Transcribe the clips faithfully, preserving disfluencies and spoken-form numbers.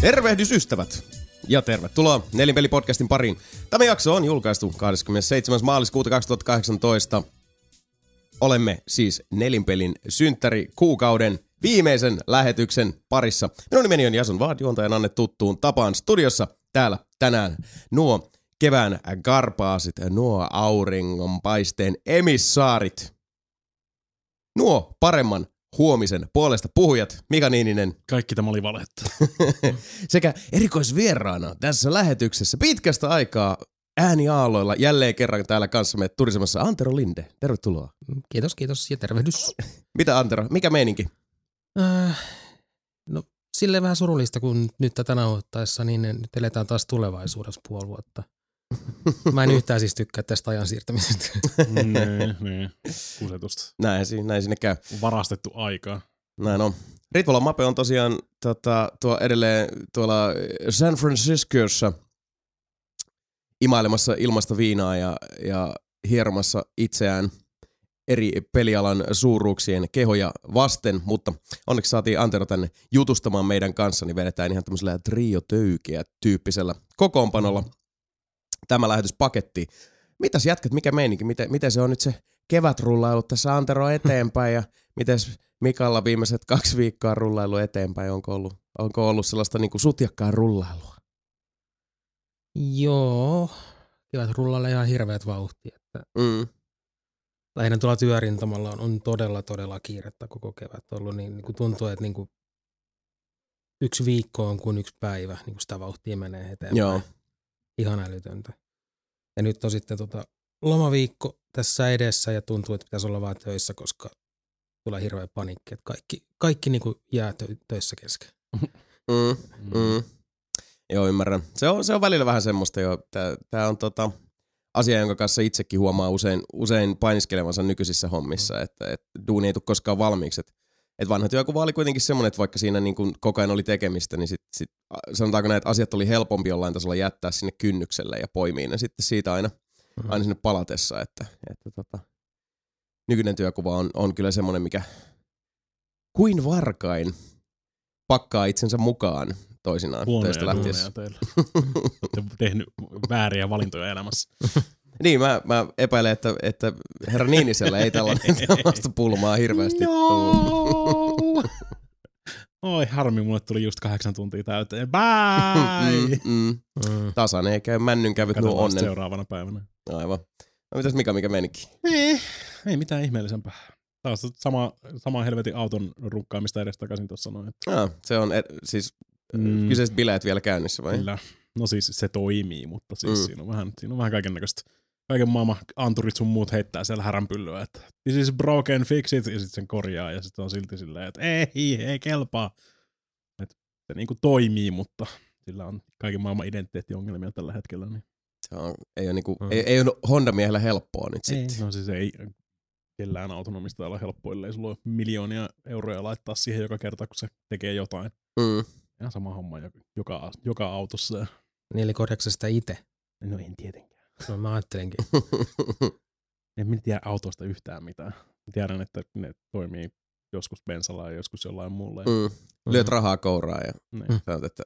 Tervehdys ystävät ja tervetuloa Nelinpeli-podcastin pariin. Tämä jakso on julkaistu kahdeskymmenesseitsemäs maaliskuuta kaksituhattakahdeksantoista. Olemme siis Nelinpelin synttärikuukauden viimeisen lähetyksen parissa. Minun nimeni on Jason Vaad, juontajan Anne tuttuun tapaan studiossa täällä tänään. Nuo kevään karpaasit, nuo auringonpaisteen emissaarit, nuo paremman huomisen puolesta puhujat, Mika Niininen. Kaikki tämä oli valhetta. Sekä erikoisvieraana tässä lähetyksessä pitkästä aikaa ääniaaloilla jälleen kerran täällä kanssamme turisemassa Antero Linde. Tervetuloa. Kiitos, kiitos ja tervehdys. Mitä Antero, mikä meininki? Äh, no silleen vähän surullista, kun nyt tätä nauhoittaessa, niin nyt eletään taas tulevaisuudessa puoli vuotta. Mä en yhtään siis tykkää tästä ajan siirtämisestä. Niin, niin. Kusetusta. Näin, näin sinne käy. Varastettu aikaa. Näin on. Ritvolan Mape on tosiaan tota, tuo edelleen tuolla San Franciscossa imailemassa ilmasta viinaa ja, ja hieromassa itseään eri pelialan suuruuksien kehoja vasten, mutta onneksi saatiin Antero tänne jutustamaan meidän kanssa, niin vedetään ihan tämmöisellä trio-töykeä tyyppisellä kokoonpanolla tämä lähetyspaketti. Mitäs jätkät, mikä meininki? Miten, miten se on nyt se kevätrullailu tässä Antero eteenpäin ja mites Mikalla viimeiset kaksi viikkoa rullailu eteenpäin? Onko ollut, onko ollut sellaista niin kuin sutjakkaa rullailua? Joo, kevätrullalle ihan hirveät vauhtia. Mm. Lähinnä tuolla työrintamalla on, on todella todella kiirettä koko kevät ollut, niin, niin kuin tuntuu, että niin kuin yksi viikko on kuin yksi päivä, niin kuin sitä vauhtia menee eteenpäin. Joo. Ihan älytöntä. Ja nyt on sitten tota lomaviikko tässä edessä ja tuntuu, että pitäisi olla vaan töissä, koska tulee hirveä paniikki, että kaikki, kaikki niin kuin jää tö- töissä kesken. Mm, mm. Joo, ymmärrän. Se on, se on välillä vähän semmoista jo. Tää, tää on tota asia, jonka kanssa itsekin huomaa usein, usein painiskelevansa nykyisissä hommissa, että et, duuni ei tule koskaan valmiiksi. Et, et vanha työkuva oli kuitenkin semmoinen, että vaikka siinä niin kun koko ajan oli tekemistä, niin sit, sit, sanotaanko näin, että asiat oli helpompi jollain tasolla jättää sinne kynnykselle ja poimia ne sitten siitä aina, mm-hmm. aina sinne palatessa. Että, että tota, nykyinen työkuva on, on kyllä semmoinen, mikä kuin varkain pakkaa itsensä mukaan toisinaan töistä lähtiessä. Olette tehnyt vääriä valintoja elämässä. Niin, mä, mä epäilen, että, että herra Niinisellä ei tällaista pulmaa hirveästi no. tule. Oi harmi, mulle tuli just kahdeksan tuntia täyteen. Bye! Mm, mm. Mm. Tasan ei käy, männyn kävyt nuo onnen. Katsotaan seuraavana päivänä. Aivan. No mitäs Mika, mikä menikin? Ei, ei mitään ihmeellisempää. Tämä on sama, sama helvetin auton rukkaamista edestakaisin tuossa noin. Ah, se on et, siis mm. kyseiset bileet vielä käynnissä vai? Kyllä. No siis se toimii, mutta siis mm. siinä on vähän, siinä on vähän kaiken näköistä. Kaiken maailman anturit sun muut heittää siellä häränpyllyä, että this is broken, fix it, ja sitten sen korjaa, ja sitten on silti silleen, että ei, ei kelpaa. Et se niinku toimii, mutta sillä on kaiken maailman identiteettiongelmia tällä hetkellä. Niin. Se on, ei ole, niinku, mm. ei, ei ole Honda-miehellä helppoa nyt sitten. No siis ei kellään autonomistajalla helppoa, ellei sulla ole miljoonia euroja laittaa siihen joka kerta, kun se tekee jotain. Mm. Ihan sama homma joka, joka autossa. Niin eli korjaatko sitä itse? No en tietenkään. No mä ajattelenkin. En minä tiedä autosta yhtään mitään. Tiedän, että ne toimii joskus bensalla ja joskus jollain muulla. Mm. Mm. Lyöt rahaa kouraan ja niin. Sanot, että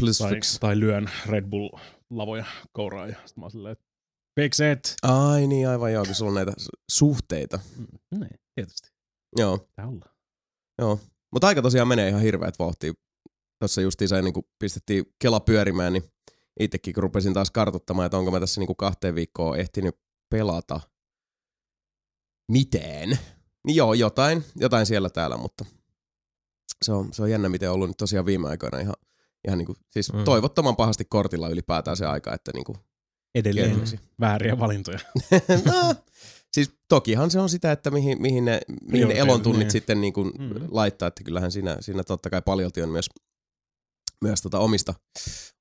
please tai, fix. Tai lyön Red Bull-lavoja kouraan ja sitten mä oon silleen, että fix it. Ai niin, aivan joo, kun sulla on näitä suhteita. Mm. Niin, tietysti. Joo. Tällä. Joo, mutta aika tosiaan menee ihan hirveät vauhtia. Tuossa justiinsa ennen kuin pistettiin Kela pyörimään, niin itsekin kun rupesin taas kartoittamaan, että onko mä tässä niin kuin kahteen viikkoon ehtinyt pelata mitään. Niin joo, jotain, jotain siellä täällä, mutta se on, se on jännä, miten on ollut nyt tosiaan viime aikoina ihan, ihan niin kuin, siis mm. toivottoman pahasti kortilla ylipäätään se aika, että niin kuin edelleen kielisi. Vääriä valintoja. No, siis tokihan se on sitä, että mihin, mihin ne, mihin joo, ne elotunnit sitten niin kuin mm. laittaa, että kyllähän siinä, siinä totta kai paljolti on myös myös tuota omista,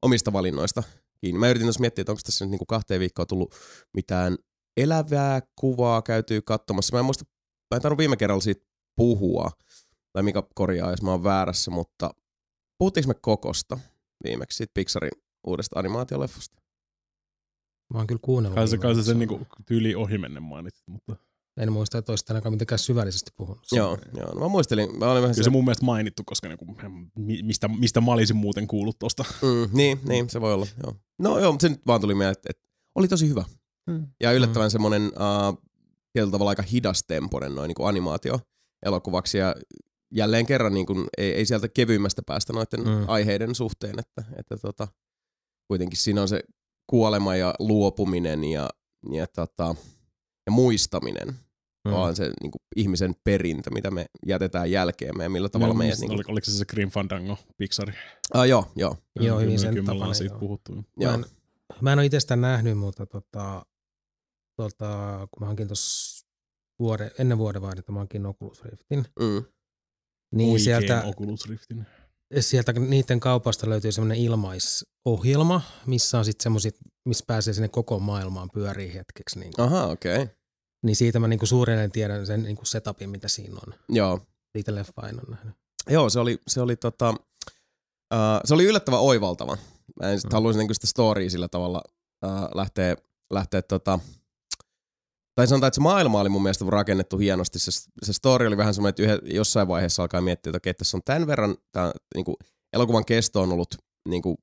omista valinnoista kiinni. Mä yritin tuossa miettiä, että onko tässä nyt niinku kahteen viikkoon tullut mitään elävää kuvaa käytyy katsomassa. Mä en muista, mä en tainnut viime kerralla siitä puhua, tai mikä korjaa, jos mä oon väärässä, mutta puhuttiinko me Kokosta viimeksi siitä Pixarin uudesta animaatioleffosta? Mä oon kyllä kuunnellut. Kai se, kai se sen niinku tyyli ohimennen mainitsit, mutta En muista, että olisit ainakaan mitenkään syvällisesti puhunut. Joo, joo. No mä muistelin. Mä olin vähän se se mun mielestä mainittu, koska niinku, mistä, mistä mä olisin muuten kuullut tosta. Mm, niin, niin, se voi olla. Joo. No joo, mutta se nyt vaan tuli mieleen, että, että oli tosi hyvä. Mm. Ja yllättävän mm. semmoinen äh, tietyllä tavalla aika hidastempoinen noin niin animaatio elokuvaksi. Ja jälleen kerran niin kuin, ei, ei sieltä kevyimmästä päästä noiden mm. aiheiden suhteen. Että, että tota, kuitenkin siinä on se kuolema ja luopuminen ja, ja, tota, ja muistaminen. Mm. Vaan se niin kuin, ihmisen perintö, mitä me jätetään jälkeemme ja millä tavalla no, meidät... Niin kuin... Oliko, oliko se se Grim Fandango, Pixar? Ah, joo, joo. Joo, hyvin sen tapainen. Me ollaan siitä puhuttu. Mä, mä en ole itse sitä nähnyt, mutta tota, tota, kun mä hankin tuossa vuode, ennen vuodenvaihdetta, mä hankin Oculus Riftin. Mm. Niin oikein sieltä, Oculus Riftin. Sieltä niiden kaupasta löytyy semmoinen ilmaisohjelma, missä on sitten semmoiset, missä pääsee sinne koko maailmaan pyöriin hetkeksi. Niin aha, okei. Okay. Niin siitä mä niinku suurelleen tiedän sen niinku setupin, mitä siinä on. Joo. Siitä leffa en ole nähnyt. Joo, se oli, se oli, tota, uh, se oli yllättävän oivaltava. Mä en sit mm. haluaisin niinku sitä storya sillä tavalla uh, lähteä, lähteä tota, tai sanotaan, että se maailma oli mun mielestä rakennettu hienosti. Se, se story oli vähän semmoinen, että yhden, jossain vaiheessa alkaa miettiä, että okei, tässä on tämän verran, tää, niinku, elokuvan kesto on ollut niinku,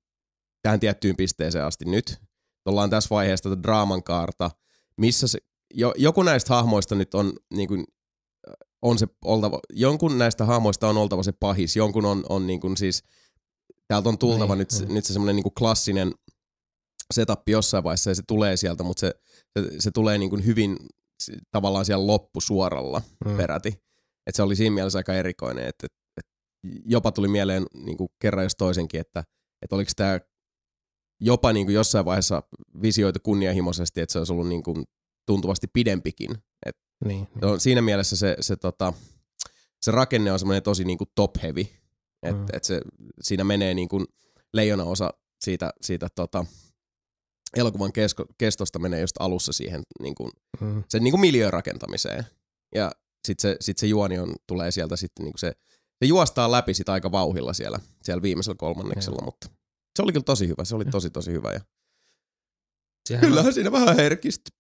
tähän tiettyyn pisteeseen asti nyt. Ollaan tässä vaiheessa tätä draaman kaarta, missä se... Joku näistä hahmoista nyt on, niin kuin, on se oltava, jonkun näistä hahmoista on oltava se pahis, jonkun on, on niin kuin siis, täältä on tultava ei, nyt, ei. nyt se semmoinen niin kuin klassinen setup jossain vaiheessa ja se tulee sieltä, mutta se, se, se tulee niin kuin hyvin tavallaan siellä loppusuoralla hmm. peräti. Et se oli siinä mielessä aika erikoinen, että et, et jopa tuli mieleen niin kuin kerran jos toisenkin, että et oliko tämä jopa niin kuin jossain vaiheessa visioitu kunnianhimoisesti, että se olisi ollut niin kuin tuntuvasti pidempikin. Et niin, niin. Siinä mielessä se, se, tota, se rakenne on semmoinen tosi niinku top heavy. Et, mm. et se, siinä menee niinku leijonaosa siitä, siitä tota, elokuvan kesko, kestosta menee just alussa siihen niinku, mm. sen niinku miljöön rakentamiseen. Ja sitten se, sit se juoni on, tulee sieltä sitten niinku se, se juostaa läpi sitä aika vauhilla siellä, siellä viimeisellä kolmanneksella. Mm. Mutta se oli kyllä tosi hyvä. Se oli tosi tosi hyvä. Ja... Kyllähän on... siinä vähän herkisti.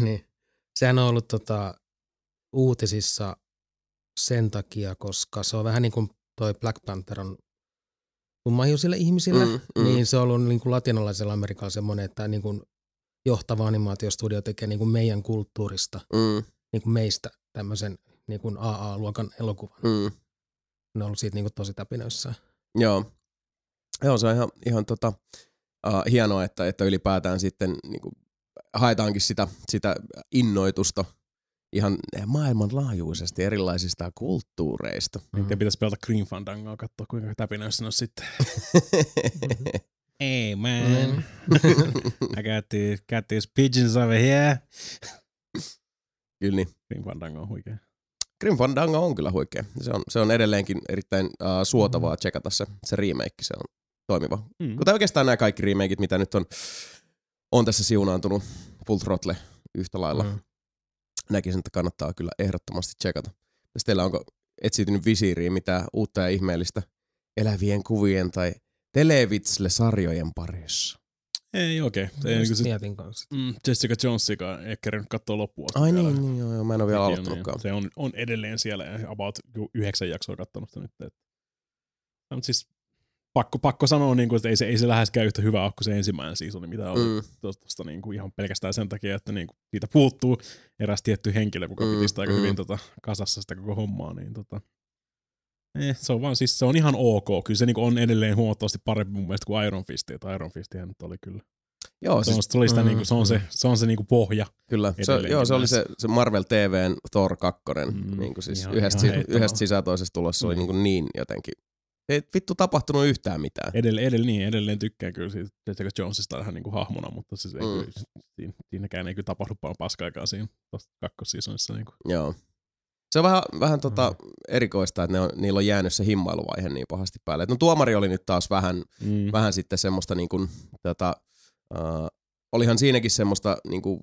Niin. Sehän on ollut tota, uutisissa sen takia, koska se on vähän niin kuin toi Black Panther on tummahiusille ihmisille, mm, mm. niin se on ollut niin kuin latinalaisella Amerikalla semmoinen, että niin kuin johtava animaatiostudio tekee niin kuin meidän kulttuurista, mm. niin kuin meistä tämmöisen niin kuin A A-luokan elokuvan. Mm. Ne on ollut siitä niin kuin tosi täpinöissään. Joo. Joo, se on ihan, ihan tota, uh, hienoa, että, että ylipäätään sitten niin kuin haetaankin sitä, sitä innoitusta ihan maailmanlaajuisesti erilaisista kulttuureista. Mm-hmm. Ja pitäisi pelata Green Fandangoa, katsoa kuinka täpinöissä on sitten. Mm-hmm. Hey man, mm-hmm. I got these, got these pigeons over here. Kyllä niin. Green Fandango on huikea. Green Fandango on kyllä huikea. Se on, se on edelleenkin erittäin uh, suotavaa mm-hmm. tsekata se, se remake, se on toimiva. Mm-hmm. Kuten oikeastaan nämä kaikki remakeit, mitä nyt on... On tässä siunaantunut Full Throttle yhtä lailla. Mm. Näkisin, että kannattaa kyllä ehdottomasti tsekata. Jos teillä onko etsiytynyt visiiriin mitään uutta ja ihmeellistä elävien kuvien tai televitsle-sarjojen parissa? Ei oikein. Okay. Mietin kanssa. Mm, Jessica Jonesikaan ei kerran katsoa loppua. Ai niin, niin joo, joo, mä en ole vielä aloittanutkaan. Se on, on edelleen siellä ja about yhdeksän jaksoa katsonut sitä nyt. Et. No, mutta siis... Pakko, pakko sanoa, niin kuin, että ei se, ei se läheskään yhtä hyvää ole kuin se ensimmäinen seasoni, mitä oli mm. tuosta niin kuin, ihan pelkästään sen takia, että niin kuin, siitä puuttuu eräs tietty henkilö, kuka mm. piti sitä aika mm. hyvin tota, kasassa sitä koko hommaa. Niin, tota. eh, se, on vaan, siis, se on ihan ok. Kyllä se niin kuin, on edelleen huomattavasti parempi mun mielestä kuin Iron Fist. Että Iron Fistihän nyt oli kyllä. Joo, siis, se, oli sitä, mm, niin kuin, se on se, se, on se niin kuin pohja. Kyllä, se, joo, se oli se, se Marvel T V:n Thor kaksi. Mm, niin kuin, siis, ihan, yhdestä ihan yhdestä sisätoisesta tulossa mm. oli niin, kuin, niin jotenkin. Ei vittu tapahtunut yhtään mitään. Edelleen, edelleen, niin, edelleen tykkään kyllä siitä Jessica Jonesista ihan niin kuin hahmona, mutta siis mm. ei kyllä, siinä, siinäkään ei kyllä tapahdu paljon paskaakaan siinä kakkosseasonissa. Niin joo. Se on vähän, vähän tota mm. erikoista, että ne on, niillä on jäänyt se himmailuvaihe niin pahasti päälle. Et no tuomari oli nyt taas vähän, mm. vähän sitten semmoista, niin kuin, tota, äh, olihan siinäkin semmoista niin kuin,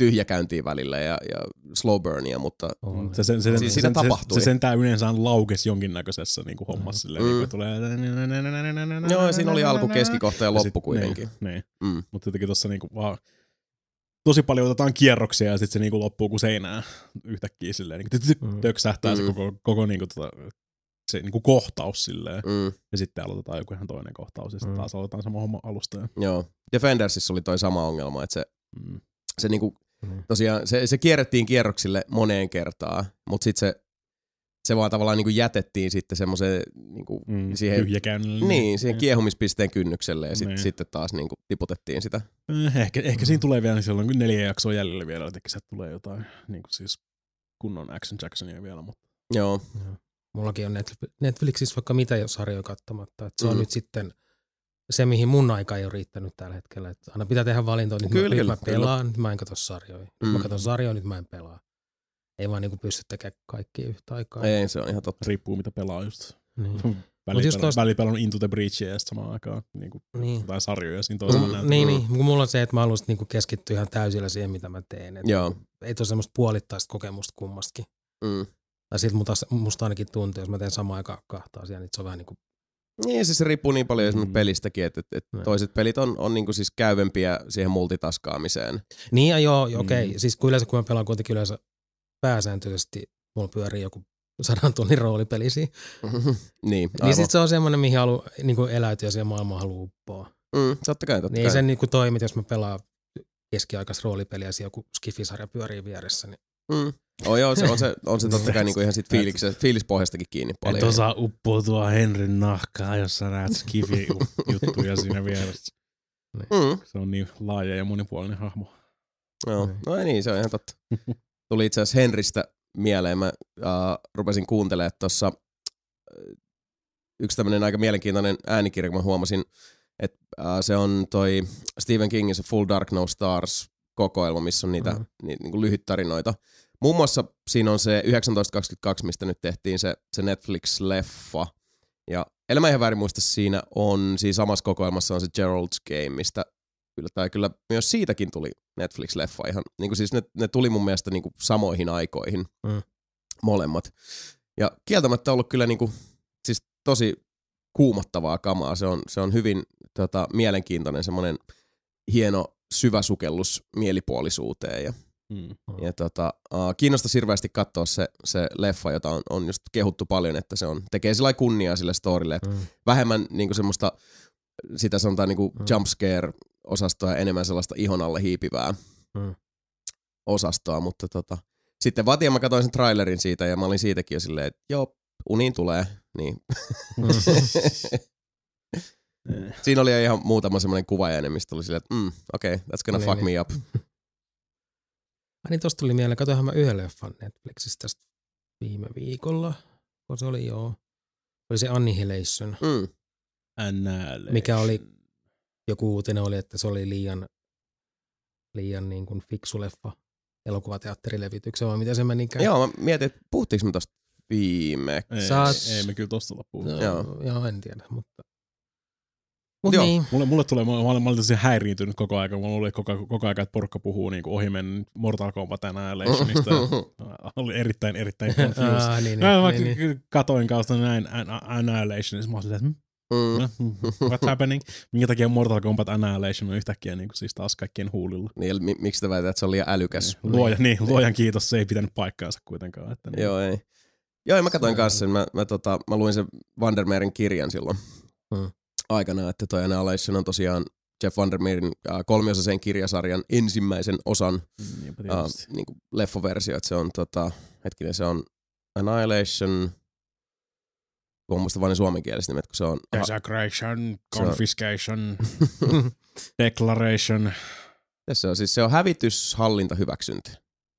tyhjäkäyntiä välillä ja, ja slow burnia, mutta oh, se, se, se, siis siinä tapahtui. Se, se sentään yleensä on laukes jonkinnäköisessä niin kuin hommassa. Mm. Silleen, niin tulee... Joo, siinä oli alku, keskikohta ja loppu kuitenkin. Mutta jotenkin tuossa niin kuin vaan... tosi paljon otetaan kierroksia ja sitten se niinku loppuu kuin seinään yhtäkkiä silleen. Niin töksähtää mm. se koko, koko niinku tota, se niinku kohtaus silleen. Mm. Ja sitten aloitetaan joku ihan toinen kohtaus ja sitten mm. taas aloitetaan sama homma alusta. Ja... Joo. Defendersissa oli toi sama ongelma, että se, mm. se niinku, tosiaan se, se kierrettiin kierroksille moneen kertaan, mutta sitten se Se vaan tavallaan niin kuin jätettiin sitten semmoiseen niinku mm, siihen niin siihen kiehumispisteen kynnykselle ja sitten sit taas niin kuin tiputettiin sitä. Ehkä ehkä siinä tulee vielä silloin kun neljä jaksoa jäljellä vielä, että se tulee jotain niin kuin siis kunnon action Jacksonia vielä, mutta joo. Joo. Mullakin on Netflixissä vaikka mitä jos sarjoja katsomatta, että se on mm. nyt sitten se mihin mun aika ei ole riittänyt tällä hetkellä, että aina pitää tehdä valintoja, nyt kyllä, mä, kyllä. mä pelaan, nyt mä en katso sarjoja. Mm. Mä katson sarjoja, nyt mä en pelaa. Ei vaan niinku pysty tekemään kaikkia yhtä aikaa. Ei, se on ihan totta. Riippuu mitä pelaa just. Niin. Välipelä, noista... välipelä on Into the Breach ja samaan aikaan niinku niin. Tai sarjoja siinä toisella mm, näytöllä. Niin, niin. Mulla on se, että mä haluaisin niinku keskittyä ihan täysillä siihen, mitä mä teen. Et joo. Ei ole semmoista puolittaista kokemusta kummastakin. Mm. Tai sit musta ainakin tuntuu, jos mä teen samaan aikaan kahta asiaa, niin se on vähän niinku... Niin, siis se riippuu niin paljon esimerkiksi mm. pelistäkin, että et toiset pelit on, on niinku siis käyvempiä siihen multitaskaamiseen. Niin, ja joo, okei. Okay. Mm. Siis kun yleensä kun mä pelaan kuitenkin yleensä pääsääntöisesti mulla pyörii joku sadan tunnin roolipeli siinä. Mm-hmm. Niin, niin sit se on semmoinen, mihin haluaa niinku eläytyä ja siihen maailmaan haluaa uppoa. Mm, totta kai, totta niin kai. Ei se niinku toimi, jos mä pelaan keskiaikaista roolipeliä ja siinä joku skifisarja pyörii vieressä. Niin... Mm. Oh, joo, se on se, on se totta kai niinku ihan siitä fiilispohjastakin kiinni paljon. Et osaa uppoutua Henryn nahkaa, jos sä näet skifi-juttuja siinä vieressä. Niin. Mm. Se on niin laaja ja monipuolinen hahmo. No, niin. no ei niin, se on ihan totta. Tuli itse asiassa Henrystä mieleen. Mä äh, rupesin kuuntelemaan tuossa yksi tämmöinen aika mielenkiintoinen äänikirja, kun mä huomasin, että äh, se on toi Stephen Kingin se Full Dark No Stars-kokoelma, missä on niitä mm-hmm. ni, niinku lyhyt tarinoita. Muun muassa siinä on se yhdeksäntoista kaksikymmentäkaksi, mistä nyt tehtiin se, se Netflix-leffa. Ja elämä ihan väärin muista, siinä on, siinä samassa kokoelmassa on se Gerald's Game, mistä tai kyllä myös siitäkin tuli Netflix-leffa ihan, niin kuin siis ne, ne tuli mun mielestä niin kuin samoihin aikoihin, mm. molemmat. Ja kieltämättä ollut kyllä niin kuin, siis tosi kuumottavaa kamaa, se on, se on hyvin tota, mielenkiintoinen semmoinen hieno syvä sukellus mielipuolisuuteen. Ja, mm. ja tota, uh, kiinnostaisi hirveästi katsoa se, se leffa, jota on, on just kehuttu paljon, että se on, tekee sillä kunniaa sille storille, että mm. vähemmän niin kuin semmoista, sitä sanotaan niin kuin mm. jumpscare osastoa ja enemmän sellaista ihon alle hiipivää hmm. osastoa, mutta tota, sitten vaatien mä katsoin sen trailerin siitä ja mä olin siitäkin jo silleen, että joo, uniin tulee, niin. Hmm. Siinä oli ihan muutama semmoinen kuvaajäinen, mistä tuli silleen, että mm, okei, okay, that's gonna niin, fuck niin. me up. Ai niin, tosta tuli mieleen, katoinhan mä yhden leffan Netflixistä viime viikolla, kun se oli joo, oli se Annihilation, hmm. Annihilation. mikä oli joku uutinen oli, että se oli liian, liian niin kuin fiksu leffa elokuvateatterilevitykseen, vai miten se menikään? Joo, mä mietin, että puhuttiinko me tosta viimeksi? Ei, Saat... ei me kyllä tosta loppuun. Joo, joo. joo, en tiedä, mutta... Mut joo. Niin. Mulle, mulle tulee, mä olen, mä olen tosi häiriintynyt koko ajan, mulla oli koko, koko ajan, että porukka puhuu niin ohimennen Mortal Kombat Annihilationista. Oli erittäin, erittäin confused. Ah, niin, no, niin, mä niin. katoin kautta näin Annihilationista, mä olin silleen, että... Mm. What's happening? Minkä takia Mortal Kombat Annihilation on yhtäkkiä niin kuin siis taas kaikkien huulilla? Niin, mi- miksi te väität, että se on liian älykäs? Luoja, niin, niin, luojan kiitos, se ei pitänyt paikkaansa kuitenkaan. Että niin. Joo, ei. Joo, mä katsoin kanssa sen. Mä, mä, tota, mä luin sen Vandermeerin kirjan silloin hmm. aikana, että toi Annihilation on tosiaan Jeff Vandermeerin äh, kolmiosaisen kirjasarjan ensimmäisen osan mm, äh, niin kuin leffoversio. Että se on, tota, hetkinen, se on Annihilation... kun on musta vain ne suomenkieliset nimet, kun se on... Desecration, confiscation, declaration. Tässä on siis, se on hävitys, hallinta, hyväksynti.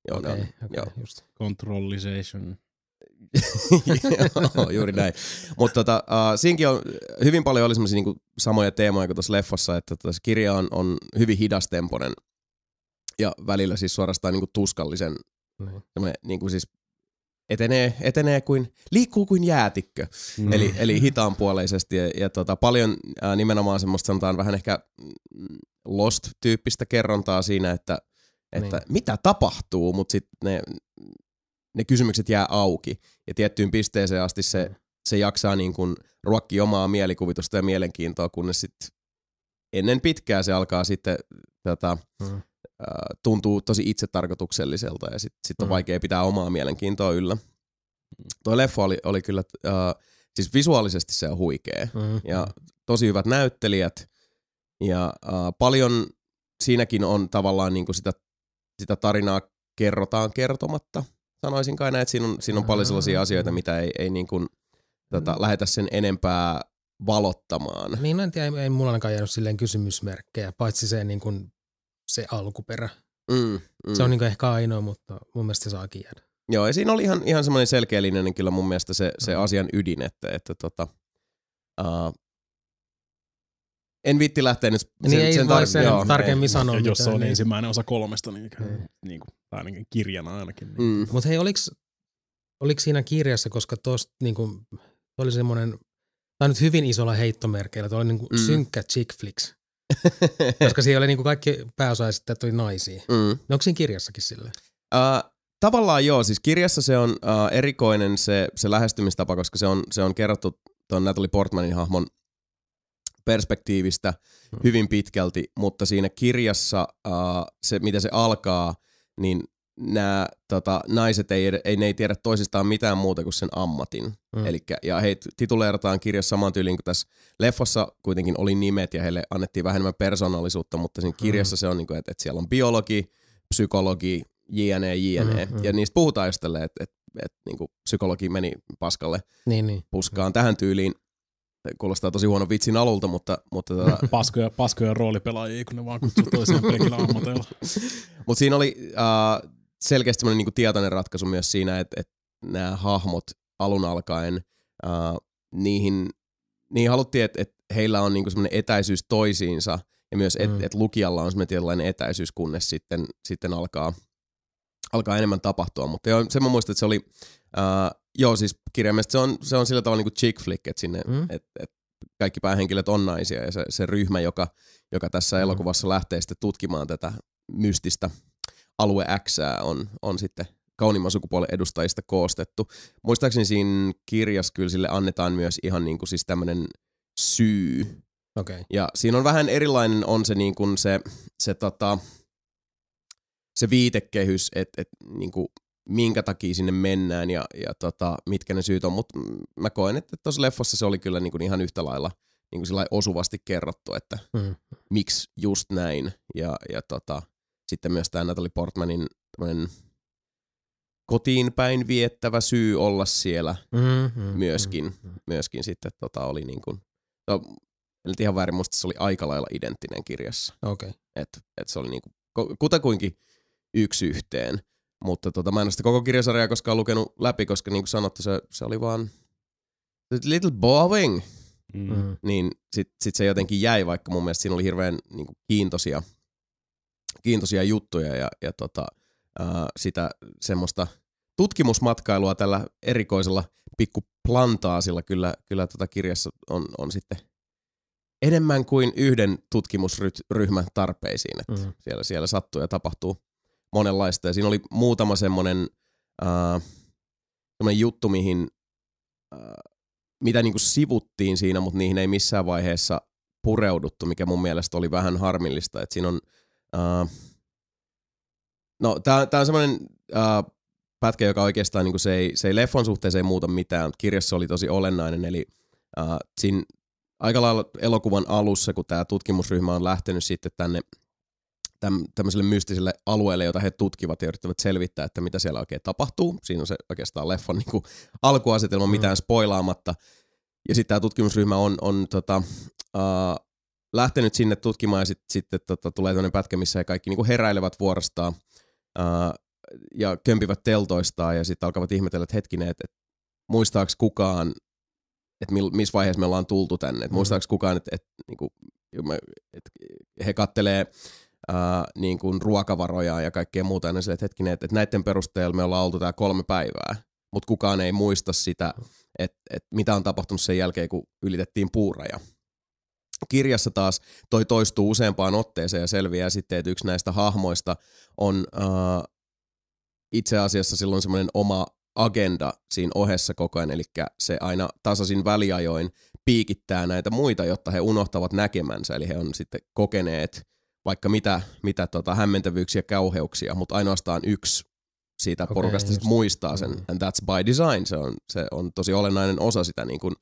Joo, okay, ne on. Okay, joo. Just. Controllisation. Joo, juuri näin. Mutta tota, uh, siinkin on hyvin paljon oli semmoisia niinku samoja teemoja kuin tuossa leffassa, että tota, se kirja on, on hyvin hidastempoinen ja välillä siis suorastaan niinku tuskallisen, mm. semmoinen niinku siis... Etenee, etenee kuin, liikkuu kuin jäätikkö, mm. eli, eli hitaanpuoleisesti ja, ja tota, paljon ää, nimenomaan semmoista sanotaan vähän ehkä Lost-tyyppistä kerrontaa siinä, että, että niin. mitä tapahtuu, mutta sitten ne, ne kysymykset jää auki ja tiettyyn pisteeseen asti se, mm. se jaksaa niin kuin ruokkia omaa mielikuvitusta ja mielenkiintoa, kunnes sitten ennen pitkää se alkaa sitten tota, mm. tuntuu tosi itsetarkoitukselliselta ja sitten sit on mm. vaikea pitää omaa mielenkiintoa yllä. Toi leffa oli, oli kyllä, äh, siis visuaalisesti se on huikea mm. ja tosi hyvät näyttelijät ja äh, paljon siinäkin on tavallaan niinku sitä, sitä tarinaa kerrotaan kertomatta, sanoisin kai näin, että siinä on, siinä on paljon sellaisia asioita, mitä ei, ei niinku, tota, lähetä sen enempää valottamaan. Niin en tiedä, ei, ei mulla ainakaan jäänyt silleen kysymysmerkkejä, paitsi se niin kuin se alkuperä. Mm, mm. Se on niin ehkä ainoa, mutta mun mielestä se saakin jäädä. Joo, ja siinä oli ihan, ihan semmoinen selkeä linjainen kyllä mun mielestä se, se mm. asian ydin, että, että tota, uh, en viitti lähteä nyt sen, niin ei sen, tar- sen joo, tarkemmin ei, sanoa. Jos mitään, se on niin ensimmäinen osa kolmesta, niin, mm. niin kuin, ainakin kirjana ainakin. Niin. Mm. Mutta hei, oliks, oliks siinä kirjassa, koska tuosta niin kuin, oli semmoinen, tämä nyt hyvin isolla heittomerkeillä, tuo oli niin kuin mm. synkkä chick flicks. Koska siellä oli niinku kaikki pääosaiset, että tuli naisia. Mm. Onko siinä kirjassakin sille? Uh, tavallaan joo, siis kirjassa se on uh, erikoinen se, se lähestymistapa, koska se on, se on kerrottu tuon Natalie Portmanin hahmon perspektiivistä mm. hyvin pitkälti, mutta siinä kirjassa uh, se, mitä se alkaa, niin nämä tota, naiset ei, ei, ne ei tiedä toisistaan mitään muuta kuin sen ammatin. Mm. Elikkä, ja heitä tituleerataan kirjassa samaan tyyliin kuin tässä leffassa kuitenkin oli nimet ja heille annettiin vähemmän persoonallisuutta, mutta siinä kirjassa mm. se on niin kuin, että, että siellä on biologi, psykologi, jne, jne. Mm, mm. Ja niistä puhutaan just tälleen, että, että, että niin kuin psykologi meni paskalle niin, niin. puskaan mm. tähän tyyliin. Kuulostaa tosi huono vitsin alulta, mutta... mutta tota... paskoja, paskoja roolipelaajia, kun ne vaan kutsuu toisiaan pelkillä ammateilla. Mutta siinä oli äh, selkeästi semmoinen niinku tietoinen ratkaisu myös siinä, että et nämä hahmot alun alkaen, äh, niihin, niihin haluttiin, että et heillä on niinku semmoinen etäisyys toisiinsa, ja myös, että mm. et lukijalla on semmoinen tietynlainen etäisyys, kunnes sitten, sitten alkaa, alkaa enemmän tapahtua. Mutta joo, sen mä muistan, että se oli... Äh, Joo, siis kirjaimellisesti se on, se on sillä tavalla niin kuin chick flick, että sinne, mm. et, et kaikki päähenkilöt on naisia ja se, se ryhmä, joka, joka tässä mm. elokuvassa lähtee sitten tutkimaan tätä mystistä alue Xää on, on sitten kauniimman sukupuolen edustajista koostettu. Muistaakseni siinä kirjassa kyllä sille annetaan myös ihan niin kuin siis tämmöinen syy. Okay. Ja siinä on vähän erilainen on se, niin kuin se, se, tota, se viitekehys, että et, niin kuin minkä takia sinne mennään ja, ja tota, mitkä ne syyt on, mutta mä koen, että tuossa leffassa se oli kyllä niinku ihan yhtä lailla niinku osuvasti kerrottu, että mm. miksi just näin. Ja, ja tota, sitten myös tämä Natalie Portmanin kotiin päin viettävä syy olla siellä mm, mm, myöskin, mm, myöskin sitten tota, oli niin kuin, no, eli ihan väärin musta se oli aika lailla identtinen kirjassa. Okay. Että et se oli niin kuin, kutakuinkin yksi yhteen. Mutta tota, mä en ole sitä koko kirjasarjaa koskaan lukenut läpi, koska niin kuin sanottu, se, se oli vaan little boring. Mm. Niin sit, sit se jotenkin jäi, vaikka mun mielestä siinä oli hirveän niin kuin kiintoisia, kiintoisia juttuja ja, ja tota, äh, sitä semmoista tutkimusmatkailua tällä erikoisella pikkuplantaasilla kyllä, kyllä tota kirjassa on, on sitten enemmän kuin yhden tutkimusryhmän tarpeisiin. Että mm. siellä, siellä sattuu ja tapahtuu monenlaista. Ja siinä oli muutama semmoinen äh, juttu, mihin, äh, mitä niinku sivuttiin siinä, mutta niihin ei missään vaiheessa pureuduttu, mikä mun mielestä oli vähän harmillista. Et siinä on, äh, no tää, tää on semmoinen äh, pätkä, joka oikeastaan niinku se, ei, se ei leffon suhteen se ei muuta mitään, mutta kirjassa oli tosi olennainen. Eli äh, siinä aika lailla elokuvan alussa, kun tää tutkimusryhmä on lähtenyt sitten tänne tämmöiselle mystiselle alueelle, jota he tutkivat ja yrittävät selvittää, että mitä siellä oikein tapahtuu. Siinä on se oikeastaan leffan niin kuin alkuasetelma mitään spoilaamatta. Ja sitten tämä tutkimusryhmä on, on tota, äh, lähtenyt sinne tutkimaan ja sitten sit, tota, tulee tämmöinen pätkä, missä he kaikki niin kuin heräilevät vuorostaan äh, ja kömpivät teltoistaan ja sitten alkavat ihmetellä, että hetkinen, että et, muistaako kukaan, että missä vaiheessa me ollaan tultu tänne. Et, muistaako kukaan, että et, niinku, et, he kattelee Äh, niin kuin ruokavaroja ja kaikkea muuta, ja sille, että hetkinen, että, että näiden perusteella me ollaan oltu tää kolme päivää, mutta kukaan ei muista sitä, että, että mitä on tapahtunut sen jälkeen, kun ylitettiin puuraja. Kirjassa taas toi toistuu useampaan otteeseen ja selviää sitten, että yksi näistä hahmoista on äh, itse asiassa silloin semmoinen oma agenda siinä ohessa koko ajan, eli se aina tasaisin väliajoin piikittää näitä muita, jotta he unohtavat näkemänsä, eli he on sitten kokeneet vaikka mitä, mitä tota, hämmentävyyksiä ja kauheuksia, mutta ainoastaan yksi siitä okay, porukasta sit muistaa sen. Mm. And that's by design. Se on, se on tosi olennainen osa sitä niin kun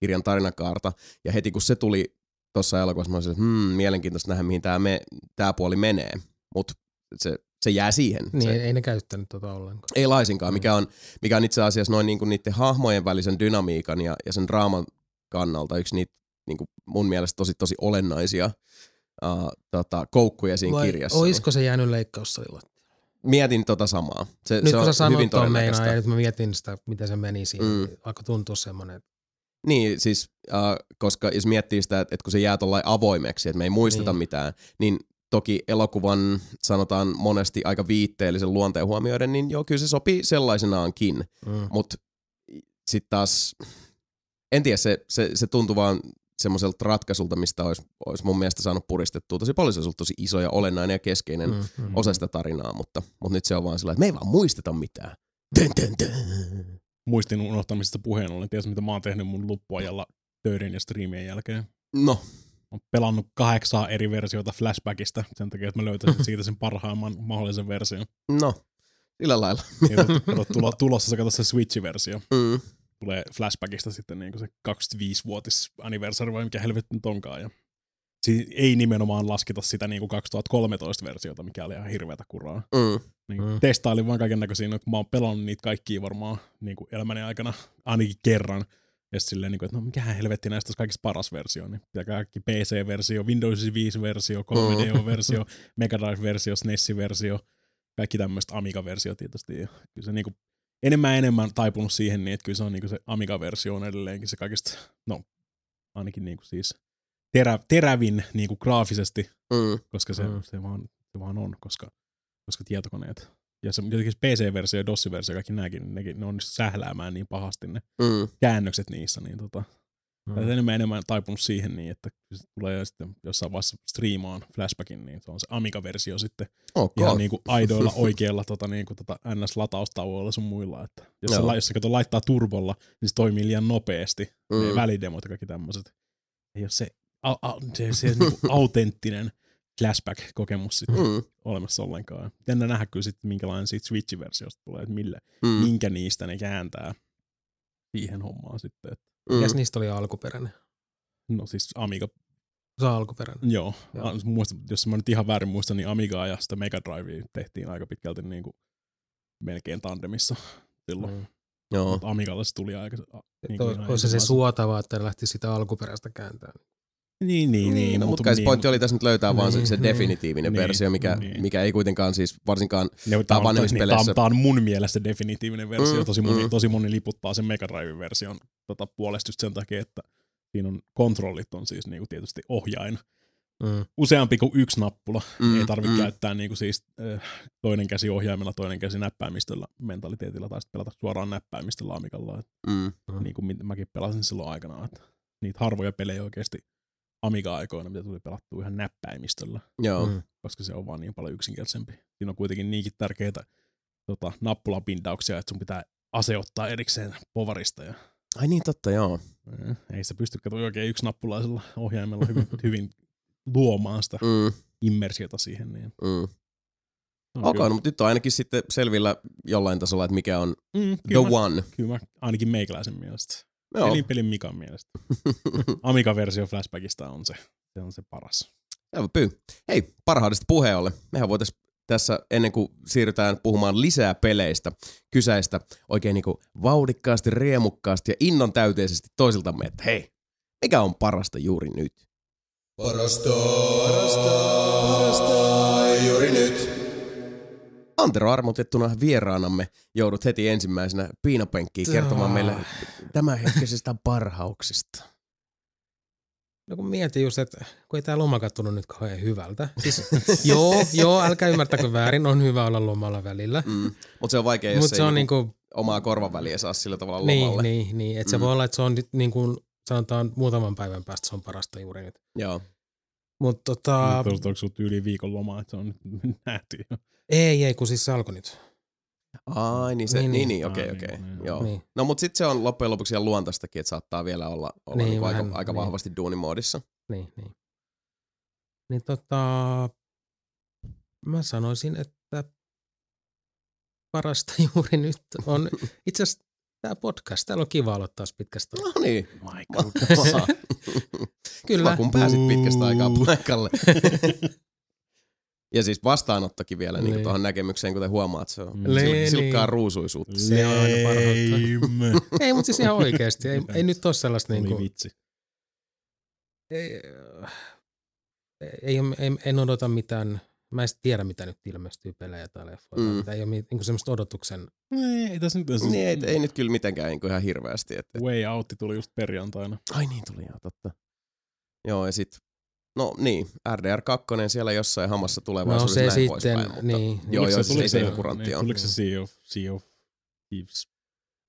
kirjan tarinakaarta. Ja heti kun se tuli tuossa elokuvassa, mä olin että hmm, mielenkiintoista nähdä, mihin tämä me, tää puoli menee. Mutta se, se jää siihen. Niin, se, ei ne käyttänyt tota ollenkaan. Ei laisinkaan, mm. mikä, on, mikä on itse asiassa noin niin kun niiden hahmojen välisen dynamiikan ja, ja sen draaman kannalta yksi niitä niin kun mun mielestä tosi tosi olennaisia Uh, tota, koukkuja siinä vai kirjassa. Olisiko se jäänyt leikkaussalilla? Mietin tota samaa. Se, nyt se kun sä sanoit tuon meinaa ja nyt mä mietin sitä, mitä se meni siinä. Mm. Alkoi tuntua semmoinen. Niin siis, uh, koska jos miettii sitä, että kun se jää tollain avoimeksi, että me ei muisteta niin mitään, niin toki elokuvan sanotaan monesti aika viitteellisen luonteen huomioiden, niin joo, kyllä se sopii sellaisenaankin. Mm. Mutta sit taas, en tiedä, se, se, se tuntui vaan semmoiselta ratkaisulta, mistä olisi, olisi mun mielestä saanut puristettua tosi paljon. Se olisi ollut tosi iso ja olennainen ja keskeinen mm, mm, osa sitä tarinaa, mutta, mutta nyt se on vaan sellainen, että me ei vaan muisteta mitään. Tön, tön, tön. Muistin unohtamisesta puheen ollen. Tiedätkö, mitä mä oon tehnyt mun loppuajalla töiden ja striimien jälkeen? No. Oon pelannut kahdeksaa eri versiota flashbackista sen takia, että mä löytäisin siitä sen parhaimman mahdollisen version. No, sillä lailla. Tulo, tulossa sä katsot se Switch-versio. Mm. Tulee flashbackista sitten niin kuin se kaksikymmentäviisivuotis anniversari vai mikä helvetti nyt onkaan. Ja siis ei nimenomaan lasketa sitä niin kuin kaksituhattakolmetoista-versiota, mikä oli ihan hirveätä kuraa. Mm. Niin mm. testailin vaan kaiken näköisiä, kun mä oon pelannut niitä kaikkia varmaan niin kuin elämäni aikana ainakin kerran. Ja silleen, niin kuin, että no mikähän helvetti näistä olisi kaikista paras versio. Niin pitää kaikki P C-versio, Windows viisi-versio, kolme D-versio, mm. Mega Drive-versio, S N E S-versio, kaikki tämmöistä Amiga-versio tietysti. Ja kyllä se niin kuin enemmän ja enemmän taipunut siihen, niin että kyllä se on niinku se Amiga-versio on edelleenkin se kaikista, no ainakin niinku siis terä, terävin niinku graafisesti, mm. koska se, mm. se, vaan, se vaan on, koska, koska tietokoneet. Ja se jotenkin se P C-versio ja DOS-versio ja kaikki nääkin, nekin, ne on sähläämään niin pahasti ne mm. käännökset niissä, niin tota, mm. enemmän ja enemmän taipunut siihen niin, että se tulee sitten jossain vaiheessa striimaan flashbackin, niin se on se Amiga-versio sitten okay, ihan niinku aidoilla oikeilla tota, niinku, tota N S-lataustauoilla sun muilla. Että jos no. se, jos se kato, laittaa turbolla, niin se toimii liian nopeasti. Mm. Välidemot ja kaikki tämmöiset. Ei ole se, a, a, se, se niinku autenttinen flashback-kokemus sitten mm. olemassa ollenkaan. Mennään nähdä kyllä sitten, minkälainen siitä Switch-versiosta tulee, että millä, mm. minkä niistä ne kääntää siihen hommaan sitten. Mm. Mikäs niistä oli alkuperäinen? No siis Amiga. Se on alkuperäinen? Joo. Joo. Muista, jos mä nyt ihan väärin muistan, niin Amigaa ja sitä Mega Drivea tehtiin aika pitkälti niin kuin melkein tandemissa silloin. Mm. Joo. Mutta Amigalla se tuli aika... Niin on se se suotavaa, että lähti sitä alkuperäistä kääntämään. Niin, niin, niin. No, mutta kai se pointti niin, oli tässä nyt löytää niin, vaan se, se definitiivinen niin, versio, mikä, niin. mikä ei kuitenkaan siis varsinkaan tavallisessa peleissä. Tämä on mun mielestä definitiivinen versio. Mm, tosi, moni, mm. tosi moni liputtaa sen Mega Drive-version tota, puolesta just sen takia, että siinä on kontrollit on siis niinku tietysti ohjain. Mm. Useampi kuin yksi nappula. Mm, ei tarvitse mm. käyttää niinku siis äh, toinen käsi ohjaimella, toinen käsi näppäimistöllä mentaliteetillä tai sitten pelata suoraan näppäimistöllä amikalla. Mm. Niin kuin mäkin pelasin silloin aikanaan. Että niitä harvoja pelejä oikeasti Amiga-aikoina, mitä tuli pelattua ihan näppäimistöllä, mm. koska se on vaan niin paljon yksinkertaisempi. Siinä on kuitenkin niinkin tärkeitä tota, nappulapintauksia, että sun pitää aseottaa erikseen povarista. Ja... Ai niin, totta, joo. Ei se pysty katsomaan oikein yksinappulaisella ohjaimella hyvin, hyvin luomaan sitä mm. immersiota siihen. Niin... Mm. No, okay, no, mutta nyt on ainakin sitten selvillä jollain tasolla, että mikä on mm, the mä, one. Kyllä mä, ainakin meikäläisen mielestä. Nelinpelin Mikan mielestä. Amiga-versio flashbackista on se, se on se paras. Selvä pyy. Hei, parhaudesta puheen ollen. Mehän voitaisiin tässä, ennen kuin siirrytään puhumaan lisää peleistä, kysäistä oikein niin kuin vauhdikkaasti, riemukkaasti ja innon täyteisesti toisiltamme, että hei, mikä on parasta juuri nyt? Parasta, parasta, parasta juuri nyt. Antero armotettuna vieraanamme joudut heti ensimmäisenä piinapenkkiin kertomaan meille tämänhetkisestä parhauksista. No kun mietin just, että kun ei tää loma kattunut nyt kauhean hyvältä. Siis, joo, joo, älkää ymmärtäkö väärin, on hyvä olla lomalla välillä. Mm, mutta se on vaikea, jos mut se ei niinku, omaa korvaväliä saa sillä tavalla lomalle. Niin, niin, niin että mm. se voi olla, että se on nyt niin kuin sanotaan muutaman päivän päästä se on parasta juuri nyt. Joo. Mut tota... Onko sinut yli viikon lomaa, että se on nyt nähty jo? Ei, ei, kun siis se alkoi nyt. Ai niin, se, niin, niin, niin okei, okay, okei. Okay, okay, niin. No mut sit se on loppujen lopuksi ihan luontaistakin, että saattaa vielä olla, olla niin, niin, vähän, aika, aika niin. vahvasti duunimoodissa. Niin, niin. Niin tota, mä sanoisin, että parasta juuri nyt on itse asiassa tämä podcast. Täällä on kiva olla taas pitkästä aikaa. No niin. Kyllä. Mä kun pääsit pitkästä aikaa paikalle. Ja siis vastaanottokin vielä niin tuohon näkemykseen, kuten huomaat, se on Leini. silkkaa ruusuisuutta. Se on aina parhautta. Ei, mutta siis ihan oikeasti. Ei, ei nyt ole sellaista niin kuin... vitsi. Ei, ei, ei, en odota mitään... Mä en tiedä, mitä nyt ilmestyy pelejä tai leffoja. Mm. Ei ole niin semmoista odotuksen... Ei, ei tässä nyt... Tässä... Niin, ei, ei nyt kyllä mitenkään niin ihan hirveästi. Että... Way Out tuli just perjantaina. Ai niin tuli, joo, totta. Joo, ja sit... No niin, R D R kaksi siellä jossain hamassa tulevaisuudessa no, näin poispäin. Mutta... Niin. Joo, joo, se, se, se, se ei kurantti on. Tuliko se Sea of, sea of Thieves?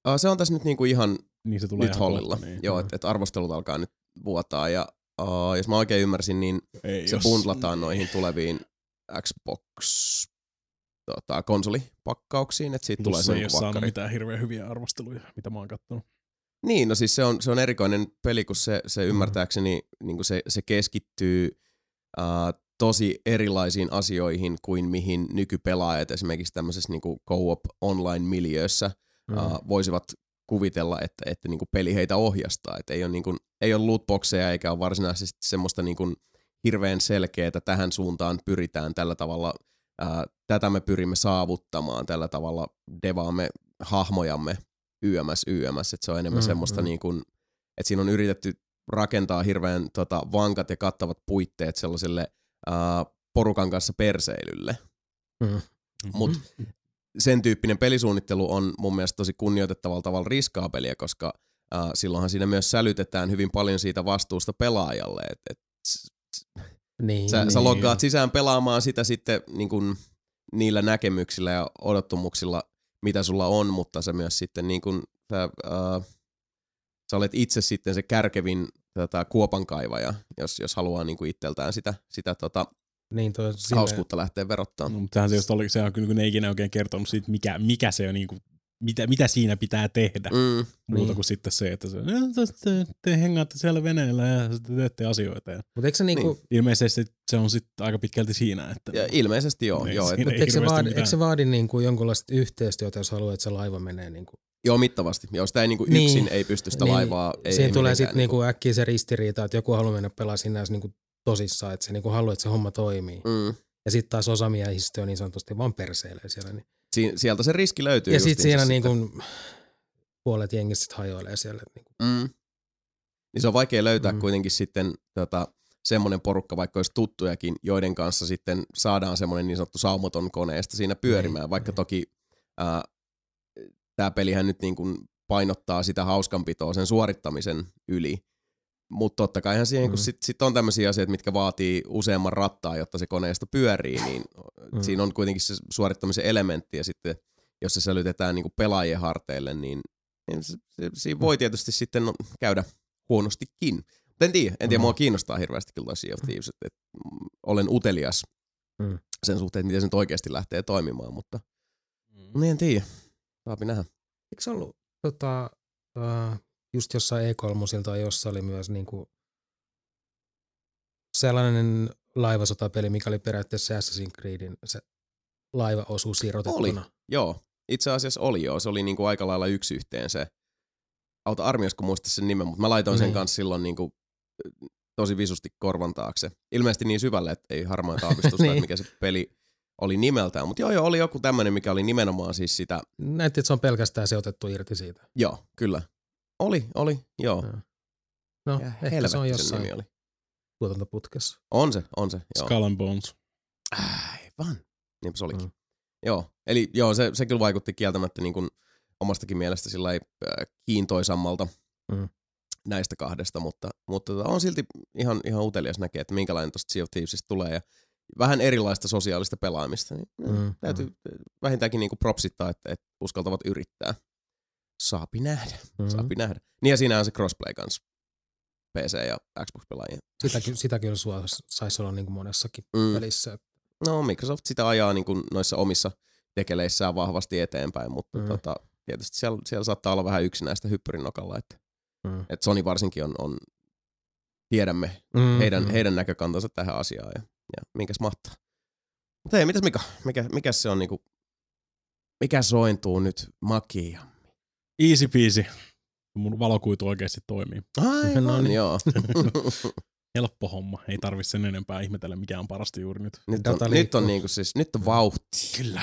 Uh, se on tässä nyt niinku ihan niin se tulee nyt ihan hollilla. Kohta, niin. Joo, että et arvostelut alkaa nyt vuotaa. Ja uh, jos mä oikein ymmärsin, niin ei, se jos... bundlataan noihin tuleviin Xbox-konsolipakkauksiin. Tota, siitä tulee se ei ole saanut mitään hirveän hyviä arvosteluja, mitä mä oon kattonut. Niin, no siis se on, se on erikoinen peli, kun se, se ymmärtääkseni niin se, se keskittyy äh, tosi erilaisiin asioihin kuin mihin nykypelaajat esimerkiksi tämmöisessä niin kuin co-op online-miljöössä äh, mm. voisivat kuvitella, että, että niin kuin peli heitä ohjastaa. Et ei ole, niin kuin, ei ole lootboxeja eikä ole varsinaisesti semmoista niin kuin hirveän selkeää, että tähän suuntaan pyritään tällä tavalla, äh, tätä me pyrimme saavuttamaan, tällä tavalla devaamme hahmojamme. YMS, YMS, että se on enemmän mm, semmoista mm. niin kuin, että siinä on yritetty rakentaa hirveän tota, vankat ja kattavat puitteet sellaiselle ää, porukan kanssa perseilylle. Mm. Mm-hmm. Mutta sen tyyppinen pelisuunnittelu on mun mielestä tosi kunnioitettavalla tavalla riskaapeliä, koska ää, silloinhan siinä myös sälytetään hyvin paljon siitä vastuusta pelaajalle. Et, et, niin, sä, niin, sä loggaat sisään pelaamaan sitä sitten niin kun, niillä näkemyksillä ja odottumuksilla, mitä sulla on, mutta sä myös sitten niin kun sä, äh, sä olet itse sitten se kärkevin tätä kuopankaivaja, jos, jos haluaa niin kun itseltään sitä, sitä tota, niin toi, hauskuutta sinne... lähteä verottamaan. No, mutta sehän se just oli, sehän kyllä kun ei ikinä oikein kertonut siitä, mikä, mikä se on, niin kun, mitä, mitä siinä pitää tehdä. Mm, Muuta niin. kuin sitten se, että se, te, te hengaatte siellä veneellä ja te teette asioita. Ja... Mut eikö se niin kun... Ilmeisesti se on sitten aika pitkälti siinä. Että... Ja ilmeisesti joo. joo et... Eikö se vaadi, eikö se vaadi niin kuin jonkunlaista yhteistyötä, jos haluaa, että se laiva menee? Niin kuin... Joo, mittavasti. Jos sitä ei niin kuin niin. yksin ei pysty sitä niin. laivaa. Ei, siinä ei tulee sitten niin kuin... äkkiä se ristiriita, että joku haluaa mennä pelaa sinä niin kuin tosissaan, että se niin kuin haluaa, että se homma toimii. Mm. Ja sitten taas osa miehistöä niin sanotusti vaan perseilee siellä. Niin... Sieltä se riski löytyy. Ja sit siinä niin kuin puolet jengistä sit hajoilee siellä. Niin kuin. Mm. Niin se on vaikea löytää mm. kuitenkin sitten tota, semmoinen porukka, vaikka olisi tuttujakin, joiden kanssa sitten saadaan semmoinen niin sanottu saumaton koneesta siinä pyörimään. Ei, vaikka ei. toki äh, tämä pelihän nyt niin kuin painottaa sitä hauskanpitoa sen suorittamisen yli. Mutta totta kaihan siihen, kun mm. sitten sit on tämmöisiä asioita, mitkä vaatii useamman rattaa, jotta se koneesta pyörii, niin mm. siinä on kuitenkin se suorittamisen elementti, ja sitten jos se sälytetään niinku pelaajien harteille, niin, niin se, se, siinä voi tietysti sitten no, käydä huonostikin. En tiedä, en tiedä, mm. mua kiinnostaa hirveästi kyllä Sea of Thieves, että et, olen utelias mm. sen suhteen, että miten se nyt oikeasti lähtee toimimaan, mutta mm. en tiedä, saapi nähdä. Eikö se ollut tota... Uh... just jossain E kolme jossa oli myös niinku sellainen laivasotapeli, mikä oli periaatteessa Assassin's Creedin se laivaosuus irrotettuna. Oli, joo. Itse asiassa oli joo. Se oli niinku aika lailla yksi yhteen se. Auta armias, kun muistais sen nimen, mutta mä laitoin sen niin. kanssa silloin niinku tosi visusti korvan taakse. Ilmeisesti niin syvälle, että ei harmaan taapistusta, niin. että mikä se peli oli nimeltään. Mutta joo, joo, oli joku tämmöinen, mikä oli nimenomaan siis sitä. Näytti, että se on pelkästään se otettu irti siitä. Joo, kyllä. Oli, oli, joo. No, ja ehkä se on jossain nimi oli. Tuotantoputkessa. On se, on se, joo. Skull and Bones. Aivan. Niinpä se olikin. Mm. Joo, eli joo, se, se kyllä vaikutti kieltämättä niin kuin omastakin mielestä sillä ei äh, kiintoisammalta mm. näistä kahdesta, mutta, mutta tota, on silti ihan, ihan utelias näkee, että minkälainen tuosta Sea of Thievesistä tulee ja vähän erilaista sosiaalista pelaamista. Niin, mm. Täytyy mm. vähintäänkin niin kuin propsittaa, että, että uskaltavat yrittää. Saapi nähdä, mm-hmm. saapi nähdä. Niin ja siinä on se crossplay kanssa, P C- ja Xbox-pelaajien. Sitä, sitä kyllä sua saisi olla niin kuin monessakin mm. pelissä. No Microsoft sitä ajaa niin kuin noissa omissa tekeleissään vahvasti eteenpäin, mutta mm. tota, tietysti siellä, siellä saattaa olla vähän yksinäistä hyppyrin nokalla. Että, mm. että Sony varsinkin on, on tiedämme mm, heidän, mm. heidän näkökantansa tähän asiaan ja, ja minkäs mahtaa. Mutta hei, mitäs Mika? Mikä, mikä se on niinku, mikä sointuu nyt makiammin? Easy peasy. Mun valokuitu oikeasti toimii. Aivan, no niin. Joo. Helppo homma. Ei tarvi sen enempää ihmetellä, mikä on parasta juuri nyt. Nyt on, nyt on, niinku siis, nyt on vauhti. Kyllä.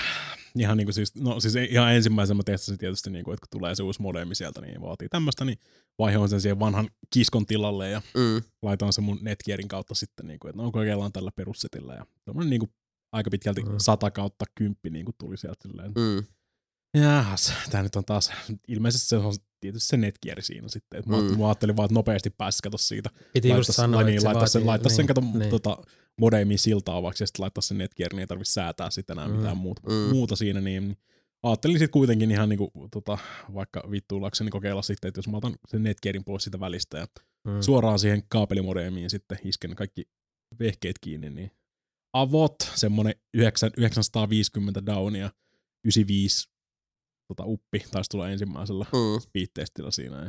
Ihan, niinku siis, no, siis ihan ensimmäisenä mä testasin tietysti, niinku, että kun tulee se uusi modemi sieltä, niin vaatii tämmöistä, niin vaihoin sen siihen vanhan kiskon tilalle ja mm. laitan sen mun Netgearin kautta sitten, niinku, että no kokeillaan tällä perussetillä. Ja tommonen niinku, aika pitkälti mm. sata kautta kymppi niinku, tuli sieltä silleen. Mm. Jaas, tää nyt on taas, ilmeisesti se on tietysti se Netgear siinä sitten, että mm. mä ajattelin vaan, että nopeasti pääsis kato siitä. Piti just sanoa, että se vaatii. Sen, laittaa niin, sen kato niin. tota, modemiin siltaavaksi ja sitten laittaa sen Netgear, niin ei tarvitse säätää sitten enää mm. mitään muuta, mm. muuta siinä. Niin ajattelin sitten kuitenkin ihan niinku, tota, vaikka vittuulakseni kokeilla sitten, että jos mä otan sen Netgearin pois sitä välistä ja mm. suoraan siihen kaapelimodemiin sitten isken kaikki vehkeet kiinni, niin avot, semmonen yhdeksän, yhdeksänsataaviisikymmentä downia, yhdeksänkymmentäviisi Tota, uppi taisi tulla ensimmäisellä mm. speed-testillä siinä.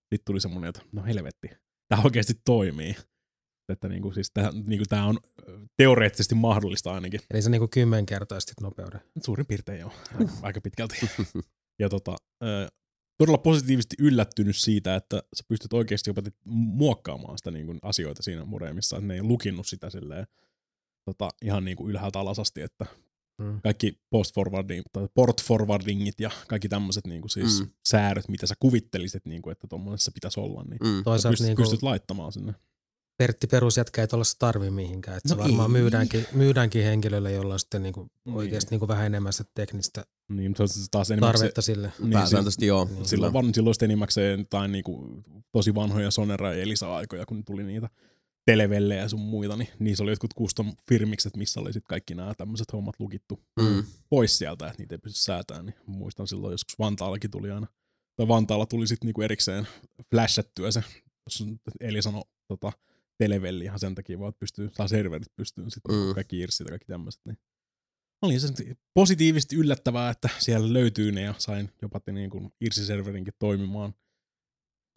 Sitten tuli semmoinen, että no helvetti, tämä oikeasti toimii. Että niinku, siis tämä niinku, on teoreettisesti mahdollista ainakin. Eli se niinku kymmenkertaistit nopeuden. Suurin piirtein joo, aika, aika pitkälti. Ja tota, äh, todella positiivisesti yllättynyt siitä, että sä pystyt oikeasti jopa muokkaamaan sitä niinku, asioita siinä modemissa. Että ne ei lukinnut sitä silleen, tota, ihan niinku, ylhäältä alas asti, että kaikki post-forwarding, tai port-forwardingit ja kaikki tämmöiset niinku siis mm. säädöt, mitä sä kuvittelisit, niinku, että tuommoisessa pitäisi olla, niin mm. toisaalta pystyt, niinku pystyt laittamaan sinne. Pertti perusjätkä ei tuollaista tarvii mihinkään. Et no se varmaan myydäänkin, myydäänkin henkilölle, jolla on sitten niinku oikeasti niin. niinku vähän enemmän sitä teknistä niin, taas tarvetta sille. Pääsääntöisesti niin, joo. Niin, silloin on sitten enimmäkseen tai niinku tosi vanhoja Sonera- ja Elisa-aikoja, kun tuli niitä televellejä ja sun muita, niin niissä oli jotkut custom firmikset, missä oli sit kaikki nämä tämmöiset hommat lukittu mm. pois sieltä, että niitä ei pysty säätämään, niin muistan silloin joskus Vantaallakin tuli aina, tai Vantaalla tuli sit niinku erikseen flashattyä se, eli sano tota, televelli ihan sen takia, vaan pystyy, saa serverit pystyyn sitten, mm. kaikki irsit ja kaikki tämmöiset, niin oli se positiivisesti yllättävää, että siellä löytyy ne ja sain jopa niinku irsiserverinkin toimimaan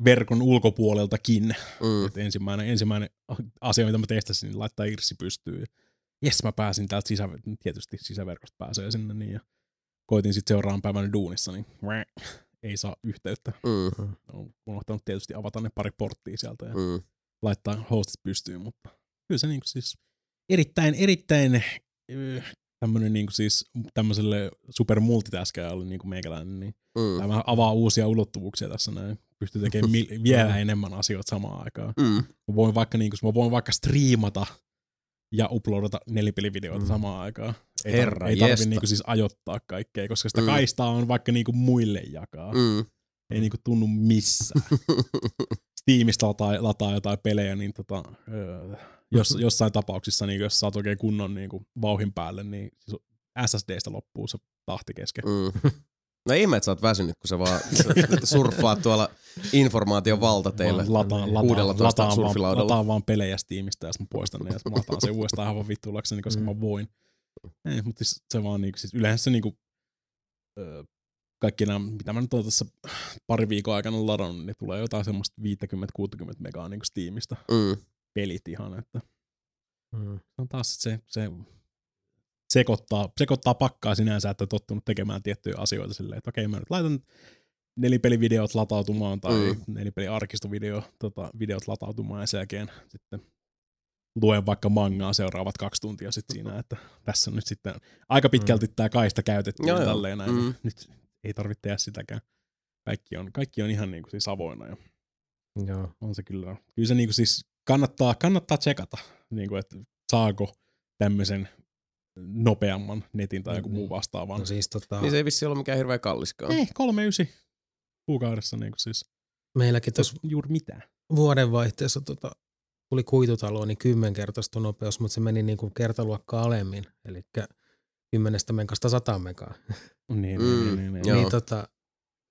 verkon ulkopuoleltakin. Mm. Et ensimmäinen, ensimmäinen asia, mitä mä testasin, niin laittaa irsi pystyyn. Jes, mä pääsin täältä sisä, tietysti sisäverkosta pääsee sinne. Niin, ja koitin sitten seuraavan päivänä duunissa, niin ei saa yhteyttä. Mm. Olen unohtanut tietysti avata ne pari porttia sieltä ja mm. laittaa hostit pystyyn, mutta kyllä se niinku siis erittäin, erittäin tämmönen niinku siis tämmöiselle super multitaskealle niinku meikäläinen, niin mm. tämä avaa uusia ulottuvuuksia tässä näin. Pystyy tekemään mil- vielä enemmän asioita samaan aikaan. Mm. Mä, voin vaikka, niin kun, mä voin vaikka striimata ja uploadata nelipelivideoita mm. samaan aikaan. Ei Herra, tar- tarvitse niin siis ajoittaa kaikkea, koska sitä mm. kaistaa on vaikka niin kun, muille jakaa. Mm. Ei niin kun, tunnu missään. Steamista lataa, lataa jotain pelejä, niin tota, jos, jossain tapauksissa, niin jos saat oikein kunnon niin kun, vauhin päälle, niin S S D:stä loppuu se tahti kesken. Mm. No ihme, että sä oot väsynyt, kun sä vaan surffaat tuolla informaation valtateillä uudella toista surfilaudalla. Lataan vaan pelejä Steamista, jos mä poistan ne, ja mä otan sen uudestaan aivan vittuulakseni, koska mm. mä voin. Ei, mutta se vaan niinku, siis yleensä se niinku, ö, kaikki nämä, mitä mä nyt oon tässä pari viikon aikana ladannut, niin tulee jotain semmoista viisikymmentä kuusikymmentä megaa niinku Steamista. Mm. Pelit ihan, että mm. on taas se... se Sekoittaa, sekoittaa pakkaa sinänsä, että on tottunut tekemään tiettyjä asioita silleen, että okei, mä nyt laitan nelipelivideot latautumaan tai mm. nelipeliarkistovideot tota, videot latautumaan ja sen jälkeen sitten luen vaikka mangaa seuraavat kaksi tuntia sitten siinä, että tässä on nyt sitten aika pitkälti mm. tämä kaista käytetty ja tälleen näin. Mm. Nyt ei tarvitse tehdä sitäkään. Kaikki on, kaikki on ihan niin kuin siis avoina ja joo. On se kyllä. Kyllä se niin kuin siis kannattaa, kannattaa tsekata, niin kuin, että saako tämmöisen nopeamman netin tai joku muu vastaavan. No siis, tota... Niin se ei vissi ole mikään hirveän kalliskaan. Ei, kolme yhdeksän kuukaudessa niin kuin siis. Meilläkin tuossa juuri mitään. Vuodenvaihteessa tota, tuli kuitutaloon niin kymmenkertaista nopeus, mutta se meni niin kuin kertaluokkaa alemmin. Eli kymmenestä menkasta sataan megaan. Niin, mm, niin, niin, niin. niin tota,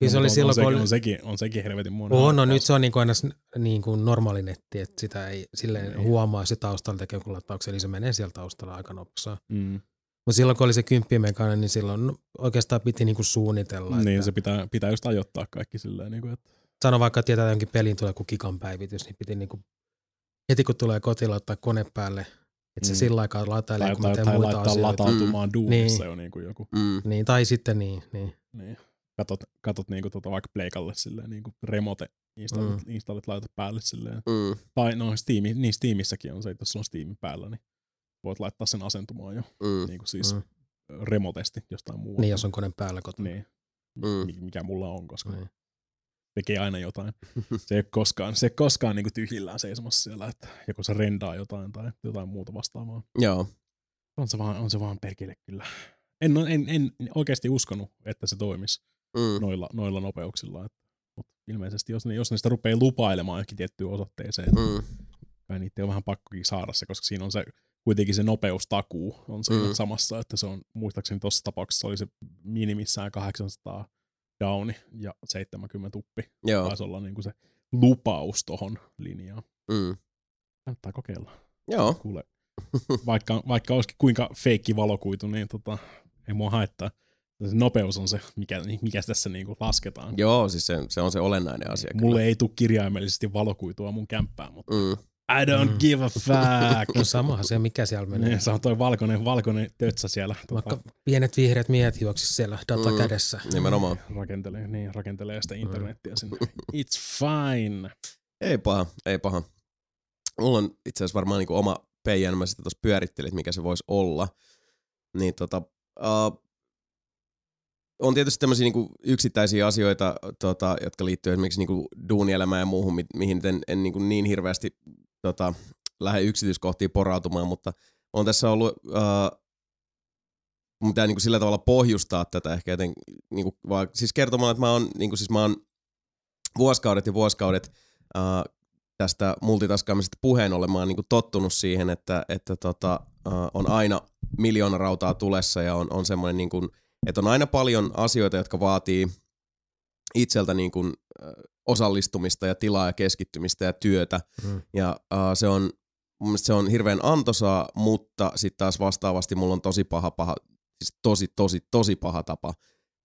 no, se oli on, silloin, on, kun... on, sekin, on sekin helvetin muun. On, no nyt se on niin kuin aina niin kuin normaali netti, että sitä ei silleen ei. Huomaa se taustalla tekee kun latauksen, eli se menee siellä taustalla aika nopsaa. Mm. Mutta silloin kun oli se kymppimekainen, niin silloin no, oikeastaan piti niin kuin suunnitella. Niin, että... se pitää, pitää just ajoittaa kaikki silleen. Niin kuin, että... Sano vaikka, että tietää jonkin pelin tulee kuin gigan päivitys, niin piti niin kuin heti kun tulee kotiin laittaa kone päälle, että se mm. sillä aikaa latailee, tai, kun tai, tai muita laittaa latautumaan mm. duunissa niin. Jo niin kuin joku. Mm. Niin, tai sitten niin. niin. niin. Katot, katot niinku tuota vaikka pleikalle silleen niinku remote installit, mm. installit laita päälle silleen. Mm. Tai no Steam, niin Steamissäkin on se, että jos sulla on Steam päällä, niin voit laittaa sen asentumaan jo. Mm. Niinku siis mm. remotesti jostain muualta. Niin, jos on kone päällä kotona. Niin. Mm. Mikä mulla on, koska mm. tekee aina jotain. Se ei ole koskaan, se ei ole koskaan niinku tyhjillään seisomassa siellä, että joku se rendaa jotain tai jotain muuta vastaavaa. Joo. On se vaan, on se vaan perkele kyllä. En, en, en oikeasti uskonut, että se toimisi mm. noilla, noilla nopeuksilla. Mut ilmeisesti jos ne, jos ne sitä rupeaa lupailemaan johonkin tiettyyn osoitteeseen, mm. niin niitä on vähän pakkokin saada se, koska siinä on se kuitenkin se nopeustakuu on siinä mm. samassa, että se on, muistaakseni tuossa tapauksessa oli se minimissään kahdeksansataa downi ja seitsemänkymmentä uppi. Joo. Taisi olla niinku se lupaus tohon linjaan. Mm. Kannattaa kokeilla. Joo. Kuule, vaikka, vaikka olisikin kuinka feikki valokuitu, niin tota, ei mua haittaa. Se nopeus on se, mikä, mikä tässä niinku lasketaan. Joo, siis se, se on se olennainen asia. Mulle kyllä ei tule kirjaimellisesti valokuitua mun kämppään, mutta mm. I don't mm. give a fuck. No samahan se, mikä siellä menee. Niin, se on toi valkoinen, valkoinen tötsä siellä. Vaikka tuota. Pienet vihreät miehet juoksis siellä data mm. kädessä. Nimenomaan. Rakentelee, niin, rakentelee sitä internettiä sinne. It's fine. Ei paha, ei paha. Mulla on itse asiassa varmaan niinku oma P N, mä sitten tuossa pyörittelin, mikä se voisi olla. Niin tota... Uh, On tietysti tämmöisiä niin kuin yksittäisiä asioita, tota, jotka liittyy esimerkiksi niin kuin duunielämään ja muuhun, mi- mihin en, en niin, kuin niin hirveästi tota, lähde yksityiskohtiin porautumaan, mutta on tässä ollut, äh, mun tää niin kuin sillä tavalla pohjustaa tätä ehkä joten, niin kuin, vaan, siis kertomaan, että mä oon, niin kuin, siis mä oon vuosikaudet ja vuosikaudet äh, tästä multitaskaamisesta puheen ollen, mä oon niin kuin tottunut siihen, että, että tota, äh, on aina miljoona rautaa tulessa ja on, on semmoinen niin kuin että on aina paljon asioita, jotka vaatii itseltä niin kuin osallistumista ja tilaa ja keskittymistä ja työtä. Mm. Ja uh, se on, mun mielestä se on hirveän antoisaa, mutta sitten taas vastaavasti mulla on tosi paha, paha siis tosi, tosi, tosi paha tapa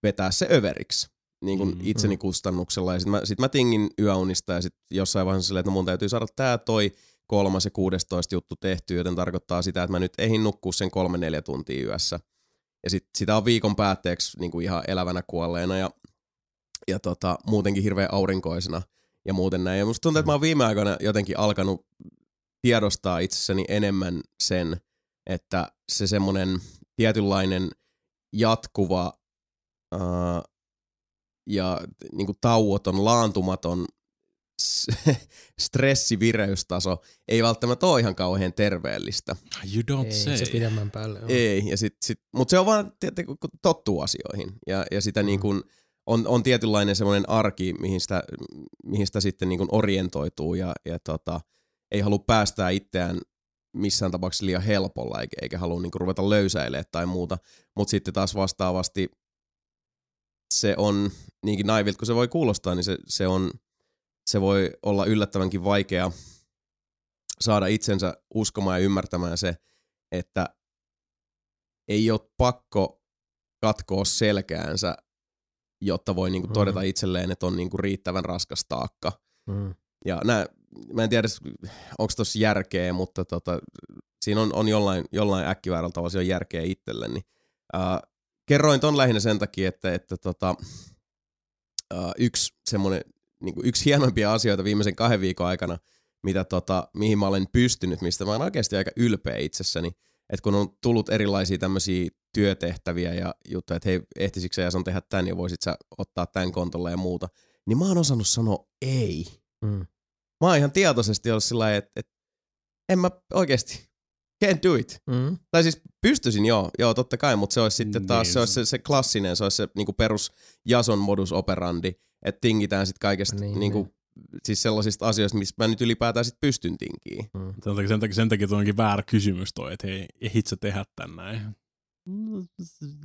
vetää se överiksi niin kuin mm. itseni kustannuksella. Ja sit mä, sit mä tingin yöunista ja sit jossain vaiheessa silleen, että mun täytyy saada tää toi kolmas ja kuudestoista juttu tehtyä, joten tarkoittaa sitä, että mä nyt ehin nukkuu sen kolme neljä tuntia yössä. Ja sit sitä on viikon päätteeksi niin kuin ihan elävänä kuolleena ja, ja tota, muutenkin hirveän aurinkoisena ja muuten näin. Ja musta tuntuu, että mä oon viime aikoina jotenkin alkanut tiedostaa itsessäni enemmän sen, että se semmonen tietynlainen jatkuva ää, ja niin kuin tauoton, laantumaton stressivireystaso ei välttämättä ole ihan kauhean terveellistä. You don't ei, say. Se pidemmän päälle on. Ei, ja sit, sit, mutta se on vaan tietenkin, kun tottuu asioihin. Ja, ja sitä mm. niin kun on, on tietynlainen semmoinen arki, mihin sitä, mihin sitä sitten niin kun orientoituu ja, ja tota, ei halua päästää itseään missään tapauksessa liian helpolla, eikä, eikä halua niin kun ruveta löysäilemään tai muuta. Mutta sitten taas vastaavasti se on, niinkin naivilta kun se voi kuulostaa, niin se, se on Se voi olla yllättävänkin vaikea saada itsensä uskomaan ja ymmärtämään se, että ei ole pakko katkoa selkäänsä, jotta voi niinku todeta itselleen, että on niinku riittävän raskas taakka. Mm. Ja nää, mä en tiedä, onko tossa järkeä, mutta tota, siinä on, on jollain, jollain äkkiväärällä tavalla siinä on järkeä itselleni. Äh, kerroin ton lähinnä sen takia, että, että tota, äh, yksi semmoinen... Niin kuin yksi hienoimpia asioita viimeisen kahden viikon aikana, mitä tota, mihin mä olen pystynyt, mistä mä olen oikeasti aika ylpeä itsessäni, että kun on tullut erilaisia tämmöisiä työtehtäviä ja juttuja, että hei, ehtisikö sä Jason tehdä tän ja voisit sä ottaa tän kontolle ja muuta, niin mä oon osannut sanoa ei. Mm. Mä oon ihan tietoisesti ollut sillä lailla, että, että en mä oikeasti, can't do it. Mm. Tai siis pystyisin, joo, joo totta kai, mutta se olisi sitten taas niin. se, olisi se, se klassinen, se olisi se niin kuin perus Jason modus operandi, että tingitään sitten kaikesta niin, niinku, niin. Siis sellaisista asioista, missä mä nyt ylipäätään sitten pystyn tinkiin. Mm. Sen takia, sen takia, sen takia tuo onkin väärä kysymys toi, että hei, ehdit sä tehdä tän näin? Mm,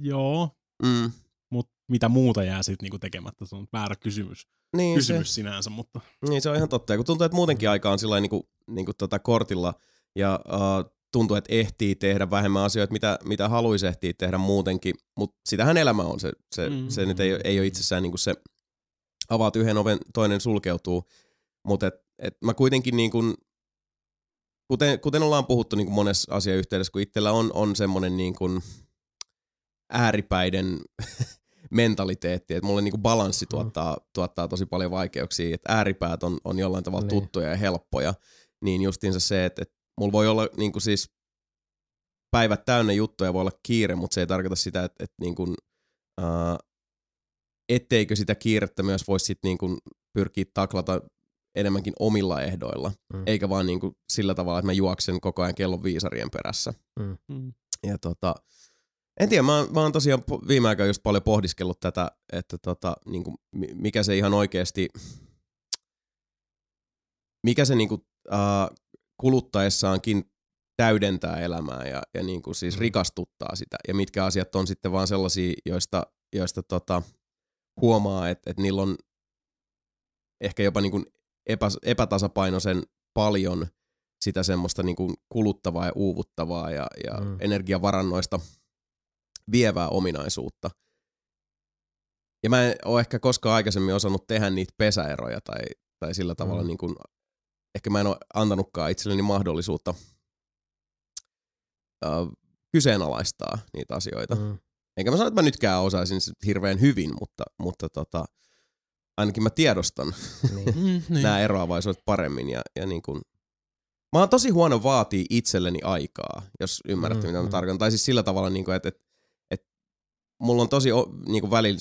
joo, mm. mutta mitä muuta jää sitten niinku tekemättä? Se on väärä kysymys, niin, kysymys se, sinänsä. Mutta. Niin, se on ihan totta. Ja kun tuntuu, että muutenkin aika on sillain niinku, niinku tota kortilla ja uh, tuntuu, että ehtii tehdä vähemmän asioita, mitä, mitä haluaisi ehtiä tehdä muutenkin, mutta sitähän elämä on. Se, se, mm. se nyt ei, ei ole itsessään niinku se... Avaat yhden oven, toinen sulkeutuu, mutta et, et mä kuitenkin niin kun kuten, kuten ollaan puhuttu niin kuin monessa asiayhteydessä, kun itsellä on, on semmoinen niin kuin ääripäiden mentaliteetti, että mulle niin kuin balanssi tuottaa, mm. tuottaa tosi paljon vaikeuksia, että ääripäät on, on jollain tavalla niin. tuttuja ja helppoja, niin justiinsa se, että, että mulla voi olla niin kuin siis päivät täynnä juttuja, voi olla kiire, mutta se ei tarkoita sitä, että, että niin kuin, ää, etteikö sitä kiirettä myös voisi sit niin kuin pyrkiä taklata enemmänkin omilla ehdoilla, mm. eikä vaan niin kuin sillä tavalla, että mä juoksen koko ajan kellon viisarien perässä. Mm. Ja tota, en tiedä, mä, mä oon tosiaan viime aikaan just paljon pohdiskellut tätä, että tota, niin kuin, mikä se ihan oikeasti, mikä se niin kuin, äh, kuluttaessaankin täydentää elämää ja, ja niin kuin siis rikastuttaa sitä, ja mitkä asiat on sitten vaan sellaisia, joista, joista tota, huomaa, että, että niillä on ehkä jopa niin kuin epä, epätasapainoisen paljon sitä semmoista niin kuin kuluttavaa ja uuvuttavaa ja, ja mm. energiavarannoista vievää ominaisuutta. Ja mä en ole ehkä koskaan aikaisemmin osannut tehdä niitä pesäeroja tai, tai sillä tavalla, mm. niin kuin, ehkä mä en ole antanutkaan itselleni mahdollisuutta äh, kyseenalaistaa niitä asioita. Mm. Enkä mä sano, että mä nytkään osaisin hirveän hyvin, mutta, mutta tota, ainakin mä tiedostan niin. nämä eroavaisuudet paremmin. Ja, ja niin kun... Mä oon tosi huono vaatii itselleni aikaa, jos ymmärrätte, mm, mitä mä mm. tarkoitan. Tai siis sillä tavalla, niin kun, että, että, että mulla on tosi niin välillä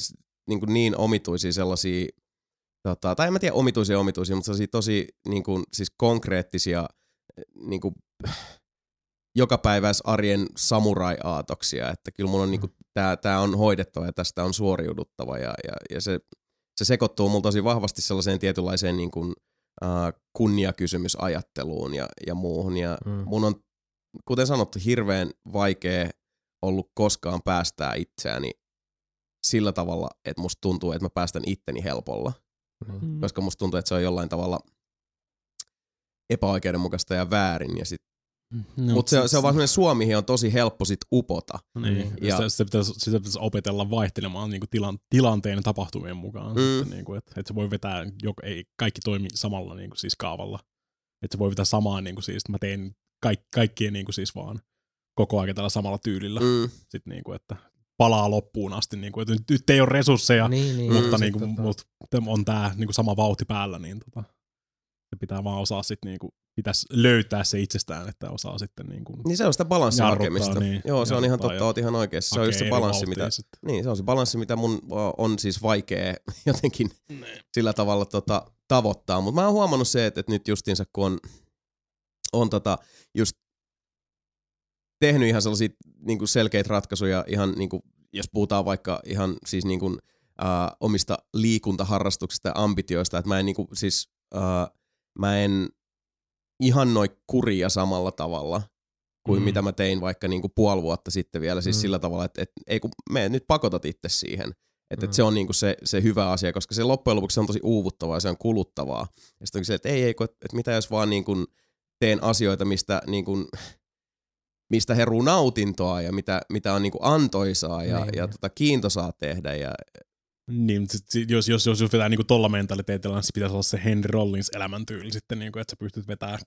niin, niin omituisia sellaisia, tota, tai en mä tiedä omituisia omituisia, mutta sellaisia tosi niin kun, siis konkreettisia... Niin kun, jokapäiväis arjen samurai-aatoksia, että kyllä mun on niinku, tää, tää on hoidettava ja tästä on suoriuduttava ja, ja, ja se, se sekoittuu mulla tosi vahvasti sellaiseen tietynlaiseen niinku, äh, kunniakysymysajatteluun ja, ja muuhun ja mm. mun on, kuten sanottu, hirveän vaikea ollut koskaan päästää itseäni sillä tavalla, että musta tuntuu, että mä päästän itteni helpolla, mm. koska musta tuntuu, että se on jollain tavalla epäoikeudenmukaista ja väärin ja sit no, mutta se, se on vaan semmoinen suomihin on tosi helppo sit upota. Niin, ja sitä, sitä, pitäisi, sitä pitäisi opetella vaihtelemaan niin kuin tilan, tilanteen ja tapahtumien mukaan. Mm. Niin kuin, että, että se voi vetää, joka, ei kaikki toimi samalla niin kuin siis kaavalla. Että se voi vetää samaa, niin kuin siis, mä teen kaik, kaikkien niin kuin siis vaan koko ajan tällä samalla tyylillä. Mm. Sitten niin kuin, että palaa loppuun asti, niin kuin, että nyt, nyt ei ole resursseja, niin, niin, mutta, niin kuin, mutta on tämä niin kuin sama vauhti päällä. Niin tota, se pitää vaan osaa sitten niin kuin pitäisi löytää se itsestään, että osaa sitten niin kuin... Niin se on sitä balanssin hakemista. Niin, joo, se on ihan totta, oot ihan oikeassa. Se on just se balanssi, mitä, niin, se on se balanssi, mitä mun on siis vaikea jotenkin ne. sillä tavalla tota, tavoittaa. Mutta mä oon huomannut se, että, että nyt justiinsa kun on, on tota, just tehnyt ihan sellaisia niin kuin selkeitä ratkaisuja, ihan niin kuin, jos puhutaan vaikka ihan siis niin kuin, äh, omista liikuntaharrastuksista ja ambitioista, että mä en niin kuin, siis äh, mä en ihan noin kuria samalla tavalla kuin mm. mitä mä tein vaikka niinku puoli vuotta sitten vielä. Siis mm. sillä tavalla, että et, ei kun me nyt pakotat itse siihen. Että mm. et se on niinku se, se hyvä asia, koska se loppujen lopuksi on tosi uuvuttavaa ja se on kuluttavaa. Ja sitten on se, että ei, ei, että mitä jos vaan niinku teen asioita, mistä, niinku, mistä heruu nautintoa ja mitä, mitä on niinku antoisaa ja, ja tota kiintosaa tehdä ja... Niin, jos, jos, jos vetää niinku tolla mentaliteetillä, niin se pitäisi olla se Henry Rollins elämäntyyli sitten, niinku, että sä pystyt vetämään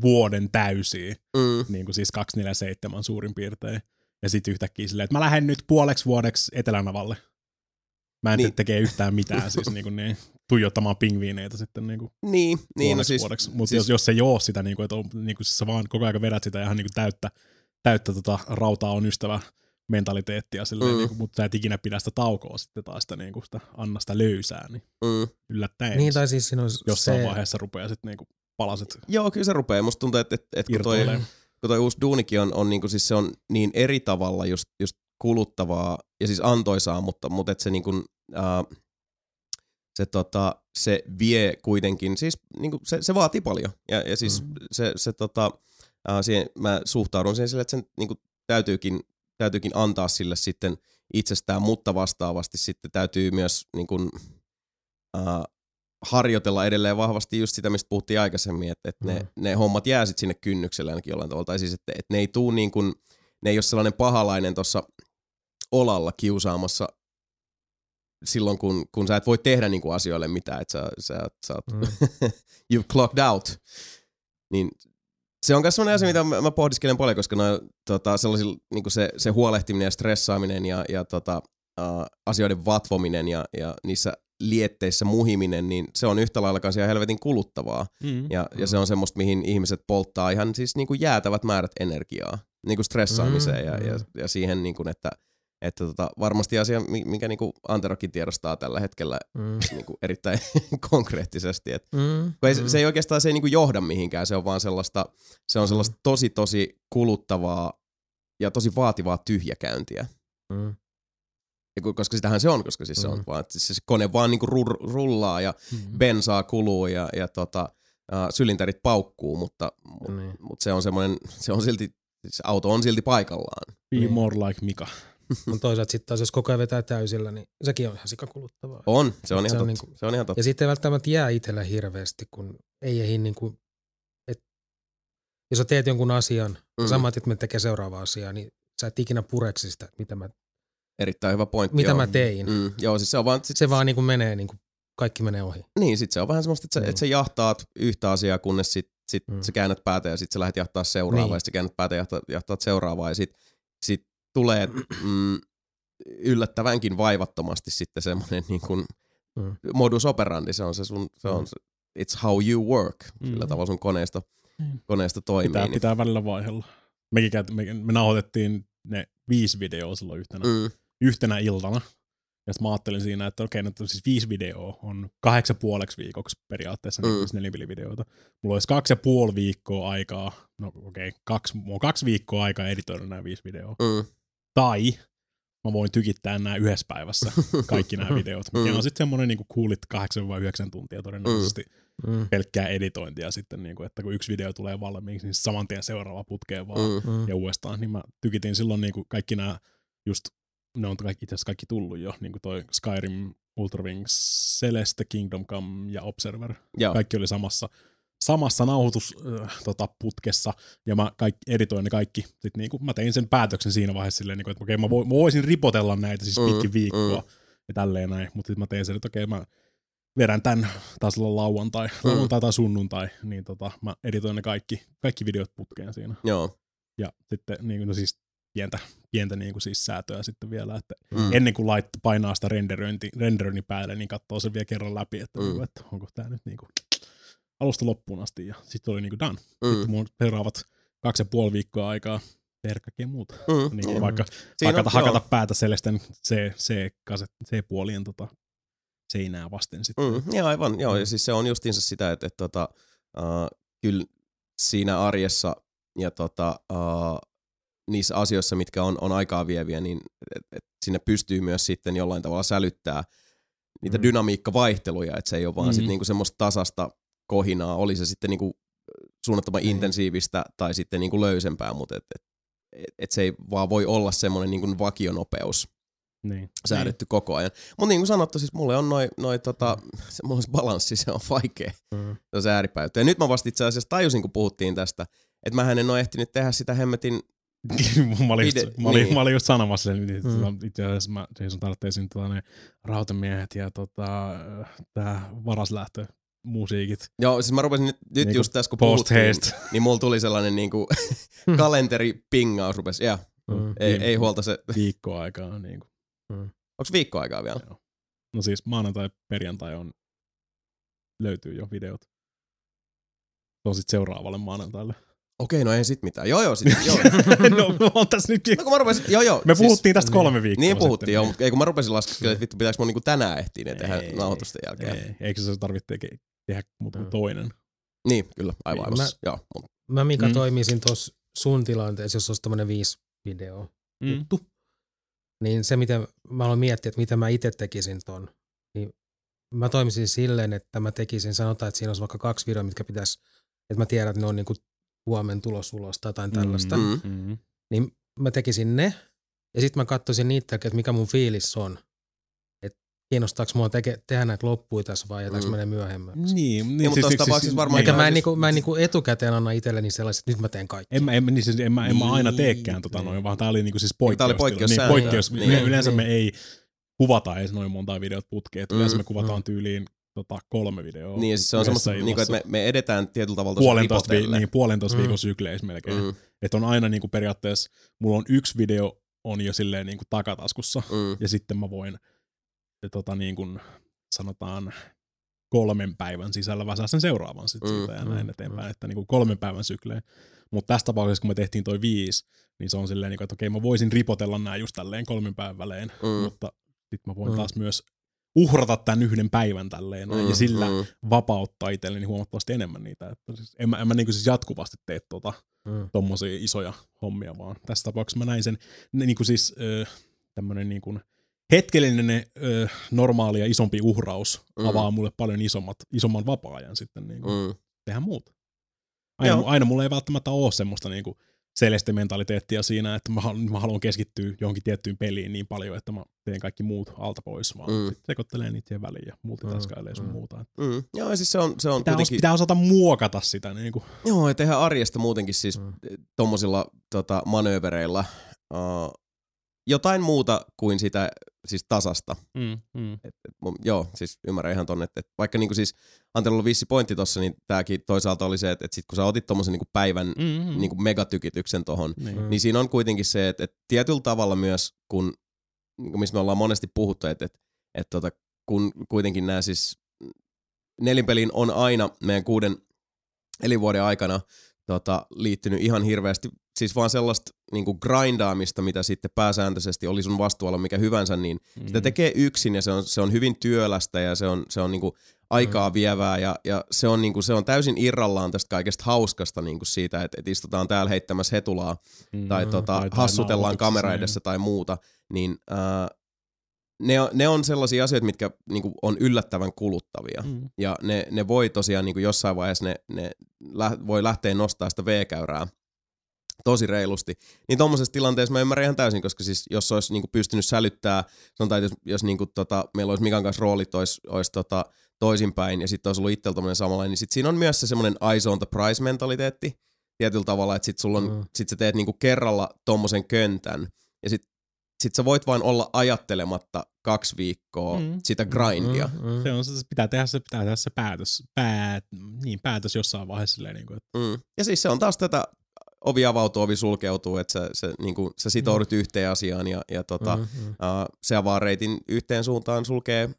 vuoden täysiä, mm. niinku siis kaksikymmentäneljä seitsemän suurin piirtein. Ja sit yhtäkkiä silleen, että mä lähden nyt puoleksi vuodeksi Etelänavalle. Mä en niin. tekee yhtään mitään, siis niinku niin, tuijottamaan pingviineitä sitten niinku niin, niin, no siis, vuodeksi. Mutta siis, jos, jos ei oo sitä, niinku, että on, niinku, siis sä vaan koko ajan vedät sitä ihan niinku täyttä, täyttä tota, rautaa on ystävä. Mentaliteettia silleen, mm. niin kuin, mutta sä et ikinä pidä sitä taukoa sitten taas sitä, niin kuin sitä anna sitä löysää, niin mm. yllättäen. Niin, tai siis siinä on jossain se... vaiheessa rupeaa sitten niin kuin palaset. Joo, kyllä se rupeaa. Musta tuntuu, että, että, että kun, toi, kun toi uusi duunikin on, on niin kuin, siis se on niin eri tavalla just, just kuluttavaa ja siis antoisaa, mutta, mutta että se niin kuin, äh, se, tota, se vie kuitenkin, siis niin kuin, se, se vaatii paljon. Ja, ja siis mm. se, se tota, äh, siihen, mä suhtaudun siihen silleen, että sen niin kuin, täytyykin Täytyykin antaa sille sitten itsestään, mutta vastaavasti sitten täytyy myös niin kuin, äh, harjoitella edelleen vahvasti just sitä, mistä puhuttiin aikaisemmin, että, että mm. ne, ne hommat jää sitten sinne kynnykselle ainakin jollain tavalla. Tai siis, että, että ne ei tuu niin kuin, ne ei ole sellainen pahalainen tuossa olalla kiusaamassa silloin, kun, kun sä et voi tehdä niin kuin asioille mitään, että sä, sä, sä oot, mm. you've clocked out, niin Se on myös sellainen asia, mitä mä pohdiskelen paljon, koska no, tota, niin se, se huolehtiminen ja stressaaminen ja, ja tota, uh, asioiden vatvominen ja, ja niissä lietteissä muhiminen, niin se on yhtä lailla kanssa ihan helvetin kuluttavaa. Mm. Ja, ja mm. se on semmoista, mihin ihmiset polttaa ihan siis niin kuin jäätävät määrät energiaa niin kuin stressaamiseen mm. ja, ja, ja siihen, niin kuin, että, että tota, varmasti asia, minkä niin kuin Anterokin tiedostaa tällä hetkellä mm. niin kuin erittäin konkreettisesti. Et, mm. ei, mm. Se ei oikeastaan se ei niin kuin johda mihinkään, se on vaan sellaista, se on sellaista tosi tosi kuluttavaa ja tosi vaativaa tyhjäkäyntiä. Mm. Koska sitähän se on, koska siis se on vaan, että siis kone vaan niinku rur, rullaa ja mm-hmm. bensaa kuluu ja, ja tota, äh, sylinterit paukkuu, mutta mut, mm. mut se on semmoinen, se on silti, siis auto on silti paikallaan. Be niin. More like Mika. Mutta toisaalta sitten taas, jos koko ajan vetää täysillä, niin sekin on ihan sikakuluttavaa. On, se on, ihan, se totta. On, niinku, se on ihan totta. Ja sitten ei välttämättä jää itsellä hirveästi, kun ei ehdi niinku, että jos sä teet jonkun asian, mm. samat, että me tekee seuraavaa asiaa, niin sä et ikinä pureksi sitä, mitä mä Erittäin hyvä pointti. Mitä joo. mä tein. Mm, joo, siis se on vaan... Sit, se vaan niinku menee, niinku, kaikki menee ohi. Niin, sit se on vähän semmoista, että sä, niin. et sä jahtaat yhtä asiaa, kunnes sit, sit mm. sä käännät päätä ja sit sä lähdet jahtaa seuraavaa, niin. ja sit sä käännät päätä ja jahtaat, jahtaat seuraavaa, ja sit, sit tulee mm, yllättävänkin vaivattomasti sitten semmoinen niin kuin mm. modus operandi, se on se sun, se on, mm. it's how you work, sillä mm. tavalla sun koneisto, mm. koneisto toimii. Pitää, niin. pitää välillä vaihella. Mekin me, me nauhoitettiin ne viisi videoa silloin yhtenä. Mm. Yhtenä iltana. Ja sitten mä ajattelin siinä, että okei, no siis viisi videoa on kahdeksan puoleksi viikoksi periaatteessa mm. niitä nelinpelivideoita. Mulla olisi kaksi ja puoli viikkoa aikaa, no okei, kaksi, mulla on kaksi viikkoa aikaa editoida nämä viisi videoa. Mm. Tai mä voin tykittää nämä yhdessä päivässä, kaikki nämä videot. Mm. Ja on sitten semmoinen niinku kuulit kahdeksan vai yhdeksän tuntia todennäköisesti mm. pelkkää editointia sitten, niinku, että kun yksi video tulee valmiiksi, niin saman tien seuraava putkeen vaan mm. ja uudestaan. Niin mä tykitin silloin niinku kaikki nämä just... Ne on kaikki, itse asiassa kaikki tullut jo, niin kuin toi Skyrim, Ultra Wings, Celeste, Kingdom Come ja Observer. Joo. Kaikki oli samassa, samassa nauhoitusputkessa, äh, tota, ja mä kaikki, editoin ne kaikki. Sitten niin kuin, mä tein sen päätöksen siinä vaiheessa silleen, niin kuin, että okei, okay, mä voisin ripotella näitä siis pitkin viikkoa mm, mm. ja tälleen näin. Mutta sitten mä tein sen, että okei, okay, mä vedän tän taas olla lauantai, mm. lauantai tai sunnuntai, niin tota, mä editoin ne kaikki, kaikki videot putkeen siinä. Joo. Ja sitten niin kuin, no siis... pientä, pientä niin kuin siis säätöä sitten vielä, että mm. ennen kuin lait, painaa sitä renderöinnin päälle, niin katsoo sen vielä kerran läpi, että, mm. että onko tämä nyt niin kuin alusta loppuun asti, ja sitten oli niin kuin done. Mm. Sitten mun seuraavat kaksi ja puoli viikkoa aikaa tehdä kaikkea muuta. Mm. Niin mm. Vaikka, vaikka on, hakata joo. päätä sellaisten C-puolien tota, seinää vasten sitten. Mm. Ja aivan, joo, ja siis se on justiinsa sitä, että, että, että uh, kyllä siinä arjessa ja tota... Uh, niissä asioissa, mitkä on, on aikaa vieviä, niin et, et sinne pystyy myös sitten jollain tavalla sälyttää niitä mm. dynamiikkavaihteluja, että se ei ole vaan mm-hmm. sit niinku semmoista tasasta kohinaa, oli se sitten niinku suunnattoman mm-hmm. intensiivistä tai sitten niinku löysempää, mutta et, et, et, et se ei vaan voi olla semmoinen niinku vakionopeus niin. säädetty niin. koko ajan. Mutta niin kuin sanottu, siis mulle on noi, noi tota, mm. semmoinen balanssi, se on vaikea. Mm. Se on se ääripäyttä. Ja nyt mä vasta itse asiassa tajusin, kun puhuttiin tästä, että mähän en ole ehtinyt tehdä sitä hemmetin mä, olin Ide, just, mä, olin, niin. mä olin just sanomassa sen, että mm. itse asiassa mä Jason tarvitsin tota ne rautamiehet ja tota, tää varaslähtö musiikit. Joo, siis mä rupesin nyt, nyt niin just tässä kun puhuttiin, niin mulla tuli sellainen niinku kalenteripingaus rupesi, yeah. mm. ei, ei huolta se. Viikkoaikaa niinku. Mm. Onks viikkoaikaa vielä? Joo. No siis maanantai, perjantai on, löytyy jo videot. Se on sit seuraavalle maanantaille. Okei, no ei sit mitään. Joo, joo, sit, joo. No, on tässä nytkin. No, kun mä rupesin, joo, joo. Me siis, puhuttiin tästä kolme viikkoa niin puhuttiin, sitten, joo, mutta ei kun mä rupesin laskemaan, että vittu, pitääkö mun niinku tänään ehtiä ne tehdä nauhoitusten jälkeen. Ei, eikö se tarvitse tehdä muuta kuin toinen? Niin, kyllä, aivan aivan. Mä, joo, mä Mika mm. toimisin tuossa sun tilanteessa, jos olisi tämmöinen viisi video juttu, mm. niin se, mitä mä aloin miettiä, että mitä mä itse tekisin ton, niin mä toimisin silleen, että mä tekisin, sanotaan, että siinä olisi vaikka kaksi videoa, mitkä pitäisi, että mä tiedän, että ne on niinku huomen tulos ulos tai jotain tällaista, mm, mm. niin mä tekisin ne, ja sitten mä katsoisin niitä, että mikä mun fiilis on. Että kiinnostaako mua teke- tehdä näitä loppuja tässä vai jätäks mm. menee myöhemmäksi. Niin, niin ja, siis, siis, siis, siis varmaan... Eikä mä en, niinku, mä en niinku etukäteen anna itselleni sellaiset, että nyt mä teen kaikki. En mä, en, niin siis, en mä, en niin. mä aina teekään tota noin, vaan tää oli niinku siis poikkeus. Tää oli poikkeus. Niin, poikkeus. Niin, yleensä niin. me ei kuvata edes noin monta videot putkeen. Yleensä mm, me kuvataan mm. tyyliin tota, kolme videoa. Niin, se on semmoista, niinku, että me, me edetään tietyllä tavalla puolentoista, vi- niin, puolentoista mm. viikon sykleissä melkein. Mm. Että on aina niinku, periaatteessa, mulla on yksi video on jo silleen niinku, takataskussa, mm. ja sitten mä voin tota, niinku, sanotaan kolmen päivän sisällä vaan saa sen seuraavan sitten mm. ja näin mm. eteenpäin, että niinku, kolmen päivän sykleen. Mutta tässä tapauksessa, kun me tehtiin toi viisi, niin se on silleen, että okei, mä voisin ripotella nää just tälleen kolmen päivän välein, mm. mutta sit mä voin mm. taas myös uhrata tämän yhden päivän tälleen, mm. ja sillä mm. vapauttaa itselleni huomattavasti enemmän niitä. Että siis en mä, en mä niinku siis jatkuvasti tee tota, mm. tommosia isoja hommia, vaan tässä tapauksessa mä näin sen niinku siis äh, tämmönen niinku hetkellinen äh, normaali ja isompi uhraus mm. avaa mulle paljon isommat, isomman vapaa-ajan sitten niinku mm. tehdä muuta. Aina, aina mulla ei välttämättä ole semmoista niinku selkeää mentaliteettia siinä, että mä, mä haluan keskittyä johonkin tiettyyn peliin niin paljon, että mä teen kaikki muut alta pois, vaan mm. sekoittelee niitä väliin ja multitaskailee mm. sun muuta. Mm. Joo, siis se on, se on pitää, kuitenkin... os, pitää osata muokata sitä. Niinku. Joo, ja tehdä arjesta muutenkin siis mm. tommosilla tota, manöövereillä uh, jotain muuta kuin sitä siis tasasta. Mm. Mm. Et, et, joo, siis ymmärrän ihan ton, että et, vaikka niinku siis... Antelolla vissi pointti tossa, niin tääkin toisaalta oli se, että, että sit kun sä otit tommosen niinku päivän mm-hmm. niinku megatykityksen tohon, mm-hmm. niin siinä on kuitenkin se, että, että tietyllä tavalla myös, kun, missä me ollaan monesti puhuttu, että, että, että tota, kun kuitenkin nämä siis nelinpeliin on aina meidän kuuden elinvuoden aikana tota, liittynyt ihan hirveästi, siis vaan sellaista niinku grindaamista, mitä sitten pääsääntöisesti oli sun vastuualla mikä hyvänsä, niin mm-hmm. sitä tekee yksin ja se on, se on hyvin työlästä ja se on, se on niinku aikaa vievää ja, ja se, on niinku, se on täysin irrallaan tästä kaikesta hauskasta niinku siitä, että et istutaan täällä heittämässä hetulaa mm, tai tota, hassutellaan kamera edessä tai muuta. Niin, ää, ne, ne on sellaisia asioita, mitkä niinku, on yllättävän kuluttavia mm. ja ne, ne voi tosiaan niinku, jossain vaiheessa ne, ne läht, voi lähteä nostaa sitä V-käyrää tosi reilusti. Niin tommosessa tilanteessa mä ymmärrän ihan täysin, koska siis jos olisi niinku, pystynyt sälyttää, sanotaan, että jos, jos niinku, tota, meillä olisi Mikan kanssa roolit, olisi, olisi tota, toisinpäin, ja sitten olisi ollut itsellä tommoinen samanlainen, niin sitten siinä on myös se semmoinen eyes on the prize -mentaliteetti tietyllä tavalla, että sitten mm. sit sä teet niinku kerralla tommosen köntän, ja sitten sit sä voit vain olla ajattelematta kaksi viikkoa mm. sitä grindia. Mm, mm, mm. Se on, se pitää tehdä se, pitää tehdä se päätös, päät, niin, päätös jossain vaiheessa. Silleen, niin kuin, että... mm. Ja siis se on taas tätä ovi avautuu, ovi sulkeutuu, että sä, sä, niinku, sä sitoudut mm. yhteen asiaan, ja, ja tota, mm, mm. Uh, se avaa reitin yhteen suuntaan, sulkee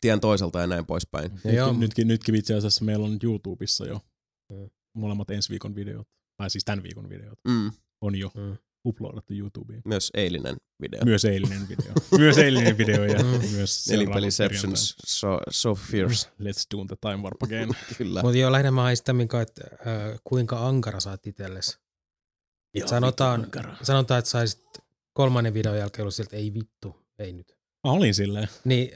tien toiselta ja näin poispäin. Ja nytkin, nytkin, nytkin itse asiassa meillä on YouTubessa jo mm. molemmat ensi viikon videot, tai siis tämän viikon videot, mm. on jo mm. uploadattu YouTubeen. Myös eilinen video. Myös eilinen video. myös eilinen video ja myös Nelinpeliceptions, so, so fierce. Let's do the time warp again. Kyllä. Mutta joo, lähinnä mä haistan, että äh, kuinka ankara saat itsellesi. Joo, sanotaan, sanotaan, että saisit kolmannen videon jälkeen ollut sieltä, ei vittu, ei nyt. Mä olin silleen. Niin,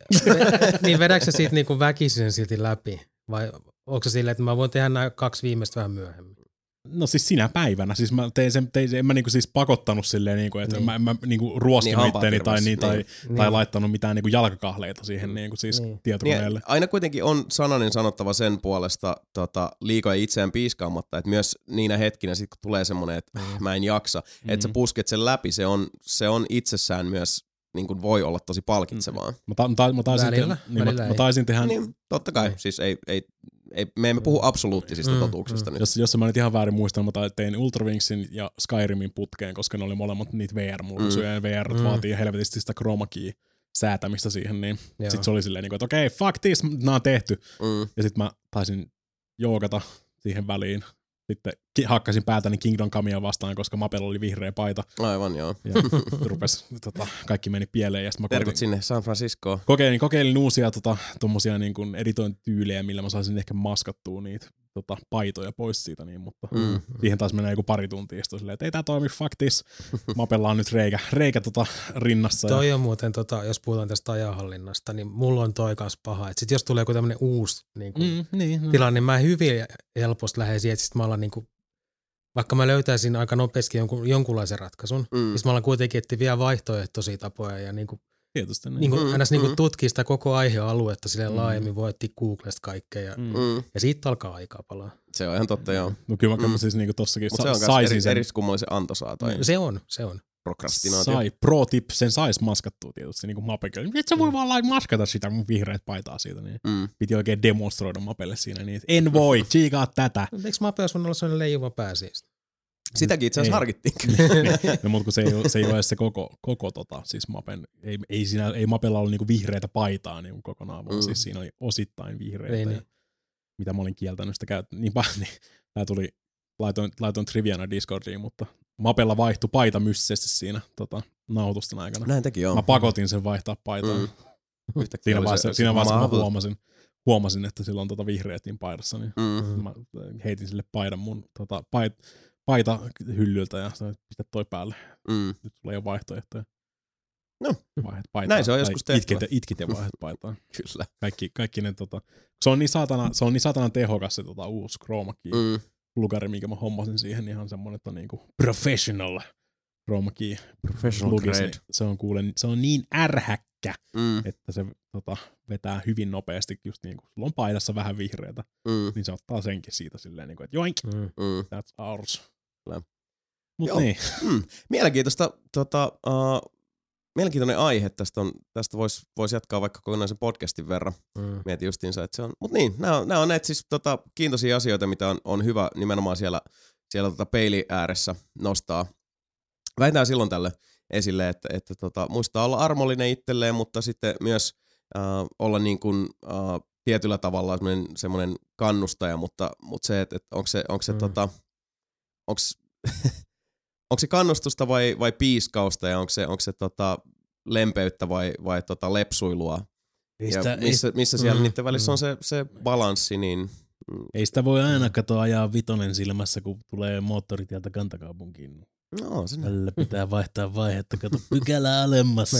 niin vedätkö sä siitä niinku väkisin silti läpi? Vai onko se silleen, että mä voin tehdä nämä kaksi viimeistä vähän myöhemmin? No siis sinä päivänä. Siis mä tein sen, tein sen, en mä niinku siis pakottanut silleen, niinku, että niin. mä en mä niinku ruoskinut niin, itteeni tai, niin, tai, niin. tai laittanut mitään niinku jalkakahleita siihen niinku siis niin. tietokoneelle. Niin, aina kuitenkin on sananen sanottava sen puolesta tota, liikaa itseään piiskaamatta, että myös niinä hetkinä sit, kun tulee semmoinen, että mm. mä en jaksa, mm. että sä pusket sen läpi, se on, se on itsessään myös niin kuin voi olla tosi palkitsevaa. Mä, ta- ta- mä, taisin, välillä, te- niin mä, mä taisin tehdä... Niin, totta kai, niin. siis ei, ei, ei, me emme puhu absoluuttisista mm, totuuksista mm. nyt. Jos, jos mä nyt ihan väärin muistan, mä tein Ultravinksin ja Skyrimin putkeen, koska ne oli molemmat niitä V R-mullisuja, mm. ja V R mm. vaatii helvetisti sitä chroma key säätämistä siihen, niin Joo. sit se oli silleen, että okei, okay, fuck this, nää on tehty. Mm. Ja sit mä taisin joogata siihen väliin. Sitten hakkasin päätäni Kingdom Comea vastaan, koska Mapella oli vihreä paita. Aivan, joo. Ja rupes, tota, kaikki meni pieleen. Ja mä terkut sinne San Franciscoon. Kokeilin, kokeilin uusia tota, tommosia niin kuin editointityylejä, millä mä saisin ehkä maskattua niitä tota, paitoja pois siitä. Niin, mutta mm. siihen taas mennään joku pari tuntia. Sitten silleen, että ei tää toimi, fuck this. Mapella on nyt reikä, reikä tota, rinnassa. Toi ja... on muuten, tota, jos puhutaan tästä ajanhallinnasta, niin mulla on toi kanssa paha. Sitten jos tulee joku tämmönen uusi niin kuin, mm, niin, tilanne, niin mä hyvin helposti lähden siihen, että sit mä ollaan niin kuin, vaikka mä löytäisin aika nopeasti jonkun, jonkunlaisen ratkaisun, mm. niin mä olen kuitenkin etsinyt vielä vaihtoehtoisia tapoja ja niinku niin kuin, mm, aina mm. niin tutkii sitä koko aihealuetta silleen mm. laajemmin, voitti Googlesta kaikkea ja, mm. ja siitä alkaa aikaa palaa. Se on ihan totta, joo. No kyllä mä mm. siis niinku tossakin sa- saisin eri, sen. Mutta se on myös eriskummallisen antoisaa. Tai... Se on, se on. prokrastinaatio. Sai, pro tip, sen sais maskattua tietysti, niin kuin Mapekin. Et sä voi mm. vaan maskata sitä mun vihreät paitaa siitä, niin mm. piti oikein demonstroida Mapelle siinä, niin en voi, tsiikaa tätä. Eikö Mape on sun olla sellainen leijuva pää siis? Sitäkin itse asiassa harkittiin. No, mutta kun se ei, se ei ole se koko, koko tota, siis Mapen, ei, ei, siinä, ei Mapella ollut niinku vihreätä paitaa niinku kokonaan, vaan mm. siis siinä oli osittain vihreätä. Ja, mitä mä olin kieltänyt sitä käyttänyt, niin paljon, niin tää tuli, laitoin, laitoin triviana Discordiin, mutta Mapella vaihtui paita mystisesti siinä tota, nautusten aikana. Näin teki on. Mä pakotin sen vaihtaa paitaan. Mm. Siinä vaiheessa, se, siinä vaiheessa mä huomasin. huomasin, että sillä on tota vihreät niin paidassa, niin mm. mä heitin sille paidan mun tota, pait, paita hyllyltä ja sanoin, että pistä toi päälle. Mm. Nyt sulla ei ole vaihtoehtoja. No, paitaa, näin se on joskus tehtävä. Itkit ja vaihdat paitaa. Kyllä. Kaikki, kaikki ne, tota, se on niin saatana, se on niin saatana tehokas se tota, uusi Chroma Key mm. plugari, minkä mä hommasin siihen, ihan semmoinen, että on niinku professional Chroma Key. Professional plugari, grade. Se, se, on kuule, se on niin ärhäkkä, mm. että se tota, vetää hyvin nopeasti, just niinku, sulla on paidassa vähän vihreätä, mm. niin se ottaa senkin siitä silleen, niinku, että joink, mm. that's ours. Mut niin. mm. Mielenkiintoista, tota, uh, mielenkiintoinen aihe, tästä, on, tästä voisi vois jatkaa vaikka kokonaisen podcastin verran, mm. mietin justiinsa, että se on, mut niin, nämä on, on näitä siis tota, kiintoisia asioita, mitä on, on hyvä nimenomaan siellä, siellä tota, peilin ääressä nostaa, vähintään silloin tälle esille, että, että tota, muistaa olla armollinen itselleen, mutta sitten myös uh, olla niin kuin uh, tietyllä tavalla semmoinen kannustaja, mutta, mutta se, että et, onko se, onko se mm. tota, Onks, onks se kannustusta vai, vai piiskausta ja onks se, onks se tota lempeyttä vai, vai tota lepsuilua? Sitä, ja missä, missä ei, siellä mm, niiden välissä mm. on se, se balanssi? Niin... Ei sitä voi aina katsoa ajaa vitonen silmässä, kun tulee moottoritieltä kantakaupunkiin. No, tällä pitää vaihtaa vaihetta, kato pykälää alemmas,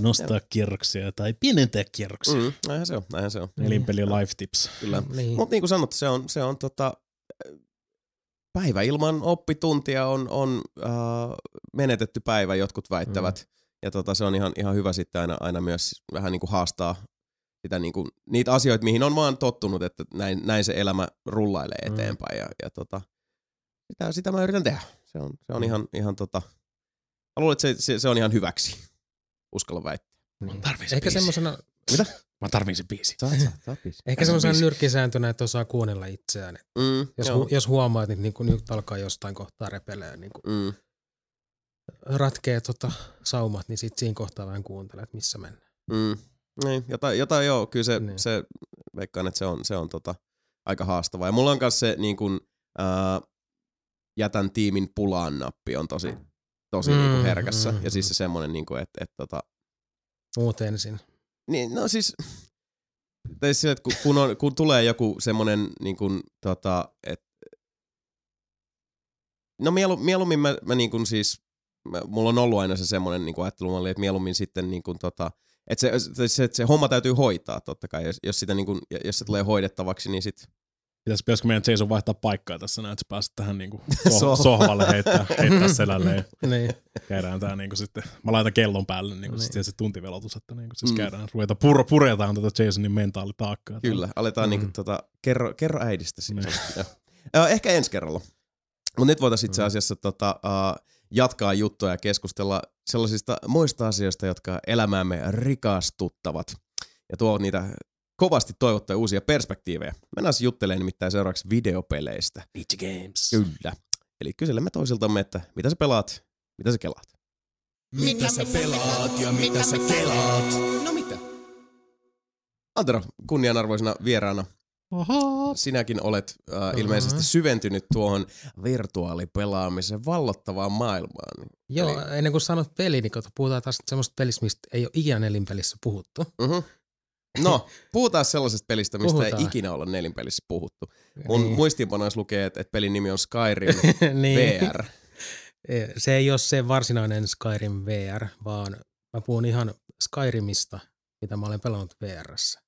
nostaa kierroksia tai pienentää kierroksia. Mm, näinhän se on. Näinhän se on. Nelinpeli life tips. Kyllä. Niin. Mutta niin kuin sanottu, se on, se on tota... Päivä ilman oppituntia on, on äh, menetetty päivä, jotkut väittävät. Mm. Ja tota, se on ihan, ihan hyvä sitten aina, aina myös vähän niin kuin haastaa sitä niin kuin, niitä asioita, mihin on vaan tottunut, että näin, näin se elämä rullailee eteenpäin. Mm. Ja, ja tota, sitä, sitä mä yritän tehdä. Se on, se on ihan, ihan tota, mä luulen, että se, se, se on ihan hyväksi. Uskallan väittää. Mä tarvitsen biisi. Ehkä semmosena... Mitä? Mä tarvin sen biisi. Saat, saat, saat biisi. Ehkä semmoisena nyrkkisääntönä, että osaa kuunnella itseään. Mm, jos, hu- jos huomaat, että niinku nyt alkaa jostain kohtaa repeleä, niinku mm. ratkee tota saumat, niin sit siinä kohtaa vähän kuuntelee, että missä mennään. Mm. Niin, jotain, jotain joo, kyllä se, niin. se veikkaan, että se on, se on tota, aika haastavaa. Ja mulla on kanssa se niin kun, ää, jätän tiimin pulaan nappi on tosi, tosi mm, niin kun herkässä. Mm, ja siis se semmoinen, niin että et, tota... Muut ensin. Niin, no siis, se, kun, on, kun tulee joku semmonen, niin kuin, tota, että no mielu, mieluummin mä, mä niin kuin siis, mä, mulla on ollut aina se semmonen niin kuin ajattelumalli, että mieluummin sitten niin kuin tota, että se, se, se, se homma täytyy hoitaa totta kai, jos, jos, sitä, niin kuin, jos se tulee hoidettavaksi, niin sit. Pitäis, pitäisikö meidän Jason vaihtaa paikkaa tässä näin, että sä pääset tähän niinku soh- sohvalle heittää, heittää selälle ja niin. käydään tää niinku sitten, mä laitan kellon päälle niinku niin. sitten se tuntivelotus, että niinku siis mm. käydään, ruvetaan pur- puretaan tätä Jasonin mentaalitaakkaa. Kyllä, aletaan mm. niinku tota, kerro, kerro äidistä sinne. Ehkä ensi kerralla. Mut nyt voitaisiin itse asiassa tota, uh, jatkaa juttua ja keskustella sellaisista muista asioista, jotka elämäämme rikastuttavat ja tuovat niitä kovasti toivottaa uusia perspektiivejä. Mennään juttelemaan nimittäin seuraavaksi videopeleistä. Video games. Kyllä. Eli kyselemme toisiltamme, että mitä sä pelaat, mitä sä kelaat. Mitä sä pelaat ja mitä sä kelaat. No mitä? Antero, kunnianarvoisena vieraana. Oho. Sinäkin olet äh, ilmeisesti syventynyt tuohon virtuaalipelaamisen vallottavaan maailmaan. Joo, eli... ennen kuin sanot peli, niin puhutaan taas semmoista pelistä, mistä ei ole ikinä Nelinpelissä puhuttu. Uh-huh. No, puhutaan sellaisesta pelistä, mistä puhutaan. Ei ikinä olla Nelinpelissä puhuttu. Mun niin. muistiinpanoissa lukee, että pelin nimi on Skyrim niin. V R. Se ei ole se varsinainen Skyrim V R, vaan mä puhun ihan Skyrimista, mitä mä olen pelannut V R:ssä.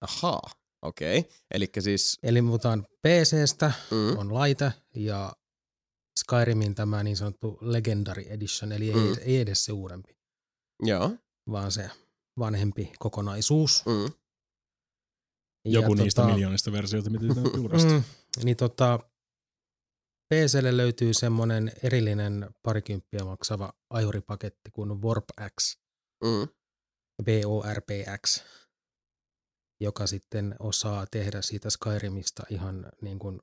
Ahaa, okei. Okay. Elikkä siis... Eli muutaan P C:stä, mm. on laite, ja Skyrimin tämä niin sanottu Legendary Edition, eli mm. ei, ei edes se uudempi. Joo. Vaan se... vanhempi kokonaisuus. Mm. Joku ja niistä tota, miljoonista versioita, mitä niitä on juurasta. Mm, niin tota, P C:lle löytyy semmoinen erillinen parikymppiä maksava ajuripaketti kuin Warp X, mm. V O R P X, joka sitten osaa tehdä siitä Skyrimista ihan niin kuin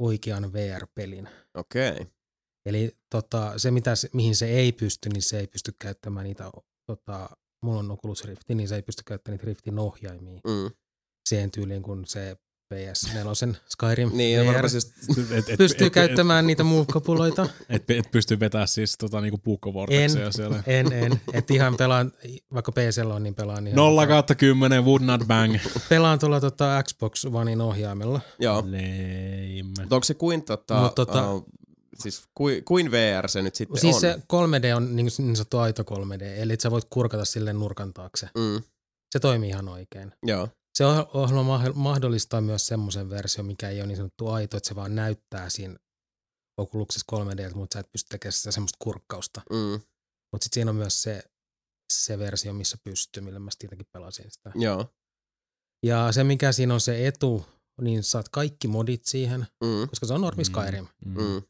oikean V R-pelin. Okei. Okay. Eli tota, se, mitä, mihin se ei pysty, niin se ei pysty käyttämään niitä, tota, mulla on Oculus Rifti, niin se ei pysty käyttämään niitä Riftin ohjaimia. Mm. Siihen tyyliin, kun se P S neljä Skyrim niin, V R siis, et, et, pystyy et, käyttämään et, et, niitä muukkapuloita. Et, et pysty vetämään siis tota, niinku puukkovortekseja siellä. En, en. Et ihan pelaan, vaikka P C on, niin pelaan ihan. Nolla kautta kymmenen, would not bang. Pelaan tuolla tota, Xbox Onein ohjaimella. Joo. Leim. Mutta onko se kuin tota... Mut, tota uh, Siis kuin, kuin V R se nyt sitten siis on? Siis se kolme D on niin, niin sanottu aito kolme D, eli sä voit kurkata silleen nurkan taakse. Mm. Se toimii ihan oikein. Joo. Se ohjelma mahdollistaa myös semmoisen version, mikä ei ole niin sanottu aito, että se vaan näyttää siinä Oculuksessa kolme D, mutta sä et pysty tekemään sitä semmoista kurkkausta. Mm. Mutta sitten siinä on myös se, se versio, missä pystyy, millä mä tietenkin pelasin sitä. Joo. Ja se, mikä siinä on se etu, niin saat kaikki modit siihen, mm. koska se on normi Skyrim. Mm. Mm.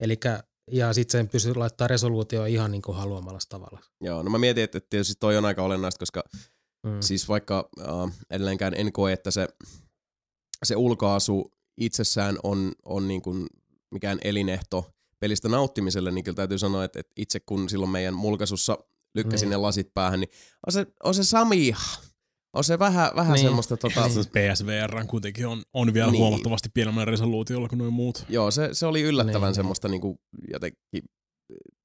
Elikkä, ja sitten sen pystyy laittaa resoluutioon ihan niin kuin haluamalla tavalla. Joo, no mä mietin, että tietysti toi on aika olennaista, koska mm. siis vaikka äh, edelleenkään en koe, että se, se ulkoasu itsessään on, on niin kuin mikään elinehto pelistä nauttimiselle, niin kyllä täytyy sanoa, että, että itse kun silloin meidän mulkaisussa lykkäsin mm. ne lasit päähän, niin on se, on se samia. On se vähän, vähän niin. semmoista... Tota... P S V R kuitenkin on, on vielä niin. huomattavasti pienemmällä resoluutiolla kuin nuo muut. Joo, se, se oli yllättävän niin. semmoista niinku jotenkin...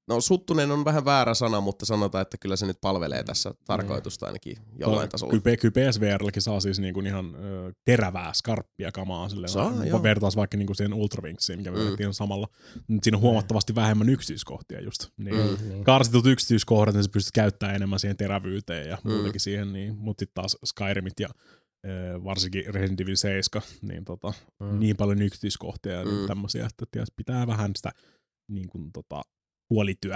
No suttunen on vähän väärä sana, mutta sanotaan, että kyllä se nyt palvelee tässä tarkoitusta ainakin jollain no, tasolla. Kyllä, kyllä P S V R:lläkin saa siis niinku ihan ö, terävää, skarppia kamaa. Saa, vertaus vaikka niinku siihen Ultrawingsiin, mikä mm. vedettiin samalla. Siinä on huomattavasti vähemmän yksityiskohtia just. Niin, mm. Karsitut yksityiskohdat, niin sä pystyt käyttämään enemmän siihen terävyyteen ja muutenkin mm. siihen. Niin. Mutta sitten taas Skyrimit ja ö, varsinkin Resident Evil seitsemän, niin, tota, mm. niin paljon yksityiskohtia ja mm. tämmöisiä, että ties, pitää vähän sitä... Niin kun, tota, puolityö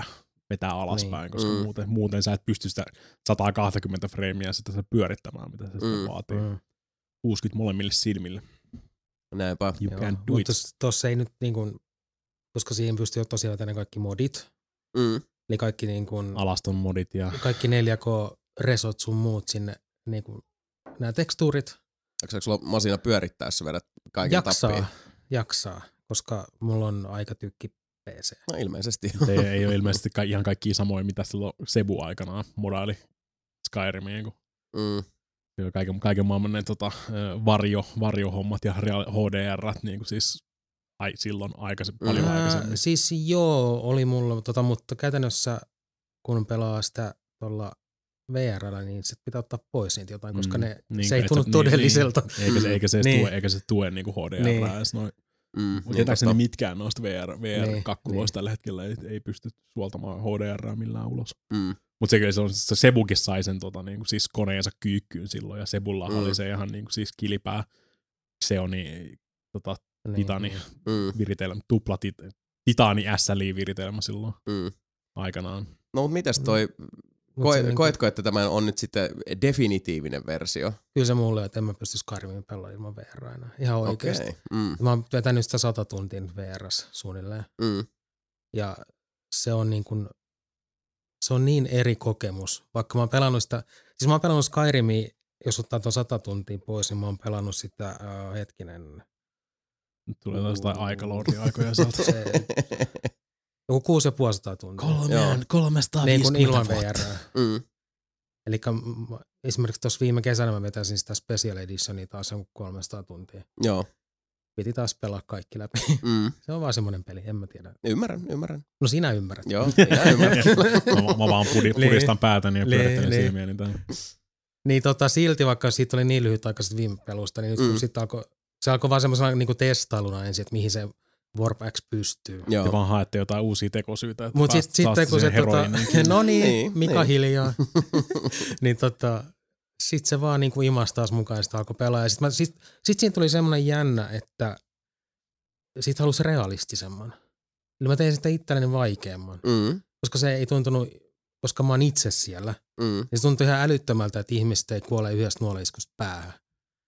vetää alaspäin, niin. koska mm. muuten, muuten sä et pysty sitä sata kaksikymmentä freimiä sitä pyörittämään, mitä se mm. sitä vaatii. Mm. kuusikymmentä molemmille silmille. Näinpä. You can do it. Tuossa ei nyt, niin kun, koska siihen pystyy tosiaan tänne kaikki modit. Mm. Eli kaikki niin kun, alaston modit ja... Kaikki neljä K-resot sun muut sinne, niin kun, nämä tekstuurit. Jaksaako sulla masina pyörittää, sä vedät kaiken tappiin? Jaksaa, koska mulla on aika tykki. No ilmeisesti. Te ei ole ilmeisesti ka- ihan kaikki samoja, mitä silloin Sebu aikanaan modaili Skyrimiin, kun mm. kaiken, kaiken maailman ne tota, varjo, varjohommat ja H D R:t, niin kuin siis ai, silloin aikais- paljon mm. aikaisemmin. Siis joo, oli mulla, tota, mutta käytännössä kun pelaa sitä tuolla V R:llä, niin sit pitää ottaa pois niitä jotain, koska mm. ne, niin, se ei tunnu todelliselta. Niin, eikä, se, eikä, se niin. tue, eikä se tue niin kuin H D R:ää niin. edes noin. Mm, Tietääkseni niin mitkään noista V R, V R-kakkuloista niin, tällä hetkellä ei, ei pysty suoltamaan H D R:ää millään ulos. Mm. Mutta se kyllä se on, se Sebukin sai sen tota, niinku, siis koneensa kyykkyyn silloin, ja Sebulla mm. oli se ihan niinku, siis kilipää Xeoni tota, niin. Titani-viritelmä, mm. tupla Titani S L I-viritelmä silloin mm. aikanaan. No mutta mites toi, mm. koe, koetko, niin kuin... että tämä on nyt sitten definitiivinen versio? Kyllä se mulle, että en mä pysty Skyrimin pelaamaan ilman V R aina. Ihan oikeasti. Okay. Mm. Mä oon vetänyt sitä sata tuntia V R:ssä suunnilleen. Mm. Ja se on niin kuin, se on niin eri kokemus. Vaikka mä oon pelannut sitä, siis mä oon pelannut Skyrimia, jos ottaa tuon sata tuntia pois, niin mä oon pelannut sitä äh, hetkinen. Nyt tulee taas jotain aikalordi-aikoja sieltä. Joku kuusi ja puoli sataa tuntia. Kolmeen, kolmesta viisikymmentä vuotta. Mm. Elikkä esimerkiksi tuossa viime kesänä mä vetäisin sitä Special Editionia taas joku kolmesta tuntia. Joo. Piti taas pelaa kaikki läpi. Mm. Se on vaan semmoinen peli, en mä tiedä. Ymmärrän, ymmärrän. No sinä ymmärrät. Joo, minä ymmärrän. mä, mä vaan puristan päätäni ja pyörittelen silmiä. Niin, niin tota, silti vaikka siitä oli niin lyhyt aika viime pelusta, niin nyt mm. kun sit alko, se alkoi vaan semmoisena niin kuin testailuna ensin, että mihin se... Warp X pystyy. Joo. Ja vaan haette jotain uusia tekosyitä. Mut sit, sitten kun se tota, no niin, Mika niin. hiljaa. niin tota, sit se vaan niinku imas taas mukaan sitä alkoi pelaa. Ja sit, mä, sit, sit siinä tuli semmoinen jännä, että sit halusi realistisemman. Eli mä tein sitä itselleni vaikeamman. Mm. Koska se ei tuntunut, koska mä oon itse siellä. Mm. Ja se tuntui ihan älyttömältä, että ihmiset ei kuole yhdestä nuoleiskusta päähän.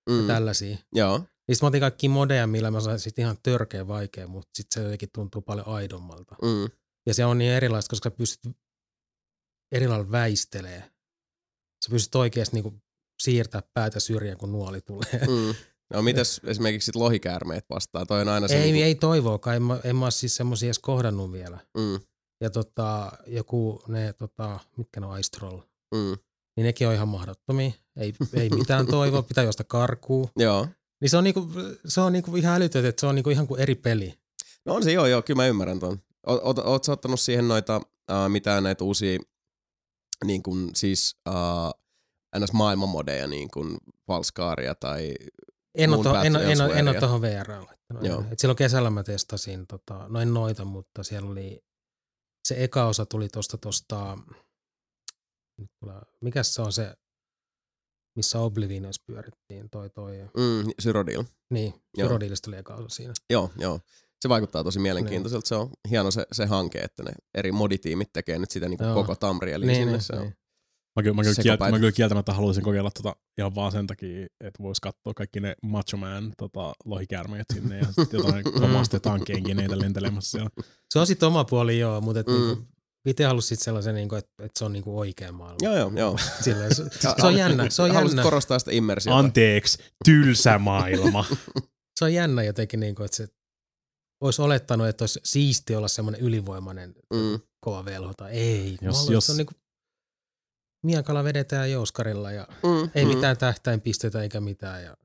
Mm. Ja tällaisia. Joo. Siis mä otin kaikki modeja, millä mä sain sit ihan törkeä vaikea, mutta sit se jotenkin tuntuu paljon aidommalta. Mm. Ja se on niin erilaista, koska sä pystyt eri lailla väistelee. Sä pystyt oikeasti niinku siirtää päätä syrjään, kun nuoli tulee. Mm. No mitäs esimerkiksi sit lohikäärmeet vastaan? Toi on aina se ei, niinku... ei toivoakaan. En mä, en mä siis semmosia edes kohdannut vielä. Mm. Ja tota, joku ne, tota, mitkä ne on, ice troll. Mm. Niin nekin on ihan mahdottomia. Ei, ei mitään toivoa, pitää josta karkuu. Joo. Niin se on, niinku, se on niinku ihan älytöntä, että se on niinku ihan kuin eri peli. No on se, joo, joo, kyllä mä ymmärrän ton. Oot, oot sä ottanut siihen noita, äh, mitään näitä uusia, niin kuin siis äh, ns. Maailmanmodeja, niin kuin Valskaaria tai... En ole, to, en, en, en ole tohon V R:ään laittanut. Et silloin kesällä mä testasin, tota, no en noita, mutta siellä oli, se eka osa tuli tosta, tosta mikäs se on se, missä Oblivionis pyörittiin, toi toi. Mm, Syrodil. Niin, Syrodilista oli eka osa siinä. Joo, joo. Se vaikuttaa tosi mielenkiintoiselta. Se on hieno se, se hanke, että ne eri moditiimit tekee nyt sitä niinku koko Tamrielin niin, sinne. Niin, se niin. On. Mä kyllä, mä, kyllä kieltä, mä kyllä kieltämättä haluaisin kokeilla tota ihan vaan sen takia, että vois katsoa kaikki ne Macho Man tota, lohikäärmeet sinne ja sitten jotain komaste tankkeenkineitä lentelemässä siellä. Se on sit oma puoli joo, mutta et mm. niinku, itse halusit sellaisen, niinku, että et se on niinku oikea maailma. Joo joo joo. Silleen, se, se on jännä, se on jännä. Haluaisit korostaa sitä immersiota. Anteeksi, tylsä maailma. Se on jännä jotenkin, niinku, että se olisi olettanut, että olisi siisti olla semmoinen ylivoimainen mm. kova velho tai ei. Jos, haluan, jos... Se on niinku... Miekalla vedetään jouskarilla ja mm, ei mm. mitään tähtäinpisteitä eikä mitään. Ja...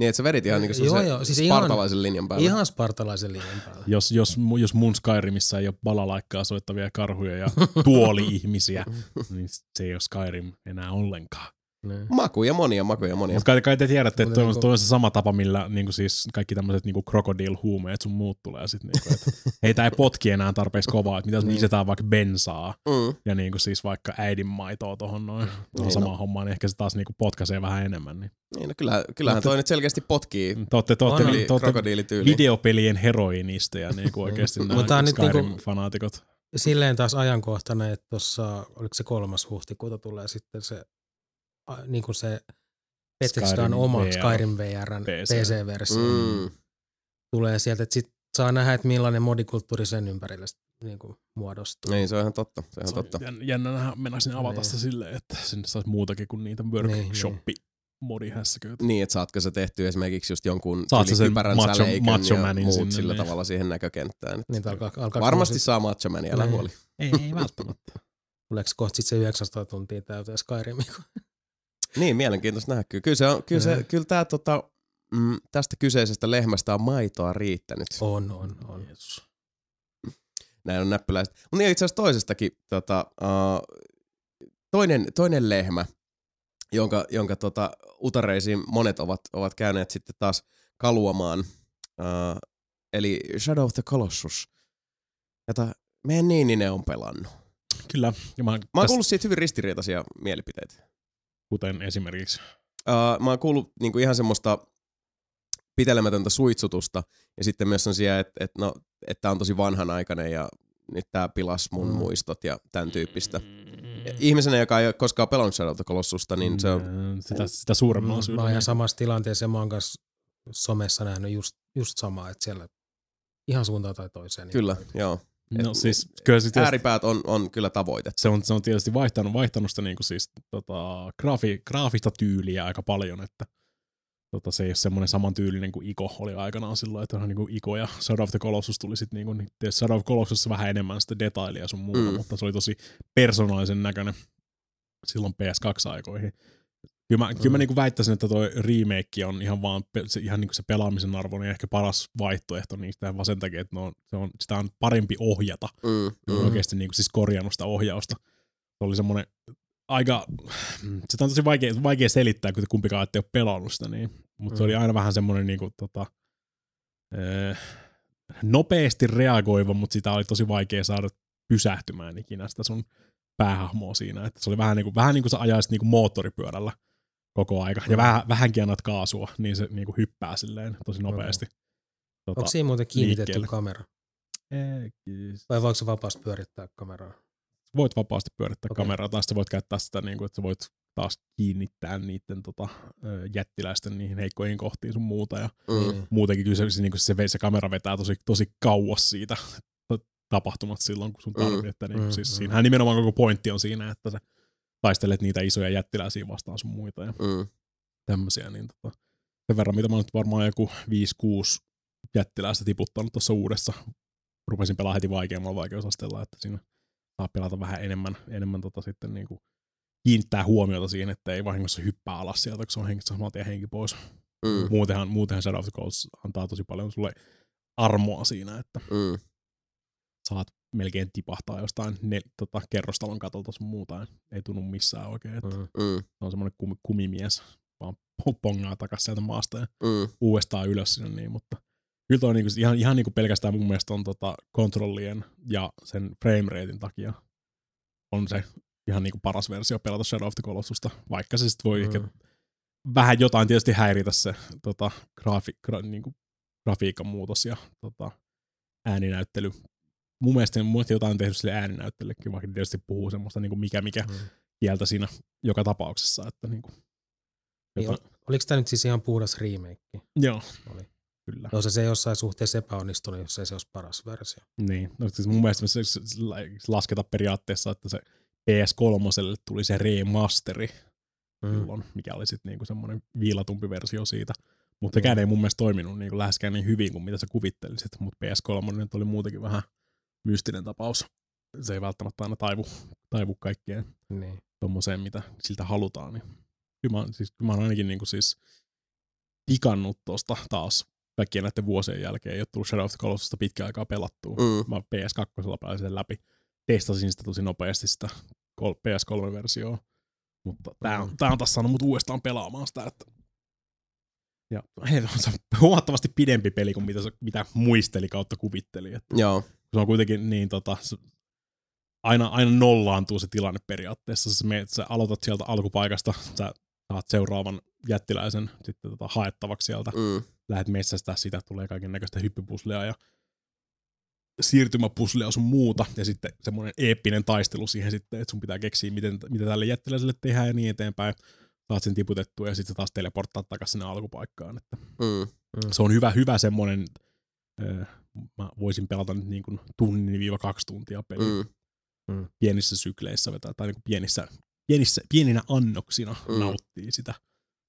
Niin, että sä vedit ihan niin kuin joo, joo, siis spartalaisen ihan, linjan päälle. Ihan spartalaisen linjan päälle. Jos, jos, jos mun Skyrimissä ei ole balalaikkaa soittavia karhuja ja tuoli-ihmisiä, niin se ei ole Skyrim enää ollenkaan. Ne. Makuja monia, makuja monia. Mutta kai, kai te tiedätte, että toi on, toi on se sama tapa, millä niin kuin siis kaikki tämmöiset niin kuin krokodil-huumeet sun muut tulee. Sit, niin kuin, että, hei, tää ei potki enää tarpeeksi kovaa, että mitä mm. lisätään vaikka bensaa mm. ja niin kuin siis vaikka äidinmaitoa tuohon noin niin, samaan no. hommaan, niin ehkä se taas niin kuin potkaisee vähän enemmän. Niin. Niin, no kyllähän, kyllähän toi nyt selkeästi potkii krokodilityyliin. Videopelien heroinisteja niin kuin oikeasti nämä Skyrim-fanaatikot. Silleen taas ajankohtana, että tuossa, oliko se kolmas huhtikuuta tulee sitten se niin kuin se Bethesdan oma V R, Skyrim V R:n P C-versio mm. tulee sieltä, että sit saa nähdä, että millainen modikulttuuri sen ympärille niin kuin muodostuu. Niin, se on ihan totta. Se on se totta. On jännä mennä sinne avatasta niin. Silleen, että sinne saisi muutakin kuin niitä workshop-modihässäköitä. Niin, niin että saatko sä tehty esimerkiksi just jonkun ylikypärän säleikön ja muut sinne, sillä niin. Tavalla siihen näkökenttään. Niin, alkaa, alkaa varmasti kuusi. Saa Macho Mania, älä huoli. Ei, ei välttämättä. Tuleeko kohta sitten se yhdeksänsataa tuntia täyteen Skyrimia? Niin, mielenkiintoista nähdä. Kyllä, kyllä, se on, kyllä, se, kyllä tää, tota, mm, tästä kyseisestä lehmästä on maitoa riittänyt. On, on, on. Jeesus. Näin on näppyläiset. Mutta niin, itse asiassa toisestakin, tota, uh, toinen, toinen lehmä, jonka, jonka tota, utareisiin monet ovat, ovat käyneet sitten taas kaluamaan, uh, eli Shadow of the Colossus, jota meidän Niininen on pelannut. Kyllä. Ja mä oon täs... kuullut siitä hyvin ristiriitaisia mielipiteitä. Kuten esimerkiksi? Uh, mä oon kuullut niinku ihan semmoista pitelemätöntä suitsutusta ja sitten myös on siellä, että et, no, et tää on tosi vanhanaikainen ja nyt tää pilas mun muistot ja tämän tyyppistä. Ja ihmisenä, joka ei ole koskaan pelannut Shadow of the Colossusta, niin se on... Sitä, sitä suuremmalla syyllä. Mä oon ihan samassa tilanteessa ja mä oon kanssa somessa nähnyt just, just samaa, että siellä ihan suuntaan tai toiseen. Kyllä, niin. Joo. No, siis, kyllä se tietysti, ääripäät on, on kyllä tavoite. Se on, se on tietysti vaihtanut, vaihtanut sitä niin kuin siis, tota, graafi, graafista tyyliä aika paljon, että tota, se ei ole semmoinen samantyylinen kuin Ico oli aikanaan silloin, että niin kuin Ico ja Shadow of the Colossus tuli sitten, niin kuin, Shadow of the Colossus vähän enemmän sitä detailia sun muuta, mm. mutta se oli tosi persoonallisen näköinen silloin P S kaksi -aikoihin. Kyllä mä, mm. kyllä mä niin kuin väittäisin, että toi remake on ihan vaan se, ihan niin kuin se pelaamisen arvon ja ehkä paras vaihtoehto niistä vaan sen takia, että no, se on, sitä on parempi ohjata. Mm. Mm. Oikeasti niin kuin siis korjannut sitä ohjausta. Se oli semmoinen aika, sitä on tosi vaikea, vaikea selittää, kun kumpikaan ettei ole pelannut sitä. Niin. Mutta mm. se oli aina vähän semmoinen niin kuin, tota, eh, nopeasti reagoiva, mutta sitä oli tosi vaikea saada pysähtymään ikinä sitä sun päähahmoa siinä. Että se oli vähän niin kuin, vähän niin kuin sä ajaisit niin kuin moottoripyörällä koko aika. Ja mm. vähän, vähänkin annat kaasua, niin se niin kuin hyppää silleen tosi nopeasti. Mm. Tota, onko siinä muuten kiinnitetty liikkeelle. Kamera? Ei, vai voiko se vapaasti pyörittää kameraa? Voit vapaasti pyörittää okay. kameraa, tai sitten voit käyttää sitä, niin kuin, että voit taas kiinnittää niiden tota, jättiläisten niihin heikkoihin kohtiin sun muuta. Ja mm. muutenkin kyllä se, niin se, se kamera vetää tosi, tosi kauas siitä tapahtumat silloin, kun sun tarvitsee. Mm. Niin, mm. siis siinähän nimenomaan koko pointti on siinä, että sä taistelet niitä isoja jättiläisiä vastaan sun muita ja mm. tämmöisiä. Niin, tota, sen verran, mitä mä nyt varmaan joku viisi kuusi jättiläistä tiputtanut tuossa uudessa. Rupesin pelaa heti vaikeammalla vaikeusasteella, että siinä saa pelata vähän enemmän, enemmän tota sitten niinku kiinnittää huomiota siihen, että ei vahingossa hyppää alas sieltä, kun se on hengissä samaa henki pois. Mm. Muutenhan, muutenhan Shadow of the Colossus antaa tosi paljon sulle armoa siinä, että mm. saat melkein tipahtaa jostain ne, tota, kerrostalon katolta sun muuta. Ei tunnu missään oikein. Että mm. on semmoinen kum, kumimies, vaan pongaa takas sieltä maasta ja mm. uudestaan ylös sinne. Niin, mutta kyllä toi niinku, ihan, ihan niinku pelkästään mun mielestä on tota kontrollien ja sen frameratein takia on se ihan niinku paras versio pelata Shadow of the Colossusta, vaikka se sit voi mm. ehkä vähän jotain tietysti häiritä se tota, graafi, gra, niinku, grafiikan muutos ja tota, ääninäyttely. Mun mielestä, mun mielestä jotain on tehnyt sille ääninäyttelykin, vaikka tietysti puhuu semmoista niinku mikä mikä mm. kieltä siinä joka tapauksessa. Että, niinku, jota... niin, oliko tämä nyt siis ihan puhdas remake? Joo. Oli. Kyllä. No se, se jossain suhteessa epäonnistunut, jos ei se olisi paras versio. Niin, no, siis mun mielestä se lasketa periaatteessa, että se P S kolme tuli se remasteri, mm. silloin, mikä oli sitten niinku semmoinen viilatumpi versio siitä. Mutta mm. sekään ei mun mielestä toiminut niinku läheskään niin hyvin kuin mitä sä kuvittelisit, mutta P S kolme oli muutenkin vähän mystinen tapaus. Se ei välttämättä aina taivu, taivu kaikkeen niin tommoseen, mitä siltä halutaan. Niin. Kyllä mä, siis, mä oon ainakin niinku siis pikannut tosta taas. Kaikkien näiden vuosien jälkeen ei ole tullut Shadow of the Colossusta pitkään aikaa pelattua. Mm. Mä P S kaksi pääsin sen läpi. Testasin sitä tosi nopeasti sitä P S kolme -versioa. Mutta tää on, tää on taas saanut mut uudestaan pelaamaan sitä. Että... ja hei, on se huomattavasti pidempi peli kuin mitä, mitä muisteli kautta kuvitteli. Että joo. Se on kuitenkin niin tota... Aina, aina nollaantuu se tilanne periaatteessa. Sä, meet, sä aloitat sieltä alkupaikasta, sä saat seuraavan jättiläisen sitten tota, haettavaksi sieltä. Mm. Lähet metsästää sitä, tulee kaiken näköistä hyppypuslea ja siirtymäpuslea sun muuta. Ja sitten semmoinen eeppinen taistelu siihen sitten, että sun pitää keksiä, miten, mitä tälle jättiläiselle tehdään ja niin eteenpäin. Saat sen tiputettua ja sitten taas teleporttaa takaisin sinne alkupaikkaan. Että mm, mm. se on hyvä, hyvä semmoinen, äh, mä voisin pelata nyt niin kuin tunnin-kaksi tuntia peliä. Mm, mm. Pienissä sykleissä vetää, tai niin kuin pienissä, pienissä, pieninä annoksina mm. nauttii sitä.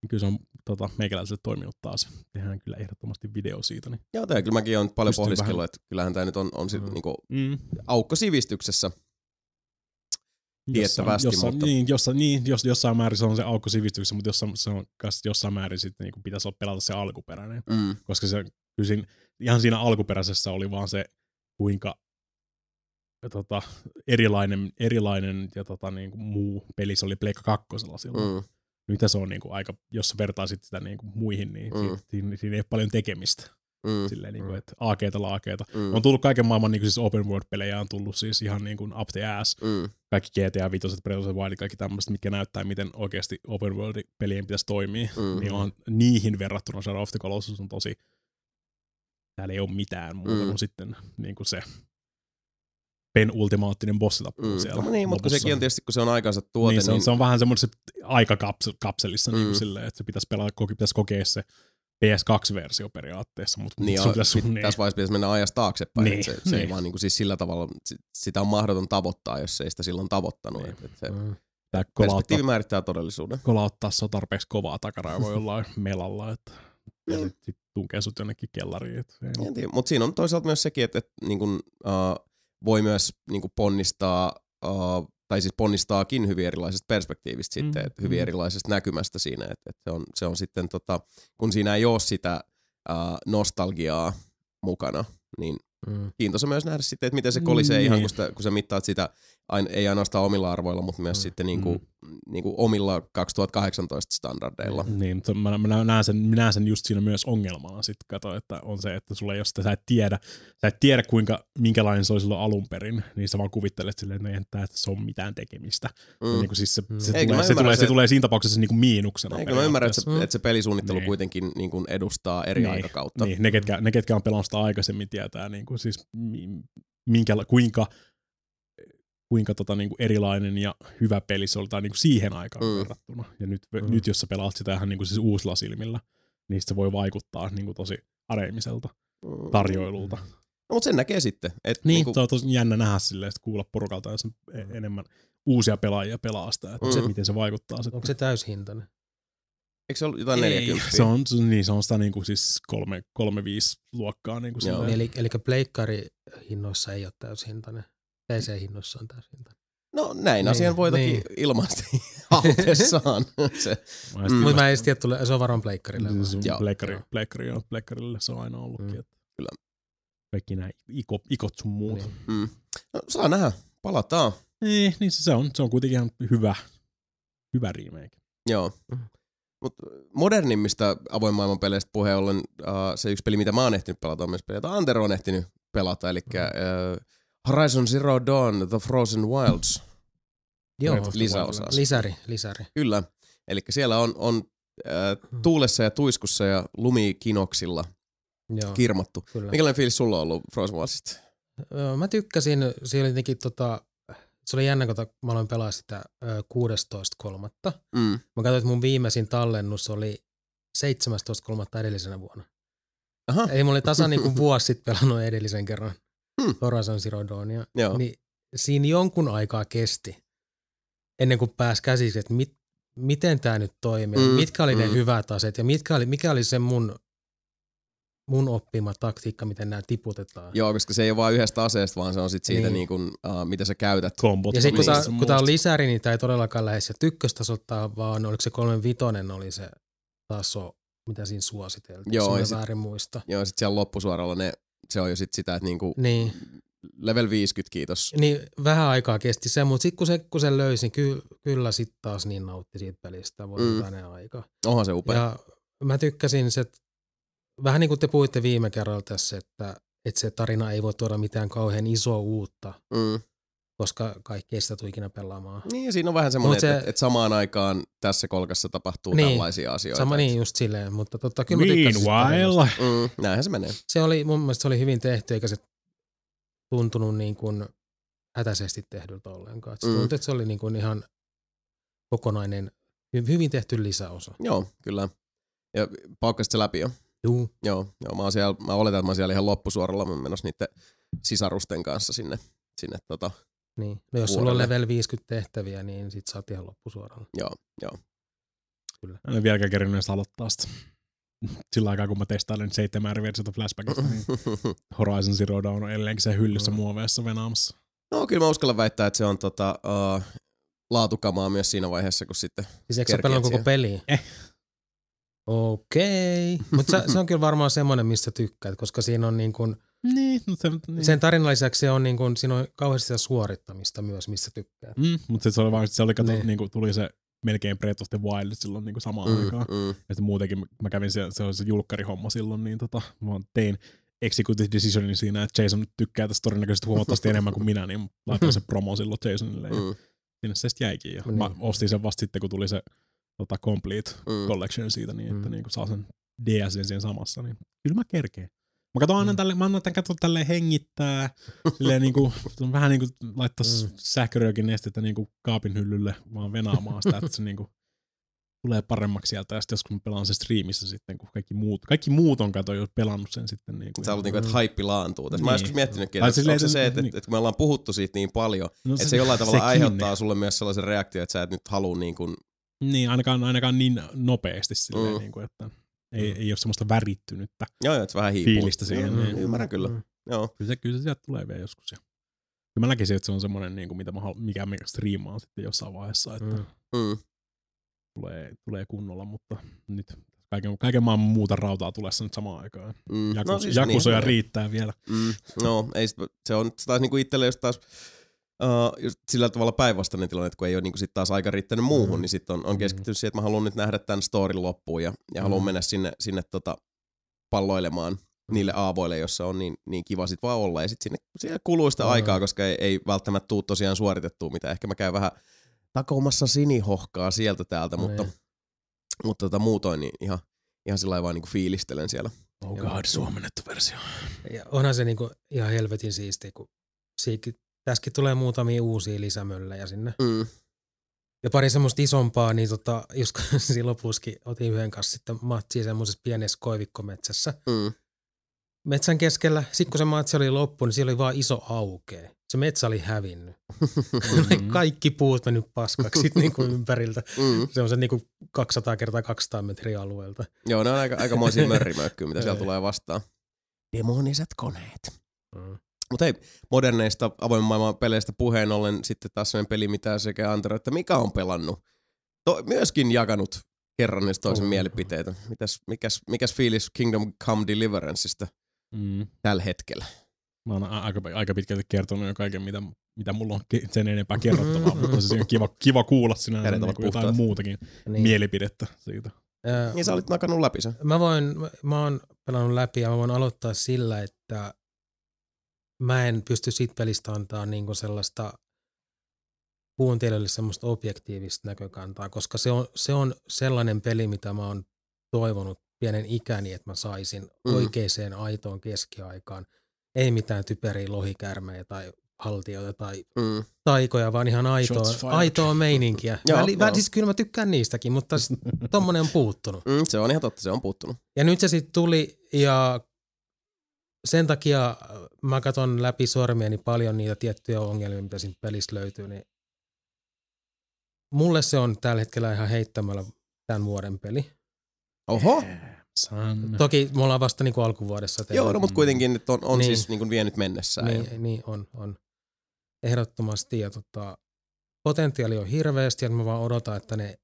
Kyllä se on tota, meikäläiselle toiminut taas. Tehdään kyllä ehdottomasti video siitä. Niin joo, tämä kyllä mäkin olen paljon pohdiskellut, että kyllähän tämä nyt on, on sit, mm. niinku, mm. aukko sivistyksessä tiettävästi. Jossa, mutta... niin, jossa, niin, jos, jossain määrin se on se aukko sivistyksessä, mutta jossa, se on, jossain määrin sit, niinku, pitäisi pelata se alkuperäinen. Mm. Koska se, kyllä siinä, ihan siinä alkuperäisessä oli vaan se, kuinka ja, tota, erilainen, erilainen ja tota, niinku, muu peli se oli Pleikka kakkosella silloin. Mm. Nyt se on niinku aika, jos sä vertaisit sitä niinku muihin, niin mm. siinä, siinä ei ole paljon tekemistä. Mm. Silleen niinku, että aakeita laakeita. Mm. On tullut kaiken maailman niinku siis open world-pelejä, on tullut siis ihan niinku up the ass. Mm. Kaikki G T A viisi, Breath of the Wild, kaikki tämmöiset, mitkä näyttää, miten oikeasti open world-pelien pitäisi toimia. Mm. Niin on, niihin verrattuna Shadow of the Colossus on tosi, täällä ei ole mitään muuta kuin mm. sitten niinku se pen ultimaattinen bossitappelu mm. siellä. No niin, mutta sekin on tietysti, kun se on aikansa tuote. Niin, se, on, niin... se on vähän semmoinen aikakapselissa, mm. niin silleen, että se pitäisi, pelaa, pitäisi kokea se P S kaksi -versio periaatteessa. Mutta niin, se pitäisi, niin... tässä vaiheessa pitäisi mennä ajasta taaksepäin. Niin, se, se niin. Ei vaan niin kuin, siis sillä tavalla, sitä on mahdoton tavoittaa, jos ei sitä silloin tavoittanut. Niin. Et, se mm. perspektiivi määrittää todellisuuden. Kolauttaa se on tarpeeksi kovaa takaraivoa jollain melalla, että mm. sit tunkee sut jonnekin kellariin. Mutta siinä on toisaalta myös sekin, että et, niin kuin, uh, voi myös niin kuin ponnistaa, uh, tai siis ponnistaakin hyvin erilaisesta perspektiivistä mm. sitten, että hyvin mm. erilaisesta näkymästä siinä, että, että se, on, se on sitten, tota, kun siinä ei ole sitä uh, nostalgiaa mukana, niin mm. kiintoisa myös nähdä sitten, että miten se kolisee mm. ihan, kun, sitä, kun sä mittaat sitä, aina, ei ainoastaan omilla arvoilla, mutta myös mm. sitten niin kuin, mm. niin kuin omilla kaksituhattakahdeksantoista standardeilla. Niin, mä, mä näen sen, mä näen sen just siinä myös ongelmana sitten, kato, että on se, että sulla ei ole sitä, sä et tiedä, sä et tiedä kuinka, minkälainen se oli silloin alun perin, niin sä vaan kuvittelet silleen, että ei enää, että se on mitään tekemistä. Mm. Niin kuin siis se, se, mm. tulee, se, tulee, se, se tulee siinä tapauksessa niin kuin miinuksena. Eikö mä ymmärrä, että se, mm. että se pelisuunnittelu niin. kuitenkin niin kuin edustaa eri niin. aikakautta. Niin, ne ketkä, ne ketkä on pelannut sitä aikaisemmin tietää niin kuin siis minkä, kuinka kuinka tota, niin kuin erilainen ja hyvä peli se oli tai niin kuin siihen aikaan mm. verrattuna. Ja nyt, mm. nyt jos sä pelaat sitä ihan niin kuin siis uusilla silmillä, niin se voi vaikuttaa niin kuin tosi areemiselta tarjoilulta. Mm. No, mutta sen näkee sitten. Et niin, niin kuin... on tosi jännä nähdä silleen, että kuulla porukalta, jos mm. enemmän uusia pelaajia pelaa sitä, että mm. se, miten se vaikuttaa. Sitten. Onko se täyshintainen? Eikö se ole jotain neljäkymmentä? Se on, niin, se on sitä niin kuin siis kolme, kolme viisi luokkaa. Niin kuin eli eli pleikkari hinnoissa ei ole täyshintainen. P C-hinnoissa on täyshintainen. No näin niin, asian voi toki niin. ilmaista halutessaan. Mutta mä en tiedä, se on varmaan pleikkarille. Pleikkarille se on aina ollutkin. Mm. Kyllä. Kaikki nämä ikot, ikot sun muuta. Niin. Mm. No, saa nähdä, palataan. Niin, niin se on. Se on kuitenkin ihan hyvä, hyvä remake. Joo. Mutta modernimmista avoin maailman peleistä puheen ollen uh, se yksi peli, mitä mä oon ehtinyt pelata, on myös peli, jota Antero on ehtinyt pelata, eli uh, Horizon Zero Dawn, The Frozen Wilds. Joo, lisäosa. Lisäri, lisäri. Kyllä, eli siellä on, on uh, tuulessa ja tuiskussa ja lumikinoksilla Joo, kirmattu. Kyllä. Mikälainen fiilis sulla on ollut Frozen Wildsista? Mä tykkäsin, siellä jotenkin tota... Se oli jännä, kun mä aloin pelaa sitä kuudestoista kolmatta Mm. Mä katsoin, että mun viimeisin tallennus oli seitsemästoista kolmatta edellisenä vuonna. Aha. Eli mä olin tasan niin kuin vuosi sitten pelannut edellisen kerran mm. Horizon Zero Dawnia. Niin siinä jonkun aikaa kesti, ennen kuin pääsi käsiksi, että mit, miten tää nyt toimii, mm. mitkä oli mm. ne hyvät aseet ja mitkä oli, mikä oli se mun... mun oppima taktiikka, miten nämä tiputetaan. Joo, koska se ei ole vain yhdestä aseesta, vaan se on sit siitä, niin. Niin kun, uh, mitä sä käytät. Kombot. Ja sitten kun, kun tämä on lisäri, niin tämä ei todellakaan lähde se ykköstasolta, vaan oliko se kolmevitonen oli se taso, mitä siinä suositeltiin. Joo, ja sitten sit siellä loppusuoralla ne, se on jo sit sitä, että niinku niin. level viisikymmentä, kiitos. Niin, vähän aikaa kesti se, mutta sitten kun se, kun se löysin, ky, kyllä sitten taas niin nautti siitä pelistä, voi mm. tänne aika. Onhan se upea. Ja mä tykkäsin se, vähän niin kuin te puhuitte viime kerralla tässä, että, että se tarina ei voi tuoda mitään kauhean isoa uutta, mm. koska kaikki ei sitä tule ikinä pelaamaan. Niin ja siinä on vähän semmoinen, se, että, että samaan aikaan tässä kolkassa tapahtuu niin, tällaisia asioita. Sama niin just silleen, mutta totta kyllä meanwhile. Mm, näinhän se menee. Se oli, mun mielestä se oli hyvin tehty, eikä se tuntunut niin kuin hätäisesti tehdyltä ollenkaan. Se mm. tuntui, että se oli niin kuin ihan kokonainen, hyvin tehty lisäosa. Joo, kyllä. Ja paukkasit se läpi jo. Juu. Joo, joo mä, siellä, mä oletan, että mä oon siellä ihan loppusuoralla, mä menossa niiden sisarusten kanssa sinne, sinne tota niin. No jos sulla on level viisikymmentä tehtäviä, niin sit sä oot ihan loppusuoralla. Joo, joo. Kyllä. En vieläkään kerinyt edes aloittaa sitä. Sillä aikaa, kun mä testailen seitsemän eri versiota flashbackista, niin Horizon Zero Dawn on edelleenkin se hyllyssä muoveessa venaamassa. No kyllä mä uskallan väittää, että se on tota, uh, laatukamaa myös siinä vaiheessa, kun sitten kerkeet siihen. Siis eikö sä pelannut koko peliä? Eh. Okei, mutta se, se on kyllä varmaan semmoinen, mistä tykkäät, koska siinä on niin kuin, niin, no se, niin. sen tarinan lisäksi se on niin kuin, siinä on kauheasti sitä suorittamista myös, mistä tykkäät. Mm, mutta se oli vaan, se oli kato, niin. niin kuin tuli se melkein Breath of the Wild silloin niin kuin samaan mm, aikaan. Mm. Ja sitten muutenkin mä kävin siellä, se oli se julkkarihomma silloin, niin tota, mä tein executive decisionin siinä, että Jason tykkää tästä todennäköisesti huomattavasti enemmän kuin minä, niin laitoin sen promo silloin Jasonille. Mm. Ja sinne se sitten jäikin ja niin. mä ostin sen vasta sitten, kun tuli se tota complete mm. collection siitä, niin että mm. niinku saa sen D L C:n siihen samassa, niin kyllä mä kerkeen. Mä katson annan mm. tälle, mä annan tän katson tälle hengittää, silleen niinku, vähän niinku laittaa mm. sähköröökin nestettä niinku kaapin hyllylle vaan venaamaan sitä, että se niinku tulee paremmaksi sieltä, ja sitten joskus mä pelaan se striimissä sitten, kun kaikki muut, kaikki muut on kato, jos pelannut sen sitten. Niin kuin sä olet niin kuin, että haippi laantuu. Niin. Mä oon joskus miettinytkin, että onko se se, että, niin. että me ollaan puhuttu siitä niin paljon, no että se, se jollain tavalla aiheuttaa niin. sulle myös sellaisen reaktion, että sä et nyt halua niin kuin niin, ainakaan, ainakaan niin nopeasti silleen, mm. niin kuin, että ei, mm. ei ole semmoista värittynyttä joo, joo, vähän fiilistä siihen. Mm, niin. Ymmärrän kyllä. Mm. Joo. Kyllä, se, kyllä se sieltä tulee vielä joskus. Ja kyllä mä näkisin, että se on semmoinen, niin kuin, mitä mä halu- mikä mikä striimaa sitten jossain vaiheessa, että mm. tulee, tulee kunnolla, mutta nyt kaiken, kaiken maan muuta rautaa tulessa nyt samaan aikaan. Mm. Jakusoja no, siis niin. riittää vielä. Mm. No, ei, se on taas niin kuin itselle, jos taas... Uh, sillä tavalla päinvastainen tilanne, että kun ei ole niin sit taas aika riittänyt muuhun, mm-hmm. niin sitten on, on keskittynyt mm-hmm. siihen, että mä haluan nyt nähdä tämän storin loppuun ja, ja haluan mm-hmm. mennä sinne, sinne tota, palloilemaan mm-hmm. niille aavoille, jossa on niin, niin kiva sit vaan olla. Ja sitten sinne, sinne kuluu sitä mm-hmm. aikaa, koska ei, ei välttämättä tule tosiaan suoritettua mitä. Ehkä mä käyn vähän takomassa sinihohkaa sieltä täältä, mm-hmm. mutta, mutta tota, muutoin niin ihan, ihan sillä lailla vaan niin fiilistelen siellä. Oh god, suomennettu versio. Ja onhan se niin kuin ihan helvetin siistiä, kun siikin Tässäkin tulee muutamia uusia lisämöllejä sinne. Mm. Ja pari semmoista isompaa, niin tota, just siinä lopuskin otin yhden kanssa sitten matsia semmoisessa pienessä koivikkometsässä. Mm. Metsän keskellä, sit kun se matsi oli loppu, niin siellä oli vaan iso aukee. Se metsä oli hävinnyt. Mm-hmm. Kaikki puut mennyt paskaksi sit niinku ympäriltä. Mm. Semmoisen niinku kaksisataa kertaa kaksisataa metriä alueelta. Joo, ne on aika, aikamoisia mörrimökkyjä, mitä siellä tulee vastaan. Demoniset koneet. Mm. Mutta hei, moderneista avoimen maailman peleistä puheen ollen sitten taas semmoinen peli, mitä sekä Antero että Mika on pelannut. To- myöskin jakanut kerran niistä toisen oh, mielipiteitä. Mitäs, mikäs, mikäs fiilis Kingdom Come Deliveranceista mm. tällä hetkellä? Mä oon aika, aika pitkälti kertonut jo kaiken, mitä, mitä mulla on sen enempää kerrottavaa, mutta se on kiva, kiva kuulla sinä niin jotain muutakin niin. mielipidettä siitä. Äh, niin sä olit nakannut läpi sen. Mä, voin, mä, mä oon pelannut läpi ja mä voin aloittaa sillä, että mä en pysty siitä pelistä antaa niinku sellaista kuuntelijoille semmoista objektiivista näkökantaa, koska se on, se on sellainen peli, mitä mä oon toivonut pienen ikäni, että mä saisin mm. oikeaan aitoon keskiaikaan. Ei mitään typeriä lohikärmejä tai haltioita tai mm. taikoja, vaan ihan aitoa, aitoa meininkiä. Joo, Väli, joo. Siis kyllä mä tykkään niistäkin, mutta tommonen on puuttunut. Mm, se on ihan totta, se on puuttunut. Ja nyt se sitten tuli ja sen takia mä katson läpi sormieni paljon niitä tiettyjä ongelmia, mitä siinä pelissä löytyy. Niin mulle se on tällä hetkellä ihan heittämällä tämän vuoden peli. Oho! San. Toki me ollaan vasta niinku alkuvuodessa. Teillä. Joo, no, mutta kuitenkin että on, on niin. siis niinku vienyt mennessään. Niin, niin on, on. Ehdottomasti. Ja tota, potentiaali on hirveästi ja mä vaan odotan, että ne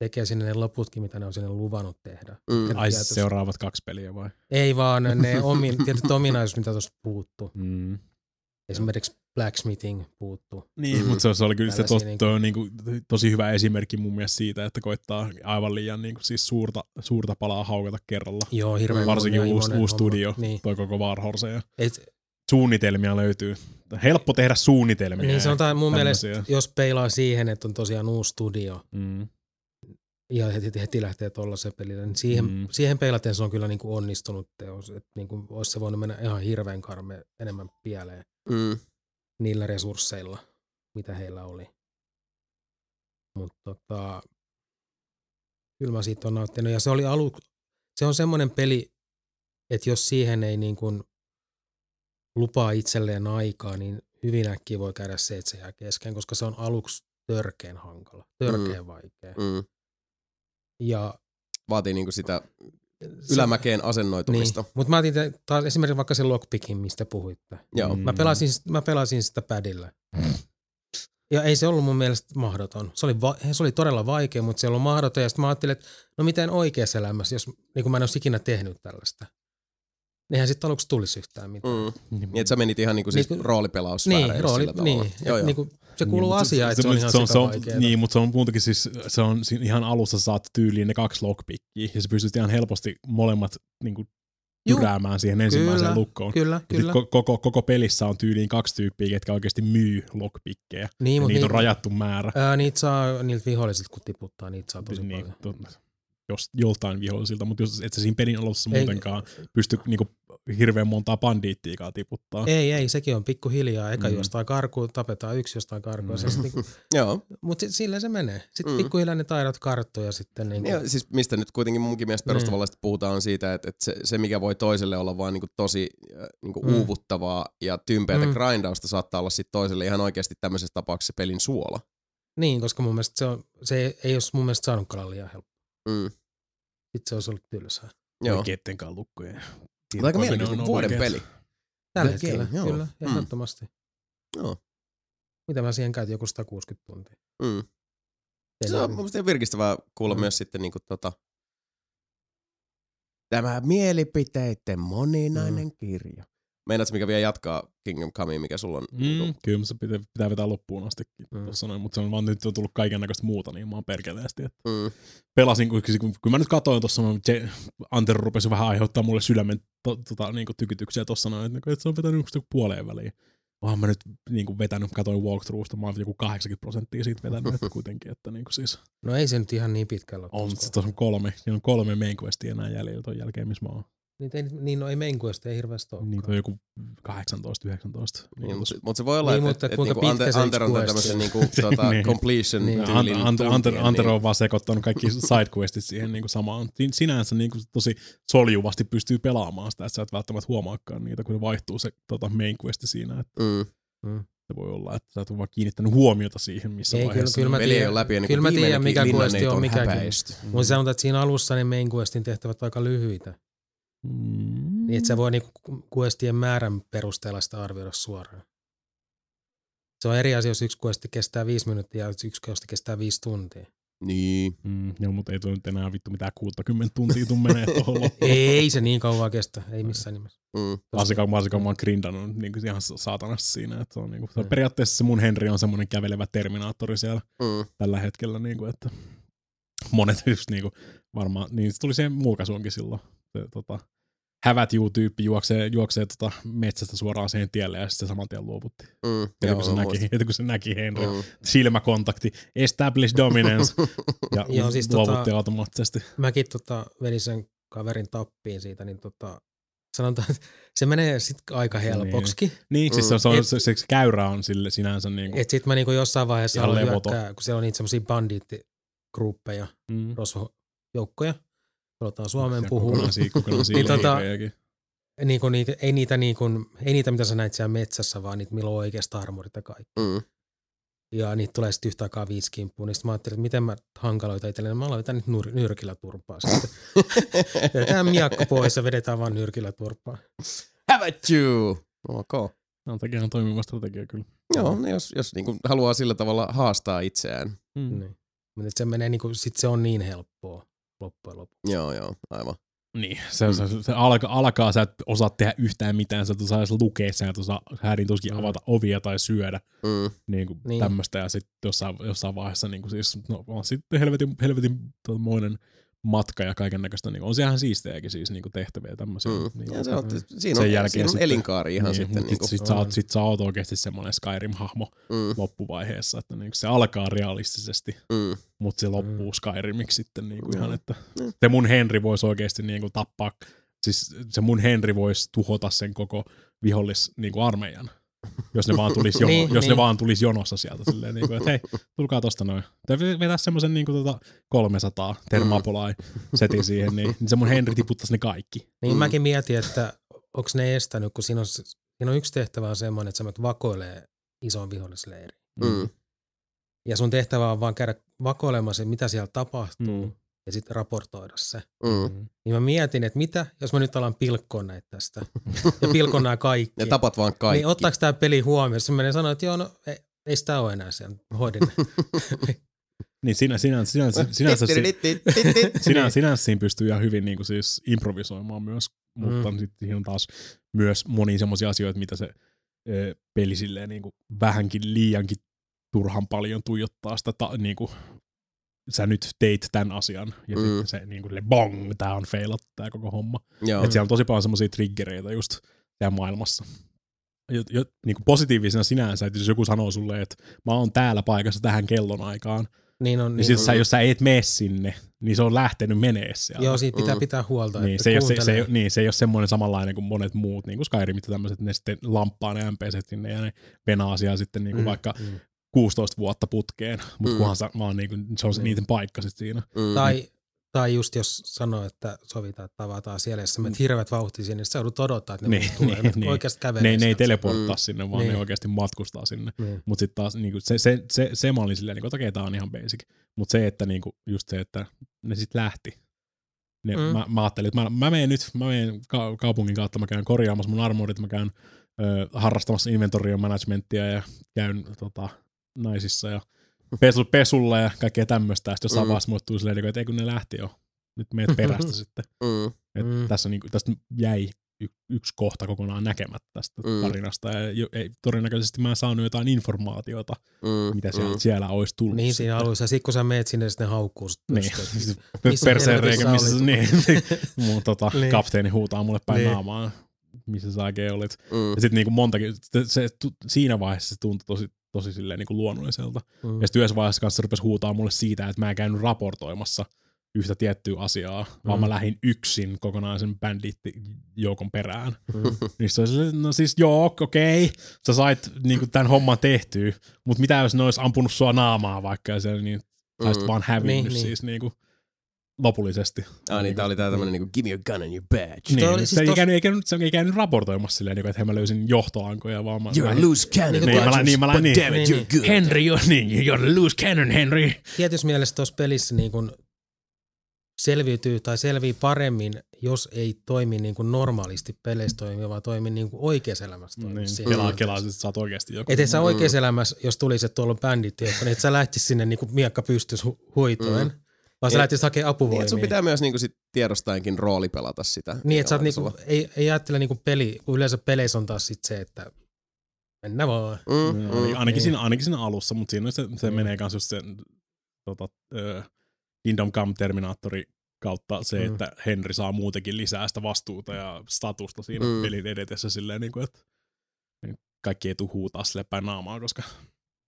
tekee sinne ne loputkin, mitä ne on sinne luvannut tehdä. Mm. Ai tietysti, seuraavat kaksi peliä vai? Ei vaan ne omi, tietyt ominaisuudet, mitä tuossa puuttuu. Mm. Esimerkiksi blacksmithing puuttuu. Niin, mm. mutta se oli kyllä se tos, niinku, niinku, tosi hyvä esimerkki mun mielestä siitä, että koittaa aivan liian niinku, siis suurta, suurta palaa haukata kerralla. Joo, hirveän. Varsinkin uusi, uusi studio, niin. Toi koko War Horse. Et, suunnitelmia löytyy. Helppo tehdä suunnitelmia. Niin sanotaan mun tämmöisiä. Mielestä, jos peilaa siihen, että on tosiaan uusi studio mm. ja heti, heti lähtee tollaisen pelille, niin siihen, mm. siihen peilaten se on kyllä niinku onnistunut teos. Että niinku, olisi se voinut mennä ihan hirveän karme enemmän pieleen. Mm. Niillä resursseilla, mitä heillä oli. Mutta tota, kyllä mä siitä on nauttinut. Ja se oli alu, se on semmoinen peli, että jos siihen ei niin kuin lupaa itselleen aikaa, niin hyvin äkkiä voi käydä se, että se jää kesken, koska se on aluksi törkeen hankala, törkeen mm. vaikea. Mm. Ja vaatii niin kuin sitä ylämäkeen asennoitumista. Niin, mutta mä otin taas esimerkiksi vaikka sen lockpickin, mistä puhuitte. Joo. Mä pelasin, mä pelasin sitä padilla. Ja ei se ollut mun mielestä mahdoton. Se oli, va- se oli todella vaikea, mutta se oli mahdoton. Ja sitten mä ajattelin, että no miten oikeassa elämässä, jos niin mä en olisi ikinä tehnyt tällaista. Nehän sitten aluksi tulisi yhtään mitään. Mm. Niin, että sä menit ihan niinku siis niin, roolipelausfääreillä niin, rooli, sillä tavalla. Niin, joo, joo. Niinku, se kuuluu niin, asiaan, että se, se on ihan se on, se on, niin, mutta se on muutenkin siis, se on ihan alussa saat tyyliin ne kaksi lockpickia, ja sä pystyt ihan helposti molemmat niinku jyräämään siihen ensimmäiseen kyllä, lukkoon. Kyllä, kyllä. Koko, koko pelissä on tyyliin kaksi tyyppiä, ketkä oikeasti myy lockpickkejä. Niin, niitä niit, on rajattu määrä. Ää, niitä saa niiltä vihollisilta, kun tiputtaa, niitä saa tosi niin, paljon. Totta. Jos joltain vihollisilta, mutta jos et sä siinä pelin alussa ei, muutenkaan pysty niinku hirveän montaa bandiittiikaa tiputtaa. Ei, ei, sekin on pikkuhiljaa. Eka mm. jostain karkuun, tapetaan yksi jostain karkuun. Mm. Niinku, mutta silleen se menee. Sitten mm. pikkuhiljaa ne taidot karttuja sitten. Niinku. Ja, siis mistä nyt kuitenkin munkin mielestä perustavallisesti mm. puhutaan siitä, että, että se, se mikä voi toiselle olla vaan niinku tosi niinku mm. uuvuttavaa ja tympeätä mm. grindausta saattaa olla sitten toiselle ihan oikeasti tämmöisessä tapauksessa pelin suola. Niin, koska mun mielestä se, on, se ei olisi mun mielestä saanutkaan liian helppoa. Mm. Sitten se olisi ollut tylsää. Oikeettenkaan lukkoja. Aika mielenkiintoinen vuoden oikeat. Peli. Tällä hetkellä, joo. Kyllä, ehdottomasti. Mm. Mitä mä siihen käytin, joku sata kuusikymmentä tuntia. Mm. Se on mun mielestä virkistävää kuulla mm. myös sitten niinku tota... Tämä mielipiteiden moninainen mm. kirja. Meinaatko mikä vielä jatkaa Kingdom Comea, mikä sulla on? Mm, kyllä se pitää, pitää vetää loppuun asti, mm. mutta se on vaan nyt on tullut kaikennäköistä muuta, niin mä oon perkeleesti. Mm. Pelasin, kun, kun mä nyt katsoin tuossa, Antero rupesi vähän aiheuttaa mulle sydämen to, tota, niin kuin tykityksiä tuossa, että, että se on vetänyt puoleen väliin. Oonhan mä nyt niin kuin vetänyt, katsoin walkthroughsta, mä oon joku kahdeksankymmentä prosenttia siitä vetänyt että kuitenkin. Että, niin kuin siis. No ei se nyt ihan niin pitkällä. On, tuossa on kolme, niin on kolme main questia enää jäljellä ton jälkeen, missä mä oon. Niitä ei, niin no ei menkuista ei hirveästi ole. Niitä on joku kahdeksantoista yhdeksäntoista. Niin, mutta, mutta se voi olla, niin, että et, et, niinku Antero Ante, on tämmöisen niinku, tuota, niin. completion niin. tyylin. Antero Ante, Ante, Ante, niin. on vaan sekoittanut kaikki sidequestit siihen niinku samaan. Sinänsä niinku tosi soljuvasti pystyy pelaamaan sitä, että sä et välttämättä huomaakaan niitä, kun vaihtuu se tota, mainquesti siinä. Että mm. Mm. Se voi olla, että sä et ole vaan kiinnittänyt huomiota siihen, missä ei, vaiheessa. Kyllä, kyllä peli ei ole läpi, niin kyllä mä tiedän, mikä questi on mikäkin. Mutta sanotaan, että siinä alussa ne mainquestin tehtävät aika lyhyitä. Mm. Niin, että sä voi niinku questien määrän perusteella sitä arvioida suoraan. Se on eri asia, jos yksi questi kestää viisi minuuttia ja yksi questi kestää viisi tuntia. Niin. Mm, joo, mutta ei tuo nyt enää vittu mitään kuusikymmentä tuntia tuu menee tuohon loppuun. Ei se niin kauan kestä, ei missään nimessä. Mm. Varsinkaan mä oon grindannut niin ihan saatanassa siinä. Että on, niin kuin, mm. periaatteessa se mun Henry on semmoinen kävelevä terminaattori siellä mm. tällä hetkellä. Niin kuin, että monet just niin kuin, varmaan, niin se tuli siihen mulkaisuunkin silloin. Se, tota, hävät juu-tyyppi juoksee, juoksee tota metsästä suoraan siihen tielle ja sitten se saman tien luovutti. Mm, joo, kun, se näki, kun se näki Henry, mm. silmäkontakti, establish dominance ja joo, siis luovutti tota, automaattisesti. Mäkin tota, vedin sen kaverin tappiin siitä, niin tota, sanotaan, että se menee sitten aika helpoksikin. Niin, niin mm. siis se, on, se, se käyrä on sille sinänsä niin kuin. Että sitten mä niin kuin jossain vaiheessa haluan hyökkää, kun siellä on niitä semmoisia bandiittigruppeja, mm. rosvojoukkoja. Halutaan Suomeen puhua. Niin, tota, niinku, niitä, ei, niitä, niinku, ei niitä, mitä sä näit siellä metsässä, vaan niitä, millä on oikeasta armorit ja kaikki. Mm. Ja niitä tulee sitten yhtä aikaa viisi kimppuun. Niin sitten mä ajattelin, että miten mä hankaloitan itselleen. Mä aloitan nyt nyr- nyrkillä turpaa. Tämä miakko pois ja vedetään vaan nyrkillä turpaa. Have at you! Okay. No, tämä on toimiva strategia kyllä. Joo, no, jos, jos niinku haluaa sillä tavalla haastaa itseään. Mm. Niin. Mutta se menee, niinku, sit se on niin helppoa. Loppujen lopuksi. Joo, joo, aivan. Niin, se, mm. se, se alkaa, alkaa, sä et osaa tehdä yhtään mitään, sä et osaa lukea, sä et osaa häirin tuskin mm. avata ovia tai syödä, mm. niin kuin niin. tämmöistä, ja sitten jossain, jossain vaiheessa niin kuin siis, no on sitten helvetin, helvetin tuommoinen matka ja kaikennäköistä, niin on sehän siistejäkin siis niin kuin tehtäviä tämmöisiä. Mm. Niin, ja se on, mm. siinä on, jälkeen siinä on sitten, elinkaari ihan niin, sitten. Niin, sitten sit sä, sit sä oot oikeasti semmoinen Skyrim-hahmo mm. loppuvaiheessa, että niin, se alkaa realistisesti, mm. mutta se loppuu mm. Skyrimiksi sitten niin kuin mm. ihan, että mm. se mun Henry voisi oikeasti niin kuin tappaa, siis se mun Henry voisi tuhota sen koko vihollis niin kuin armeijan. Jos ne vaan tulisi, jono, niin, jos niin. Ne vaan tulisi jonossa sieltä silleen, niin kuin, että hei, tulkaa tosta noin. Vetää semmoisen niin kuin, tuota, kolmesataa Thermopolai-setin siihen, niin, niin se mun Henry tiputtaisi ne kaikki. Niin mäkin mietin, että onko ne estänyt, kun siinä on, siinä on yksi tehtävä on semmoinen, että sä menet vakoilee isoon vihollisleiriin. Mm. Ja sun tehtävä on vaan käydä vakoilemaan se, mitä siellä tapahtuu, mm. ja sitten raportoida se. Mm. Niin mä mietin, että mitä, jos mä nyt alan pilkkoa näitä tästä, ja pilkon nämä kaikki. Ne tapat vaan kaikki. Niin ottaako tää peli huomioon? Sitten menee sanoa, että joo, no ei, ei sitä ole enää siellä, hoidin. Niin sinä, sinä, sinä, sinä, sinä, sinä siinä pystyy ihan hyvin niin kuin siis improvisoimaan myös, mutta mm. sitten siinä on taas myös monia semmoisia asioita, mitä se ö, peli silleen niin kuin vähänkin liiankin turhan paljon tuijottaa sitä ta, niin kuin sä nyt teit tämän asian, ja mm. sitten se niin kuin bong, tää on failattu tää koko homma. Että siellä on tosi paljon semmosia triggereitä just täällä maailmassa. Jo, jo, niin kuin positiivisena sinänsä, että jos joku sanoo sulle, että mä oon täällä paikassa tähän kellonaikaan, niin, on, niin, niin sit sä, jos sä et mene sinne, niin se on lähtenyt menee siellä. Joo, siitä pitää mm. pitää huolta, niin, että se kuuntelee. Ole, se, se, niin, se ei ole semmoinen samanlainen kuin monet muut, niin kuin Skyrimit ja tämmöiset, ne sitten lamppaa ne M P-set sinne, ja ne venaa asiaa sitten niin kuin mm. vaikka mm. kuusitoista vuotta putkeen, mutta mm. kunhan sa- vaan niinku, se on se mm. niiden paikka sit siinä. Mm. Tai, tai just jos sanoo, että sovitaan, että tavataan siellä, jos sä menet hirveät vauhtia sinne, niin sä joudut odottaa, että ne, ne tulee. Ne, ne oikeasti kävelee. Ne, ne ei teleporttaa mm. sinne, vaan ne, ne oikeasti matkustaa sinne. Mm. Mutta sitten taas niinku, se, se, se, se mä olin silleen, niinku, että okei, tää on ihan basic. Mutta se, että niinku, just se, että ne sit lähti. Ne, mm. mä, mä ajattelin, että mä, mä menen nyt, mä menen ka- kaupungin kautta, mä käyn korjaamassa mun armorit, mä käyn ö, harrastamassa inventorion managementtia ja käyn tota... naisissa ja pesu, pesulla ja kaikkea tämmöistä. Ja sitten jossain mm. vaiheessa muuttuu silleen, että ei kun ne lähti jo. Nyt meet perästä sitten. Mm. Et tässä, niin, tässä jäi y- yksi kohta kokonaan näkemättä tästä mm. tarinasta. Ja jo, ei, todennäköisesti mä en saanut jotain informaatiota, mm. mitä siellä, mm. siellä olisi tullut. Niin siinä alussa. Sitten kun sä meet sinne, sitten ne haukkuu. Niin. Perseen reikä, missä niin. Mun tota, kapteeni huutaa mulle päin naamaan, missä sä oikein olit. Mm. Ja sitten niin montakin, se, se, siinä vaiheessa se tuntui tosi tosi silleen niin kuin luonnolliselta. Mm. Ja sitten yhdessä vaiheessa kanssa rupesi huutaa mulle siitä, että mä en käynyt raportoimassa yhtä tiettyä asiaa, mm. vaan mä lähdin yksin kokonaisen bändijoukon perään. Mm. Niin se oli, no siis joo, okei, okay. Sä sait niinku tämän homman tehtyä, mutta mitä jos ne olisi ampunut sua naamaa vaikka, ja siellä niin mm. saisit vaan hävinnyt niin, siis niinku lopullisesti. Ah niin, tää oli tää tämmönen niinku, give me a gun and your badge. Niin, se, siis se, ei tos... käynyt, ei käynyt, se ei käynyt raportoimassa silleen, että hei mä löysin johtoankoja, vaan mä... You're a loose cannon, niin, Rogers, niin, but niin, damn it, you're good. Henry, you're, niin, you're a loose cannon, Henry. Tietyssä mielessä tuossa pelissä niin kun selviytyy tai selvii paremmin, jos ei toimi niin kuin normaalisti peleissä toimii, vaan toimii niin kuin oikeassa elämässä. Niin, kelaa, kelaa, että sä oot oikeasti joku. Ettei sä oikeassa elämässä, jos tulisit, että tuolla on bändit, niin et sä lähtis sinne niin kuin miekka pystyisi huitoen. Mm. Vaan sä lähtisit hakemaan apuvoimia. Niin, sun pitää myös niinku sit tiedostaenkin rooli pelata sitä. Niin, että sä niinku, ei, ei ajattele niinku peli, kun yleensä peleissä on taas sit se, että mennään vaan. Mm, mm, ainakin, ainakin, siinä, ainakin siinä alussa, mutta siinä se, se mm. menee kans just sen tota, äh, Kingdom Come-Terminaattori kautta se, mm. että Henry saa muutenkin lisää sitä vastuuta ja statusta siinä mm. pelin edetessä silleen, niinku, että kaikki ei tule huutaa sille päin naamaa, koska...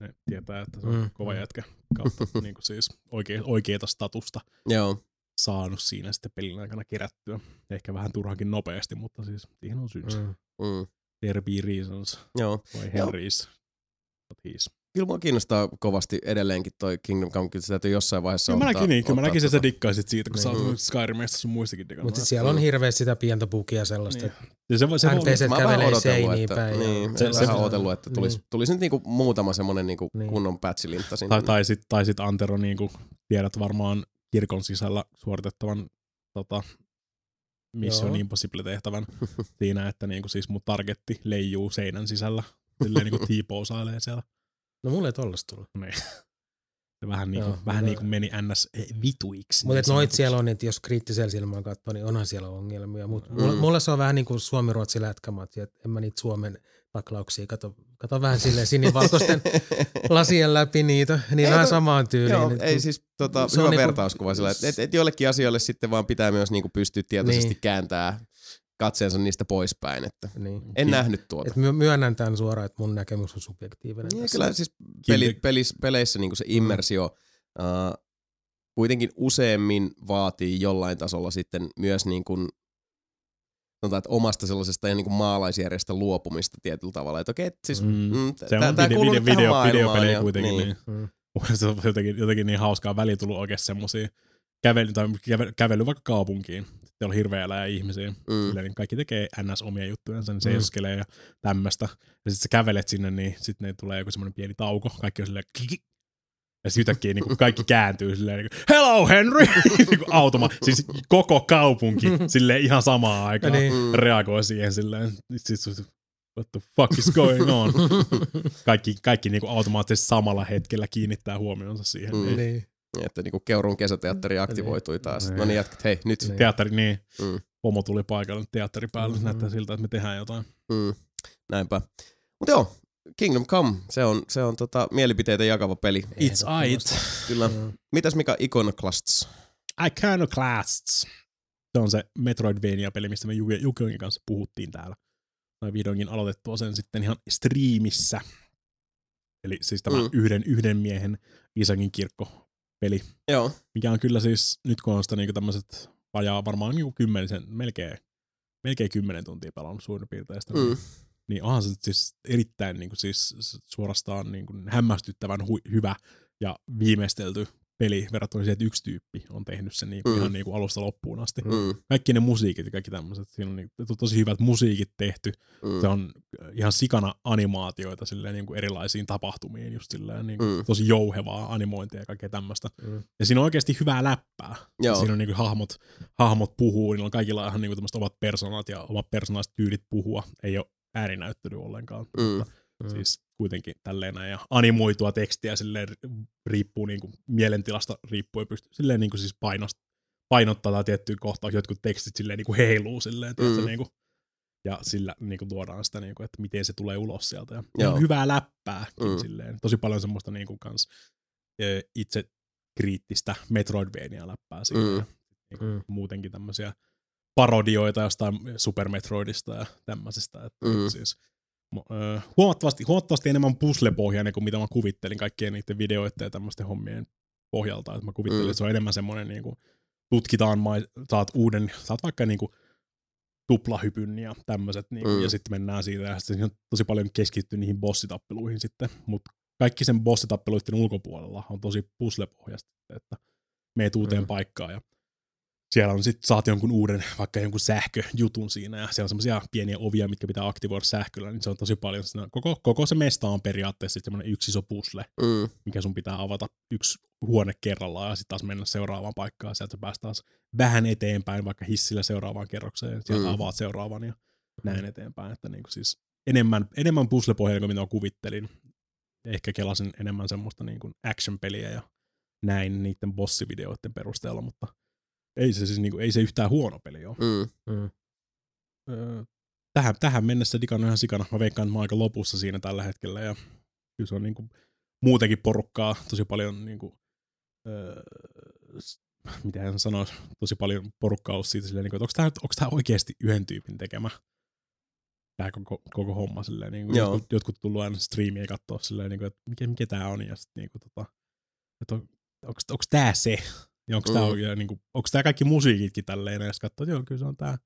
Ne tietää, että se on mm. kova jätkä kautta niin kuin siis oikea, oikeata statusta Joo. saanut siinä sitten pelin aikana kerättyä. Ehkä vähän turhankin nopeasti, mutta siis siihen on syynsä. Mm. Mm. There be reasons. Joo. Vai Henry's. Kyllä mua kiinnostaa kovasti edelleenkin toi Kingdom Come, kyllä se täytyy jossain vaiheessa ottaa. Mä näkin niin, kyllä mä näkisin, että sä dikkaisit siitä, kun sä oot Skyrimista sun muistakin dikkaisit. Mutta siellä on hirveästi sitä pientä bugia sellaista. N P C:t kävelee seiniin päin. Mä vähän ootellut, että tulisi nyt muutama semmonen kunnon pätsilintta sinne. Tai sit Antero, tiedät varmaan kirkon sisällä suoritettavan Mission Impossible-tehtävän siinä, että mun targetti leijuu seinän sisällä. Silleen T-posailee siellä. No mulle ei tollas tullut. Vähän niin kuin niinku meni ns. Vituiksi. Mutta noit siellä on, että jos kriittisellä silmään katsoo, niin onhan siellä ongelmia. Mut mm. mulle se on vähän niin kuin suomi-ruotsi lätkämatsi, että en mä niitä Suomen taklauksia kato. Kato vähän silleen sinivalkoisten lasien läpi niitä, niin ei, vähän to, samaan tyyliin. Joo, et, ei siis tota, hyvä niinku, vertauskuva sillä, että et, et joillekin asioille sitten vaan pitää myös niinku pystyä tietoisesti niin. kääntää katseensa niistä poispäin, että niin. en nähnyt tuota. Et myönnän tämän suoraan, että mun näkemys on subjektiivinen. Niin, kyllä siis peli, pelis, peleissä niin kuin se immersio mm. uh, kuitenkin useammin vaatii jollain tasolla sitten myös niin kuin, sanotaan, että omasta sellaisesta niin kuin maalaisjärjestä luopumista tietyllä tavalla. Että okei, okay, siis mm. mm, tämä kuuluu nyt tähän maailmaan. Ja, kuitenkin. Niin. Niin. Mm. Se on jotenkin, jotenkin niin hauskaa väliin tullut oikein semmosia. Kävely, tai kävely, kävely vaikka kaupunkiin. Siellä on hirveä eläjä ihmisiä. Mm. Silleen, niin kaikki tekee ns. Omia juttujansa, niin seisoskelee mm. ja tämmöistä. Ja sit sä kävelet sinne, niin sit ne tulee joku semmonen pieni tauko. Kaikki on silleen kiki. Ja sit yhtäkkiä niin kaikki kääntyy silleen niin kuin, hello Henry! Automa. Siis koko kaupunki silleen ihan samaan aikaan mm. reagoi siihen silleen. Sit, what the fuck is going on? Kaikki, kaikki niin kuin automaattisesti samalla hetkellä kiinnittää huomionsa siihen. Mm. Niin. Että niinku Keurun kesäteatteri aktivoitui taas. No niin jatket, hei, nyt. Niin. Teatteri, niin. Mm. Pomo tuli paikalle teatteri päälle, mm-hmm. näyttää siltä, että me tehdään jotain. Mm. Näinpä. Mut joo, Kingdom Come, se on, se on tota, mielipiteitä jakava peli. It's it. Kyllä. Mm. Mitäs Mika Iconoclasts? Iconoclasts. Se on se Metroidvania-peli, mistä me Jukoinkin kanssa puhuttiin täällä. Tai vihdoinkin aloitettua sen sitten ihan striimissä. Eli siis tämä mm. yhden, yhden miehen Iisakin kirkko peli. Joo. Mikä on kyllä siis, nyt kun on sitä niinku tämmöiset vajaa varmaan niinku kymmenisen, melkein, melkein kymmenen tuntia pelannut suurin piirtein sitä, mm. niin onhan se siis erittäin niinku siis suorastaan niinku hämmästyttävän hu- hyvä ja viimeistelty peli verrattuna siihen, että yksi tyyppi on tehnyt sen niinku mm. ihan niinku alusta loppuun asti. Mm. Kaikki ne musiikit ja kaikki tämmöiset, siinä on niinku tosi hyvät musiikit tehty. Mm. Se on ihan sikana animaatioita silleen niinku erilaisiin tapahtumiin just silleen niinku mm. tosi jouhevaa animointia ja kaikkea tämmöistä. Mm. Ja siinä on oikeasti hyvää läppää. Siinä on niinku hahmot, hahmot puhuu, niillä on kaikilla ihan niinku tämmöiset omat persoonat ja omat persoonalistyylit puhua. Ei ole äärinäyttelyä ollenkaan. Mm. Mm. Siis kuitenkin tälleen näin, ja animoitua tekstiä silleen riippuu niinku mielentilasta riippuu ja pystyy silleen niinku siis painost, painottaa tiettyä kohtaa, jotkut tekstit silleen niinku heiluu silleen, mm. niinku, ja sillä niinku tuodaan sitä niinku, että miten se tulee ulos sieltä ja joo. hyvää läppääkin mm. silleen, tosi paljon semmoista niinku kans itse kriittistä Metroidvania läppää siinä, mm. niinku, mm. muutenkin tämmöisiä parodioita jostain Super Metroidista ja tämmöisestä, että mm. siis Öö, huomattavasti, huomattavasti enemmän puzzle-pohjainen kuin mitä mä kuvittelin kaikkien niiden videoiden ja tämmöisten hommien pohjalta. Et mä kuvittelin, mm. että se on enemmän semmoinen niinku tutkitaan, saat uuden, saat vaikka niinku tuplahypyn ja tämmöiset, niinku, mm. ja sitten mennään siitä, ja sitten on tosi paljon keskittyy niihin bossitappeluihin sitten, mutta kaikki sen bossitappeluiden ulkopuolella on tosi puzzle-pohjasta, että meet uuteen mm. paikkaan, ja siellä on sitten, saat jonkun uuden, vaikka jonkun sähköjutun siinä, ja siellä on semmoisia pieniä ovia, mitkä pitää aktivoida sähköllä, niin se on tosi paljon, koko, koko se mesta on periaatteessa semmoinen yksi iso puzzle, mm. mikä sun pitää avata yksi huone kerrallaan, ja sitten taas mennä seuraavaan paikkaan, sieltä sä päästään taas vähän eteenpäin, vaikka hissillä seuraavaan kerrokseen, ja sieltä mm. avaat seuraavan, ja näin eteenpäin, että niinku siis enemmän, enemmän puzzle-pohjaa kuin mitä kuvittelin, ehkä kelasin enemmän semmoista niinku action-peliä, ja näin niiden bossivideoiden perusteella, mutta ei se, siis niinku, ei se yhtään huono peli ole. Mm, mm. Öö, tähän, tähän mennessä digan ihan sikana. Mä veikkaan, että mä oon aika lopussa siinä tällä hetkellä. Ja kyllä se on niinku, muutenkin porukkaa tosi paljon, niinku, öö, mitä hän sanoisi, tosi paljon porukkaa ollut siitä. Silleen, niinku, että onko tämä oikeasti yhden tyypin tekemä? Tämä koko, koko homma. Silleen, niinku, jotkut, jotkut tullut aina striimiä ja katsoa, silleen, niinku, että mikä, mikä tämä on. Ja sit, niinku, tota, että on, onko tämä se? Ja onko tää mm. niinku onko tää kaikki musiikitkin tälleen näistä katsoa, että joo, kyllä se on tää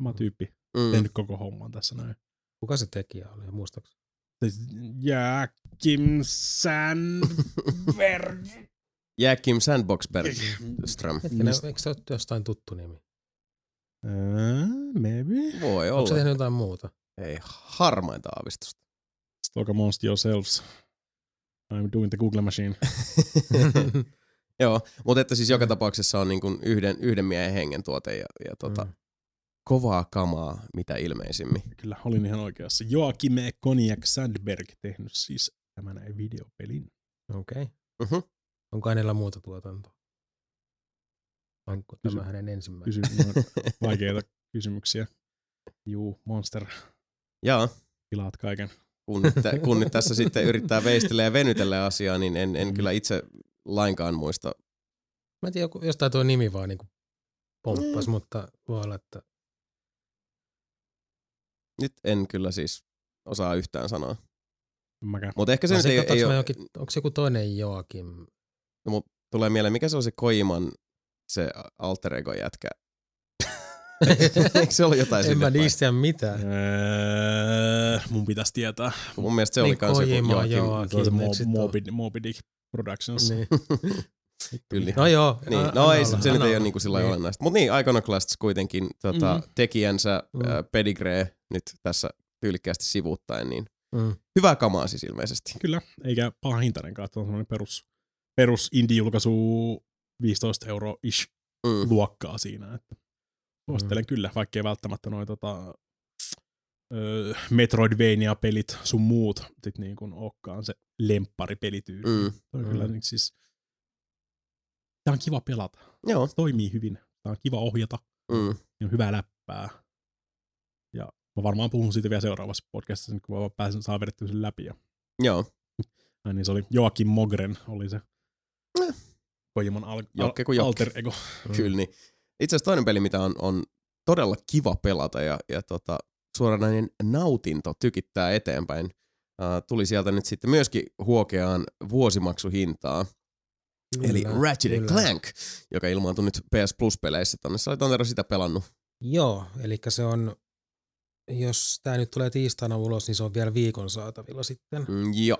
sama tyyppi mm. tehnyt koko homman tässä näin. Kuka se tekijä oli, muistaakseni? Jääkim Sandberg. Jääkim Sandboxberg. Stram. Eikö se ole jostain tuttu nimi? Uh, maybe. Voi olla. Onko se tehnyt jotain muuta? Ei, harmainta aavistusta. Stalk amongst yourselves. I'm doing the Google machine. Joo, mutta että siis joka tapauksessa on niin kuin yhden, yhden miehen hengen tuote ja, ja tota, mm. kovaa kamaa mitä ilmeisimmin. Kyllä, olin ihan oikeassa. Joakim Koniak Sandberg tehnyt siis tämän videopelin. Okei. Okay. Uh-huh. Onko hänellä muuta tuotantoa? Onko Kysy- tämä hänen ensimmäinen? Kysy- vaikeita kysymyksiä. Juu, Monster. Jaa. Tilaat kaiken. Kun, t- kun nyt tässä sitten yrittää veistellä ja venytellä asiaa, niin en, en mm. kyllä itse... lainkaan muista. Mä en tiedä, jostain tuo nimi vaan niinku pomppasi, mm. mutta voi olla, että... Nyt en kyllä siis osaa yhtään sanoa. Mäkään. Mut ehkä se nyt ei, ei ole... Jokin, onko joku toinen Joakim? No, mut tulee mieleen, mikä se on se Kojiman, se alter ego jätkä? Eikö se ole jotain sinne päin? En mä niistä mitään. Öö, mun pitäisi tietää. Mun mielestä se oli kans joku Joakim. Moby Dick Productions. Niin. Kyllä. No joo. Niin. No anna ei, olla, se nyt ei ole niin kuin sillä lailla olennaista. Mutta niin, Iconoclasts kuitenkin tota, mm. tekijänsä mm. äh, pedigree nyt tässä tyylikkäästi sivuuttaen, niin mm. hyvää kamaa siis ilmeisesti. Kyllä, eikä pahintainenkaan. Tämä on sellainen perus, perus indie-julkaisu viisitoista euroa-ish mm. luokkaa siinä. Että suosittelen mm. kyllä, vaikkei välttämättä noin tota, öö, Metroidvania-pelit sun muut sit niin kuin olekaan se lemppari pelityyli. Mm. Toi kyllä mm. siis tää on kiva pelata. Joo. Se toimii hyvin. Tää on kiva ohjata. Mm. On hyvää läppää. Ja mä varmaan puhun siitä vielä seuraavassa podcastissa, kun mä pääsen saa vedettyä sen läpi. Ja... Joo. Ai niin, se oli Joakim Mogren oli se. Mm. Kojiman al- al- alter ego. Kyllä niin. Itse asiassa toinen peli, mitä on, on todella kiva pelata ja, ja tota, suoranainen nautinto tykittää eteenpäin. Uh, tuli sieltä nyt sitten myöskin huokeaan vuosimaksuhintaa, kyllä, eli Ratchet and Clank, joka ilmaantui nyt P S Plus-peleissä tonne. Sä olet Antero sitä pelannut. Joo, eli se on, jos tää nyt tulee tiistaina ulos, niin se on vielä viikon saatavilla sitten. Mm, joo.